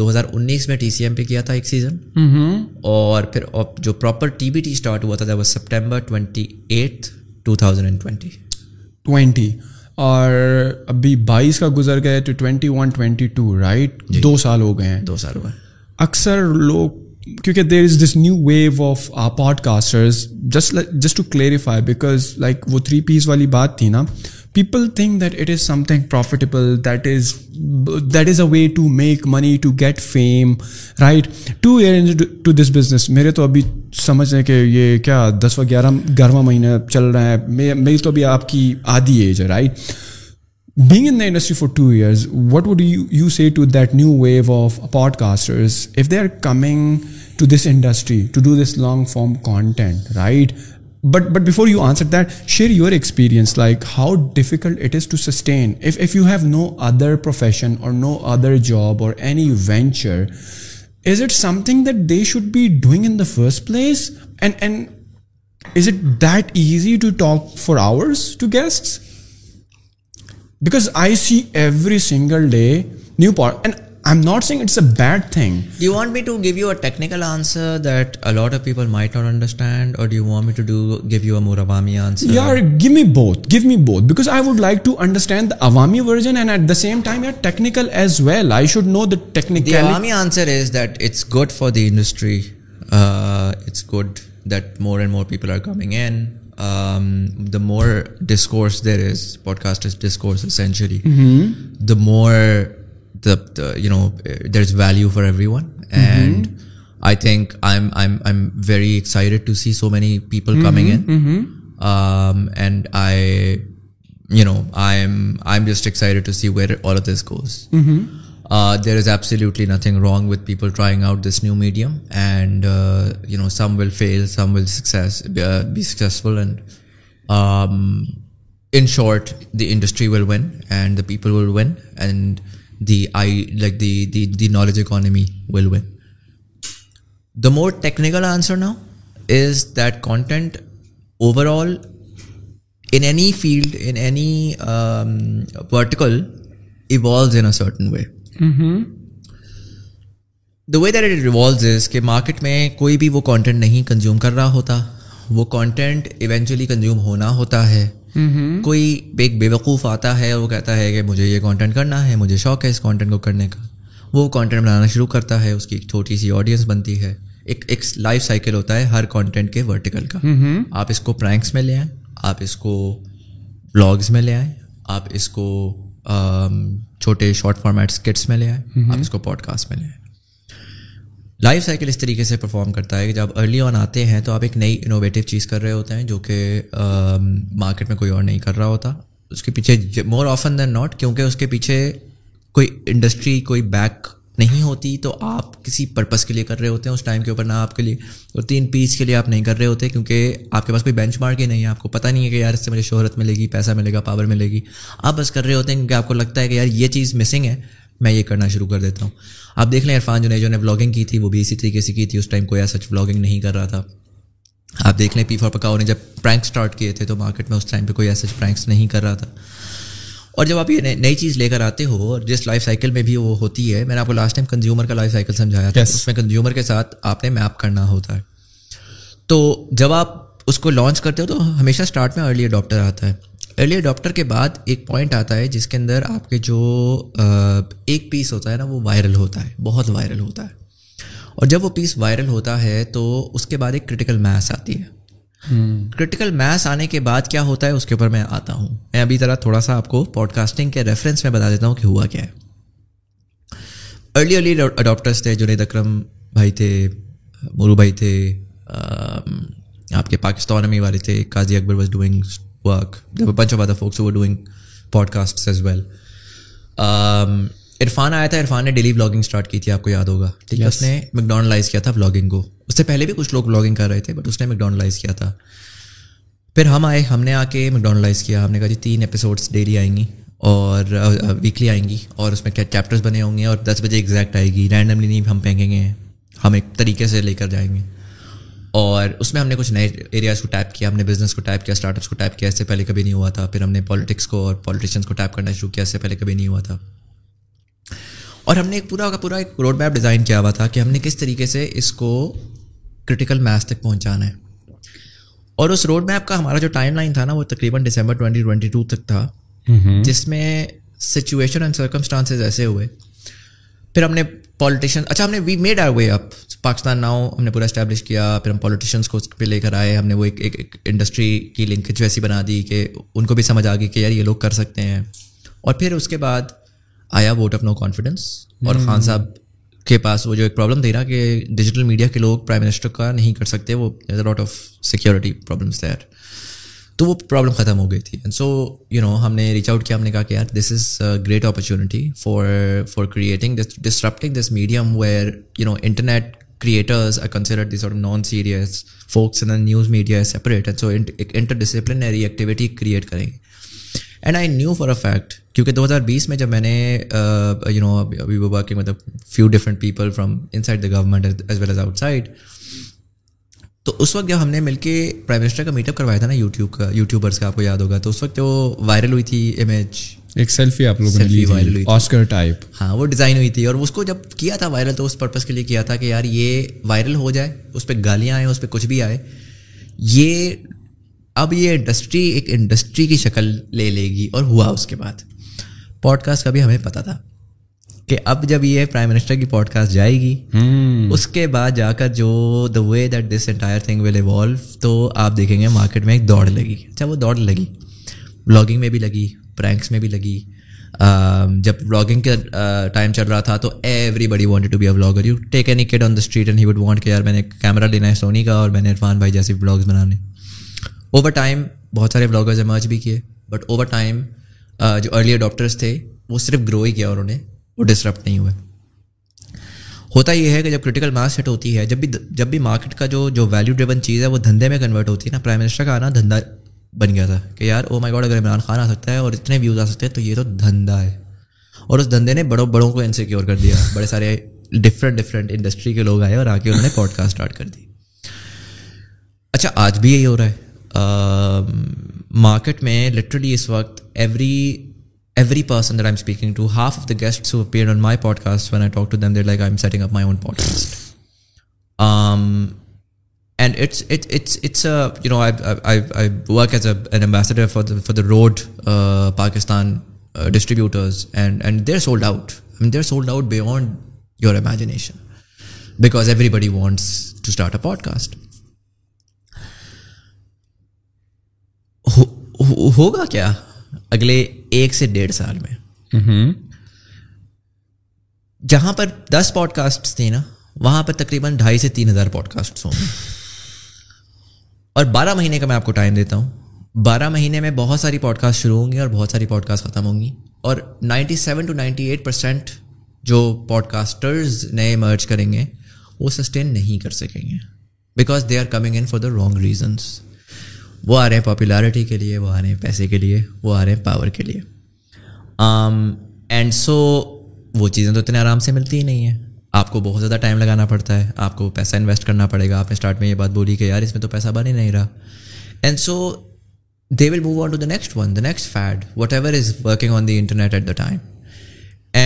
2019 میں T C M پہ کیا تھا ایک سیزن, اور پھر جو proper T B T start ہوا تھا that was September 28, 2020. 20. اور ابھی 22 کا گزر گئے تو 21-22 رائٹ, 2 سال ہو گئے ہیں. 2 سال ہو گئے. اکثر لوگ کیونکہ there is this new view of podcasters, just to clarify because like وہ 3 P's والی بات تھی نا, people think that it is something profitable, that is a way to make money, to get fame, right? 2 years into this business, میرے تو ابھی سمجھنے کہ یہ کیا 10واں 11واں مہینہ چل رہا ہے, میری تو ابھی آپ کی آدھی ایج ہے, right? Being in the industry for 2 years, what would you say to that new wave of podcasters if they are coming to this industry to do this long form content, right? But before you answer that, share your experience, like how difficult it is to sustain if you have no other profession or no other job or any venture. Is it something that they should be doing in the first place, and is it that easy to talk for hours to guests? Because I see every single day new part, and I'm not saying it's a bad thing. Do you want me to give you a technical answer that a lot of people might not understand, or do you want me to give you a more awami answer? Yeah, give me both, because I would like to understand the awami version and at the same time yeah technical as well. I should know the technical. The awami answer is that it's good for the industry. It's good that more and more people are coming in. The more discourse there is, podcasters discourse essentially, the more the you know there's value for everyone, and I think I'm very excited to see so many people coming in, and I you know I'm just excited to see where all of this goes. There is absolutely nothing wrong with people trying out this new medium, and you know some will fail, some will be successful, and in short the industry will win and the people will win, and the knowledge economy will win. The more technical answer now is that content overall in any field, in any vertical, evolves in a certain way. The way that it evolves is کہ market میں کوئی بھی وہ content نہیں consume کر رہا ہوتا, وہ content eventually consume ہونا ہوتا ہے. کوئی ایک بے وقوف آتا ہے وہ کہتا ہے کہ مجھے یہ کانٹینٹ کرنا ہے, مجھے شوق ہے اس کانٹینٹ کو کرنے کا, وہ کانٹینٹ بنانا شروع کرتا ہے, اس کی ایک چھوٹی سی آڈینس بنتی ہے, ایک لائف سائیکل ہوتا ہے ہر کانٹینٹ کے ورٹیکل کا. آپ اس کو پرینکس میں لے آئیں, آپ اس کو بلاگز میں لے آئیں, آپ اس کو چھوٹے شارٹ فارمیٹ اسکٹس میں لے آئیں, آپ اس کو پوڈ کاسٹ میں لے آئیں. لائف سائیکل اس طریقے سے پرفارم کرتا ہے کہ جب ارلی آن آتے ہیں تو آپ ایک نئی انوویٹیو چیز کر رہے ہوتے ہیں جو کہ مارکیٹ میں کوئی اور نہیں کر رہا ہوتا. اس کے پیچھے مور آفن دین ناٹ, کیونکہ اس کے پیچھے کوئی انڈسٹری کوئی بیک نہیں ہوتی, تو آپ کسی پرپس کے لیے کر رہے ہوتے ہیں اس ٹائم کے اوپر, نہ آپ کے لیے اور 3 پیس کے لیے آپ نہیں کر رہے ہوتے, کیونکہ آپ کے پاس کوئی بینچ مارک ہی نہیں ہے. آپ کو پتہ نہیں ہے کہ یار اس سے مجھے شہرت ملے گی, پیسہ ملے گا, پاور ملے گی. آپ بس کر رہے ہوتے ہیں کیونکہ آپ کو لگتا ہے کہ یار یہ چیز مسنگ ہے, میں یہ کرنا شروع کر دیتا ہوں. آپ دیکھ لیں عرفان جنیجو نے ولاگنگ کی تھی, وہ بھی اسی طریقے سے کی تھی. اس ٹائم کوئی ایسا ولاگنگ نہیں کر رہا تھا. آپ دیکھ لیں پی فور پکاؤ نے جب پرینک سٹارٹ کیے تھے تو مارکیٹ میں اس ٹائم پہ کوئی ایسا پرینکس نہیں کر رہا تھا. اور جب آپ یہ نئی چیز لے کر آتے ہو, اور جس لائف سائیکل میں بھی وہ ہوتی ہے, میں نے آپ کو لاسٹ ٹائم کنزیومر کا لائف سائیکل سمجھایا تھا, اس میں کنزیومر کے ساتھ آپ نے میپ کرنا ہوتا ہے. تو جب آپ اس کو لانچ کرتے ہو تو ہمیشہ اسٹارٹ میں ارلی اڈاپٹر آتا ہے. ارلی اڈاپٹر کے بعد ایک پوائنٹ آتا ہے جس کے اندر آپ کے جو ایک پیس ہوتا ہے نا, وہ وائرل ہوتا ہے, بہت وائرل ہوتا ہے. اور جب وہ پیس وائرل ہوتا ہے تو اس کے بعد ایک کرٹیکل میس آتی ہے. کرٹیکل میس آنے کے بعد کیا ہوتا ہے اس کے اوپر میں آتا ہوں. میں ابھی ذرا تھوڑا سا آپ کو پوڈ کاسٹنگ کے ریفرنس میں بتا دیتا ہوں کہ ہوا کیا ہے. ارلی اڈاپٹرس تھے, جنید اکرم بھائی تھے, مرو بھائی تھے, آپ کے پاکستانی والے تھے, Qazi Akbar was doing work, there were a bunch of other folks who were doing podcasts as well. Irfan آیا تھا, عرفان نے ڈیلی ولاگنگ اسٹارٹ کی تھی, آپ کو یاد ہوگا. ٹھیک ہے, اس نے میکڈونلائز کیا تھا ولاگنگ کو. اس سے پہلے بھی کچھ لوگ ولاگنگ کر رہے تھے, بٹ اس نے میکڈونلائز کیا تھا. پھر ہم آئے, ہم نے آ کے میکڈونلائز کیا. ہم نے کہا جی 3 ایپیسوڈس ڈیلی آئیں گی اور ویکلی آئیں گی, اور اس میں کیا چیپٹرس بنے ہوں گے, اور 10 بجے ایگزیکٹ آئے گی, رینڈملی نہیں ہم پھینکیں گے, ہم ایک طریقے سے لے کر جائیں گے. اور اس میں ہم نے کچھ نئے ایریاز کو ٹیپ کیا, ہم نے بزنس کو ٹیپ کیا, اسٹارٹ اپس کو ٹیپ کیا, اس سے پہلے کبھی نہیں ہوا تھا. پھر ہم نے پالیٹکس کو اور پالیٹیشینس کو ٹیپ کرنا شروع کیا, اس سے پہلے کبھی نہیں ہوا تھا. اور ہم نے ایک پورا کا پورا ایک روڈ میپ ڈیزائن کیا ہوا تھا کہ ہم نے کس طریقے سے اس کو کرٹیکل میس تک پہنچانا ہے. اور اس روڈ میپ کا ہمارا جو ٹائم لائن تھا نا, وہ تقریباً December 2022 تک تھا, جس میں سچویشن اینڈ سرکمسٹانسز ایسے ہوئے. پھر ہم نے پالیٹیشین, اچھا ہم نے we made our way up Pakistan now, ہم نے پورا اسٹیبلش کیا. پھر ہم پالیٹیشینس کو اس پہ لے کر آئے, ہم نے وہ ایک انڈسٹری کی لنکیج ویسی بنا دی کہ ان کو بھی سمجھ آ گئی کہ یار یہ لوگ کر سکتے ہیں. اور پھر اس کے بعد آیا ووٹ آف نو کانفیڈنس, اور خان صاحب کے پاس وہ جو ایک پرابلم تھی نا کہ ڈیجیٹل میڈیا کے لوگ پرائم منسٹر کا نہیں کر سکتے, وہ lot of security problems there, تو وہ پرابلم ختم ہو گئی تھی. اینڈ سو یو نو ہم نے ریچ آؤٹ کیا, ہم نے کہا کہ یار this is great opportunity for creating this disrupting this medium where you know internet creators are considered these sort of non-serious folks, and the news media is separate, and so interdisciplinary activity create karenge. And I knew for a fact, kyunki 2020 mein jab maine you know we were working with a few different people from inside the government as well as outside, to us waqt jab humne milke prime minister ka meetup karwaya tha na youtube ka, youtubers ka aapko yaad hoga, to us waqt jo viral hui thi image, ایک selfie آپ لوگوں نے لی تھی Oscar type, ہاں وہ design ہوئی تھی. اور اس کو جب کیا تھا وائرل تو اس پرپس کے لیے کیا تھا کہ یار یہ وائرل ہو جائے, اس پہ گالیاں آئیں, اس پہ کچھ بھی آئے, یہ اب یہ انڈسٹری ایک انڈسٹری کی شکل لے لے گی. اور ہوا اس کے بعد پوڈ کاسٹ کا بھی ہمیں پتہ تھا کہ اب جب یہ پرائم منسٹر کی پوڈ کاسٹ جائے گی, اس کے بعد جا کر جو the way that this entire thing will evolve, تو آپ دیکھیں گے مارکیٹ میں ایک دوڑ لگی. اچھا وہ دوڑ لگی بلاگنگ میں بھی لگی, پرینکس میں بھی لگی. جب بلاگنگ کا ٹائم چل رہا تھا تو everybody wanted to be a blogger. You take any kid on the street and he would want کہ یار میں نے کیمرہ لینا ہے سونی کا اور میں نے عرفان بھائی جیسے بلاگز بنانے. اوور ٹائم بہت سارے بلاگرز ایمرج بھی کیے, بٹ اوور ٹائم جو ارلی اڈاپٹرس تھے وہ صرف گرو ہی کیا, انہوں نے وہ ڈسٹرپٹ نہیں ہوئے. ہوتا یہ ہے کہ جب کرٹیکل ماس ہٹ ہوتی ہے, جب بھی مارکیٹ کا جو ویلیو ڈریون چیز ہے وہ دھندے میں کنورٹ ہوتی ہے نا. پرائم منسٹر کا آنا دھندا بن گیا تھا کہ یار او مائی گاڈ اگر عمران خان آ سکتا ہے اور اتنے ویوز آ سکتے ہیں تو یہ تو دھندا ہے. اور اس دھندے نے بڑوں کو انسیکیور کر دیا. بڑے سارے ڈفرینٹ انڈسٹری کے لوگ آئے اور آ کے انہوں نے پوڈ کاسٹ اسٹارٹ کر دی. اچھا آج بھی یہی ہو رہا ہے مارکیٹ میں. لٹرلی اس وقت every person that I am speaking to, half of the guests who appeared on my podcast when I talk to them they are like I am setting up my own podcast. And it's a, you know, I work as an ambassador for the road Pakistan distributors, and they're sold out. I mean, they're sold out beyond your imagination, because everybody wants to start a podcast. ہوگا کیا اگلے 1 سے 1.5 سال میں؟ جہاں پر 10 podcasts تھے نا, وہاں پر تقریباً 2500 سے 3000 پوڈکاسٹس ہوں گے. اور 12 مہینے کا میں آپ کو ٹائم دیتا ہوں. 12 مہینے میں بہت ساری پوڈکاسٹ شروع ہوں گی اور بہت ساری پوڈکاسٹ ختم ہوں گی. اور 97 to 98% جو پوڈکاسٹرز نئے مرج کریں گے وہ سسٹین نہیں کر سکیں گے, because they are coming in for the wrong reasons. وہ آ رہے ہیں پاپولیرٹی کے لیے, وہ آ رہے ہیں پیسے کے لیے, وہ آ رہے ہیں پاور کے لیے. اینڈ سو وہ چیزیں تو اتنے آرام سے ملتی ہی نہیں ہیں. آپ کو بہت زیادہ ٹائم لگانا پڑتا ہے, آپ کو پیسہ انویسٹ کرنا پڑے گا. آپ نے اسٹارٹ میں یہ بات بولی کہ یار اس میں تو پیسہ بن ہی نہیں رہا. And so they will move on to the next one, the next fad, whatever is working on the internet at the time.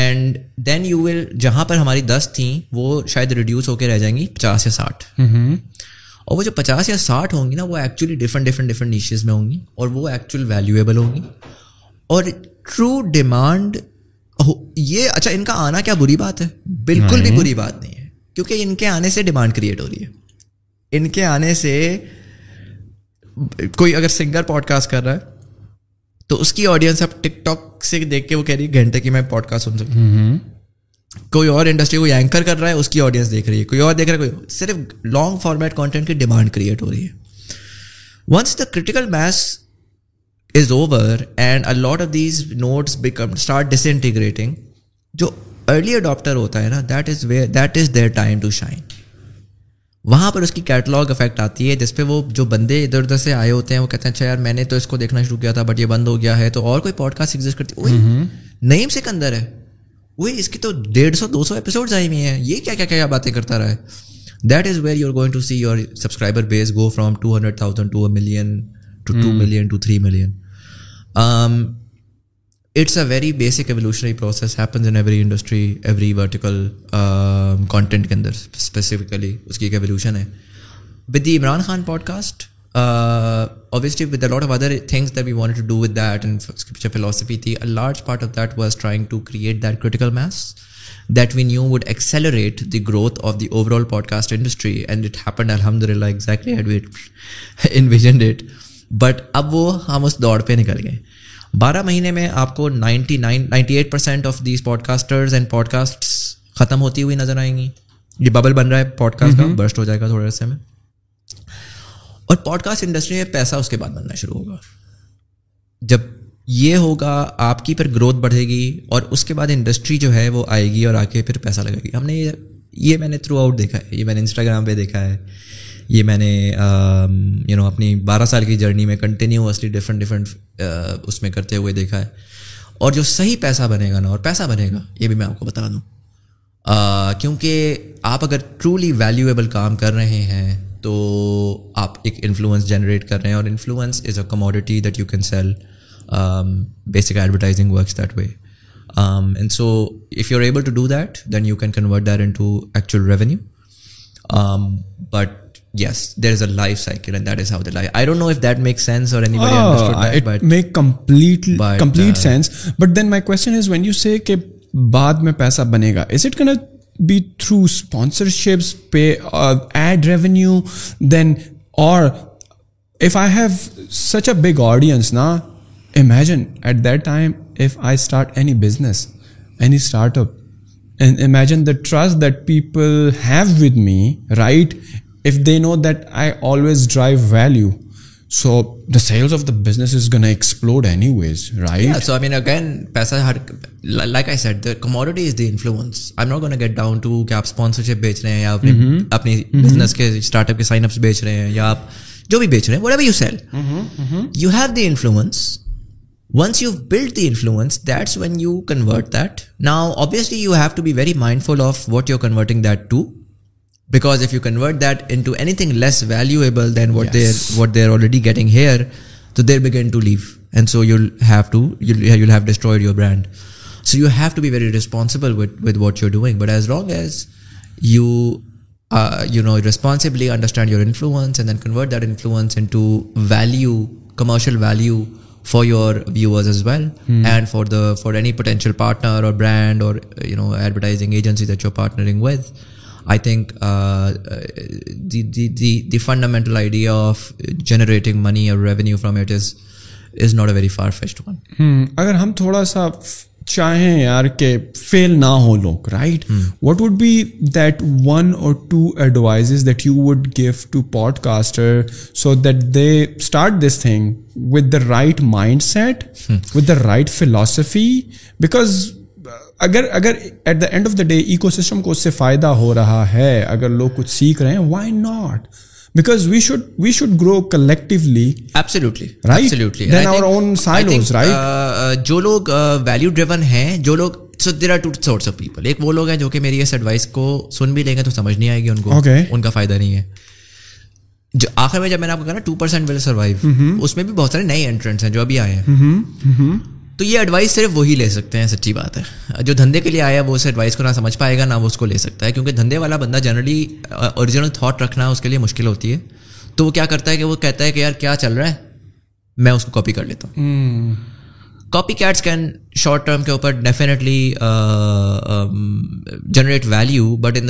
And then you will, جہاں پر ہماری 10 تھیں وہ شاید ریڈیوس ہو کے رہ جائیں گی 50 یا 60. اور وہ جو 50 یا 60 ہوں گی نا, وہ ایکچولی ڈفرینٹ نیشز میں ہوں گی, اور وہ ایکچوئل ویلیویبل ہوں گی اور ٹرو ڈیمانڈ. یہ اچھا, ان کا آنا کیا بری بات ہے؟ بالکل بھی بری بات نہیں ہے, کیونکہ ان کے آنے سے ڈیمانڈ کریٹ ہو رہی ہے. ان کے آنے سے کوئی اگر سنگر پوڈکاسٹ کر رہا ہے تو اس کی آڈینس اب ٹک ٹاک سے دیکھ کے وہ کہہ رہی ہے گھنٹے کی میں پوڈکاسٹ سن سکتی ہوں. کوئی اور انڈسٹری کو اینکر کر رہا ہے, اس کی آڈینس دیکھ رہی ہے. کوئی اور دیکھ رہا ہے, کوئی صرف لانگ فارمیٹ کانٹینٹ کی ڈیمانڈ کریٹ ہو رہی ہے. Once the critical mass is over and a lot of these nodes start disintegrating, جو early adopter ہوتا ہے نا, that is their time to shine. وہاں پر اس کی کیٹلاگ افیکٹ آتی ہے, جس پہ وہ جو بندے ادھر ادھر سے آئے ہوتے ہیں وہ کہتے ہیں اچھا یار میں نے تو اس کو دیکھنا شروع کیا تھا بٹ یہ بند ہو گیا ہے, تو اور کوئی پوڈ کاسٹ ایگزٹ کرتی. وہی نعیم سکندر ہے, وہی اس کی تو 150-200 ایپیسوڈ آئی ہوئی ہیں, یہ کیا کیا کیا باتیں کرتا رہا ہے. That is where you are going to see your subscriber base go from 200,000 to 1 million to 2 million to 3 million. It's a very basic evolutionary process, happens in every industry, every vertical. Content ke andar specifically uski ek evolution hai. With the Imran Khan podcast, obviously with a lot of other things that we wanted to do with that, and scripture philosophy thi, a large part of that was trying to create that critical mass that we knew would accelerate the growth of the overall podcast industry, and it happened alhamdulillah exactly as we envisioned it. But اب وہ ہم اس دور پہ نکل گئے. 12 مہینے میں آپ کو 98% of these podcasters and podcasts ختم ہوتی ہوئی نظر آئیں گی. یہ ببل بن رہا ہے پوڈکاسٹ کا, برسٹ ہو جائے گا تھوڑے عرصے میں, اور پوڈکاسٹ انڈسٹری میں پیسہ اس کے بعد بننا شروع ہوگا. جب یہ ہوگا آپ کی پھر گروتھ بڑھے گی, اور اس کے بعد انڈسٹری جو ہے وہ آئے گی اور آ کے پھر پیسہ لگے گی. ہم نے یہ میں نے تھرو آؤٹ دیکھا ہے, یہ میں نے انسٹاگرام پہ دیکھا ہے, یہ میں نے یو نو اپنی 12 سال کی جرنی میں کنٹینیوسلی ڈفرینٹ اس میں کرتے ہوئے دیکھا ہے. اور جو صحیح پیسہ بنے گا نا, اور پیسہ بنے گا یہ بھی میں آپ کو بتا دوں, کیونکہ آپ اگر ٹرولی ویلیویبل کام کر رہے ہیں تو آپ ایک انفلوئنس جنریٹ کر رہے ہیں, اور influence is a commodity that you can sell. Basic advertising works that way, and so if you are able to do that then you can convert that into actual revenue. But yes, there is a life cycle, and that is how the life. I don't know if that makes sense or anybody understood that, it but make complete sense. But then my question is, when you say ke baad mein paisa banega, is it going to be through sponsorships, pay ad revenue, then, or if I have such a big audience na, imagine at that time if I start any business, any startup, and imagine the trust that people have with me, right? If they know that I always drive value, so the sales of the business is going to explode anyways, right? Yeah, so I mean again, paisa like I said, the commodity is the influence. I'm not going to get down to ki aap sponsorship bech rahe hain ya apne business ke startup ke sign ups bech rahe hain ya aap jo bhi bech rahe hain, whatever you sell, you have the influence. Once you've built the influence, that's when you convert that. Now obviously you have to be very mindful of what you're converting that to, because if you convert that into anything less valuable than what they're already getting here, so they'll begin to leave, and so you'll have destroyed your brand. So you have to be very responsible with what you're doing, but as long as you responsibly understand your influence and then convert that influence into value, commercial value for your viewers as well, and for any potential partner or brand or advertising agency that you're partnering with. I think the fundamental idea of generating money or revenue from it is not a very far-fetched one. Agar hum thoda sa چاہیں یار کہ فیل نہ ہو لوگ, right, what would be that one اور two advises that you would give to podcaster so that they start this thing with the right mindset, with the right philosophy, because اگر at the end of the day ecosystem کو اس سے فائدہ ہو رہا ہے, اگر لوگ کچھ سیکھ رہے ہیں, why not? Because we should grow collectively. Absolutely. Right? Absolutely. Then our own silos, right? Jo log value driven hain, jo log, so there are two sorts of people. Ek wo log hain jo ke meri is advice ko sun bhi lenge to samajh nahi aayegi unko. Okay. Unka fayda nahi hai. جو آخر میں جب میں نے آپ کو کہا نا 2% will survive, اس میں بھی بہت سارے نئے entrants ہیں جو ابھی آئے ہیں, تو یہ ایڈوائس صرف وہی لے سکتے ہیں. سچی بات ہے, جو دھندے کے لیے آیا وہ اس ایڈوائس کو نہ سمجھ پائے گا, نہ وہ اس کو لے سکتا ہے, کیونکہ دھندے والا بندہ جنرلی اوریجنل تھاٹ رکھنا اس کے لیے مشکل ہوتی ہے. تو وہ کیا کرتا ہے کہ وہ کہتا ہے کہ یار کیا چل رہا ہے, میں اس کو کاپی کر لیتا ہوں. Copy cats can short term کے اوپر definitely generate value, but in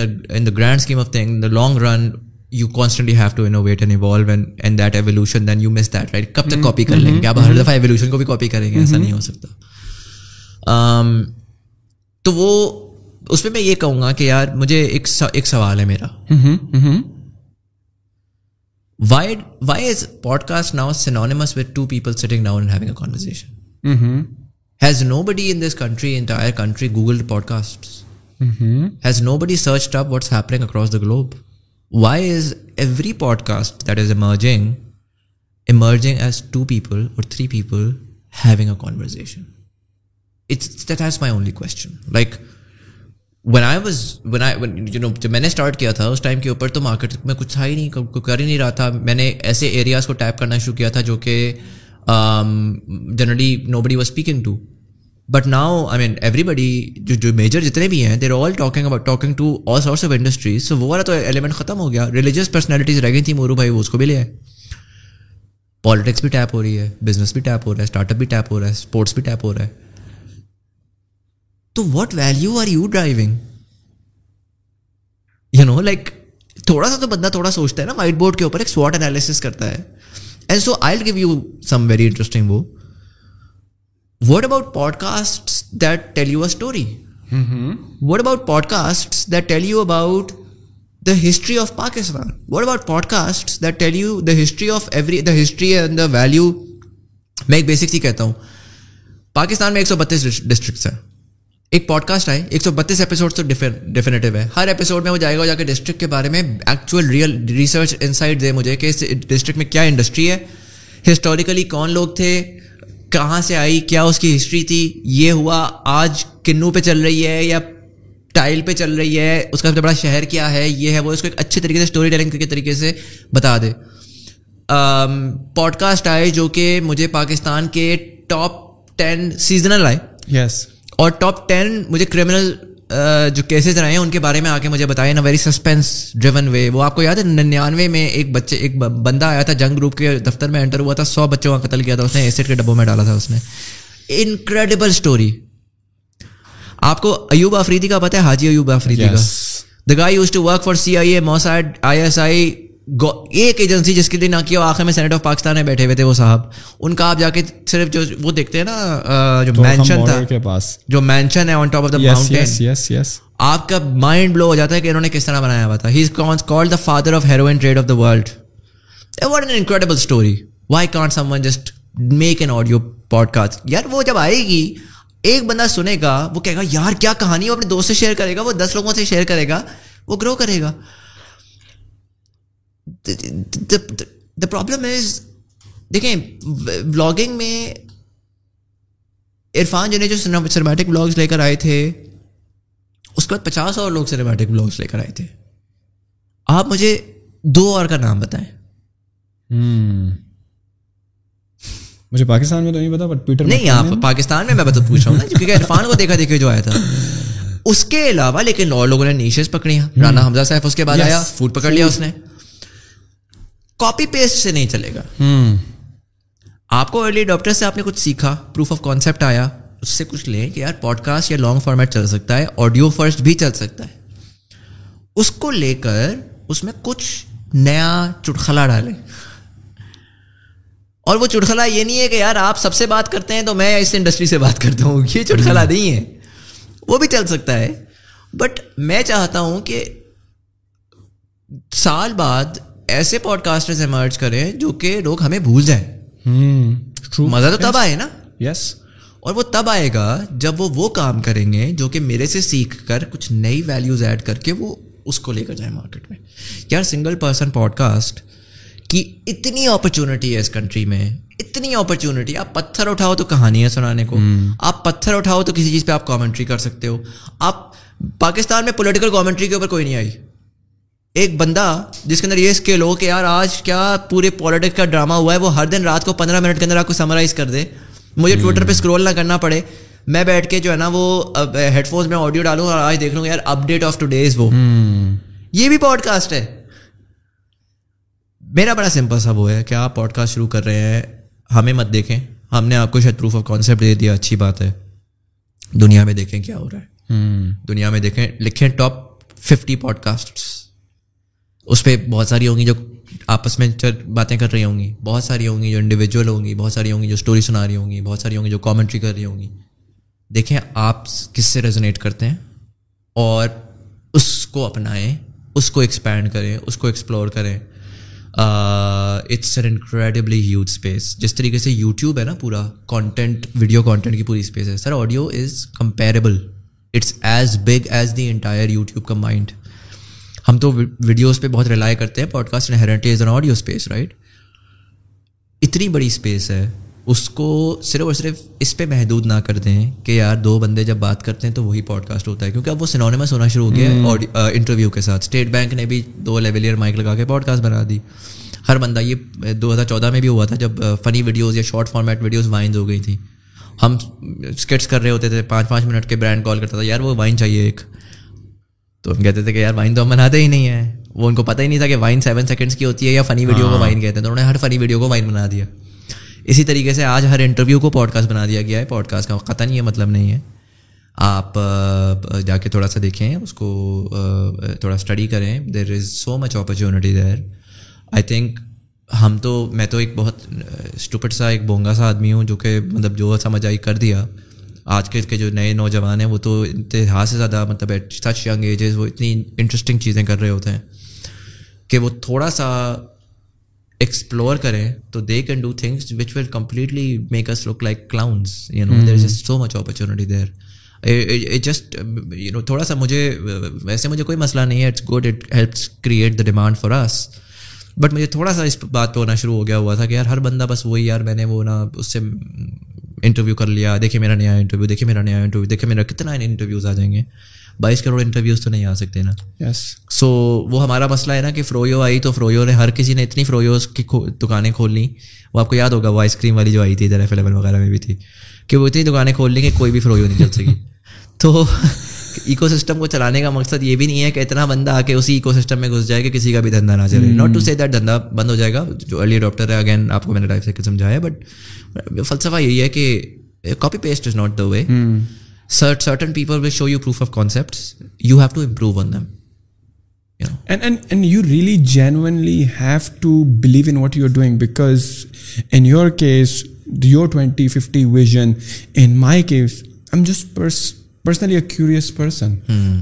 the grand scheme of thing, the long run, you constantly have to innovate and evolve, and that evolution, then you miss that, right? Kab tak copy kar lenge aap, har dafa evolution ko bhi copy karenge, aisa nahi ho sakta. To wo usme main ye kahunga ki yaar mujhe ek sawal hai mera, why is podcast now synonymous with two people sitting down and having a conversation? Has nobody in this country, entire country, googled podcasts? Has nobody searched up what's happening across the globe? Why is every podcast that is emerging as two people or three people having a conversation? That's my only question. Like when maine start kiya tha, us time ke upar to market mein kuch tha hi nahi, kuch kar hi nahi raha tha. Maine aise areas ko tap karna shuru kiya tha jo ke generally nobody was speaking to. But now, I mean, everybody, جو major جتنے بھی ہیں, they're all talking to all sorts of industries. So وہ والا تو element ختم ہو گیا. Religious personalities رہ گئی تھی, مورو بھائی وہ اس کو بھی لے آئے. Politics بھی tap ہو رہی ہے, business بھی tap ہو رہا ہے, startup بھی tap ہو رہا ہے, sports بھی tap ہو رہا ہے. تو what value are you driving? You know, like تھوڑا سا تو بندہ تھوڑا سوچتا ہے نا, white board کے اوپر ایک SWOT analysis کرتا ہے. And so I'll give you some very interesting وہ. What about podcasts that tell you a story? What about podcasts that tell you about the history of Pakistan? What about podcasts that tell you the history of the history and the value? میں ایک basic سی کہتا ہوں, پاکستان میں 132 districts ہیں. ایک pod cost آئے, 132 episode تو definitive ہے. ہر ایپیسوڈ میں وہ جائے گا, وہ جا کے ڈسٹرکٹ کے بارے میں ایکچوئل ریئل ریسرچ انسائٹ دے مجھے کہ اس ڈسٹرکٹ میں کیا انڈسٹری ہے, ہسٹوریکلی کون لوگ تھے, کہاں سے آئی, کیا اس کی ہسٹری تھی, یہ ہوا, آج کنو پہ چل رہی ہے یا ٹائل پہ چل رہی ہے, اس کا سب سے بڑا شہر کیا ہے, یہ ہے وہ. اس کو ایک اچھے طریقے سے اسٹوری ٹیلنگ کے طریقے سے بتا دے. پوڈ کاسٹ آئے جو کہ مجھے پاکستان کے ٹاپ 10 سیزنل آئے, یس, اور ٹاپ 10 مجھے کرمنل جو کیسز رہے ہیں ان کے بارے میں آ کے مجھے بتائیں, نا ویری سسپینس ڈریون وے. وہ آپ کو یاد ہے 99 میں ایک بندہ آیا تھا, جنگ گروپ کے دفتر میں انٹر ہوا تھا, 100 بچوں کا قتل کیا تھا اس نے, ایسڈ کے ڈبوں میں ڈالا تھا اس نے. Incredible story. آپ کو ایوب آفریدی کا پتہ ہے, حاجی ایوب آفریدی کا, the guy used to work for CIA, موساد, ISI, ایک ایجنسی جس کے لیے نہ کیا, آخر میں سینیٹ آف پاکستان میں بیٹھے ہوئے تھے وہ صاحب. ان کا آپ جا کے صرف جو وہ دیکھتے ہیں نا, جو مینشن تھا, جو مینشن ہے on top of the mountain, آپ کا مائنڈ بلو ہو جاتا ہے کہ انہوں نے کس طرح بنایا ہوا تھا. He is called the father of heroin trade of the world. What an incredible story. Why can't someone just make an audio podcast? یار وہ جب آئے گی, ایک بندہ سنے گا, وہ کہے گا یار کیا کہانی ہے, وہ اپنے دوست سے شیئر کرے گا, وہ 10 لوگوں سے شیئر کرے گا, وہ گرو کرے گا. The problem is, دیکھیں vlogging میں عرفان جنیجو جو سینیمیٹک vlogs لے کر آئے تھے, اس کے بعد 50 اور لوگ سینیمیٹک vlogs لے کر آئے تھے. آپ مجھے 2 اور کا نام بتائیں. مجھے پاکستان میں تو نہیں پتا, بٹ ٹویٹر نہیں, آپ پاکستان میں میں بتا پوچھ رہا ہوں نا, کیونکہ عرفان کو دیکھا دیکھے جو آیا تھا. اس کے علاوہ لیکن اور لوگوں نے نیشز پکڑی ہیں. رانا حمزہ صاحب اس کے بعد آیا, فوڈ پکڑ لیا اس نے. کاپی پیسٹ سے نہیں چلے گا. آپ کو ارلی اڈاپٹر سے آپ نے کچھ سیکھا, پروف آف کانسیپٹ آیا, اس سے کچھ لیں کہ یار پوڈ کاسٹ یا لانگ فارمیٹ چل سکتا ہے, آڈیو فرسٹ بھی چل سکتا ہے. اس کو لے کر اس میں کچھ نیا چٹخلا ڈالیں, اور وہ چٹخلا یہ نہیں ہے کہ یار آپ سب سے بات کرتے ہیں تو میں اس انڈسٹری سے بات کرتا ہوں, یہ چٹخلا نہیں ہے, وہ بھی چل سکتا ہے. بٹ میں چاہتا ہوں کہ سال بعد ایسے پوڈ کاسٹرز ایمرج کریں جو کہ لوگ ہمیں بھول جائیں. مزہ تو تب آئے نا, یس, اور وہ تب آئے گا جب وہ کام کریں گے جو کہ میرے سے سیکھ کر کچھ نئی ویلیوز ایڈ کر کے وہ اس کو لے کر جائیں مارکیٹ میں. یار سنگل پرسن پوڈ کاسٹ کی اتنی اپرچونٹی ہے اس کنٹری میں, اتنی اپرچونٹی. آپ پتھر اٹھاؤ تو کہانیاں سنانے کو, آپ پتھر اٹھاؤ تو کسی چیز پہ آپ کامنٹری کر سکتے ہو. آپ پاکستان میں پولیٹیکل کامنٹری کے اوپر کوئی نہیں آئی. ایک بندہ جس کے اندر یہ اسکل ہو کہ یار آج کیا پورے پالیٹکس کا ڈرامہ ہوا ہے, وہ ہر دن رات کو 15 منٹ کے اندر آپ کو سمرائز کر دے, مجھے ٹویٹر پہ اسکرول نہ کرنا پڑے, میں بیٹھ کے جو ہے نا وہ ہیڈ فونس میں آڈیو ڈالوں اور آج دیکھ لوں یار update of to days. وہ یہ بھی پوڈ کاسٹ ہے. میرا بڑا سمپل سا وہ ہے کہ آپ پوڈ کاسٹ شروع کر رہے ہیں, ہمیں مت دیکھیں, ہم نے آپ کو شاید پروف آف کانسیپٹ دے دیا, اچھی بات ہے. دنیا میں دیکھیں کیا ہو رہا ہے, دنیا میں دیکھیں, لکھیں ٹاپ 50 پوڈ کاسٹس, اس پہ بہت ساری ہوں گی جو آپس میں باتیں کر رہی ہوں گی, بہت ساری ہوں گی جو انڈیویجول ہوں گی, بہت ساری ہوں گی جو اسٹوری سنا رہی ہوں گی, بہت ساری ہوں گی جو کامنٹری کر رہی ہوں گی. دیکھیں آپ کس سے ریزونیٹ کرتے ہیں اور اس کو اپنائیں, اس کو ایکسپینڈ کریں, اس کو ایکسپلور کریں. It's an incredibly huge space. جس طریقے سے یوٹیوب ہے نا, پورا کانٹینٹ, ویڈیو کانٹینٹ کی پوری اسپیس ہے. Sir audio is comparable, it's as big as the entire YouTube combined. ہم تو ویڈیوز پہ بہت ریلائی کرتے ہیں, podcast inherently is an audio space, right. اتنی بڑی اسپیس ہے, اس کو صرف اور صرف اس پہ محدود نہ کر دیں کہ یار دو بندے جب بات کرتے ہیں تو وہی پوڈ کاسٹ ہوتا ہے, کیونکہ اب وہ سینونیمس ہونا شروع ہو گیا ہے اور انٹرویو کے ساتھ. اسٹیٹ بینک نے بھی 2 لیولیئر مائک لگا کے پوڈ کاسٹ بنا دی. ہر بندہ, یہ 2014 میں بھی ہوا تھا جب فنی ویڈیوز یا شارٹ فارمیٹ ویڈیوز وائنز ہو گئی تھیں. ہم اسکٹس کر رہے ہوتے تھے, 5 منٹ کے برانڈ کال کرتا تھا یار وہ وائن چاہیے ایک, تو ہم کہتے تھے کہ یار وائن تو ہم بناتے ہی نہیں ہیں. وہ ان کو پتہ ہی نہیں تھا کہ وائن 7 سیکنڈس کی ہوتی ہے یا فنی ویڈیو کو وائن کہتے ہیں, تو انہوں نے ہر فنی ویڈیو کو وائن بنا دیا. اسی طریقے سے آج ہر انٹرویو کو پوڈ کاسٹ بنا دیا گیا ہے. پوڈ کاسٹ کا قطعاً یہ مطلب نہیں ہے. آپ جا کے تھوڑا سا دیکھیں, اس کو تھوڑا اسٹڈی کریں. دیر از سو مچ اپرچونٹی دیر. آئی تھنک ہم تو, میں تو ایک بہت اسٹوپڈ سا, ایک بونگا سا آدمی ہوں جو کہ مطلب جو سمجھ آئی کر دیا. آج کے جو نئے نوجوان ہیں وہ تو انتہا سے زیادہ مطلب سچ ینگ ایجز, وہ اتنی انٹرسٹنگ چیزیں کر رہے ہوتے ہیں کہ وہ تھوڑا سا ایکسپلور کریں تو they can do things which will completely make us look like clowns. You know there is just so much opportunity there. Just you know تھوڑا سا, مجھے ویسے مجھے کوئی مسئلہ نہیں ہے, it's good, it helps create the demand for us. But مجھے تھوڑا سا اس بات پہ ہونا شروع ہو گیا ہوا تھا کہ یار ہر بندہ بس وہی, یار میں نے وہ نا اس سے انٹرویو کر لیا, دیکھیں میرا نیا انٹرویو, دیکھیں میرا نیا انٹرویو, دیکھیں میرا کتنا انٹرویوز آ جائیں گے. 22 کروڑ انٹرویوز تو نہیں آ سکتے نا. یس, سو وہ ہمارا مسئلہ ہے نا کہ فرویو آئی تو فرویو نے, ہر کسی نے اتنی فرویوز کی دکانیں کھول لیں. وہ آپ کو یاد ہوگا وہ آئس کریم والی جو آئی تھی ادھر F11 وغیرہ میں بھی تھی, کہ وہ اتنی دکانیں کھول لیں کہ کوئی بھی فرویو نہیں چل سکی. تو ایکو سسٹم کو چلانے کا مقصد یہ بھی نہیں ہے کہ اتنا بندہ آ کے اسی ایکو سسٹم میں گھس جائے کہ کسی کا بھی دھندا نہ چلے. ناٹ ٹو سے دیٹ دھندا بند ہو جائے گا. جو ارلی اڈاپٹر ہے, اگین آپ کو میں نے لائف سے سمجھایا, بٹ فلسفہ یہی ہے کہ copy paste is not the way. Certain people will show you proof of concepts. You have to improve on them. You know. And you really genuinely have to believe in what you're doing, because in your case, your 2050 vision, in my case, I'm just personally a curious person.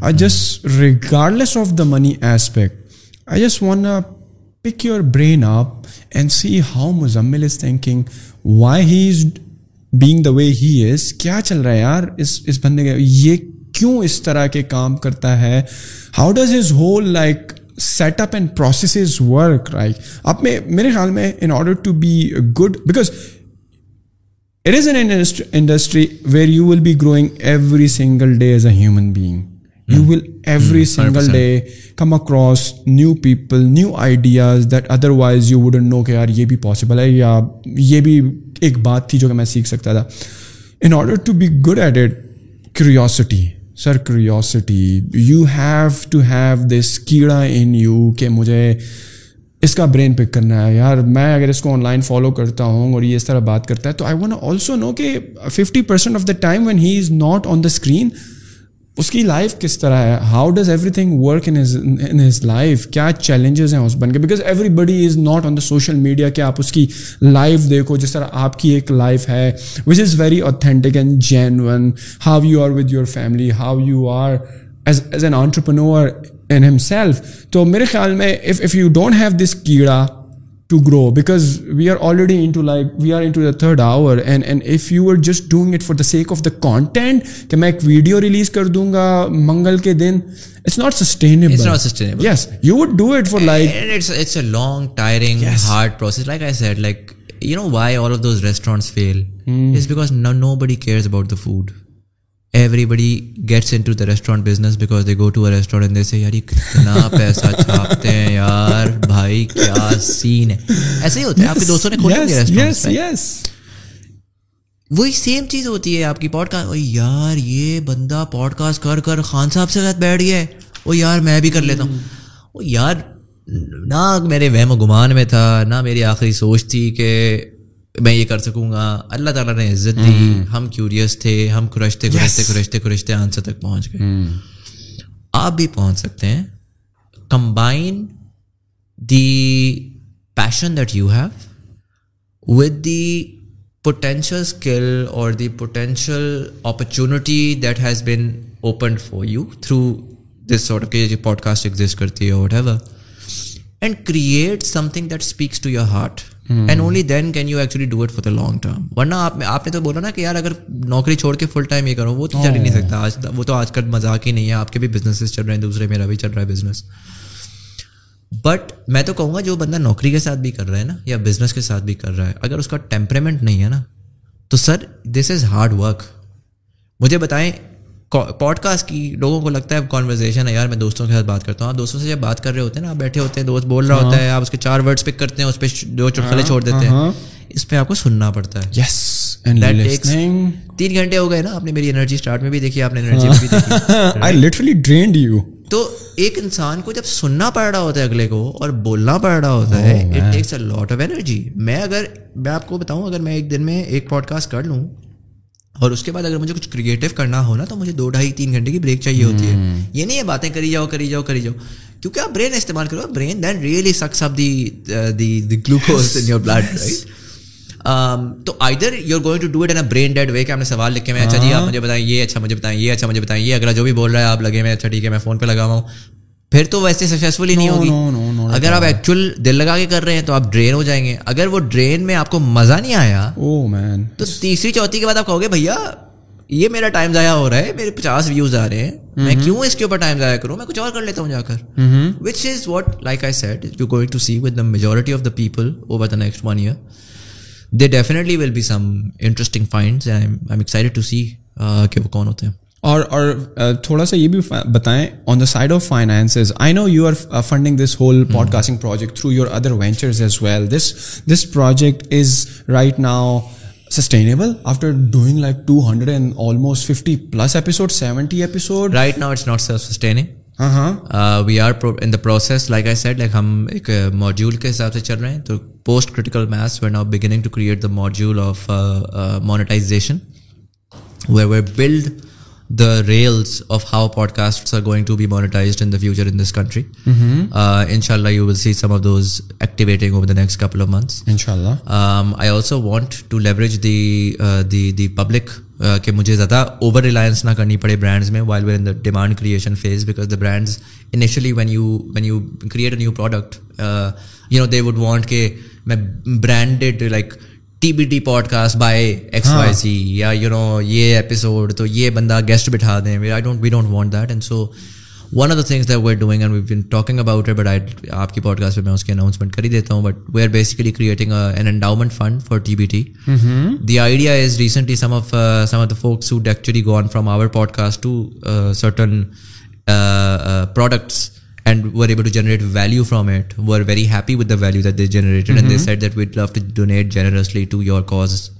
I just, regardless of the money aspect, I just want to pick your brain up and see how Muzamil is thinking, why he is being the way he is. کیا چل رہا ہے یار اس بندے کا, یہ کیوں اس طرح کے کام کرتا ہے, how does his whole like set up and processes work, right. اب میں, میرے خیال میں in order to be good, because it is an industry where you will be growing every single day as a human being. You will every single day come across new people, new ideas that otherwise you wouldn't know کہ یار یہ بھی possible ہے, یا یہ بھی ایک بات تھی جو کہ میں سیکھ سکتا تھا. In order to be good at it, curiosity, sir curiosity, you have to have this کیڑا ان یو کہ مجھے اس کا برین پک کرنا ہے. یار میں اگر اس کو آن لائن فالو کرتا ہوں اور یہ اس طرح بات کرتا ہے تو آئی وانٹ آلسو نو کہ 50% of the time when he is not on the screen اس کی لائف کس طرح ہے, how does everything work in his life, کیا چیلنجز ہیں اس بن کے, because everybody is not on the social media کہ آپ اس کی لائف دیکھو جس طرح آپ کی ایک لائف ہے which is very authentic and genuine, how you are with your family, how you are as an entrepreneur in himself. تو میرے خیال میں if you don't have this کیڑا to grow, because we are already into like the third hour and if you were just doing it for the sake of the content that main ek video release kar dunga mangal ke din, it's not sustainable, yes, you would do it for like, and it's a long, tiring, yes, hard process. Like I said, like, you know why all of those restaurants fail, it's because nobody cares about the food. Everybody gets into the restaurant business because they go to a restaurant and they say, yaar ye kitna paisa chhapte hain yaar, bhai kya scene hai. Aise hi hota hai, aapke doston ne khole diye restaurants. Yes, وہی same چیز ہوتی ہے آپ کی podcast. یار یہ بندہ pod cost کر کر خان صاحب سے ساتھ بیٹھ گیا ہے, او یار میں بھی کر لیتا ہوں. او یار نہ میرے وہم و گمان میں تھا, نہ میری آخری سوچ تھی کہ میں یہ کر سکوں گا. اللہ تعالیٰ نے عزت دی, ہم کیوریس تھے, ہم کھرچتے کھرچتے کھرچتے کھرچتے آنسر تک پہنچ گئے. آپ بھی پہنچ سکتے ہیں. Combine the passion that you have with the potential skill اور the potential opportunity that has been opened for you through this sort of یہ پوڈ کاسٹ ایگزسٹ کرتی ہے, whatever, and create something that speaks to your heart. And only then can you actually do it for the long term. ورنہ آپ نے تو بولا نا کہ یار اگر نوکری چھوڑ کے فل ٹائم یہ کرو, وہ تو چل ہی نہیں سکتا. وہ تو آج کل مذاق ہی نہیں ہے. آپ کے بھی بزنسز چل رہے ہیں دوسرے, میرا بھی چل رہا ہے بزنس. بٹ میں تو کہوں گا جو بندہ نوکری کے ساتھ بھی کر رہا ہے نا یا بزنس کے ساتھ بھی کر رہا ہے, اگر اس کا ٹیمپرمنٹ نہیں ہے نا تو سر دس از ہارڈ ورک. مجھے بتائیں, پوڈ کاسٹ کی لوگوں کو لگتا ہے کانورزیشن ہے, یار میں دوستوں کے ساتھ بات کرتا ہوں. آپ دوستوں سے جب بات کر رہے ہوتے ہیں نا, آپ بیٹھے ہوتے ہیں, دوست بول رہا ہوتا ہے, آپ اس کے 4 ورڈس پک کرتے ہیں, اس پہ 2 چٹکلے چھوڑ دیتے ہیں. اس پہ آپ کو سننا پڑتا ہے. یس, اینڈ دیٹ ٹیکس 3 گھنٹے ہو گئے نا. آپ نے میری انرجی اسٹارٹ میں بھی دیکھی, آپ نے انرجی میں بھی دیکھی, آئی لٹرلی ڈرینڈ یو. تو ایک انسان کو جب سننا پڑ رہا ہوتا ہے اگلے کو اور بولنا پڑ رہا ہوتا ہے, it takes a lot of energy. میں آپ کو بتاؤں, اگر میں ایک دن میں ایک پوڈ کاسٹ کر لوں اور اس کے بعد اگر مجھے کچھ کریٹیو کرنا ہو نا تو مجھے 2-2.5-3 گھنٹے کی بریک چاہیے ہوتی ہے. یہ نہیں ہے باتیں کری جاؤ, کیونکہ آپ برین استعمال کرو. Brain then really sucks up the glucose in your blood, right. تو either you are going to do it in a brain dead way کہ آپ نے سوال لکھ کے میں, اچھا جی آپ مجھے بتائیں یہ, اچھا مجھے بتائیں یہ, اچھا مجھے بتائیں یہ, اگلا جو بھی بول رہا ہے آپ لگے میں, اچھا ٹھیک ہے میں فون پہ لگا ہوا ہوں. پھر تو ویسے سکسیزفل ہی نہیں ہوگی. اگر آپ ایکچوئل دل لگا کے کر رہے ہیں تو آپ ڈرین ہو جائیں گے. اگر وہ ڈرین میں آپ کو مزہ نہیں آیا تو 3-4 کے بعد آپ کہو گے, بھیا یہ میرا ٹائم ضائع ہو رہا ہے, میرے 50 ویوز آ رہے ہیں, میں کیوں اس کے اوپر ٹائم ضائع کروں, میں کچھ اور کر لیتا ہوں جا کر. Which is what like I said you going to see with the majority of the people over the next 1 year. They definitely will be some interesting finds and I am excited to see کہ وہ کون ہوتے ہیں. اور تھوڑا سا یہ بھی بتائیں on the side of finances, I know you are funding this whole podcasting project through your other ventures as well. This project is right now sustainable after doing like 200 and almost 50 plus episodes, 70 episodes. Right now it's not self-sustaining. We are in the process, like I said, like hum ek module ke hisab se chal rahe hain. So post critical mass we're now beginning to create the module of monetization where we build the rails of how podcasts are going to be monetized in the future in this country. Inshallah you will see some of those activating over the next couple of months, inshallah. I also want to leverage the public ke mujhe zyada over reliance na karni pade brands mein while we're in the demand creation phase, because the brands initially when you create a new product, you know, they would want ke main branded like TBT podcast by XYZ, یا you know یہ episode تو یہ بندہ guest بٹھا دیں. We don't want that. And so one of the things that we are doing and we been talking about it, but آپ کی pod cost پہ میں اس کی اناؤنسمنٹ کر ہی دیتا ہوں, but we are basically creating an endowment fund for T B T. The idea is recently some of the focus who'd actually gone from our podcast to certain products and were able to generate value from it, were very happy with the value that they generated, and they said that we'd love to donate generously to your cause.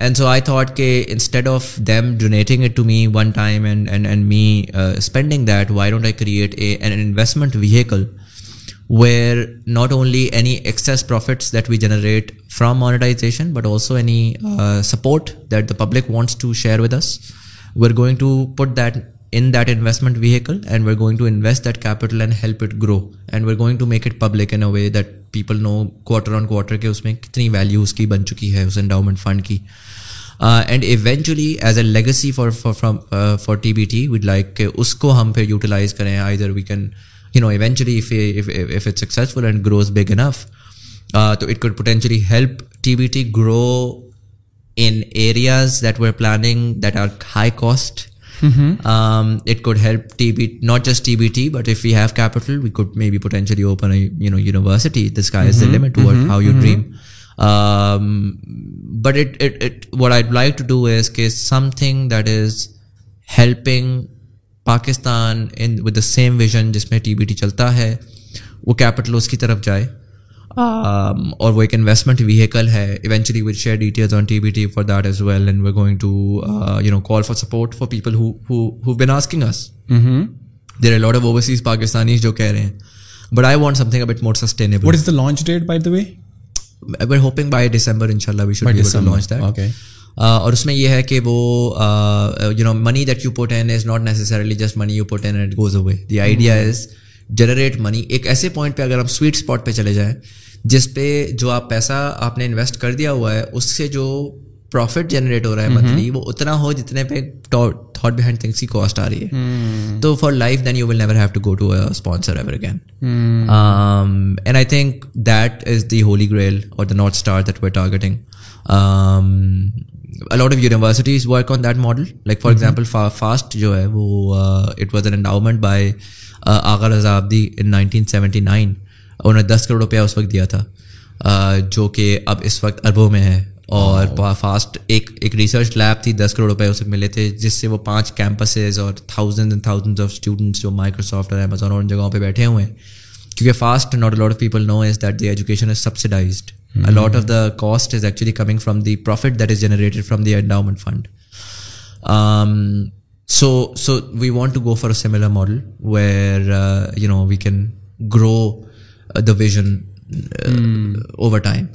And so I thought that instead of them donating it to me one time and me spending that, why don't I create an investment vehicle where not only any excess profits that we generate from monetization, but also any support that the public wants to share with us, we're going to put that in that investment vehicle, and we're going to invest that capital and help it grow, and we're going to make it public in a way that people know quarter on quarter ke usme kitni value uski ban chuki hai us endowment fund ki, and eventually as a legacy for TBT, we'd like ke usko hum pe utilize kare. Either we can, you know, eventually if it's successful and grows big enough, so it could potentially help TBT grow in areas that we're planning that are high cost. It could help TBT, not just TBT, but if we have capital, we could maybe potentially open a university. The sky is the limit toward how you dream. But it what I'd like to do is something that is helping Pakistan in with the same vision jisme TBT chalta hai, wo capital uski taraf jaye. اور وہ ایک investment vehicle ہے. Eventually we'll share details on T B T for that as well, and we going to call for support for people who been asking us. There are lot of overseas Pakistanis جو کہہ رہے ہیں, but I want something a bit more sustainable. What is the launch date by the way? We are hoping by December انشاءاللہ we should be able to launch that. Okay. اور اس میں یہ ہے کہ وہ money that you put in is not necessarily just money you put in and it goes away. The idea is generate money. ایک ایسے پوائنٹ پہ اگر ہم سویٹ اسپاٹ پہ چلے جائیں جس پہ جو آپ پیسہ آپ نے انویسٹ کر دیا ہوا ہے اس سے جو پروفٹ جنریٹ ہو رہا ہے منتھلی, وہ اتنا ہو جتنے پہ تھاٹ بیہائنڈ تھنگس کی کاسٹ آ رہی ہے. تو for life then you will never have to go to a sponsor ever again, and I think that is the holy grail اور the north star that we are targeting. A lot of universities work on that model. Like for example, FAST, jo hai, wo, it was an endowment by Agha Raza Abdi in 1979. Unhone 10 crore rupees us waqt diya tha, jo ke ab is waqt arbon mein hai. اور فاسٹ ایک research lab تھی, 10 crore روپے اسے ملے تھے, جس سے وہ 5 کیمپسز اور thousands and thousands of students جو مائیکروسافٹ اور Amazon اور ان جگہوں پہ بیٹھے ہوئے ہیں. کیونکہ FAST, not a lot of people know is that the education is subsidized. A lot of the cost is actually coming from the profit that is generated from the endowment fund. So we want to go for a similar model where we can grow the vision over time.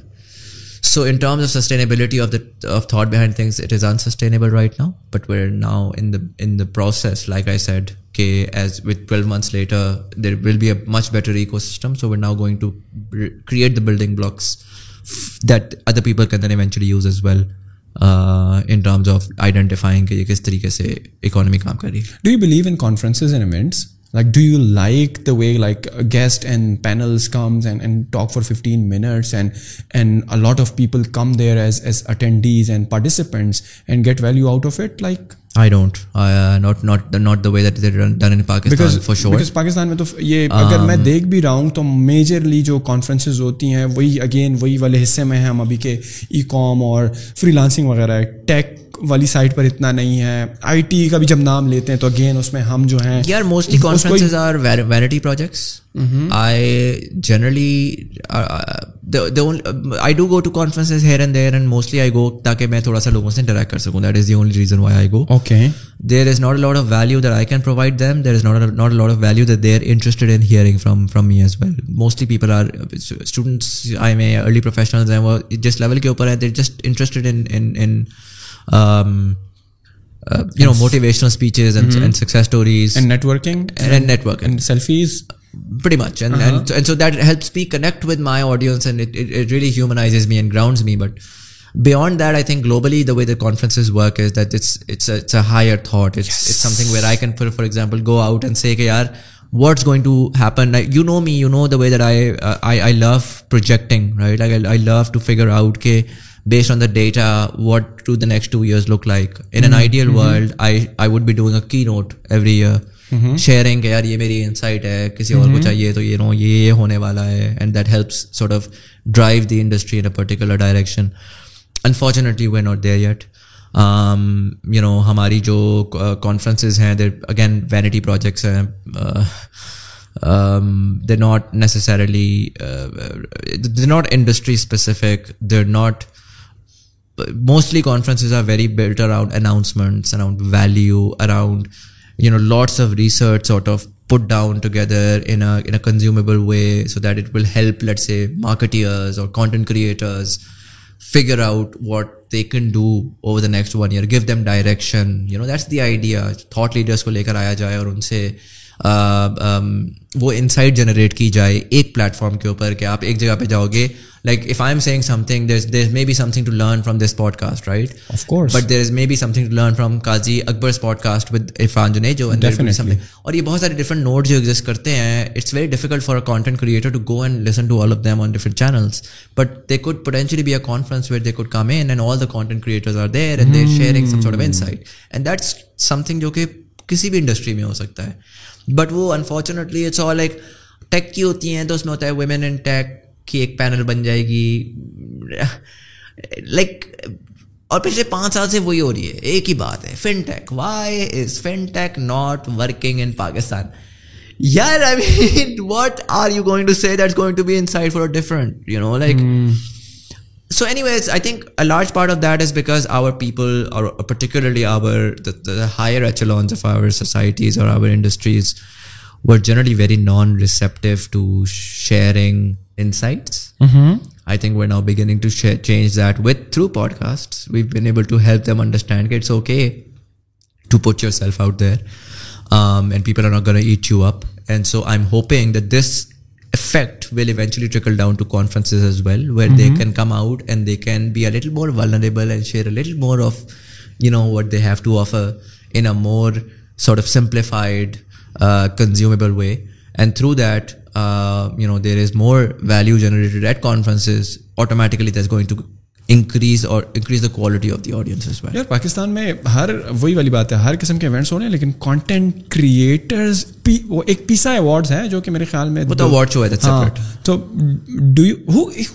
So in terms of sustainability of thought behind things, it is unsustainable right now, but we're now in the process, like I said, as with 12 months later there will be a much better ecosystem. So we're now going to create the building blocks that other people can then eventually use as well, in terms of identifying ki kis tarike se economy kaam kar rahi. Do you believe in conferences and events? Like, do you like the way like a guest and panels comes and talk for 15 minutes and a lot of people come there as attendees and participants and get value out of it? Like, I don't, not the way that they done in Pakistan, for sure. Because Pakistan mein to ye agar main dekh bhi raha hu to majorly jo conferences hoti hain wahi wale hisse mein hai hum abhi ke e-com aur freelancing वगैरह tech والی site پر اتنا نہیں ہے. I T کا بھی جب نام لیتے ہیں تو اگین اس میں ہم جو ہیں یار mostly conferences are vanity projects. I generally the only, I do go to conferences here and there, and mostly I go ताकि मैं थोड़ा सा लोगों से interact कर सकूँ. That is the only reason why I go. Okay. There is not a lot of value that I can provide them. There is not a lot of value that they are interested in hearing from me as well. Mostly people are students, I mean early professionals, and वो जिस level के ऊपर हैं, they're just interested in motivational speeches and success stories and networking and selfies pretty much, and so that helps me connect with my audience, and it really humanizes me and grounds me. But beyond that, I think globally the way the conferences work is that it's a higher thought. It's something where I can for example go out and say, "Hey, yaar, what's going to happen?" Like, you know me, you know the way that I love projecting, right? Like I love to figure out okay, based on the data, what do the next 2 years look like? In an ideal world, I would be doing a keynote every year, sharing कि यार ये मेरी insight है, किसी और को चाहिए तो you know ये होने वाला है, and that helps sort of drive the industry in a particular direction. Unfortunately, we're not there yet. हमारी जो conferences हैं, they're again vanity projects हैं. They're not necessarily, they're not industry specific. They're not, mostly conferences are very built around announcements, around value, around, you know, lots of research sort of put down together in a consumable way so that it will help, let's say, marketeers or content creators figure out what they can do over the next 1 year, give them direction. You know, that's the idea. Thought leaders ko lekar aaya jaye aur unse وہ insight generate کی جائے ایک plate form کے اوپر کہ آپ ایک جگہ پہ جاؤ گے. Like if I M seeing something there may be something to learn from this podcast right of course but there is may be something to learn from Qazi Akbar's podcast with Irfan Junejo اور یہ بہت سارے different node جو exist کرتے ہیں. It's very difficult for a content creator to go and listen to all of them on different channels but they could potentially be a conference where they could come in and all the content creators are there and they are sharing some sort of insight and that's something جو کہ کسی بھی industry میں ہو سکتا ہے. But وہ unfortunately it's all like tech کی ہوتی ہیں تو اس میں ہوتا ہے ویمن ان ٹیک کی ایک پینل بن جائے گی لائک, اور پچھلے 5 سال سے وہی ہو رہی ہے, ایک ہی بات ہے, fintech. Why is fintech not working in Pakistan یار؟ I mean what are you going to say that's going to be insight for different, you know, like. So anyways, I think a large part of that is because our people, or particularly the higher echelons of our societies or our industries, were generally very non-receptive to sharing insights. Mm-hmm. I think we're now beginning to change that through podcasts. We've been able to help them understand that it's okay to put yourself out there, and people are not going to eat you up. And so I'm hoping that this effect will eventually trickle down to conferences as well, where they can come out and they can be a little more vulnerable and share a little more of, you know, what they have to offer in a more sort of simplified, consumable way. And through that, you know, there is more value generated at conferences. Automatically that's going to increase the quality of the audience as well. Yaar, Pakistan mein وہی والی بات ہے, ہر قسم کے events ہو رہے ہیں لیکن content creators ایک پیسا ایوارڈز ہیں جو کہ میرے خیال میں وہ تو ایوارڈ شو ہے, that's separate. So do you,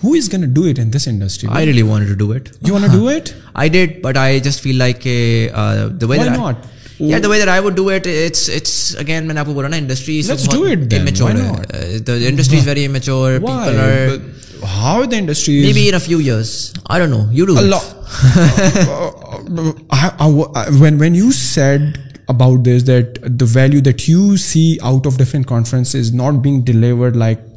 who is going to do it in this industry? I really wanted to do it. You want to do it? I did, but I just feel like the way, why not? Yeah, the way that I would do it, it's again, maine aapko bola na, industry is immature. The industry is very immature. Why? People are how the industry is, maybe in a few years, I don't know, you do a lot. When you said about this, that the value that you see out of different conferences not being delivered like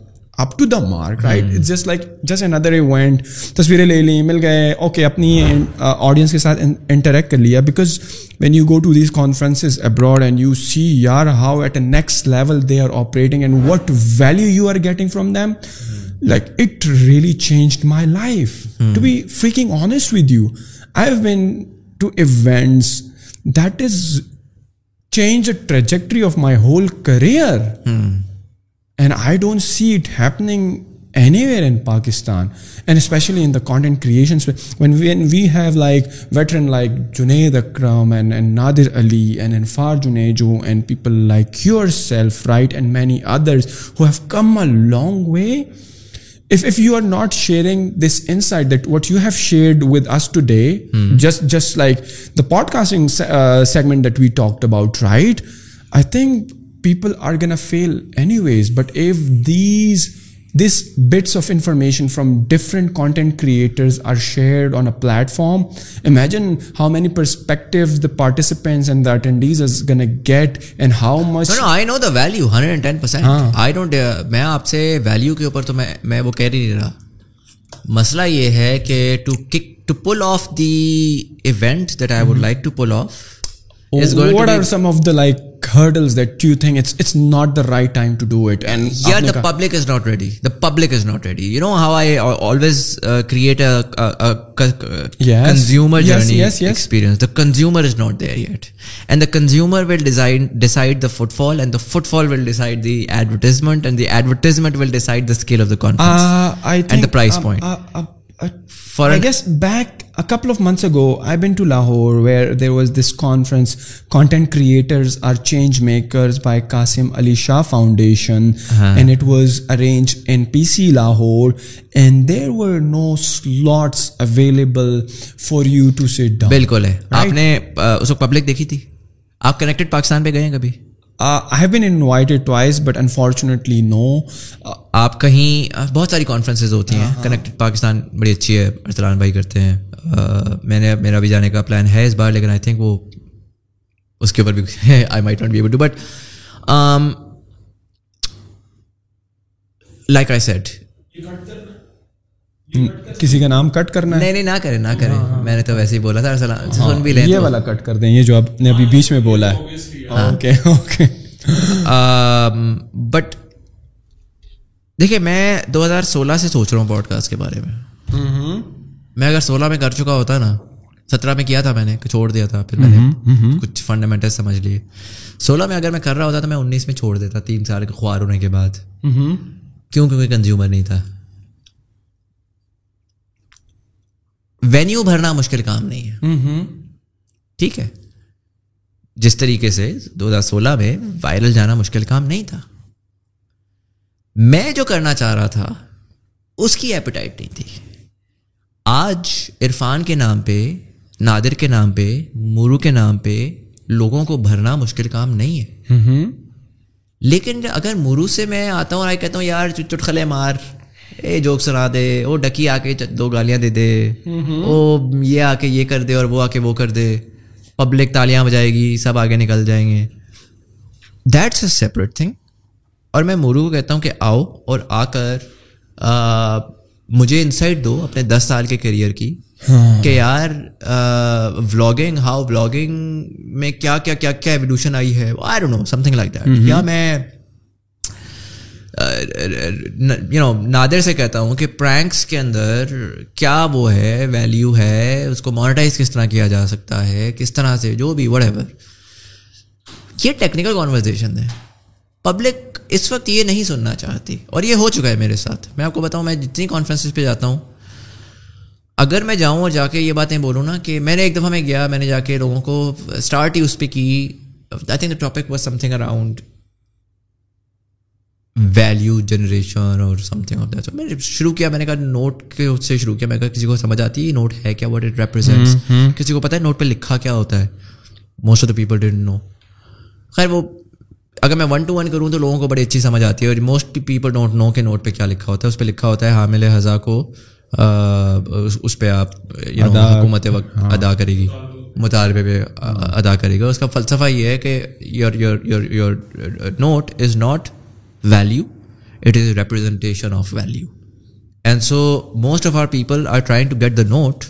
up to the mark, right? It's just like another event, tasveerein le li, mil gaye, okay, apni audience ke sath interact kar liya. Because when you go to these conferences abroad and you see yaar how at a next level they are operating and what value you are getting from them, like it really changed my life. To be freaking honest with you, I have been to events that has changed the trajectory of my whole career, and I don't see it happening anywhere in Pakistan, and especially in the content creation space. When we have like veteran like Junaid Akram and Nader Ali and Ifran Junejo and people like yourself, right, and many others who have come a long way. If you are not sharing this insight that what you have shared with us today, just like the podcasting segment that we talked about, right? I think people are going to fail anyways, but if these bits of information from different content creators are shared on a platform, imagine how many perspectives the participants and the attendees is going to get, and how much. No, I know the value 110%. I don't, main aapse value ke upar to main wo keh nahi raha. Masla ye hai ki to pull off the event that I would like to pull off, what are some of the like hurdles that you think it's not the right time to do it? And yeah, the public is not ready. You know how I always create a yes, consumer journey, yes, experience. The consumer is not there yet, and the consumer will decide the footfall, and the footfall will decide the advertisement, and the advertisement will decide the scale of the conference and the price point. I guess back a couple of months ago, I've been to Lahore where there was this conference, Content Creators Are Change Makers by Qasim Ali Shah Foundation, and it was arranged in PC Lahore, and there were no slots available for you to sit down. Bilkul hai. Aapne usko public dekhi thi? Aap Connected Pakistan pe gaye hain kabhi? I have been invited twice but unfortunately no. آپ کہیں بہت ساری conferences ہوتی ہیں, connected Pakistan بڑی اچھی ہے, ارسلان بھائی کرتے ہیں, میں نے میرا بھی جانے کا پلان ہے اس بار, لیکن آئی تھنک وہ اس کے اوپر بھی I might not be able to, but like I said کسی کا نام کٹ کرنا ہے, نہیں نہ کریں نہ کریں, میں نے تو ویسے ہی بولا تھا, سن بھی لیں, یہ والا کٹ کر دیں, یہ جو آپ نے ابھی بیچ میں بولا ہے, اوکے اوکے. بٹ دیکھیں میں 2016 سے سوچ رہا ہوں پوڈ کاسٹ کے بارے میں, میں اگر 16 میں کر چکا ہوتا نا, 17 میں کیا تھا میں نے چھوڑ دیا تھا, پھر میں نے کچھ فنڈامنٹل سمجھ لیے, 16 میں اگر میں کر رہا ہوتا تو میں 19 میں چھوڑ دیتا, 3 سال کے خوار ہونے کے بعد, کیوں؟ کیونکہ کنزیومر نہیں تھا. وینیو بھرنا مشکل کام نہیں ہے, ٹھیک ہے, جس طریقے سے 2016 میں وائرل جانا مشکل کام نہیں تھا, میں جو کرنا چاہ رہا تھا اس کی ایپیٹائٹ نہیں تھی. آج عرفان کے نام پہ, نادر کے نام پہ, مورو کے نام پہ لوگوں کو بھرنا مشکل کام نہیں ہے, لیکن اگر مورو سے میں آتا ہوں اور کہتا ہوں یار چٹخلے مار, اے جوک سنا دے, وہ ڈکی آ کے 2 گالیاں دے دے, وہ یہ آ کے یہ کر دے اور وہ آ کے وہ کر دے, پبلک تالیاں بجائے گی, سب آگے نکل جائیں گے, دیٹس اے سیپریٹ تھنگ. اور میں مورو کو کہتا ہوں کہ آؤ اور آ کر مجھے انسائٹ دو اپنے 10 سال کے کیریئر کی, کہ یار ولاگنگ, ہاؤ ولاگنگ میں کیا کیا کیا کیا ایولیوشن آئی ہے, I don't know, something like that. یا میں نادر سے کہتا ہوں کہ پرینکس کے اندر کیا وہ ہے, ویلیو ہے, اس کو مانیٹائز کس طرح کیا جا سکتا ہے, کس طرح سے, جو بھی وٹ ایور. یہ ٹیکنیکل کانورزیشن ہے, پبلک اس وقت یہ نہیں سننا چاہتی, اور یہ ہو چکا ہے میرے ساتھ. میں آپ کو بتاؤں, میں جتنی کانفرنسز پہ جاتا ہوں, اگر میں جاؤں اور جا کے یہ باتیں بولوں نا, کہ میں نے ایک دفعہ میں گیا, میں نے جا کے لوگوں کو اسٹارٹ ہی اس پہ کی, I think the topic was something around value generation اور سم تھنگ آف دیٹ. میں نے شروع کیا, میں نے کہا نوٹ کے اس سے شروع کیا, میں نے کہا کسی کو سمجھ آتی ہے نوٹ ہے کیا, واٹ اٹ ریپرزینٹس, کسی کو پتہ ہے نوٹ پہ لکھا کیا ہوتا ہے, most of the people don't know. خیر وہ اگر میں 1-to-1 کروں تو لوگوں کو بڑی اچھی سمجھ آتی ہے, اور موسٹ پیپل ڈونٹ نو کہ نوٹ پہ کیا لکھا ہوتا ہے. اس پہ لکھا ہوتا ہے حامل ہزا کو اس پہ آپ حکومت وقت ادا کرے گی, مطالبے پہ ادا کرے گا. اس کا فلسفہ یہ ہے کہ your note is not value, it is a representation of value, and so most of our people are trying to get the note,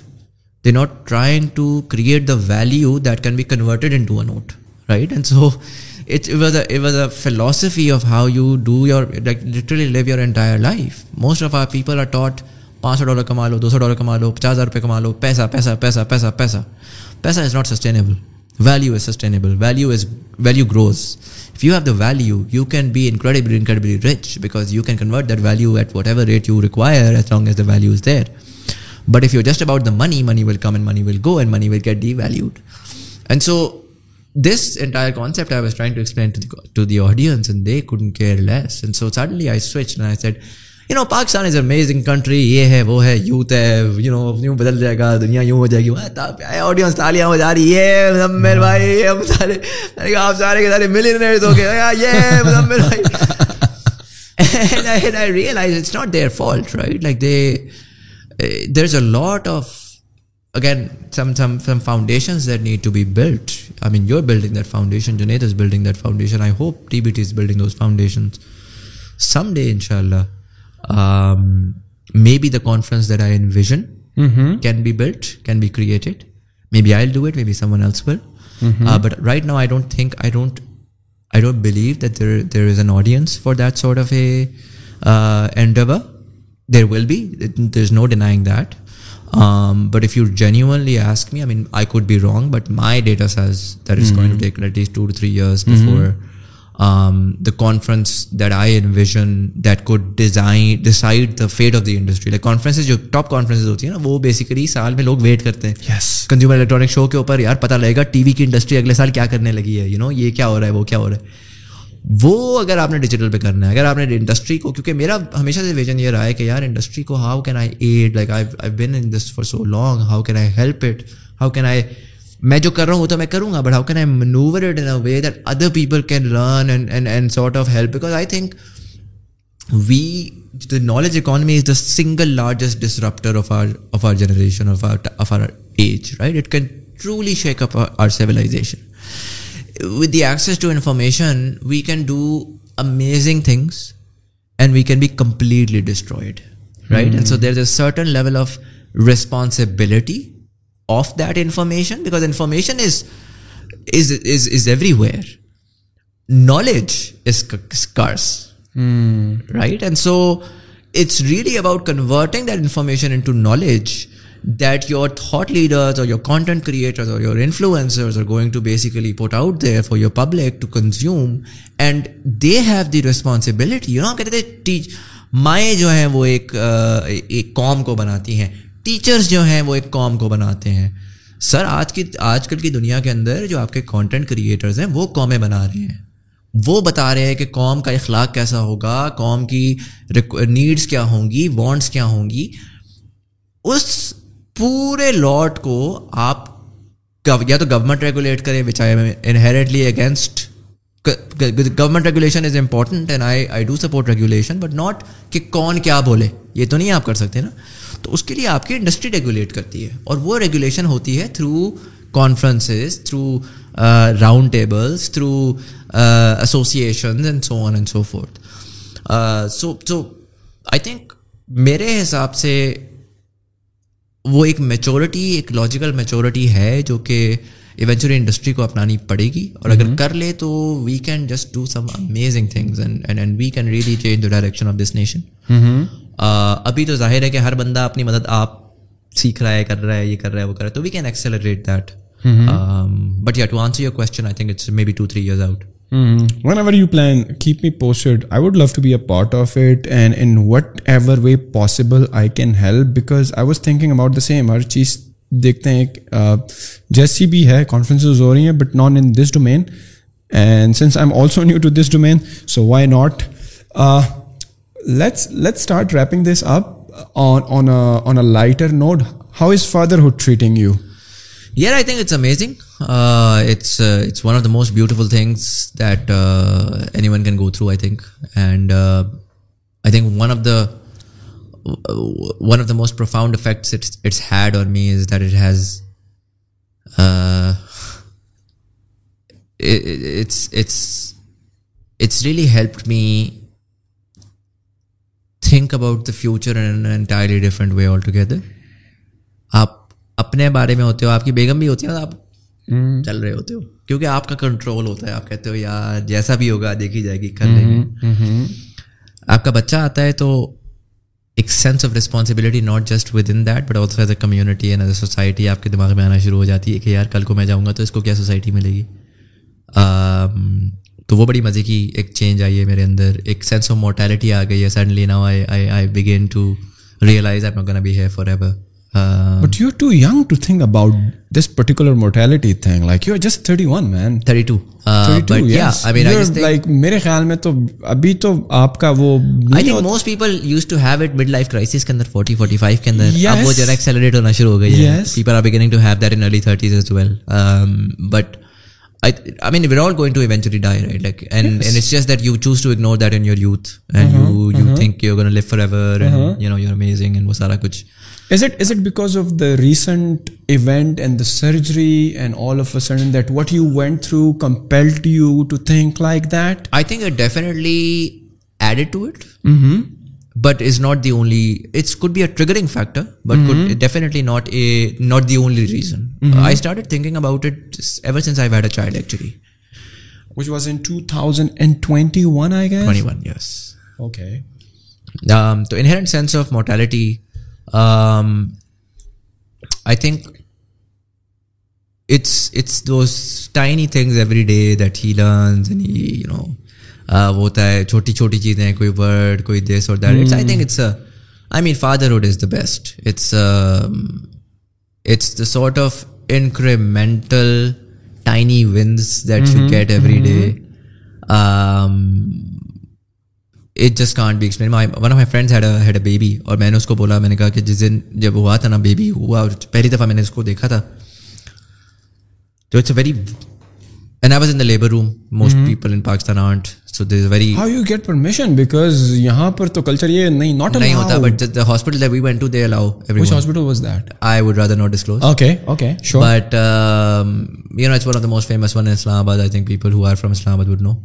they're not trying to create the value that can be converted into a note, right? And so it was a philosophy of how you do your, like, literally live your entire life. Most of our people are taught $500 kama lo, $200 kama lo, $50,000 kama lo, paisa paisa paisa paisa paisa. Paisa is not sustainable. Value is sustainable. Value grows. If you have the value, you can be incredibly rich, because you can convert that value at whatever rate you require, as long as the value is there. But if you're just about the money will come and money will go and money will get devalued. And so this entire concept I was trying to explain to the audience, and they couldn't care less. And so suddenly I switched and I said, you know, Pakistan is an amazing country, ye hai wo hai, youth hai, you know, new badal jayega, duniya yun ho jayegi, audience taaliyan ho ja rahi hai, Muzamil bhai, hum sare, aap sare ke sare millionaires ho gaye, yeah Muzamil bhai. And I realized it's not their fault, right? Like there's a lot of, again, some foundations that need to be built. I mean, you're building that foundation, Junaid is building that foundation, I hope TBT is building those foundations someday, inshallah. Maybe the conference that I envision can be built, can be created. Maybe I'll do it, maybe someone else will. But right now I don't believe that there is an audience for that sort of a endeavor. There will be, there's no denying that. But if you genuinely ask me, I mean, I could be wrong, but my data says that it's going to take at least 2 to 3 years before the conference that I envision that could decide the fate of the industry. Like conferences, jo top conferences hoti hai na, wo basically saal mein log wait karte hain. Yes. Consumer electronic show ke upar yaar pata lagega TV ki industry agle saal kya karne lagi hai, you know, ye kya ho raha hai, wo kya ho raha hai. وہ اگر آپ نے digital پہ کرنا ہے, اگر آپ نے انڈسٹری کو, کیونکہ میرا ہمیشہ سے ویژن یہ رہا ہے کہ یار انڈسٹری کو how can I add, like I've been in this for so long, how can I help it, how can I میں جو کر رہا ہوں وہ تو میں کروں گا, but how can I manoeuvre it in a way that other people can learn and sort of help, because I think we the knowledge economy is the single largest disruptor of our generation, of our age, right? It can truly shake up our civilization. With the access to information, we can do amazing things and we can be completely destroyed, right? And so there's a certain level of responsibility of that information, because information is everywhere. Knowledge is scarce. Right, and so it's really about converting that information into knowledge that your thought leaders or your content creators or your influencers are going to basically put out there for your public to consume, and they have the responsibility. You know, kehte the teach مائیں جو ہیں وہ ایک قوم کو بناتی ہیں, teachers جو ہیں وہ ایک قوم کو بناتے ہیں. سر آج کل کی دنیا کے اندر جو آپ کے content creators ہیں وہ قومیں بنا رہے ہیں, وہ بتا رہے ہیں کہ قوم کا اخلاق کیسا ہوگا, قوم کی نیڈز کیا ہوں گی, وانٹس کیا ہوں گی. اس پورے لاٹ کو آپ یا تو گورنمنٹ ریگولیٹ کرے, which I am inherently against. Government regulation is important and I do support regulation, but not کہ کون کیا بولے, یہ تو نہیں آپ کر سکتے نا. تو اس کے لیے آپ کی انڈسٹری ریگولیٹ کرتی ہے, اور وہ ریگولیشن ہوتی ہے through conferences, through round tables, through associations and so on and so forth. So I think میرے حساب سے وہ ایک maturity, ایک logical maturity ہے جو کہ eventually industry کو اپنانی پڑے گی, اور اگر کر لے تو we can just do some amazing things and we can really change the direction of this nation. ابھی تو ظاہر ہے کہ ہر بندہ اپنی مدد آپ سیکھ رہا ہے, کر رہا ہے, یہ کر رہا ہے, وہ کر رہا ہے, تو we can accelerate that. But yeah, to answer your question, I think it's maybe 2-3 years out. Whenever you plan, keep me posted. I would love to be a part of it, and in whatever way possible I can help, because I was thinking about the same. ہر چیز دیکھتے ہیں جیسی بھی ہے, conferences ہو رہی ہیں, but not in this domain, and since I'm also new to this domain, so why not? Let's start wrapping this up on a lighter note. How is fatherhood treating you? Yeah, I think it's amazing. It's one of the most beautiful things that anyone can go through, I think, and I think one of the most profound effects it's had on me is that it has it's really helped me think about the future in an entirely different way altogether. آپ اپنے بارے میں ہوتے ہو, آپ کی بیگم بھی ہوتی ہے, آپ چل رہے ہوتے ہو, کیونکہ آپ کا کنٹرول ہوتا ہے. آپ کہتے ہو یار جیسا بھی ہوگا دیکھی جائے گی, کر لیں گے. آپ کا بچہ آتا ہے تو ایک sense of responsibility, not just within that but also as a community and as a society, آپ کے دماغ میں آنا شروع ہو جاتی ہے کہ یار کل کو میں جاؤں گا تو اس کو کیا سوسائٹی ملے گی. تو وہ بڑی مزے کی ایک چینج آئی ہے میرے اندر, ایک سینس آف مورٹیلٹی آ گئی ہے. Suddenly now I begin to realise I am not gonna be here forever. But you're too young to think about this particular mortality thing. Like you're just 31, man. 32, but yes. Yeah, I mean, you're, I just think, like میرے خیال میں تو ابھی تو آپ کا وہ, I think most people used to have it mid-life crisis کے اندر 40-45 کے اندر. اب وہ جرا accelerate ہونا شروع ہو گئی ہے. People are beginning to have that in early 30s as well. But I mean, we're all going to eventually die, right? Like, and it's just that you choose to ignore that in your youth, and you think you're going to live forever, and you know you're amazing, and wo sara kuch. Is it because of the recent event and the surgery and all of a sudden that what you went through compelled you to think like that? I think it definitely added to it, but is not the only. It could be a triggering factor, but could definitely not the only reason. I started thinking about it ever since I've had a child, actually, which was in 2021, I guess. 21, yes. Okay. The inherent sense of mortality. I think it's those tiny things every day that he learns, and he, you know, hota hai choti choti cheezein, koi word, koi this or that. It's, I think it's a, I mean, fatherhood is the best. It's the sort of incremental tiny wins that you get every day. It just can't be explained. One of my friends had a baby, اور میں نے اس کو بولا, میں نے کہا کہ جس دن جب ہوا تھا نا, بیبی ہوا, اور پہلی دفعہ میں نے اس کو دیکھا تھا, So it's a very, and I was in the labor room. Most people in Pakistan aren't. So there's very. How you get permission? Because yahan par to culture ye nahi not allowed. Nahi hota, but the hospital that we went to, they allow everyone. Which hospital was that? I would rather not disclose. Okay, okay, sure. But you know, it's one of the most famous one in Islamabad. I think people who are from Islamabad would know.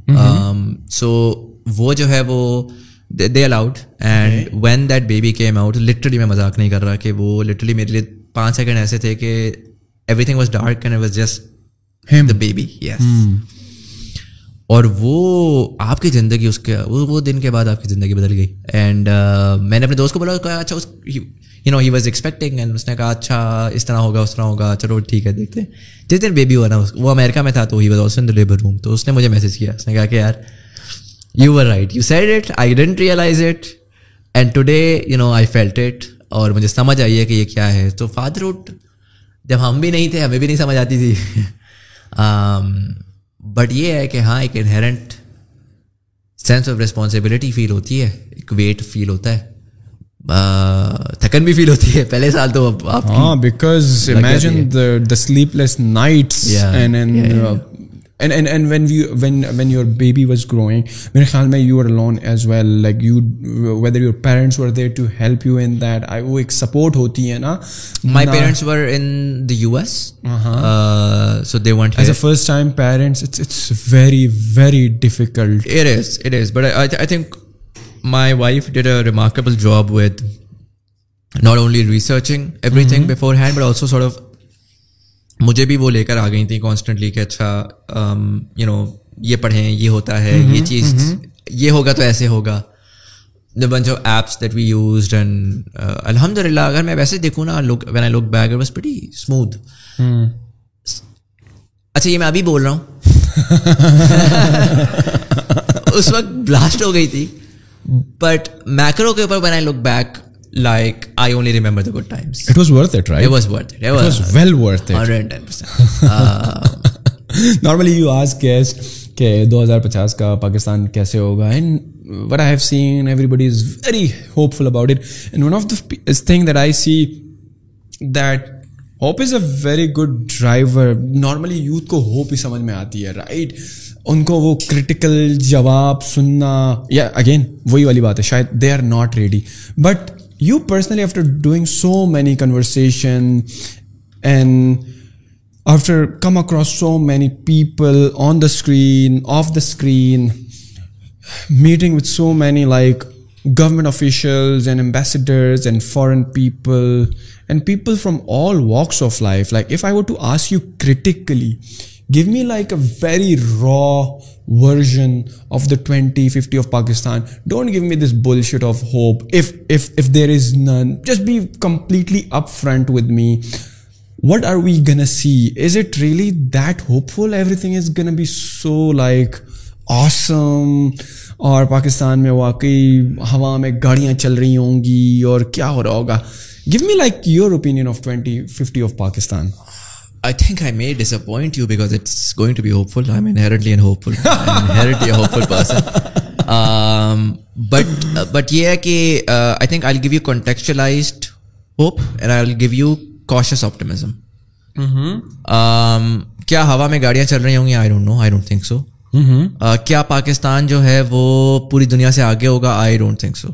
So wo jo hai wo. They allowed, and when that baby came out, literally मैं मजाक नहीं कर रहा कि वो literally मेरे लिए 5 second ऐसे थे कि everything was dark and it was just him, the baby, yes. और वो आपकी ज़िंदगी उसके वो दिन के बाद आपकी ज़िंदगी बदल गई. And मैंने अपने दोस्त को बोला, कहा अच्छा उस you know he was expecting, and उसने कहा अच्छा इस तरह होगा उस तरह होगा, चलो ठीक है देखते हैं. जिस दिन बेबी हुआ ना, वो अमेरिका में था तो he was also in the labor room, तो उसने मुझे मैसेज किया, उसने कहा कि यार You were right. You said it. I didn't realize it, and today, you know, I felt it. और मुझे समझ आई है कि ये क्या है. तो fatherhood, जब हम भी नहीं थे, हमें भी नहीं समझ आती थी. But ये है कि हाँ, एक inherent sense of responsibility feel होती है, एक weight feel होता है, थकन भी feel होती है. पहले साल तो आप हाँ, because imagine the sleepless nights and when your baby was growing, mere khayal mein you were alone as well, like you, whether your parents were there to help you in that. I wo ek support hoti hai na. My parents were in the US, so they weren't here. As a first time parents, it's very very difficult. It is, but I think my wife did a remarkable job with not only researching everything beforehand, but also sort of مجھے بھی وہ لے کر آ گئی تھیں constantly کہ اچھا you know یہ پڑھیں, یہ ہوتا ہے, یہ چیز یہ ہوگا تو ایسے ہوگا. The bunch of apps that we used, and alhamdulillah اگر میں ویسے دیکھوں نا, when I look back it was pretty smooth. اچھا یہ میں ابھی بول رہا ہوں, اس وقت بلاسٹ ہو گئی تھی, but macro کے اوپر when I look back, like I only remember the good times. It was worth it, right? It was worth it. It was well worth it. 110%. Normally you ask guests ke 2050 ka Pakistan kaise hoga, and what I have seen, everybody is very hopeful about it, and one of the thing that I see, that hope is a very good driver. Normally youth ko hope hi samajh mein aati hai, right? उनको वो critical जवाब सुनना, या again वही वाली बात है, शायद they are not ready. But you personally, after doing so many conversation and after come across so many people on the screen, off the screen, meeting with so many like government officials and ambassadors and foreign people and people from all walks of life, like if I were to ask you critically, give me like a very raw version of the 2050 of Pakistan. Don't give me this bullshit of hope. If there is none, just be completely upfront with me. What are we gonna see? Is it really that hopeful? Everything is gonna be so like awesome, or Pakistan mein waqai hawa mein gaadiyan chal rahi hongi, aur kya ho raha hoga? Give me like your opinion of 2050 of Pakistan. I think I may disappoint you because it's going to be hopeful. I'm inherently hopeful. I'm inherently a hopeful person. But yeah, that I think I'll give you contextualized hope and I'll give you cautious optimism. क्या हवा में गाड़ियाँ चल रही होंगी? I don't know. I don't think so. क्या पाकिस्तान जो है वो पूरी दुनिया से आगे होगा? I don't think so.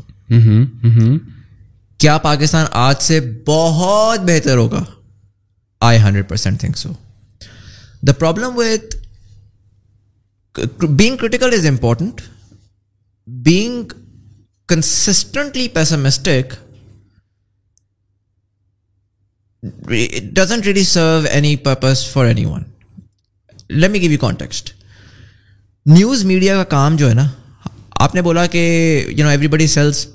क्या पाकिस्तान आज से बहुत बेहतर होगा? I 100% think so. The problem with being critical is important. Being consistently pessimistic, it doesn't really serve any purpose for anyone. Let me give you context. News media का काम जो है ना, आपने बोला कि you know everybody sells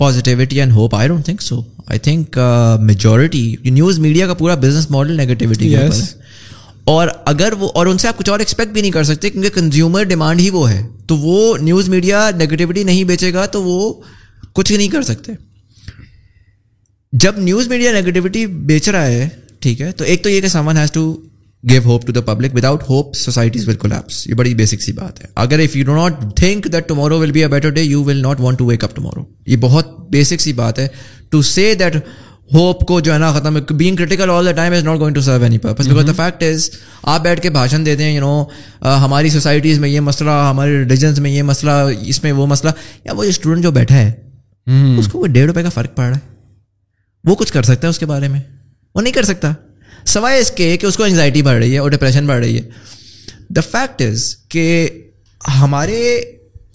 positivity and hope. I don't think so. I think majority news media का पूरा business model negativity के ऊपर है, और अगर वो, और उनसे आप कुछ और expect भी नहीं कर सकते क्योंकि consumer demand ही वो है, तो वो news media negativity नहीं बेचेगा तो वो कुछ नहीं कर सकते. जब news media negativity बेच रहा है, ठीक है, तो एक तो ये कि someone has to give hope to the public. Without hope societies will collapse. ये बड़ी basic सी बात है. अगर if you do not think that tomorrow will be a better day, you will not want to wake up tomorrow. ये बहुत basic सी बात है. To say that hope کو جو ہے نا ختم. Being critical all the time is not going to serve any purpose because the fact is آپ بیٹھ کے بھاشن دیتے ہیں یو نو ہماری سوسائٹیز میں یہ مسئلہ, ہمارے ریلیجنس میں یہ مسئلہ, اس میں وہ مسئلہ, یا وہ اسٹوڈنٹ جو بیٹھا ہے اس کو وہ 1.5 روپے کا فرق پڑ رہا ہے, وہ کچھ کر سکتا ہے اس کے بارے میں, وہ نہیں کر سکتا سوائے اس کے کہ اس کو انگزائٹی بڑھ رہی ہے اور ڈپریشن بڑھ رہی ہے. دا فیکٹ از کہ ہمارے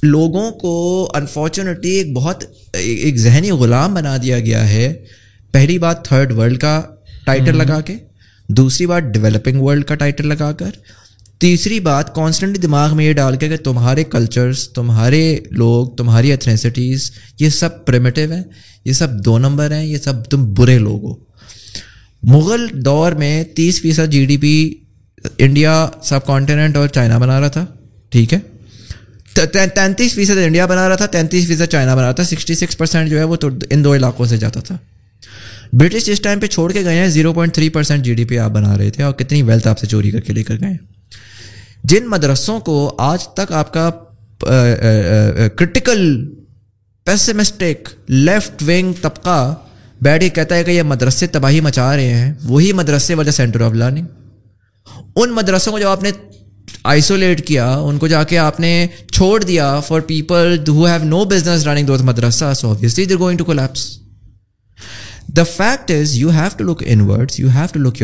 لوگوں کو انفارچونیٹلی ایک بہت ایک ذہنی غلام بنا دیا گیا ہے. پہلی بات تھرڈ ورلڈ کا ٹائٹل لگا کے, دوسری بات ڈیولپنگ ورلڈ کا ٹائٹل لگا کر, تیسری بات کانسٹنٹلی دماغ میں یہ ڈال کے کہ تمہارے کلچرز, تمہارے لوگ, تمہاری ایتھنیسٹیز یہ سب پریمیٹیو ہیں, یہ سب 2 نمبر ہیں, یہ سب تم برے لوگ ہو. مغل دور میں 30% G D P India subcontinent اور چائنا بنا رہا تھا, ٹھیک ہے, 33% انڈیا بنا رہا تھا, 33% چائنا بنا رہا تھا, 66% جو ہے وہ تو ان 2 علاقوں سے جاتا تھا. برٹش اس ٹائم پہ چھوڑ کے گئے ہیں, 0.3% جی ڈی پی آپ بنا رہے تھے اور کتنی ویلتھ آپ سے چوری کر کے لے کر گئے ہیں. جن مدرسوں کو آج تک آپ کا کرٹیکل پیسمسٹک لیفٹ ونگ طبقہ بیٹھ کے کہتا ہے کہ یہ مدرسے تباہی مچا رہے ہیں, وہی مدرسے والے سینٹر آف لرننگ. ان مدرسوں کو جو آپ نے آئسولیٹ کیا, ان کو جا کے آپ نے چھوڑ دیا for people who have no business running those madrasa, so obviously they going to collapse. The fact is you have to look inwards, you have to look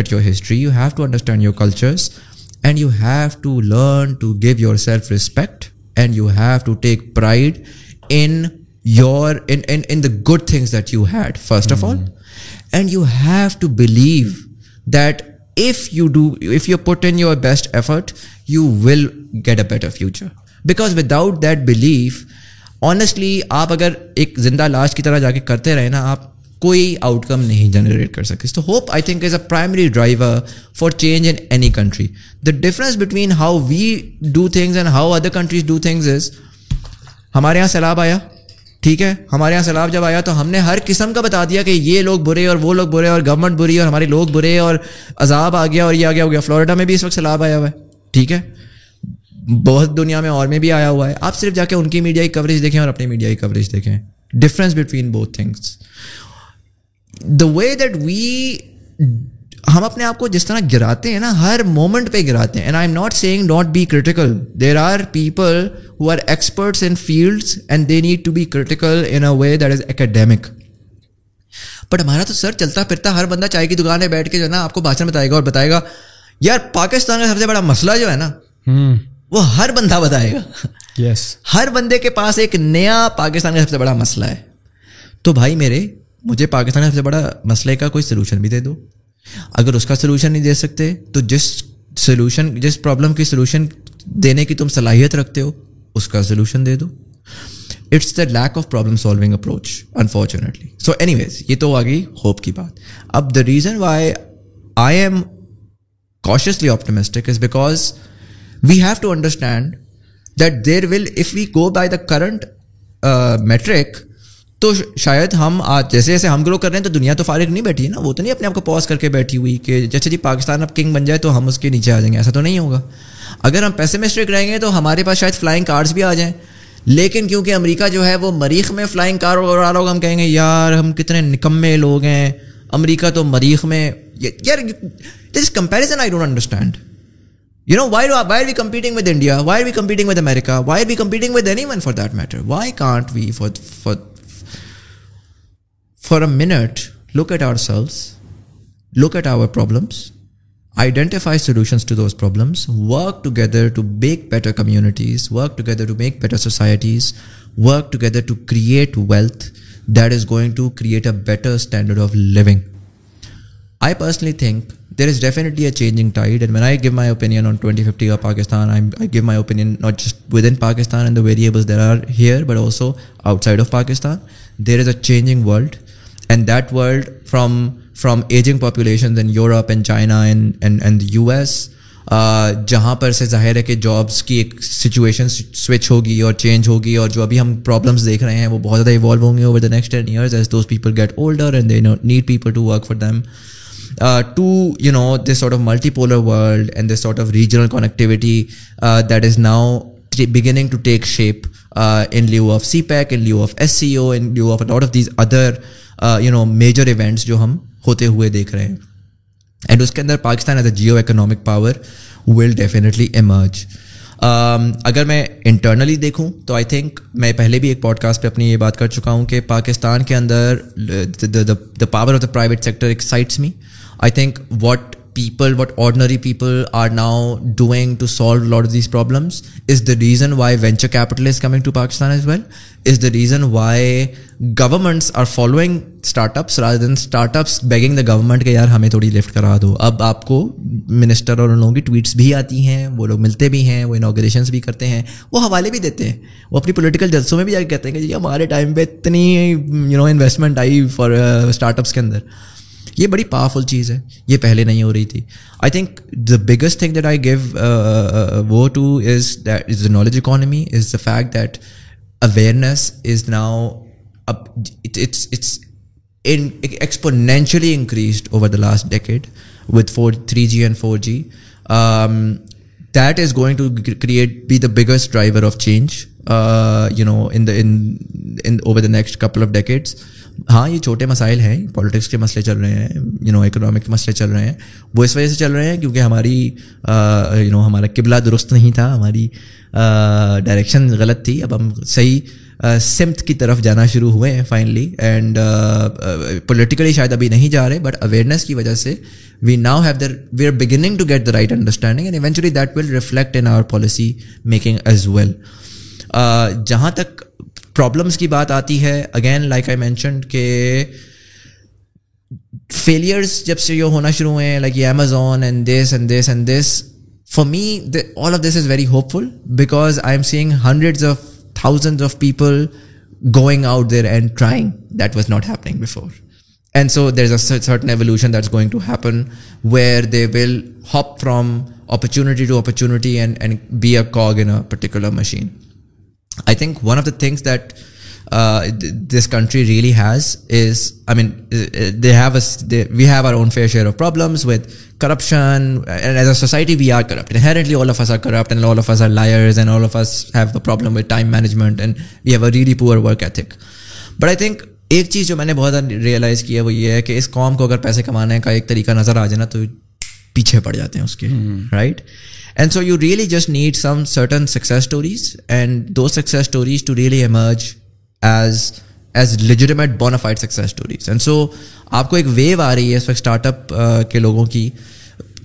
at your history, you have to understand your cultures, and you have to learn to give yourself respect, and you have to take pride in your in the good things that you had first of all, and you have to believe that if you put in your best effort you will get a better future, because without that belief honestly آپ اگر ایک زندہ لاش کی طرح جا کے کرتے رہے نا, آپ کوئی آؤٹ کم نہیں جنریٹ کر سکے. تو hope I think is a primary driver for change in any country. The difference between how we do things and how other countries do things is, ہمارے یہاں سیلاب آیا, ٹھیک ہے, ہمارے یہاں سیلاب جب آیا تو ہم نے ہر قسم کا بتا دیا کہ یہ لوگ برے اور وہ لوگ برے اور گورنمنٹ بری اور ہمارے لوگ برے اور عذاب آ گیا اور یہ آ گیا ہو گیا. فلوریڈا میں بھی اس وقت سیلاب آیا ہوا ہے, ٹھیک ہے, بہت دنیا میں اور میں بھی آیا ہوا ہے. آپ صرف جا کے ان کی میڈیائی کوریج دیکھیں اور اپنی میڈیائی کوریج دیکھیں. Difference between both things. The way that we ہم اپنے آپ کو جس طرح گراتے ہیں نا, ہر مومنٹ پہ گراتے ہیں. And I'm not saying not be critical. There are people who are experts in fields and they need to be critical in a way that is academic. But ہمارا تو سر چلتا پھرتا, ہر بندہ چائے کی دکان میں بیٹھ کے جو ہے نا آپ کو بھاشن بتائے گا اور بتائے گا یار پاکستان کا سب سے بڑا مسئلہ جو ہے نا, وہ ہر بندہ بتائے گا. Yes. ہر بندے کے پاس ایک نیا پاکستان کا سب سے بڑا مسئلہ ہے. تو بھائی میرے, مجھے پاکستان کا سب سے بڑا مسئلے کا کوئی سلوشن بھی دے دو. اگر اس کا سلوشن نہیں دے سکتے تو جس پرابلم کی سلوشن دینے کی تم صلاحیت رکھتے ہو اس کا سلوشن دے دو. It's the lack of problem solving approach unfortunately. So anyways, یہ تو آ گئی ہوپ کی بات. اب the reason why I am cautiously optimistic is because we have to understand that there will, if we go by the current metric, تو شاید ہم آج جیسے جیسے ہم گرو کر رہے ہیں تو دنیا تو فارغ نہیں بیٹھی ہے نا, وہ تو نہیں اپنے آپ کو پاس کر کے بیٹھی ہوئی کہ اچھا جی پاکستان اب کنگ بن جائے تو ہم اس کے نیچے آ جائیں گے. ایسا تو نہیں ہوگا. اگر ہم پیسمسٹک رہیں گے تو ہمارے پاس شاید فلائنگ کارز بھی آ جائیں, لیکن کیونکہ امریکہ جو ہے وہ مریخ میں فلائنگ کار اڑا رہا ہوگا, ہم کہیں گے یار ہم کتنے نکمے لوگ ہیں, امریکہ تو مریخ میں. یار this comparison I don't understand. You know, why are we competing with India? Why are we competing with America? Why are we competing with anyone for that matter? Why can't we for a minute look at ourselves, look at our problems, identify solutions to those problems, work together to make better communities, work together to make better societies, work together to create wealth that is going to create a better standard of living. I personally think there is definitely a changing tide, and when I give my opinion on 2050 of Pakistan, I give my opinion not just within Pakistan and the variables that are here, but also outside of Pakistan. There is a changing world, and that world from aging populations in Europe and China and the US, جہاں پر سے ظاہر ہے کہ jobs کی ایک situation switch ہوگی اور change ہوگی, اور جو ابھی ہم پرابلمس دیکھ رہے ہیں وہ بہت زیادہ ایوالو ہوں گے over the next 10 years as those people get older and they need people to work for them. To you know this sort of multipolar world and this sort of regional connectivity that is now beginning to take shape in lieu of CPEC, in lieu of SCO, in lieu of a lot of these other you know major events جو ہم ہوتے ہوئے دیکھ رہے ہیں. And اس کے اندر Pakistan as a geo economic power will definitely emerge. اگر میں انٹرنلی دیکھوں تو آئی تھنک میں پہلے بھی ایک پوڈ کاسٹ پہ اپنی یہ بات کر چکا ہوں کہ پاکستان کے اندر the power of the private sector excites me. I think what ordinary people are now doing to solve a lot of these problems is the reason why venture capital is coming to Pakistan as well, is the reason why governments are following startups rather than startups begging the government کہ یار ہمیں تھوڑی lift کرا دو. اب آپ کو minister اور ان لوگوں کی ٹویٹس بھی آتی ہیں, وہ لوگ ملتے بھی ہیں, وہ انوگریشنس بھی کرتے ہیں, وہ حوالے بھی دیتے ہیں, وہ اپنی پولیٹیکل جلسوں میں بھی جا کے کہتے ہیں کہ جی ہمارے ٹائم پہ اتنی یو نو انویسٹمنٹ آئی فار اسٹارٹ اپس کے اندر. یہ بڑی پاورفل چیز ہے, یہ پہلے نہیں ہو رہی تھی. I think the biggest thing that I give وہ to is that is the knowledge economy, is the fact that awareness is now it's exponentially increased over the last decade with 3G and 4G. That is going to create be the biggest driver of change you know in over the next couple of decades. ہاں یہ چھوٹے مسائل ہیں, politics کے مسئلے چل رہے ہیں, یو نو اکنامک کے مسئلے چل رہے ہیں, وہ اس وجہ سے چل رہے ہیں کیونکہ ہماری یو نو ہمارا قبلہ درست نہیں تھا, ہماری ڈائریکشن غلط تھی, اب ہم صحیح سمت کی طرف جانا شروع ہوئے ہیں فائنلی. اینڈ پولیٹیکلی شاید ابھی نہیں جا رہے بٹ اویئرنیس کی وجہ سے we now have the we are beginning to get the right understanding and eventually that will reflect in our policy making as well. جہاں تک پرابلمس کی بات آتی ہے, اگین لائک آئی مینشنڈ کہ فیلیئرس جب سے یہ ہونا شروع ہوئے ہیں لائک یہ Amazon and this and this and this, for me all of this is very hopeful because I am seeing hundreds of thousands of people going out there and trying that was not happening before. And so there is a certain evolution that's going to happen where they will hop from opportunity to opportunity and be a cog in a particular machine. I think one of the things that this country really has is, I mean, we have our own fair share of problems with corruption, and as a society we are corrupt. Inherently all of us are corrupt and all of us are liars and all of us have the problem with time management and we have a really poor work ethic. But I think ایک چیز جو میں نے بہت realise کیا وہ یہ ہے کہ اس قوم کو اگر پیسے کمانے کا ایک طریقہ نظر آ جائے نا تو پیچھے پڑ جاتے ہیں اس کے, right. And so you really just need some certain success stories and those success stories to really emerge as legitimate bona fide success stories. And so آپ کو ایک ویو آ رہی ہے اس وقت اسٹارٹ اپ کے لوگوں کی.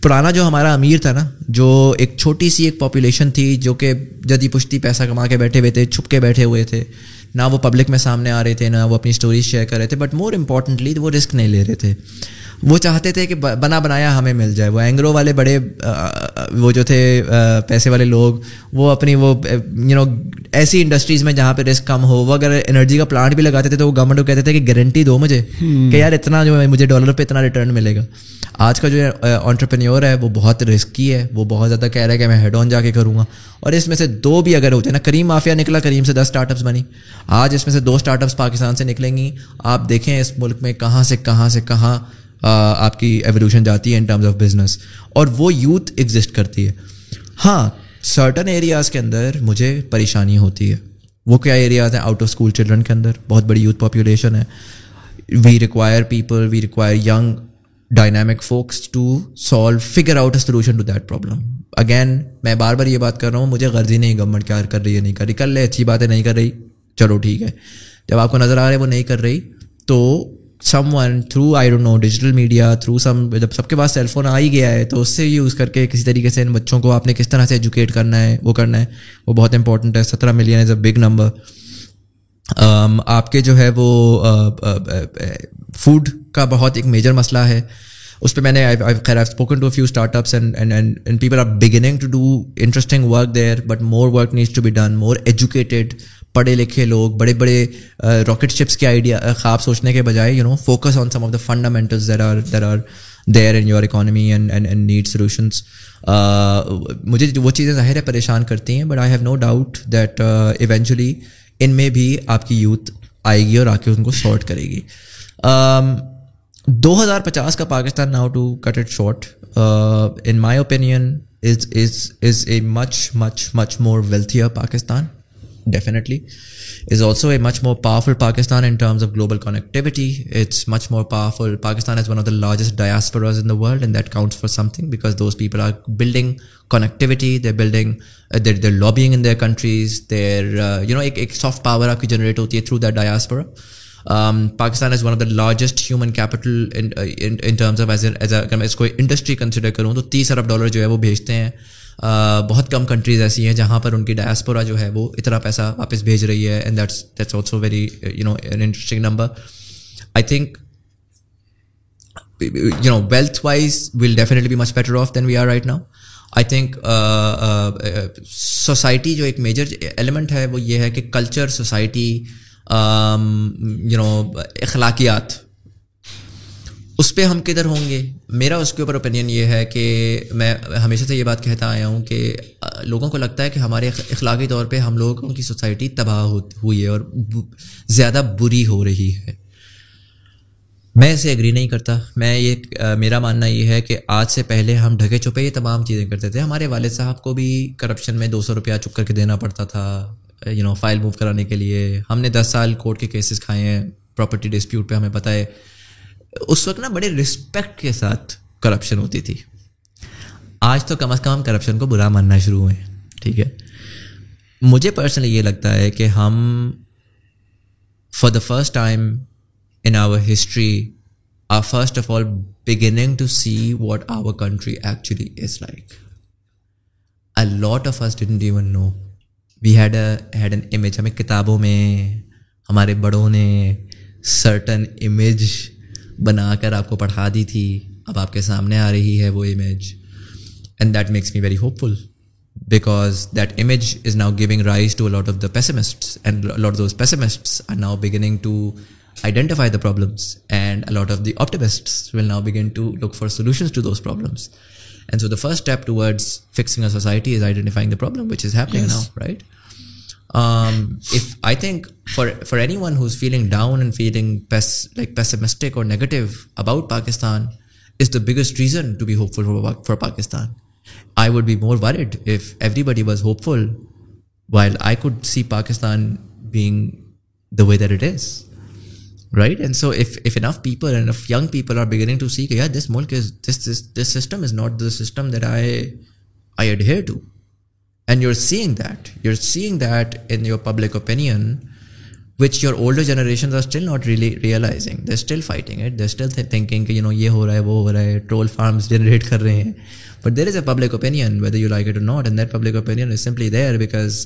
پرانا جو ہمارا امیر تھا نا, جو ایک چھوٹی سی ایک پاپولیشن تھی جو کہ جدی پشتی پیسہ کما کے بیٹھے ہوئے تھے, چھپ کے بیٹھے ہوئے تھے, نہ وہ پبلک میں سامنے آ رہے تھے, نہ وہ اپنی اسٹوریز شیئر کر رہے تھے, بٹ مور امپورٹنٹلی وہ رسک نہیں لے رہے تھے. وہ چاہتے تھے کہ بنا بنایا ہمیں مل جائے. وہ اینگرو والے بڑے وہ جو تھے پیسے والے لوگ, وہ اپنی وہ یو نو ایسی انڈسٹریز میں جہاں پہ رسک کم ہو, وہ اگر انرجی کا پلانٹ بھی لگاتے تھے تو وہ گورنمنٹ کو کہتے تھے کہ گارنٹی دو مجھے کہ یار اتنا جو ہے مجھے ڈالر پہ اتنا ریٹرن ملے گا. آج کا جو انٹرپرینیور ہے وہ بہت رسکی ہے, وہ بہت زیادہ کہہ رہا ہے کہ میں ہیڈ آن جا کے کروں گا. اور اس میں سے دو بھی اگر ہوتے نا, کریم مافیا نکلا, کریم سے 10 اسٹارٹ اپس بنی, آج اس میں سے 2 اسٹارٹ اپس پاکستان سے نکلیں گی. آپ دیکھیں اس ملک میں کہاں سے کہاں آپ کی ایولیوشن جاتی ہے ان ٹرمز آف بزنس, اور وہ یوتھ ایگزسٹ کرتی ہے. ہاں سرٹن ایریاز کے اندر مجھے پریشانی ہوتی ہے. وہ کیا ایریاز ہیں؟ آؤٹ آف اسکول چلڈرن کے اندر بہت بڑی یوتھ پاپولیشن ہے. We require people, we require young dynamic focus to solve, figure out a solution to that problem. Again میں بار بار یہ بات کر رہا ہوں, مجھے غرضی نہیں گورنمنٹ کیا کر رہی ہے نہیں کر رہی, کر لے اچھی باتیں, نہیں کر رہی چلو ٹھیک ہے. جب آپ کو نظر آ رہا ہے وہ نہیں کر رہی تو someone through I don't know digital media through some, جب سب کے پاس سیل فون آ ہی گیا ہے تو اس سے یوز کر کے کسی طریقے سے ان بچوں کو آپ نے کس طرح سے ایجوکیٹ کرنا ہے وہ کرنا ہے, وہ بہت امپورٹنٹ ہے. 17 million is a big number. آپ کے جو ہے وہ فوڈ کا بہت ایک میجر مسئلہ ہے. اس پہ میں نے خیر I've spoken to a few startups and people are beginning to do interesting work there, but more work needs to be done, more educated, پڑھے لکھے لوگ, بڑے بڑے راکٹ شپس کے آئیڈیا خواب سوچنے کے بجائے you know focus on some of the fundamentals that are there in your economy and need solutions. مجھے وہ چیزیں ظاہر ہے پریشان کرتی ہیں, but I have no doubt that eventually ان میں بھی آپ کی یوتھ آئے گی اور آ کے ان کو سارٹ کرے گی. 2050 کا Pakistan, now to cut it short, in my opinion is a much more wealthier Pakistan. definitely, is also a much more powerful Pakistan in terms of global connectivity. It's much more powerful. Pakistan is one of the largest diasporas in the world, and that counts for something because those people are building connectivity, they're building, they're lobbying in their countries, they're, you know, ek soft power ki generate hoti hai through that diaspora. Pakistan is one of the largest human capital in terms of as اگر میں اس کو industry consider کروں تو $30 ارب جو ہے وہ بھیجتے ہیں. بہت کم کنٹریز ایسی ہیں جہاں پر ان کی ڈائسپورا جو ہے وہ اتنا پیسہ واپس بھیج رہی ہے, and that's also very you know an interesting number. I think you know wealth wise well definitely be much better off than we are right now. I think society جو ایک میجر ایلیمنٹ ہے وہ یہ ہے کہ culture, society, you know اخلاقیات, اس پہ ہم کدھر ہوں گے. میرا اس کے اوپر اوپینین یہ ہے کہ میں ہمیشہ سے یہ بات کہتا آیا ہوں کہ لوگوں کو لگتا ہے کہ ہمارے اخلاقی طور پہ ہم لوگوں کی سوسائٹی تباہ ہوئی ہے اور زیادہ بری ہو رہی ہے. میں اسے ایگری نہیں کرتا. میں یہ, میرا ماننا یہ ہے کہ آج سے پہلے ہم ڈھکے چھپے یہ تمام چیزیں کرتے تھے. ہمارے والد صاحب کو بھی کرپشن میں $200 چپ کر کے دینا پڑتا تھا, یو نو فائل موو کرانے کے لیے. ہم نے 10 سال کورٹ کے کیسز کھائے ہیں پراپرٹی ڈسپیوٹ پہ. ہمیں پتہ ہے اس وقت نا بڑے رسپیکٹ کے ساتھ کرپشن ہوتی تھی. آج تو کم از کم ہم کرپشن کو برا ماننا شروع ہوئے ہیں. ٹھیک ہے, مجھے پرسنلی یہ لگتا ہے کہ ہم for the first time in our history are first of all beginning to see what our country actually is like. A lot of us didn't even know. We had an image. ہمیں کتابوں میں ہمارے بڑوں نے certain image بنا کر آپ کو پڑھا دی تھی. اب آپ کے سامنے آ رہی ہے وہ image, and that makes me very hopeful because that image is now giving rise to lot of the pessimists, and lot of those pessimists are now beginning to identify the problems, and lot of the optimists will now begin to look for solutions to those problems. And so the first step towards fixing a society is identifying the problem, which is happening yes. now, right? If I think for anyone who's feeling down and feeling pessimistic or negative about Pakistan is the biggest reason to be hopeful for Pakistan. I would be more worried if everybody was hopeful while I could see Pakistan being the way that it is. Right, and so if enough people and enough young people are beginning to see that yeah, this mulk is this system is not the system that I adhere to, and you're seeing that in your public opinion, which your older generations are still not really realizing. They're still fighting it. They're still thinking that you know ye ho raha hai, wo ho raha hai, troll farms generate kar rahe hain. But there is a public opinion, whether you like it or not, and that public opinion is simply there because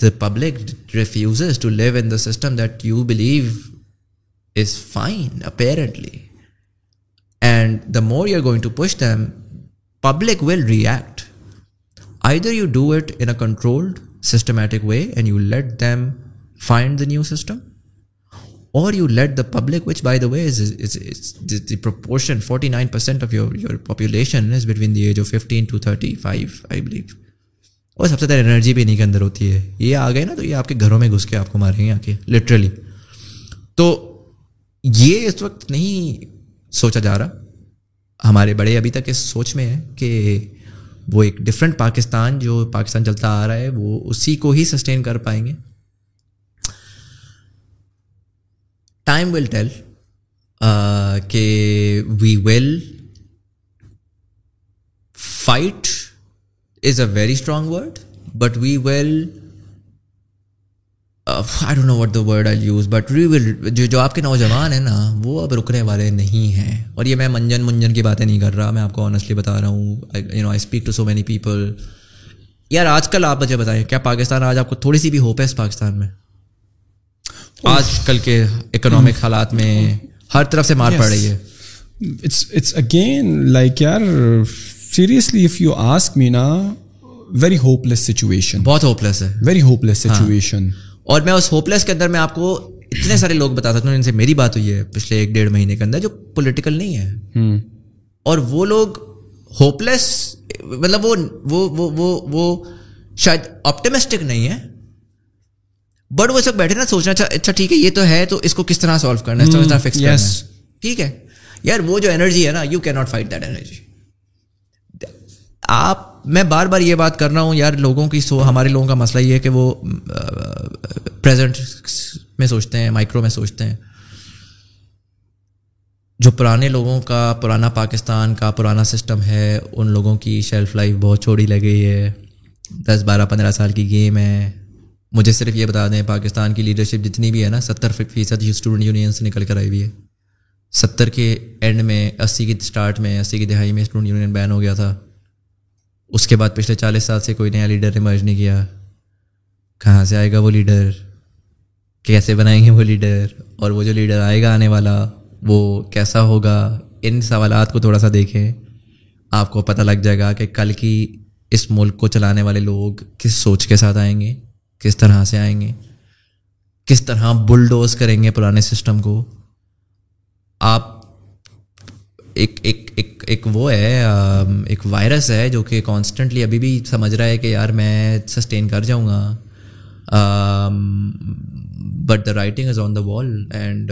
the public refuses to live in the system that you believe is fine, apparently. And the more you're going to push them, public will react. Either you do it in a controlled, systematic way and you let them find the new system, or you let the public, which by the way is the proportion, 49% of your population is between the age of 15 to 35, I believe. اور سب سے زیادہ energy بھی انہیں کے اندر ہوتی ہے. یہ آ گئے نا تو یہ آپ کے گھروں میں گھس کے آپ کو ماریں گے آ کے لٹرلی. تو یہ اس وقت نہیں سوچا جا رہا. ہمارے بڑے ابھی تک اس سوچ میں ہیں کہ وہ ایک ڈفرینٹ پاکستان, جو پاکستان چلتا آ رہا ہے, وہ اسی کو ہی سسٹین کر پائیں گے. ٹائم ول ٹیل کہ we will fight is a very strong word, but we will I don't know what the word I'll use, but we will, جو آپ کے نوجوان ہیں نا وہ اب رکنے والے نہیں ہیں. اور یہ میں منجن کی باتیں نہیں کر رہا, میں آپ کو آنیسٹلی بتا رہا ہوں. You know I speak to so many people. یار آج کل آپ مجھے بتائیں کیا پاکستان آج آپ کو تھوڑی سی بھی ہوپ ہے اس پاکستان میں؟ آج کل کے اکنامک حالات میں ہر طرف سے مار پڑ رہی ہے. It's again like یار seriously, if you ask me na, very hopeless situation. bahut hopeless hai, very hopeless situation. aur main us hopeless ke andar main aapko itne sare log bata sakta hu jinse meri baat hui hai pichle 1.5 mahine ke andar, jo political nahi hai. aur wo log hopeless matlab wo shayad optimistic nahi hai, but wo sab baithe na sochna acha theek hai ye to hai, to isko kis tarah solve karna hai, isko kis tarah fix karna hai. theek hai yaar, wo jo energy hai na, you cannot fight that energy. آپ میں بار بار یہ بات کر رہا ہوں یار, لوگوں کی ہمارے لوگوں کا مسئلہ یہ ہے کہ وہ پریزنٹ میں سوچتے ہیں, مائکرو میں سوچتے ہیں. جو پرانے لوگوں کا, پرانا پاکستان کا پرانا سسٹم ہے, ان لوگوں کی شیلف لائف بہت چھوٹی لگ گئی ہے, 10-12-15 سال کی گیم ہے. مجھے صرف یہ بتا دیں, پاکستان کی لیڈرشپ جتنی بھی ہے نا, 70% اسٹوڈنٹ یونین سے نکل کر آئی ہوئی ہے. 70 کے اینڈ میں, 80 کی اسٹارٹ میں, 80 کی دہائی میں اسٹوڈنٹ یونین بین ہو گیا تھا. اس کے بعد پچھلے 40 سال سے کوئی نیا لیڈر ایمرج نہیں کیا. کہاں سے آئے گا وہ لیڈر, کیسے بنائیں گے وہ لیڈر, اور وہ جو لیڈر آئے گا آنے والا وہ کیسا ہوگا, ان سوالات کو تھوڑا سا دیکھیں. آپ کو پتہ لگ جائے گا کہ کل کی اس ملک کو چلانے والے لوگ کس سوچ کے ساتھ آئیں گے, کس طرح سے آئیں گے, کس طرح بلڈوز کریں گے پرانے سسٹم کو. آپ ایک ایک ایک ایک وہ ہے, ایک وائرس ہے جو کہ کانسٹنٹلی ابھی بھی سمجھ رہا ہے کہ یار میں سسٹین کر جاؤں گا, but the writing is on the wall. And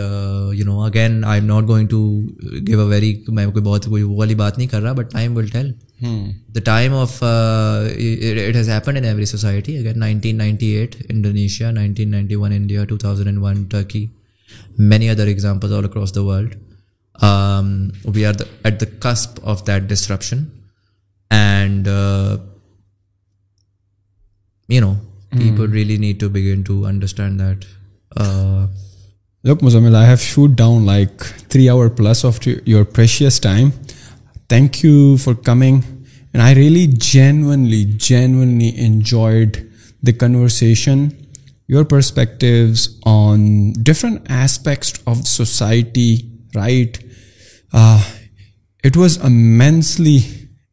you know again I M not going to give a very, میں کوئی بہت کوئی وہ والی بات نہیں کر رہا, but time will tell. The time of it has happened in every society. Again 1998 Indonesia, 1991 India, 2001 Turkey, many other examples all across the world. We are at the cusp of that disruption, and you know, people really need to begin to understand that. Look, Muzamil, I have shoot down like 3 hour plus of your precious time. Thank you for coming, and I really genuinely enjoyed the conversation. Your perspectives on different aspects of society, right? It was immensely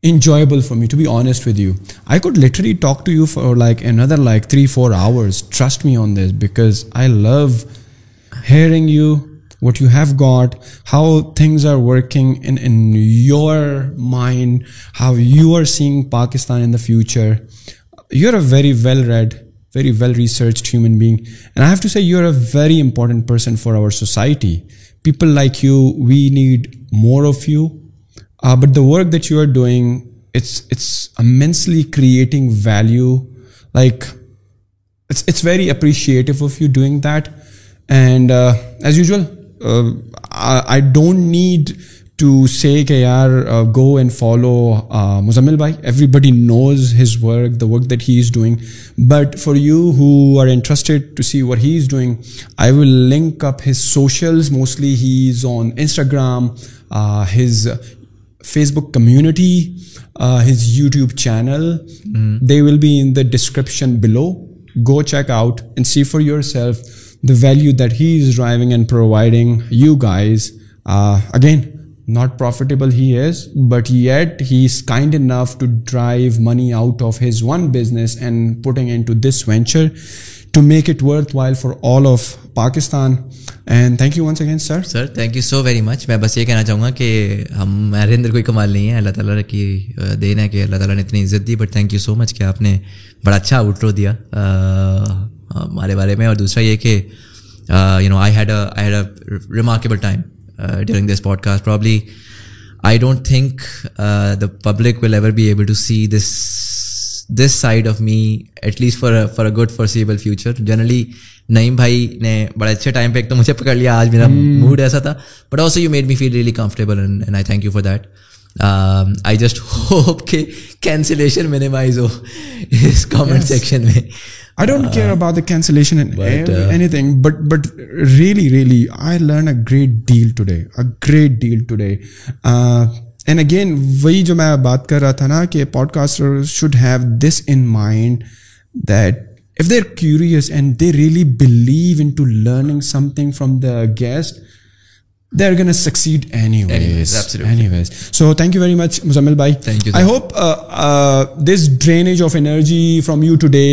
enjoyable for me, to be honest with you. I could literally talk to you for like another like 3-4 hours, trust me on this, because I love hearing you, what you have got, how things are working in your mind, how you are seeing Pakistan in the future. You're a very well read, very well researched human being, and I have to say you're a very important person for our society. People like you, we need more of you, but the work that you are doing, it's immensely creating value. Like it's very appreciative of you doing that, and as usual, I don't need to say that yaar, go and follow Muzamil bhai. Everybody knows his work, the work that he is doing, but for you who are interested to see what he is doing, I will link up his socials. Mostly he is on Instagram, his Facebook community, his YouTube channel. They will be in the description below. Go check out and see for yourself the value that he is driving and providing you guys. Again, not profitable he is, but yet he is kind enough to drive money out of his one business and putting into this venture to make it worthwhile for all of Pakistan. And thank you once again, sir. Sir, thank you so very much. میں بس یہ کہنا چاہوں گا کہ ہمارے اندر کوئی کمال نہیں ہے, اللہ تعالیٰ کی دین ہے کہ اللہ تعالیٰ نے اتنی عزت دی. But thank you so much کہ آپ نے بڑا اچھا آؤٹرو دیا ہمارے بارے میں. اور دوسرا یہ کہ you know, I had a remarkable time during this podcast. Probably I don't think the public will ever be able to see this side of me, at least for a good foreseeable future. Generally Naeem bhai ne bade acche time pe ek to mujhe pakad liya, aaj mera mood aisa tha, but also you made me feel really comfortable, and I thank you for that. I just hope ke cancellation minimize ho is comment section mein. I don't care about the cancellation and anything, but really I learned a great deal today. And again, wahi jo main baat kar raha tha na, ki podcasters should have this in mind that if they're curious and they really believe into learning something from the guest, they're going to succeed anyways. Absolutely. Anyways, so thank you very much, Muzamil bhai. Thank you. I hope this drainage of energy from you today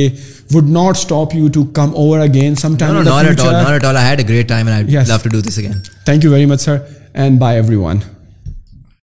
would not stop you to come over again sometime in the future. No, not at all. I had a great time, and I'd love to do this again. Thank you very much, sir, and bye everyone.